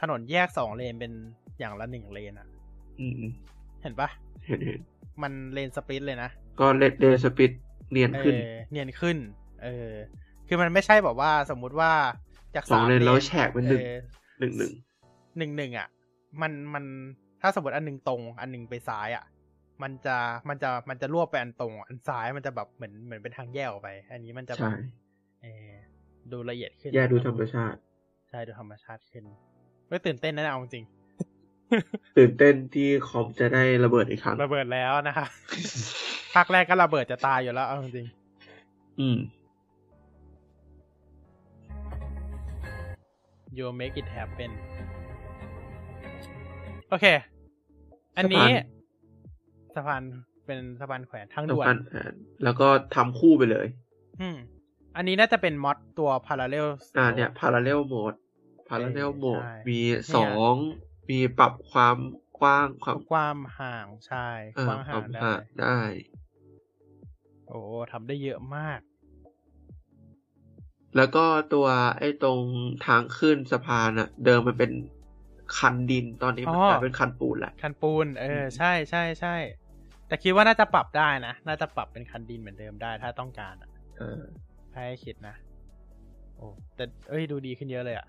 ถนนแยก2เลนเป็นอย่างละ1เลนอ่ะเห็นปะเห็นมันเลนสปลิตเลยนะก็เลนสปลิตเนียนขึ้นคือมันไม่ใช่แบบว่าสมมุติว่าจาก3เลนแล้วแฉกเป็น1 1 1 1อ่ะมันถ้าสมมติอันนึงตรงอันนึงไปซ้ายอ่ะมันจะรวบไปอันตรงอันซ้ายมันจะแบบเหมือนเป็นทางแยกออกไปอันนี้มันจะดูละเอียดขึ้นแยกดูธรรมชาติใช่ดูธรรมชาติขึ้นไม่ตื่นเต้นนะเอาจริงตื่นเต้นที่คอมจะได้ระเบิดอีกครั้งระเบิดแล้วนะคะภาคแรกก็ระเบิดจะตายอยู่แล้วเอาจริงyou make it happen โอเคอันนี้สะพานเป็นสะพานแขวนทางด่วนแล้วก็ทำคู่ไปเลยอันนี้น่าจะเป็นมอดตัว parallel เนี่ย parallel modeมี2มีปรับความกว้างความห่างใช่ความห่างได้โอ้ทำได้เยอะมากแล้วก็ตัวไอ้ตรงทางขึ้นสะพานอะเดิมมันเป็นคันดินตอนนี้มันกลายเป็นคันปูนแหละคันปูนใช่ใช่ใช่แต่คิดว่าน่าจะปรับได้นะน่าจะปรับเป็นคันดินเหมือนเดิมได้ถ้าต้องการอะให้คิดนะโอ้แต่ดูดีขึ้นเยอะเลยอะ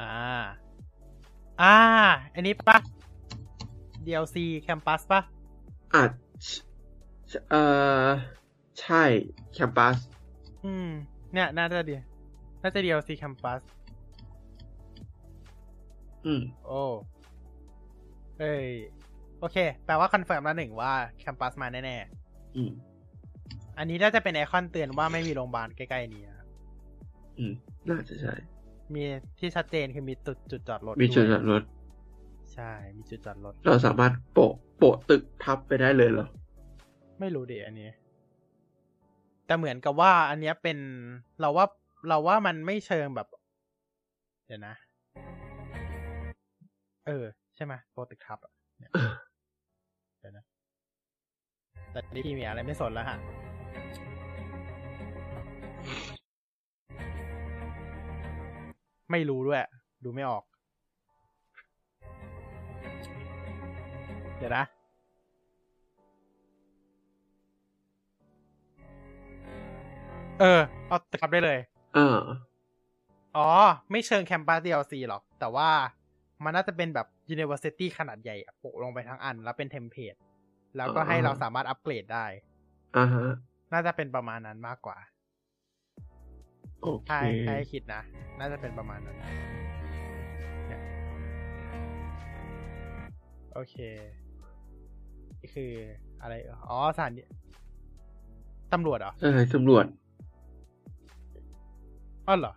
อันนี้ปะ DLC Campus ปะใช่แคมปัสเนี่ยน่าจะ DLC แคมปัสโอ้โอเคแปลว่าคอนเฟิร์มแล้วหนึ่งว่าแคมปัสมาแน่ๆอันนี้น่าจะเป็นไอคอนเตือนว่าไม่มีโรงพยาบาลใกล้ๆนี้ครับน่าจะใช่มีที่ชัดเจนคือมีจุดจอดรถมีจุดจอดรถใช่มีจุดจอดรถเราสามารถโปะตึกทับไปได้เลยเหรอไม่รู้ดิอันนี้แต่เหมือนกับว่าอันเนี้ยเป็นเราว่ามันไม่เชิงแบบเดี๋ยวนะใช่ไหมโปรติกทับเนี่ยเดี๋ยวนะแต่นี่พี่มีอะไรไม่สนแล้วฮะไม่รู้ด้วยดูไม่ออกเดี๋ยวนะเอากลับได้เลยอ๋อไม่เชิงแคมปัส DLC หรอกแต่ว่ามันน่าจะเป็นแบบ University ขนาดใหญ่โปะลงไปทั้งอันแล้วเป็นเทมเพลตแล้วก็ให้เราสามารถอัปเกรดได้น่าจะเป็นประมาณนั้นมากกว่าโอเคใครคิดนะน่าจะเป็นประมาณนั้นโอเคนี่คืออะไรสถานีตำรวจเหรอตำรวจเหร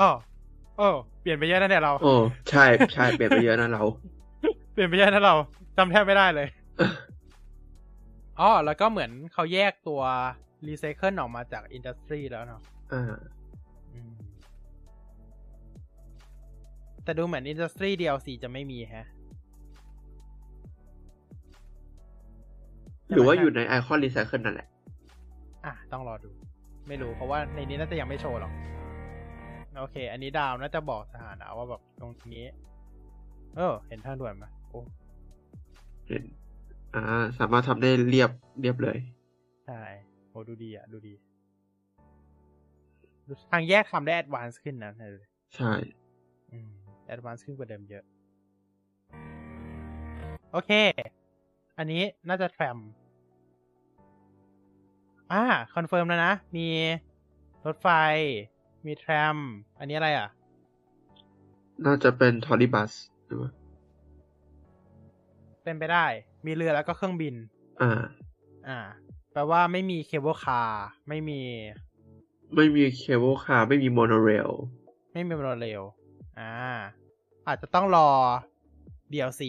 อเปลี่ยนไปเยอะนะเนี่ยเราใช่เปลี่ยนไปเยอะนะเราจำแทบไม่ได้เลย อ๋อแล้วก็เหมือนเขาแยกตัวรีไซเคิลออกมาจากอินดัสทรีแล้วเนาะแต่ดูเหมือนอินดัสทรี DLC จะไม่มีฮะหรือว่าอยู่ในไอคอนรีไซเคิลนั่นแหละอ่ะต้องรอดูไม่รู้เพราะว่าในนี้น่าจะยังไม่โชว์หรอกโอเคอันนี้ดาวน่าจะบอกสถานะว่าแบบตรงนี้เห็นท่าด่วนมั้ยโอ้เห็นสามารถทำได้เรียบเลยใช่โหดูดีอ่ะดูดีทางแยกทำได้แอดวานซ์ขึ้นนะใช่แอดวานซ์ขึ้นกว่าเดิมเยอะโอเคอันนี้น่าจะแทรมคอนเฟิร์มแล้วนะมีรถไฟมีแทรมอันนี้อะไรอ่ะน่าจะเป็นทอริบัสหรือเปล่าเป็นไปได้มีเรือแล้วก็เครื่องบินแปลว่าไม่มีเคเบิลคาร์ไม่มีเคเบิลคาร์ไม่มีโมโนเรลอาจจะต้องรอ DLC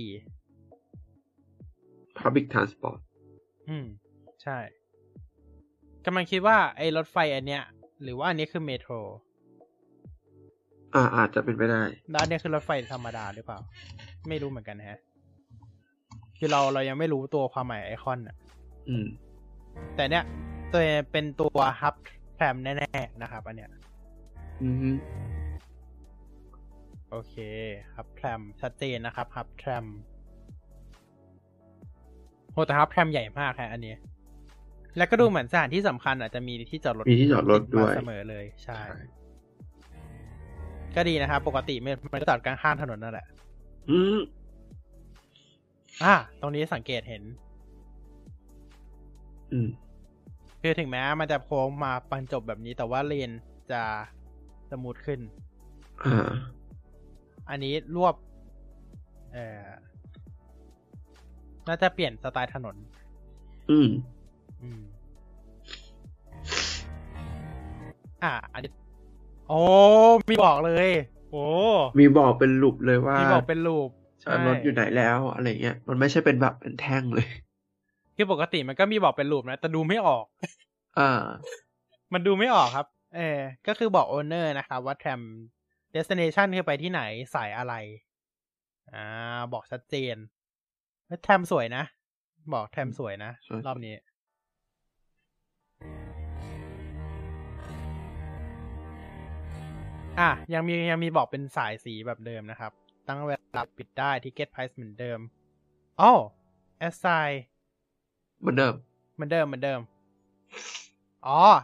Public Transport ใช่กำลังคิดว่าไอ้รถไฟอันเนี้ยหรือว่าอันนี้คือเมโทรอาจจะเป็นไปได้แล้วอันนี้คือรถไฟธรรมดาหรือเปล่าไม่รู้เหมือนกันฮะคือเรายังไม่รู้ตัวความหมายไอคอนอ่ะแต่เนี้ยตัวเป็นตัวฮับแทรมแน่ๆนะครับอันเนี้ยโอเคฮับแทรมชัดเจนนะครับฮับแทรมโหแต่ฮับแทรมใหญ่มากฮะอันนี้แล้วก็ดูเหมือนสถานที่สำคัญอาจจะมีที่จอดรถด้วยเสมอเลยใช่ก็ดีนะครับปกติมันจอดกลางข้างถนนนั่นแหละตรงนี้สังเกตเห็นคือถึงแม้มันจะโค้งมาปันจบแบบนี้แต่ว่าเลนจะสมูทขึ้นอันนี้รวบน่าจะเปลี่ยนสไตล์ถนนอันนี้โอ้มีบอกเลยโอ้มีบอกเป็นลูปเลยว่ามีบอกเป็นลูปรถอยู่ไหนแล้วอะไรเงี้ยมันไม่ใช่เป็นแบบเป็นแท่งเลยคือปกติมันก็มีบอกเป็นรูปนะแต่ดูไม่ออกมันดูไม่ออกครับก็คือบอกโอนเนอร์นะครับว่าแทรมเดสติเนชันคือไปที่ไหนสายอะไรบอกชัดเจนแทรมสวยนะบอกแทรมสวยนะรอบนี้ยังมีบอกเป็นสายสีแบบเดิมนะครับตั้งเวลาปิดได้ทิกเก็ตไพรซ์เหมือนเดิมassign เหมือนเดิม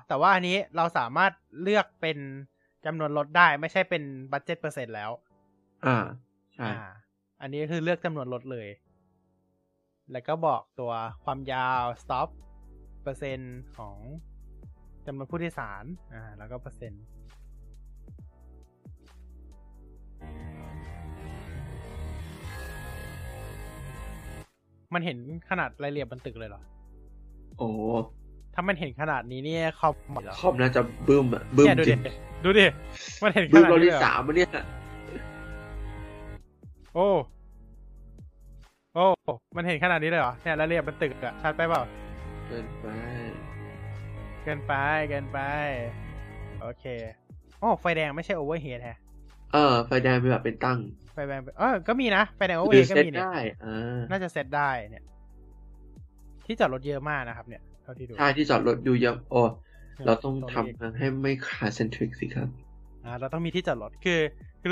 แต่ว่าอันนี้เราสามารถเลือกเป็นจำนวนรถได้ไม่ใช่เป็นบัดเจ็ตเปอร์เซ็นต์แล้วใช่อันนี้คือเลือกจำนวนรถเลยแล้วก็บอกตัวความยาวสต็อปเปอร์เซ็นต์ของจำนวนผู้โดยสารแล้วก็เปอร์เซ็นต์มันเห็นขนาดรายละเอียดบนตึกเลยเหรอโอ้ถ้ามันเห็นขนาดนี้เนี่ยคอมน่าจะบึ้มอะบึ้มจริงดูดิมันเห็นขนาดนี้บึ้มรอบที่สามเนี่ยโอ้มันเห็นขนาดนี้เลยเหรอเนี่ยรายละเอียดบนตึกอะชัดไปเปล่าเกินไปโอเคไฟแดงไม่ใช่โอเวอร์เฮดแฮะไฟแดงเป็นแบบเป็นตั้งไฟแดงก็มีนะไฟแดงโอเวอร์เฮดก็มีเนี่ยน่าจะเซตได้เนี่ยที่จอดรถเยอะมากนะครับเนี่ยเท่าที่ดูใช่ที่จอดรถอยู่เยอะเราต้องทำให้ไม่ขาดเซนทริกสิครับเราต้องมีที่จอดรถคือ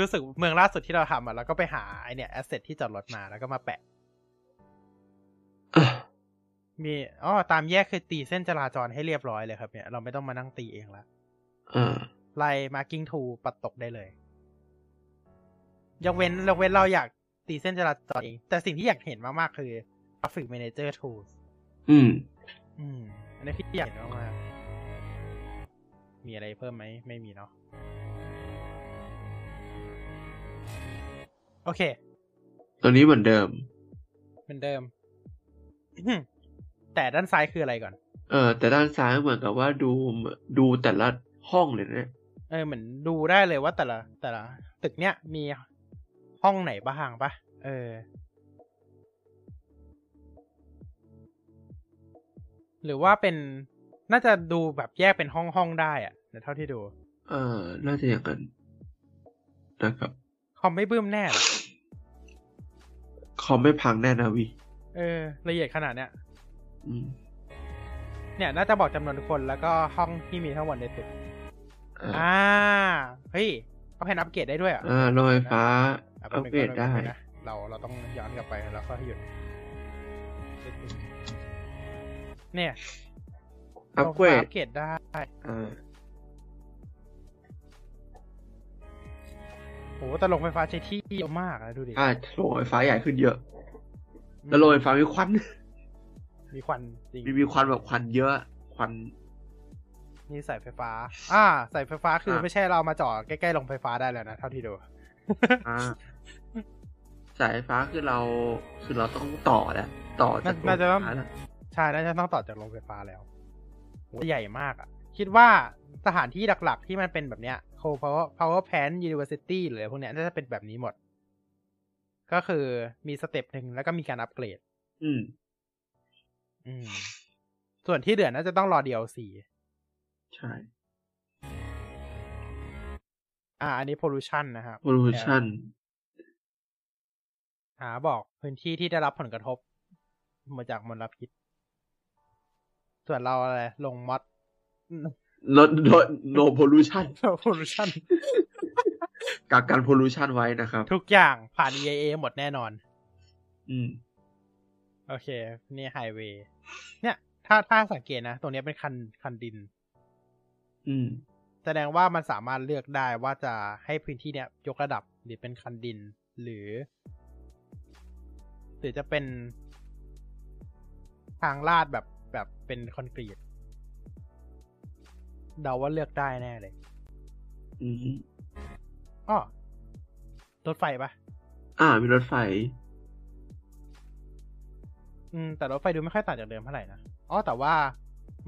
รู้สึกเมืองล่าสุดที่เราทำแล้วก็ไปหาไอเนี่ยแอสเซทที่จอดรถมาแล้วก็มาแปะมีตามแยกคือตีเส้นจราจรให้เรียบร้อยเลยครับเนี่ยเราไม่ต้องมานั่งตีเองละไลน์มาร์กิ้งทูปัดตกได้เลยยกเว้นเราอยากตีเส้นจราจรเองแต่สิ่งที่อยากเห็นมากๆคือ Traffic Manager Tools อันนี้ที่อยากเห็นมากๆมีอะไรเพิ่มไหมไม่มีเนาะโอเคตัวนี้เหมือนเดิม แต่ด้านซ้ายคืออะไรก่อนแต่ด้านซ้ายเหมือนกับว่าดูแต่ละห้องเลยนะเหมือนดูได้เลยว่าแต่ละตึกเนี้ยมีห้องไหนบ้างปะ หรือว่าเป็นน่าจะดูแบบแยกเป็นห้องๆได้อ่ะเท่าที่ดูน่าจะอย่างนั้นนะครับคอมไม่บึ้มแน่คอมไม่พังแน่นะวีละเอียดขนาดเนี้ยเนี่ยน่าจะบอกจำนวนคนแล้วก็ห้องที่มีทั้งหมดในตึกเฮ้ยต้องให้อัปเกรดได้ด้วยอ่ะโรงไฟฟ้าอัปเกรดได้นะเราต้องย้อนกลับไปแล้วก็หยุดเนี่ยอัปเกรดได้โอ้โหแต่โรงไฟฟ้าใช้ที่เยอะมากนะดูดิโรงไฟฟ้าใหญ่ขึ้นเยอะแล้วโรงไฟฟ้ามีควันจริงมีควันแบบควันเยอะควันนี่สายไฟฟ้าสายไฟฟ้าคือไม่ใช่เรามาจ่อใกล้ๆโรงไฟฟ้าได้แล้วนะเท่าที่ดูสายไฟฟ้าคือเราต้องต่อแล้วต่อจากโรงไฟฟ้าใช่น่าจะต้องต่อจากโรงไฟฟ้าแล้วใหญ่มากอ่ะคิดว่าสถานที่หลักๆที่มันเป็นแบบเนี้ยโคเพราะ power plant university หรือพวกเนี้ยน่าจะเป็นแบบนี้หมดก็คือมีสเต็ปหนึ่งแล้วก็มีการอัปเกรดส่วนที่เหลือน่าจะต้องรอ DLC ใช่อันนี้ pollution นะครับ pollution บอกพื้นที่ที่ได้รับผลกระทบมาจากมลพิษส่วนเราอะไรลงมอดno pollution no pollution กักกัน pollution ไว้นะครับทุกอย่างผ่าน EIA หมดแน่นอนโอเคนี่ไฮเวย์เนี่ยถ้าสังเกตนะตรงนี้เป็นคันดินแสดงว่ามันสามารถเลือกได้ว่าจะให้พื้นที่เนี้ยยกระดับหรือเป็นคันดินหรือจะเป็นทางลาดแบบเป็นคอนกรีตเดาว่าเลือกได้แน่เลยรถไฟปะมีรถไฟแต่รถไฟดูไม่ค่อยต่างจากเดิมเท่าไหร่นะแต่ว่า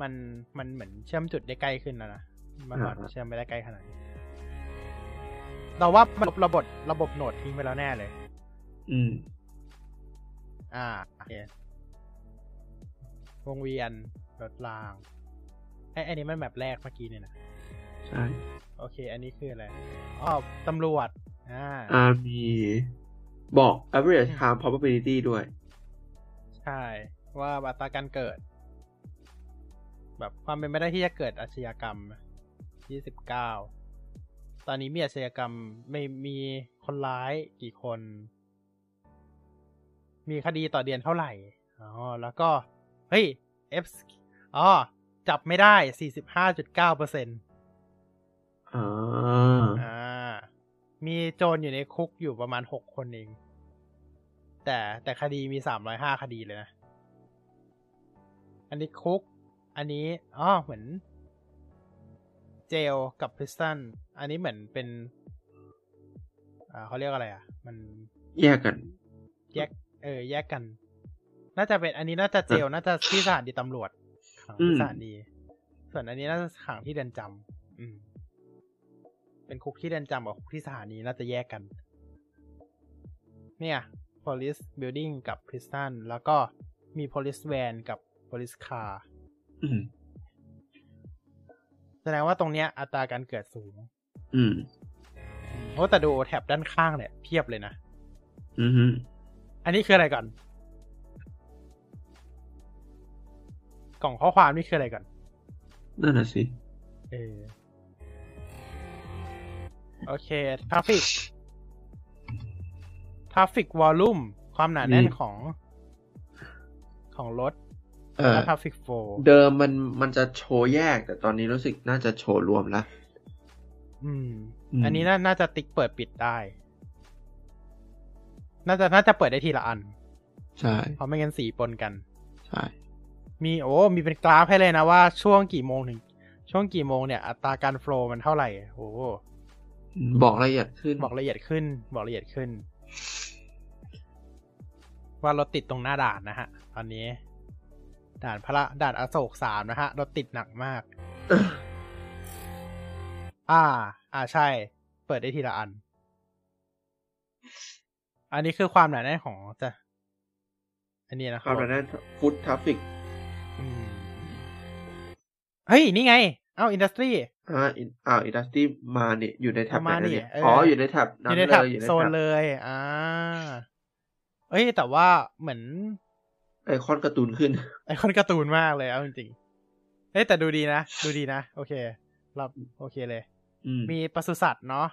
มันเหมือนเชื่อมจุดได้ใกล้ขึ้นแล้วนะมันเชื่อมไม่ได้ใกล้ขนาดนี้เราว่าระบบโหนดทิ้งไปแล้วแน่เลยโอเควงเวียนรถรางอันนี้มันแบบแรกเมื่อกี้เนี่ยนะใช่โอเคอันนี้คืออะไรตำรวจมีบอก average time probability ด้วยใช่ว่าอัตราการเกิดแบบความเป็นไปได้ที่จะเกิดอาชญากรรม29ตอนนี้มีอาชญากรรมไม่มีคนร้ายกี่คนมีคดีต่อเดือนเท่าไหร่แล้วก็เฮ้ย F จับไม่ได้ 45.9% มีโจรอยู่ในคุกอยู่ประมาณ6คนเองแต่คดีมี305คดีเลยนะอันนี้คุกอันนี้เหมือนเจลกับพริสตันอันนี้เหมือนเป็นเขาเรียกอะไรมันแยกกันแยกกันน่าจะเป็นอันนี้น่าจะเจลน่าจะที่สถานีตำรวจขังที่สถานีส่วนอันนี้น่าจะขังที่เรือนจำเป็นคุกที่เรือนจำกับคุกที่สถานีน่าจะแยกกันเนี่ย police building กับ prison แล้วก็มี police van กับ police car แสดงว่าตรงเนี้ยอัตราการเกิดสูงเพราะแต่ดูแถบด้านข้างเนี่ยเพียบเลยนะอันนี้คืออะไรก่อนกล่องข้อความนี่คืออะไรก่อนนั่นน่ะสิโอเคทราฟฟิกวอลลุ่มความหนาแน่นของรถทราฟฟิกโฟล์เดิมมันจะโชว์แยกแต่ตอนนี้รู้สึกน่าจะโชว์รวมแล้วอันนี้น่าจะติ๊กเปิดปิดได้น่าจะเปิดได้ทีละอันใช่เพราะไม่งั้นสีปนกันใช่มีมีเป็นกราฟให้เลยนะว่าช่วงกี่โมงถึงช่วงกี่โมงเนี่ยอัตราการโฟลว์มันเท่าไหร่บอกละเอียดขึ้นว่ารถติดตรงหน้าด่านนะฮะตอนนี้ด่านอโศก3นะฮะรถติดหนักมากใช่เปิดได้ทีละอันอันนี้คือความหนาแน่นของอันนี้นะครับความหนาแน่นฟุตทราฟฟิก เฮ้ยนี่ไงเอ้า Industry Industry มาเนี่ยอยู่ในแท็บไหนเนี่ยอ๋ออยู่ในแท็บนั้นเลยอยู่ในแท็บโซนเลยเอ้ยแต่ว่าเหมือนไอคอนการ์ตูนขึ้นไอคอนการ์ตูนมากเลยเอาจริงๆเฮ้ยแต่ดูดีนะดูดีนะโอเครับโอเคเลยมีปศุสัตว์เนาะ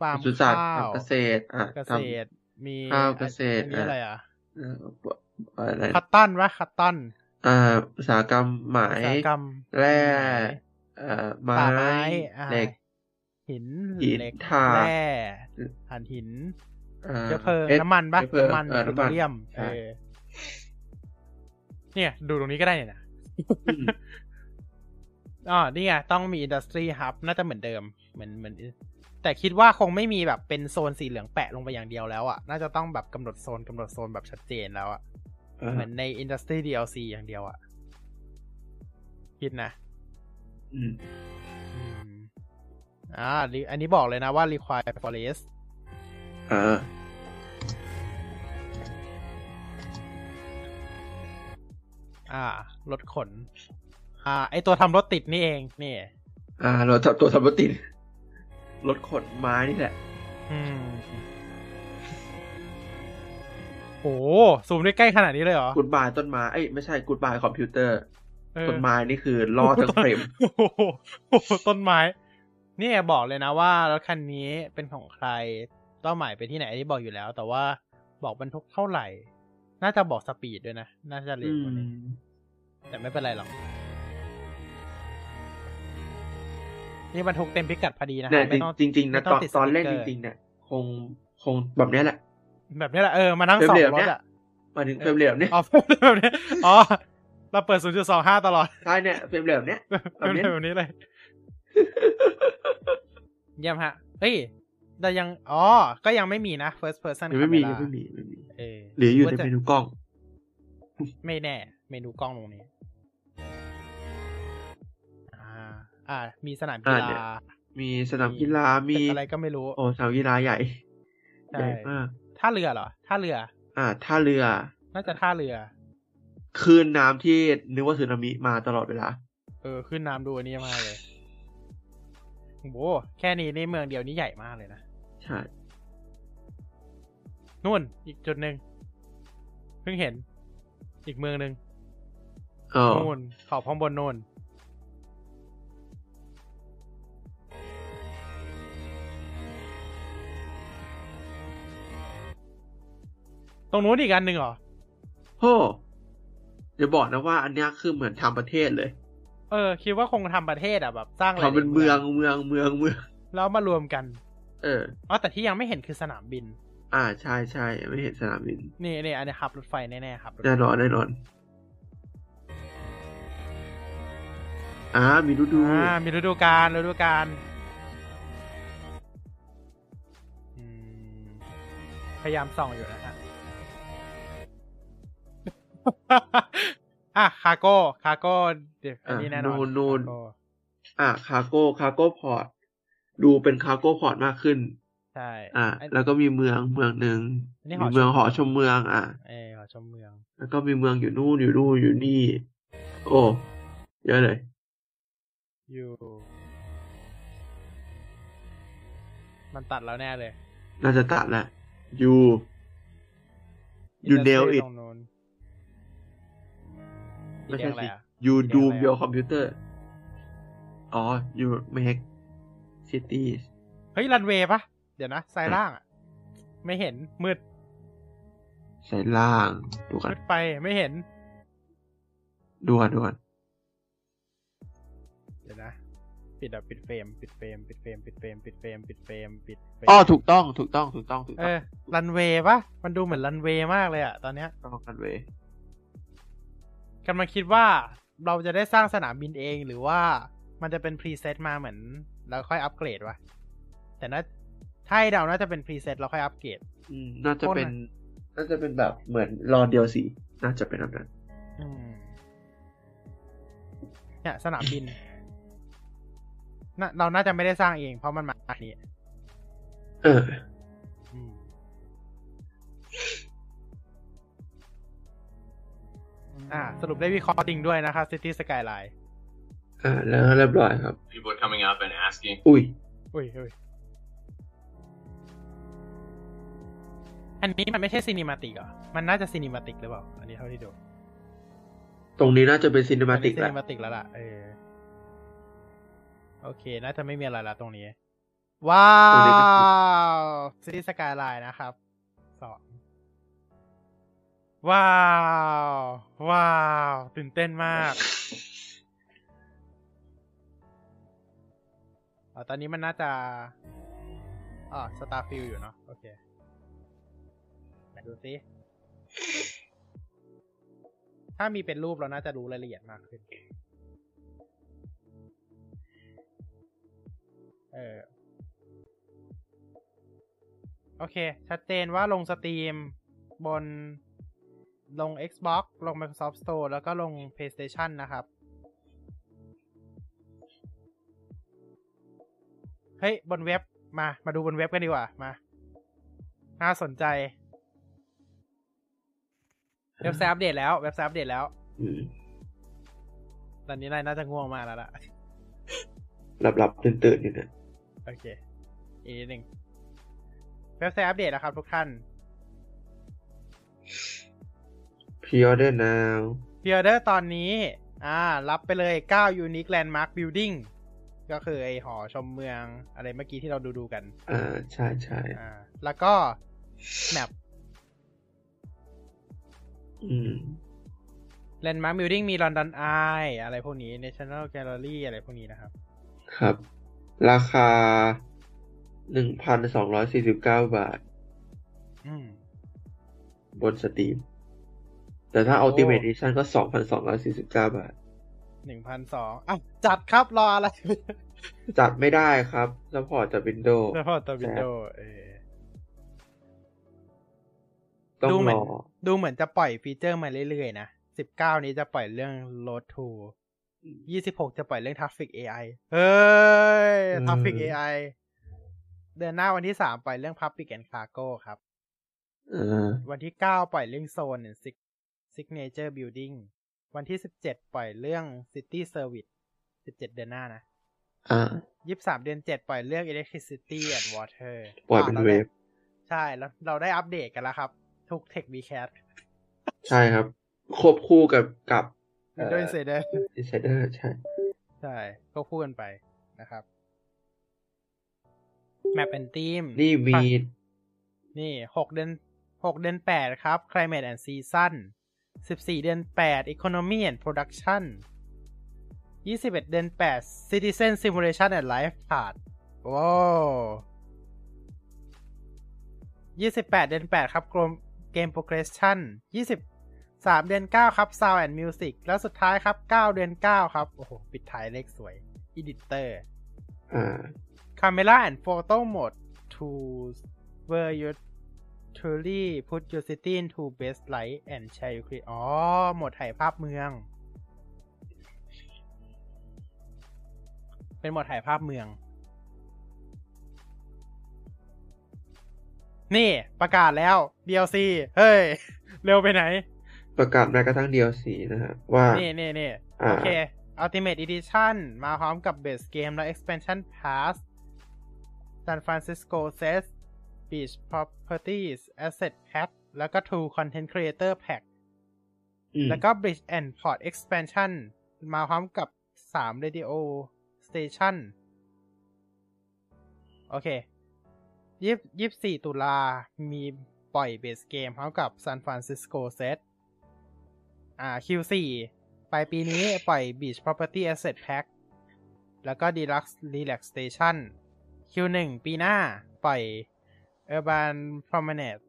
ฟาร์มข้าวเกษตรเกษตรมีข้าวเกษตรอะไรอ่ะคัตตันวะคัตตันอุตสาหกรรมไหมแร่ไม้เหล็กหินเหล็กแร่ถ่านหินเชื้อเพลิงน้ำมันปะน้ำมันปิโตรเลียมเนี่ยดูตรงนี้ก็ได้เนี่ยนะอ๋อนี่ไงต้องมี Industry Hub น่าจะเหมือนเดิมเหมือนแต่คิดว่าคงไม่มีแบบเป็นโซนสีเหลืองแปะลงไปอย่างเดียวแล้วอ่ะน่าจะต้องแบบกำหนดโซนแบบชัดเจนแล้วอ่ะเหมือนใน Industry DLC อย่างเดียวอ่ะคิดนะอันนี้บอกเลยนะว่า require forest รถขนไอตัวทำรถติดนี่เองนี่เราทำตัวทำรถติดรถขนไม้นี่แหละโอ้ซูมได้ใกล้ขนาดนี้เลยเหรอกูดบายต้นไม้เอ้ยไม่ใช่กูดบายคอมพิวเตอร์ต้นไม้นี่คือล่อทั้งเฟรมโอ้ต้นไม้นี่บอกเลยนะว่ารถคันนี้เป็นของใครเป้าหมายไปที่ไหนอันนี้บอกอยู่แล้วแต่ว่าบอกบรรทุกเท่าไหร่น่าจะบอกสปีดด้วยนะน่าจะเร็วกว่านี้แต่ไม่เป็นไรหรอกนี่บรรทุกเต็มพิกัดพอดีนะไม่ต้องจริงๆนะตอนเล่นจริงๆเนี่ยคงแบบนี้แหละเออมานั่งสองรถอ่ะมาถึงเฟรมเร็วเนี่ยอ๋อแบบนี้อ๋อเราเปิด 0.25 ตลอดใช่เนี่ยเฟรมเร็วเนี่ยแบบนี้เลยเยี่ยมฮะเฮ้ยแต่ยังอ๋อก็ยังไม่มีนะ first person camera ไม่มีหรืออยู่ในเมนูกล้องไม่แน่เมนูกล้องตรงนี้มีสนามกีฬามีอะไรก็ไม่รู้โอ้สนามกีฬาใหญ่มากท่าเรือเหรอท่าเรือน่าจะท่าเรือคลื่นน้ำที่นึกว่าสึนามิมาตลอดเวลาคลื่นน้ำดูอันนี้มาเลยโว้แค่นี้ในเมืองเดียวนี้ใหญ่มากเลยนะใช่นู่นอีกจุดหนึ่งเพิ่งเห็นอีกเมืองหนึ่งนู่นขอบข้างบนนู่นตรงนู้นอีกอันหนึ่งเหรอโหเดี๋ยวบอกนะว่าอันนี้คือเหมือนทำประเทศเลยคิดว่าคงทำประเทศอ่ะแบบสร้างอะไรทำเป็นเมืองแล้วมารวมกันแต่ที่ยังไม่เห็นคือสนามบินใช่ใช่ไม่เห็นสนามบินนี่อันนี้ขับรถไฟแน่ๆครับแน่นอนมีฤดูกาลพยายามส่องอยู่นะฮะคาร์โก้อันนี้แน่นอนคาร์โก้พอร์ตดูเป็นคาร์โก้พอร์ตมากขึ้นใช่แล้วก็มีเมืองหนึ่งมีเมืองหอชมเมืองหอชมเมืองแล้วก็มีเมืองอยู่นู่นอยู่นี่โอ้เยอะเลยอยู่มันตัดแล้วแน่เลยน่าจะตัดแหละอยู่เดลอีกไม่ใช่สิยูดูมยูคอมพิวเตอร์อ๋อยูเมกซิตี้เฮ้ยรันเวย์ปะเดี๋ยวนะสายล่างไม่เห็นมืดสายล่างดูกันมืดไปไม่เห็นดูกันเดี๋ยวนะปิดเฟรมอ๋อถูกต้องรันเวย์ปะมันดูเหมือนรันเวย์มากเลยอะตอนเนี้ยรันเวย์กำลังคิดว่าเราจะได้สร้างสนามบินเองหรือว่ามันจะเป็นพรีเซตมาเหมือนแล้วค่อยอัปเกรดวะแต่นะถ้าให้เดาน่าจะเป็นพรีเซตแล้วค่อยอัปเกรดน่าจะเป็นแบบเหมือนรอเดียวสิน่าจะเป็นแบบนั้นเนี่ยสนามบินเราน่าจะไม่ได้สร้างเองเพราะมันมาอันนี้สรุปได้วิเคราะห์จริงด้วยนะครับ City Skyline แล้วเรียบร้อยครับ people are coming up and asking อุ้ยอันนี้มันไม่ใช่ซีนิมาติกเหรอมันน่าจะซีนิมาติกหรือเปล่าอันนี้เท่าที่ดูตรงนี้น่าจะเป็นซีนิมาติกแล้วล่ะโอเคน่าจะไม่มีอะไรละตรงนี้ว้าว City Skyline นะครับ2ว้าวตื่นเต้นมากตอนนี้มันน่าจะStarfield อยู่เนาะโอเคมาดูสิถ้ามีเป็นรูปเราน่าจะรู้รายละเอียดมากขึ้นโอเคชัดเจนว่าลงสตรีมบนลง Xbox ลง Microsoft Store แล้วก็ลง PlayStation นะครับเฮ้ยบนเว็บมาดูบนเว็บกันดีกว่ามาน่าสนใจเว็บไซต์อัปเดตแล้วตอนนี้น่าจะง่วงมากแล้วล่ะหลับๆตื่นๆอยู่นะโอเคอีกนิดนึงเว็บไซต์อัปเดตนะครับทุกท่าน Pre-order now Pre-order ตอนนี้รับไปเลย9 Unique Landmark Building ก็คือไอหอชมเมืองอะไรเมื่อกี้ที่เราดูกันใช่ๆแล้วก็แมปLandmark Building มี London Eye อะไรพวกนี้ National Gallery อะไรพวกนี้นะครับครับราคา 1,249 บาทบน Steam แต่ถ้า Ultimate Edition ก็ 2,249 บาท 1,200 จัดครับรออะไร จัดไม่ได้ครับ Support จาก Windows ต้องรอดูเหมือนจะปล่อยฟีเจอร์มาเรื่อยๆนะ19นี้จะปล่อยเรื่อง Road to26จะปล่อยเรื่อง Traffic AI เฮ้ย Traffic AI เดือนหน้าวันที่3ปล่อยเรื่อง Public and Cargo ครับวันที่9ปล่อยเรื่อง Zone and Signature Building วันที่17ปล่อยเรื่อง City Service 17เดือนหน้านะ23เดือน7ปล่อยเรื่อง Electricity and Water ปล่อยเป็นเวฟใช่แล้วเราได้อัปเดตกันแล้วครับทุก Tech Vcast ใช่ครับควบคู่กับWindows Insider ใช่ก็คู่กันไปนะครับ Map and Theme นี่มีนี่6เดือน8ครับ Climate and Season 14เดือน8 Economy and Production 21เดือน8 Citizen Simulation and Life Chart โอ้28เดือน8ครับ Game Progression 23เดือน9ครับ Sound and Music แล้วสุดท้ายครับ9เดือน9ครับโอ้โหปิดท้ายเลขสวย Editor Camera and Photo Mode to where you truly put your city into best light and share your create อ๋อโหมดถ่ายภาพเมืองเป็นโหมดถ่ายภาพเมืองนี่ประกาศแล้ว DLC เฮ้ยเร็วไปไหนประกาศแม้กระทั่ง DLC นะฮะว่านี่โอเค Ultimate Edition มาพร้อมกับ Base Game และ Expansion Pass San Francisco Sets Beach Properties Asset Pack แล้วก็ True Content Creator Pack แล้วก็ Bridge and Port Expansion มาพร้อมกับ3 Radio Station โอเค24 ตุลามีปล่อย Base Game พร้อมกับ San Francisco Sets Q4 ปลายปีนี้ปล่อย Beach Property Asset Pack แล้วก็ Deluxe Relax Station Q1 ปีหน้าปล่อย Urban Promenade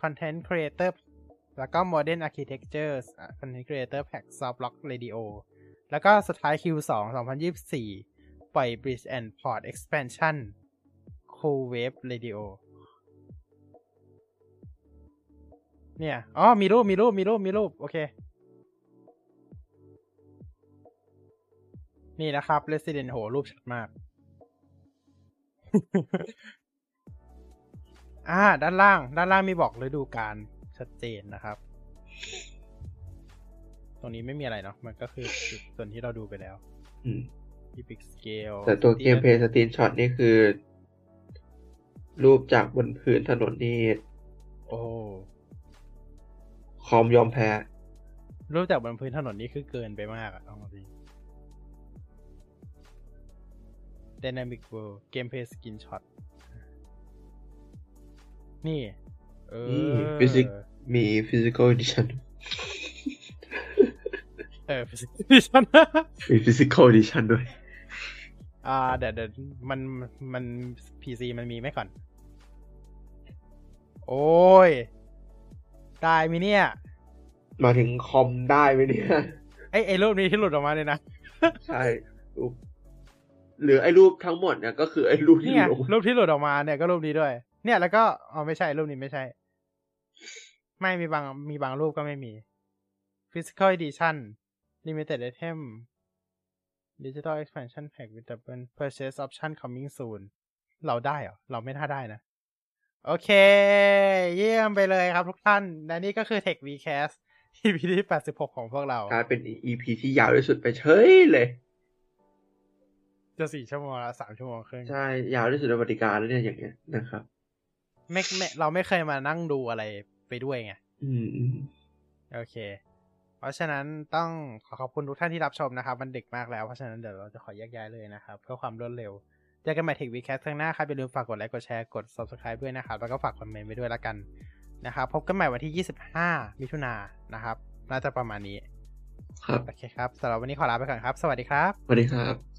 Content Creator แล้วก็ Modern Architectures Content Creator Pack Softlock Radio แล้วก็สุดท้าย Q2 2024 ปล่อย Bridge and Port Expansion Cool Wave Radioเนี่ยมีรูปโอเคนี่นะครับ Resident โหรูปชัดมากด้านล่างมีบอกฤดูกาลชัดเจนนะครับ ตรงนี้ไม่มีอะไรเนาะมันก็คือส่วนที่เราดูไปแล้วที่พิกสเกลแต่ตัวเกมเพลย์สตรีนช็อตนี่คือรูปจากบนพื้นถนนนี่โอ้คอมยอมแพ้รูปจากบนพื้นถนนนี่คือเกินไปมากอะต้องบอกจริง Dynamic World Gameplay Screenshot นี่มี Physical Edition Physical Edition มี Physical Edition ด้วยเดี๋ยวมัน PC มันมีไหมก่อนโอ้ยได้ไหมเนี่ยมาถึงคอมได้ไหมเนี่ยไอ้รูปนี้ที่หลุดออกมาเลยนะใช่รูปหรือไอ้รูปทั้งหมดเนี่ยก็คือไอ้รูปที่รูปที่หลุดออกมาเนี่ยก็รูปนี้ด้วยเนี่ยแล้วก็อ๋อไม่ใช่รูปนี้ไม่ใช่ไม่มีบางรูปก็ไม่มี Physical Edition Limited Item Digital Expansion Pack with Double Purchase Option Coming Soon เราได้เหรอเราไม่น่าได้นะโอเคเยี่ยมไปเลยครับทุกท่านและนี่ก็คือ Tech Vcast EP ที่86ของพวกเราเป็น EP ที่ยาวที่สุดไปเฉยเลยจะ4ชั่วโมงละ3ชั่วโมงครึ่งใช่ยาวที่สุดในบริการแล้วเนี่ยอย่างเงี้ยนะครับไม่เราไม่เคยมานั่งดูอะไรไปด้วยไงโอเคเพราะฉะนั้นต้องขอบคุณทุกท่านที่รับชมนะครับมันดึกมากแล้วเพราะฉะนั้นเดี๋ยวเราจะขอแยกย้ายเลยนะครับเพื่อความรวดเร็วเจอกันใหม่ Tech Vcast ครั้งหน้าครับอย่าลืมฝากกดไลค์กดแชร์กด Subscribe ด้วยนะครับแล้วก็ฝากคอมเมนต์ไว้ด้วยละกันนะครับพบกันใหม่วันที่25มิถุนายนนะครับน่าจะประมาณนี้ครับโอเคครับสำหรับวันนี้ขอลาไปก่อนครับสวัสดีครับสวัสดีครับ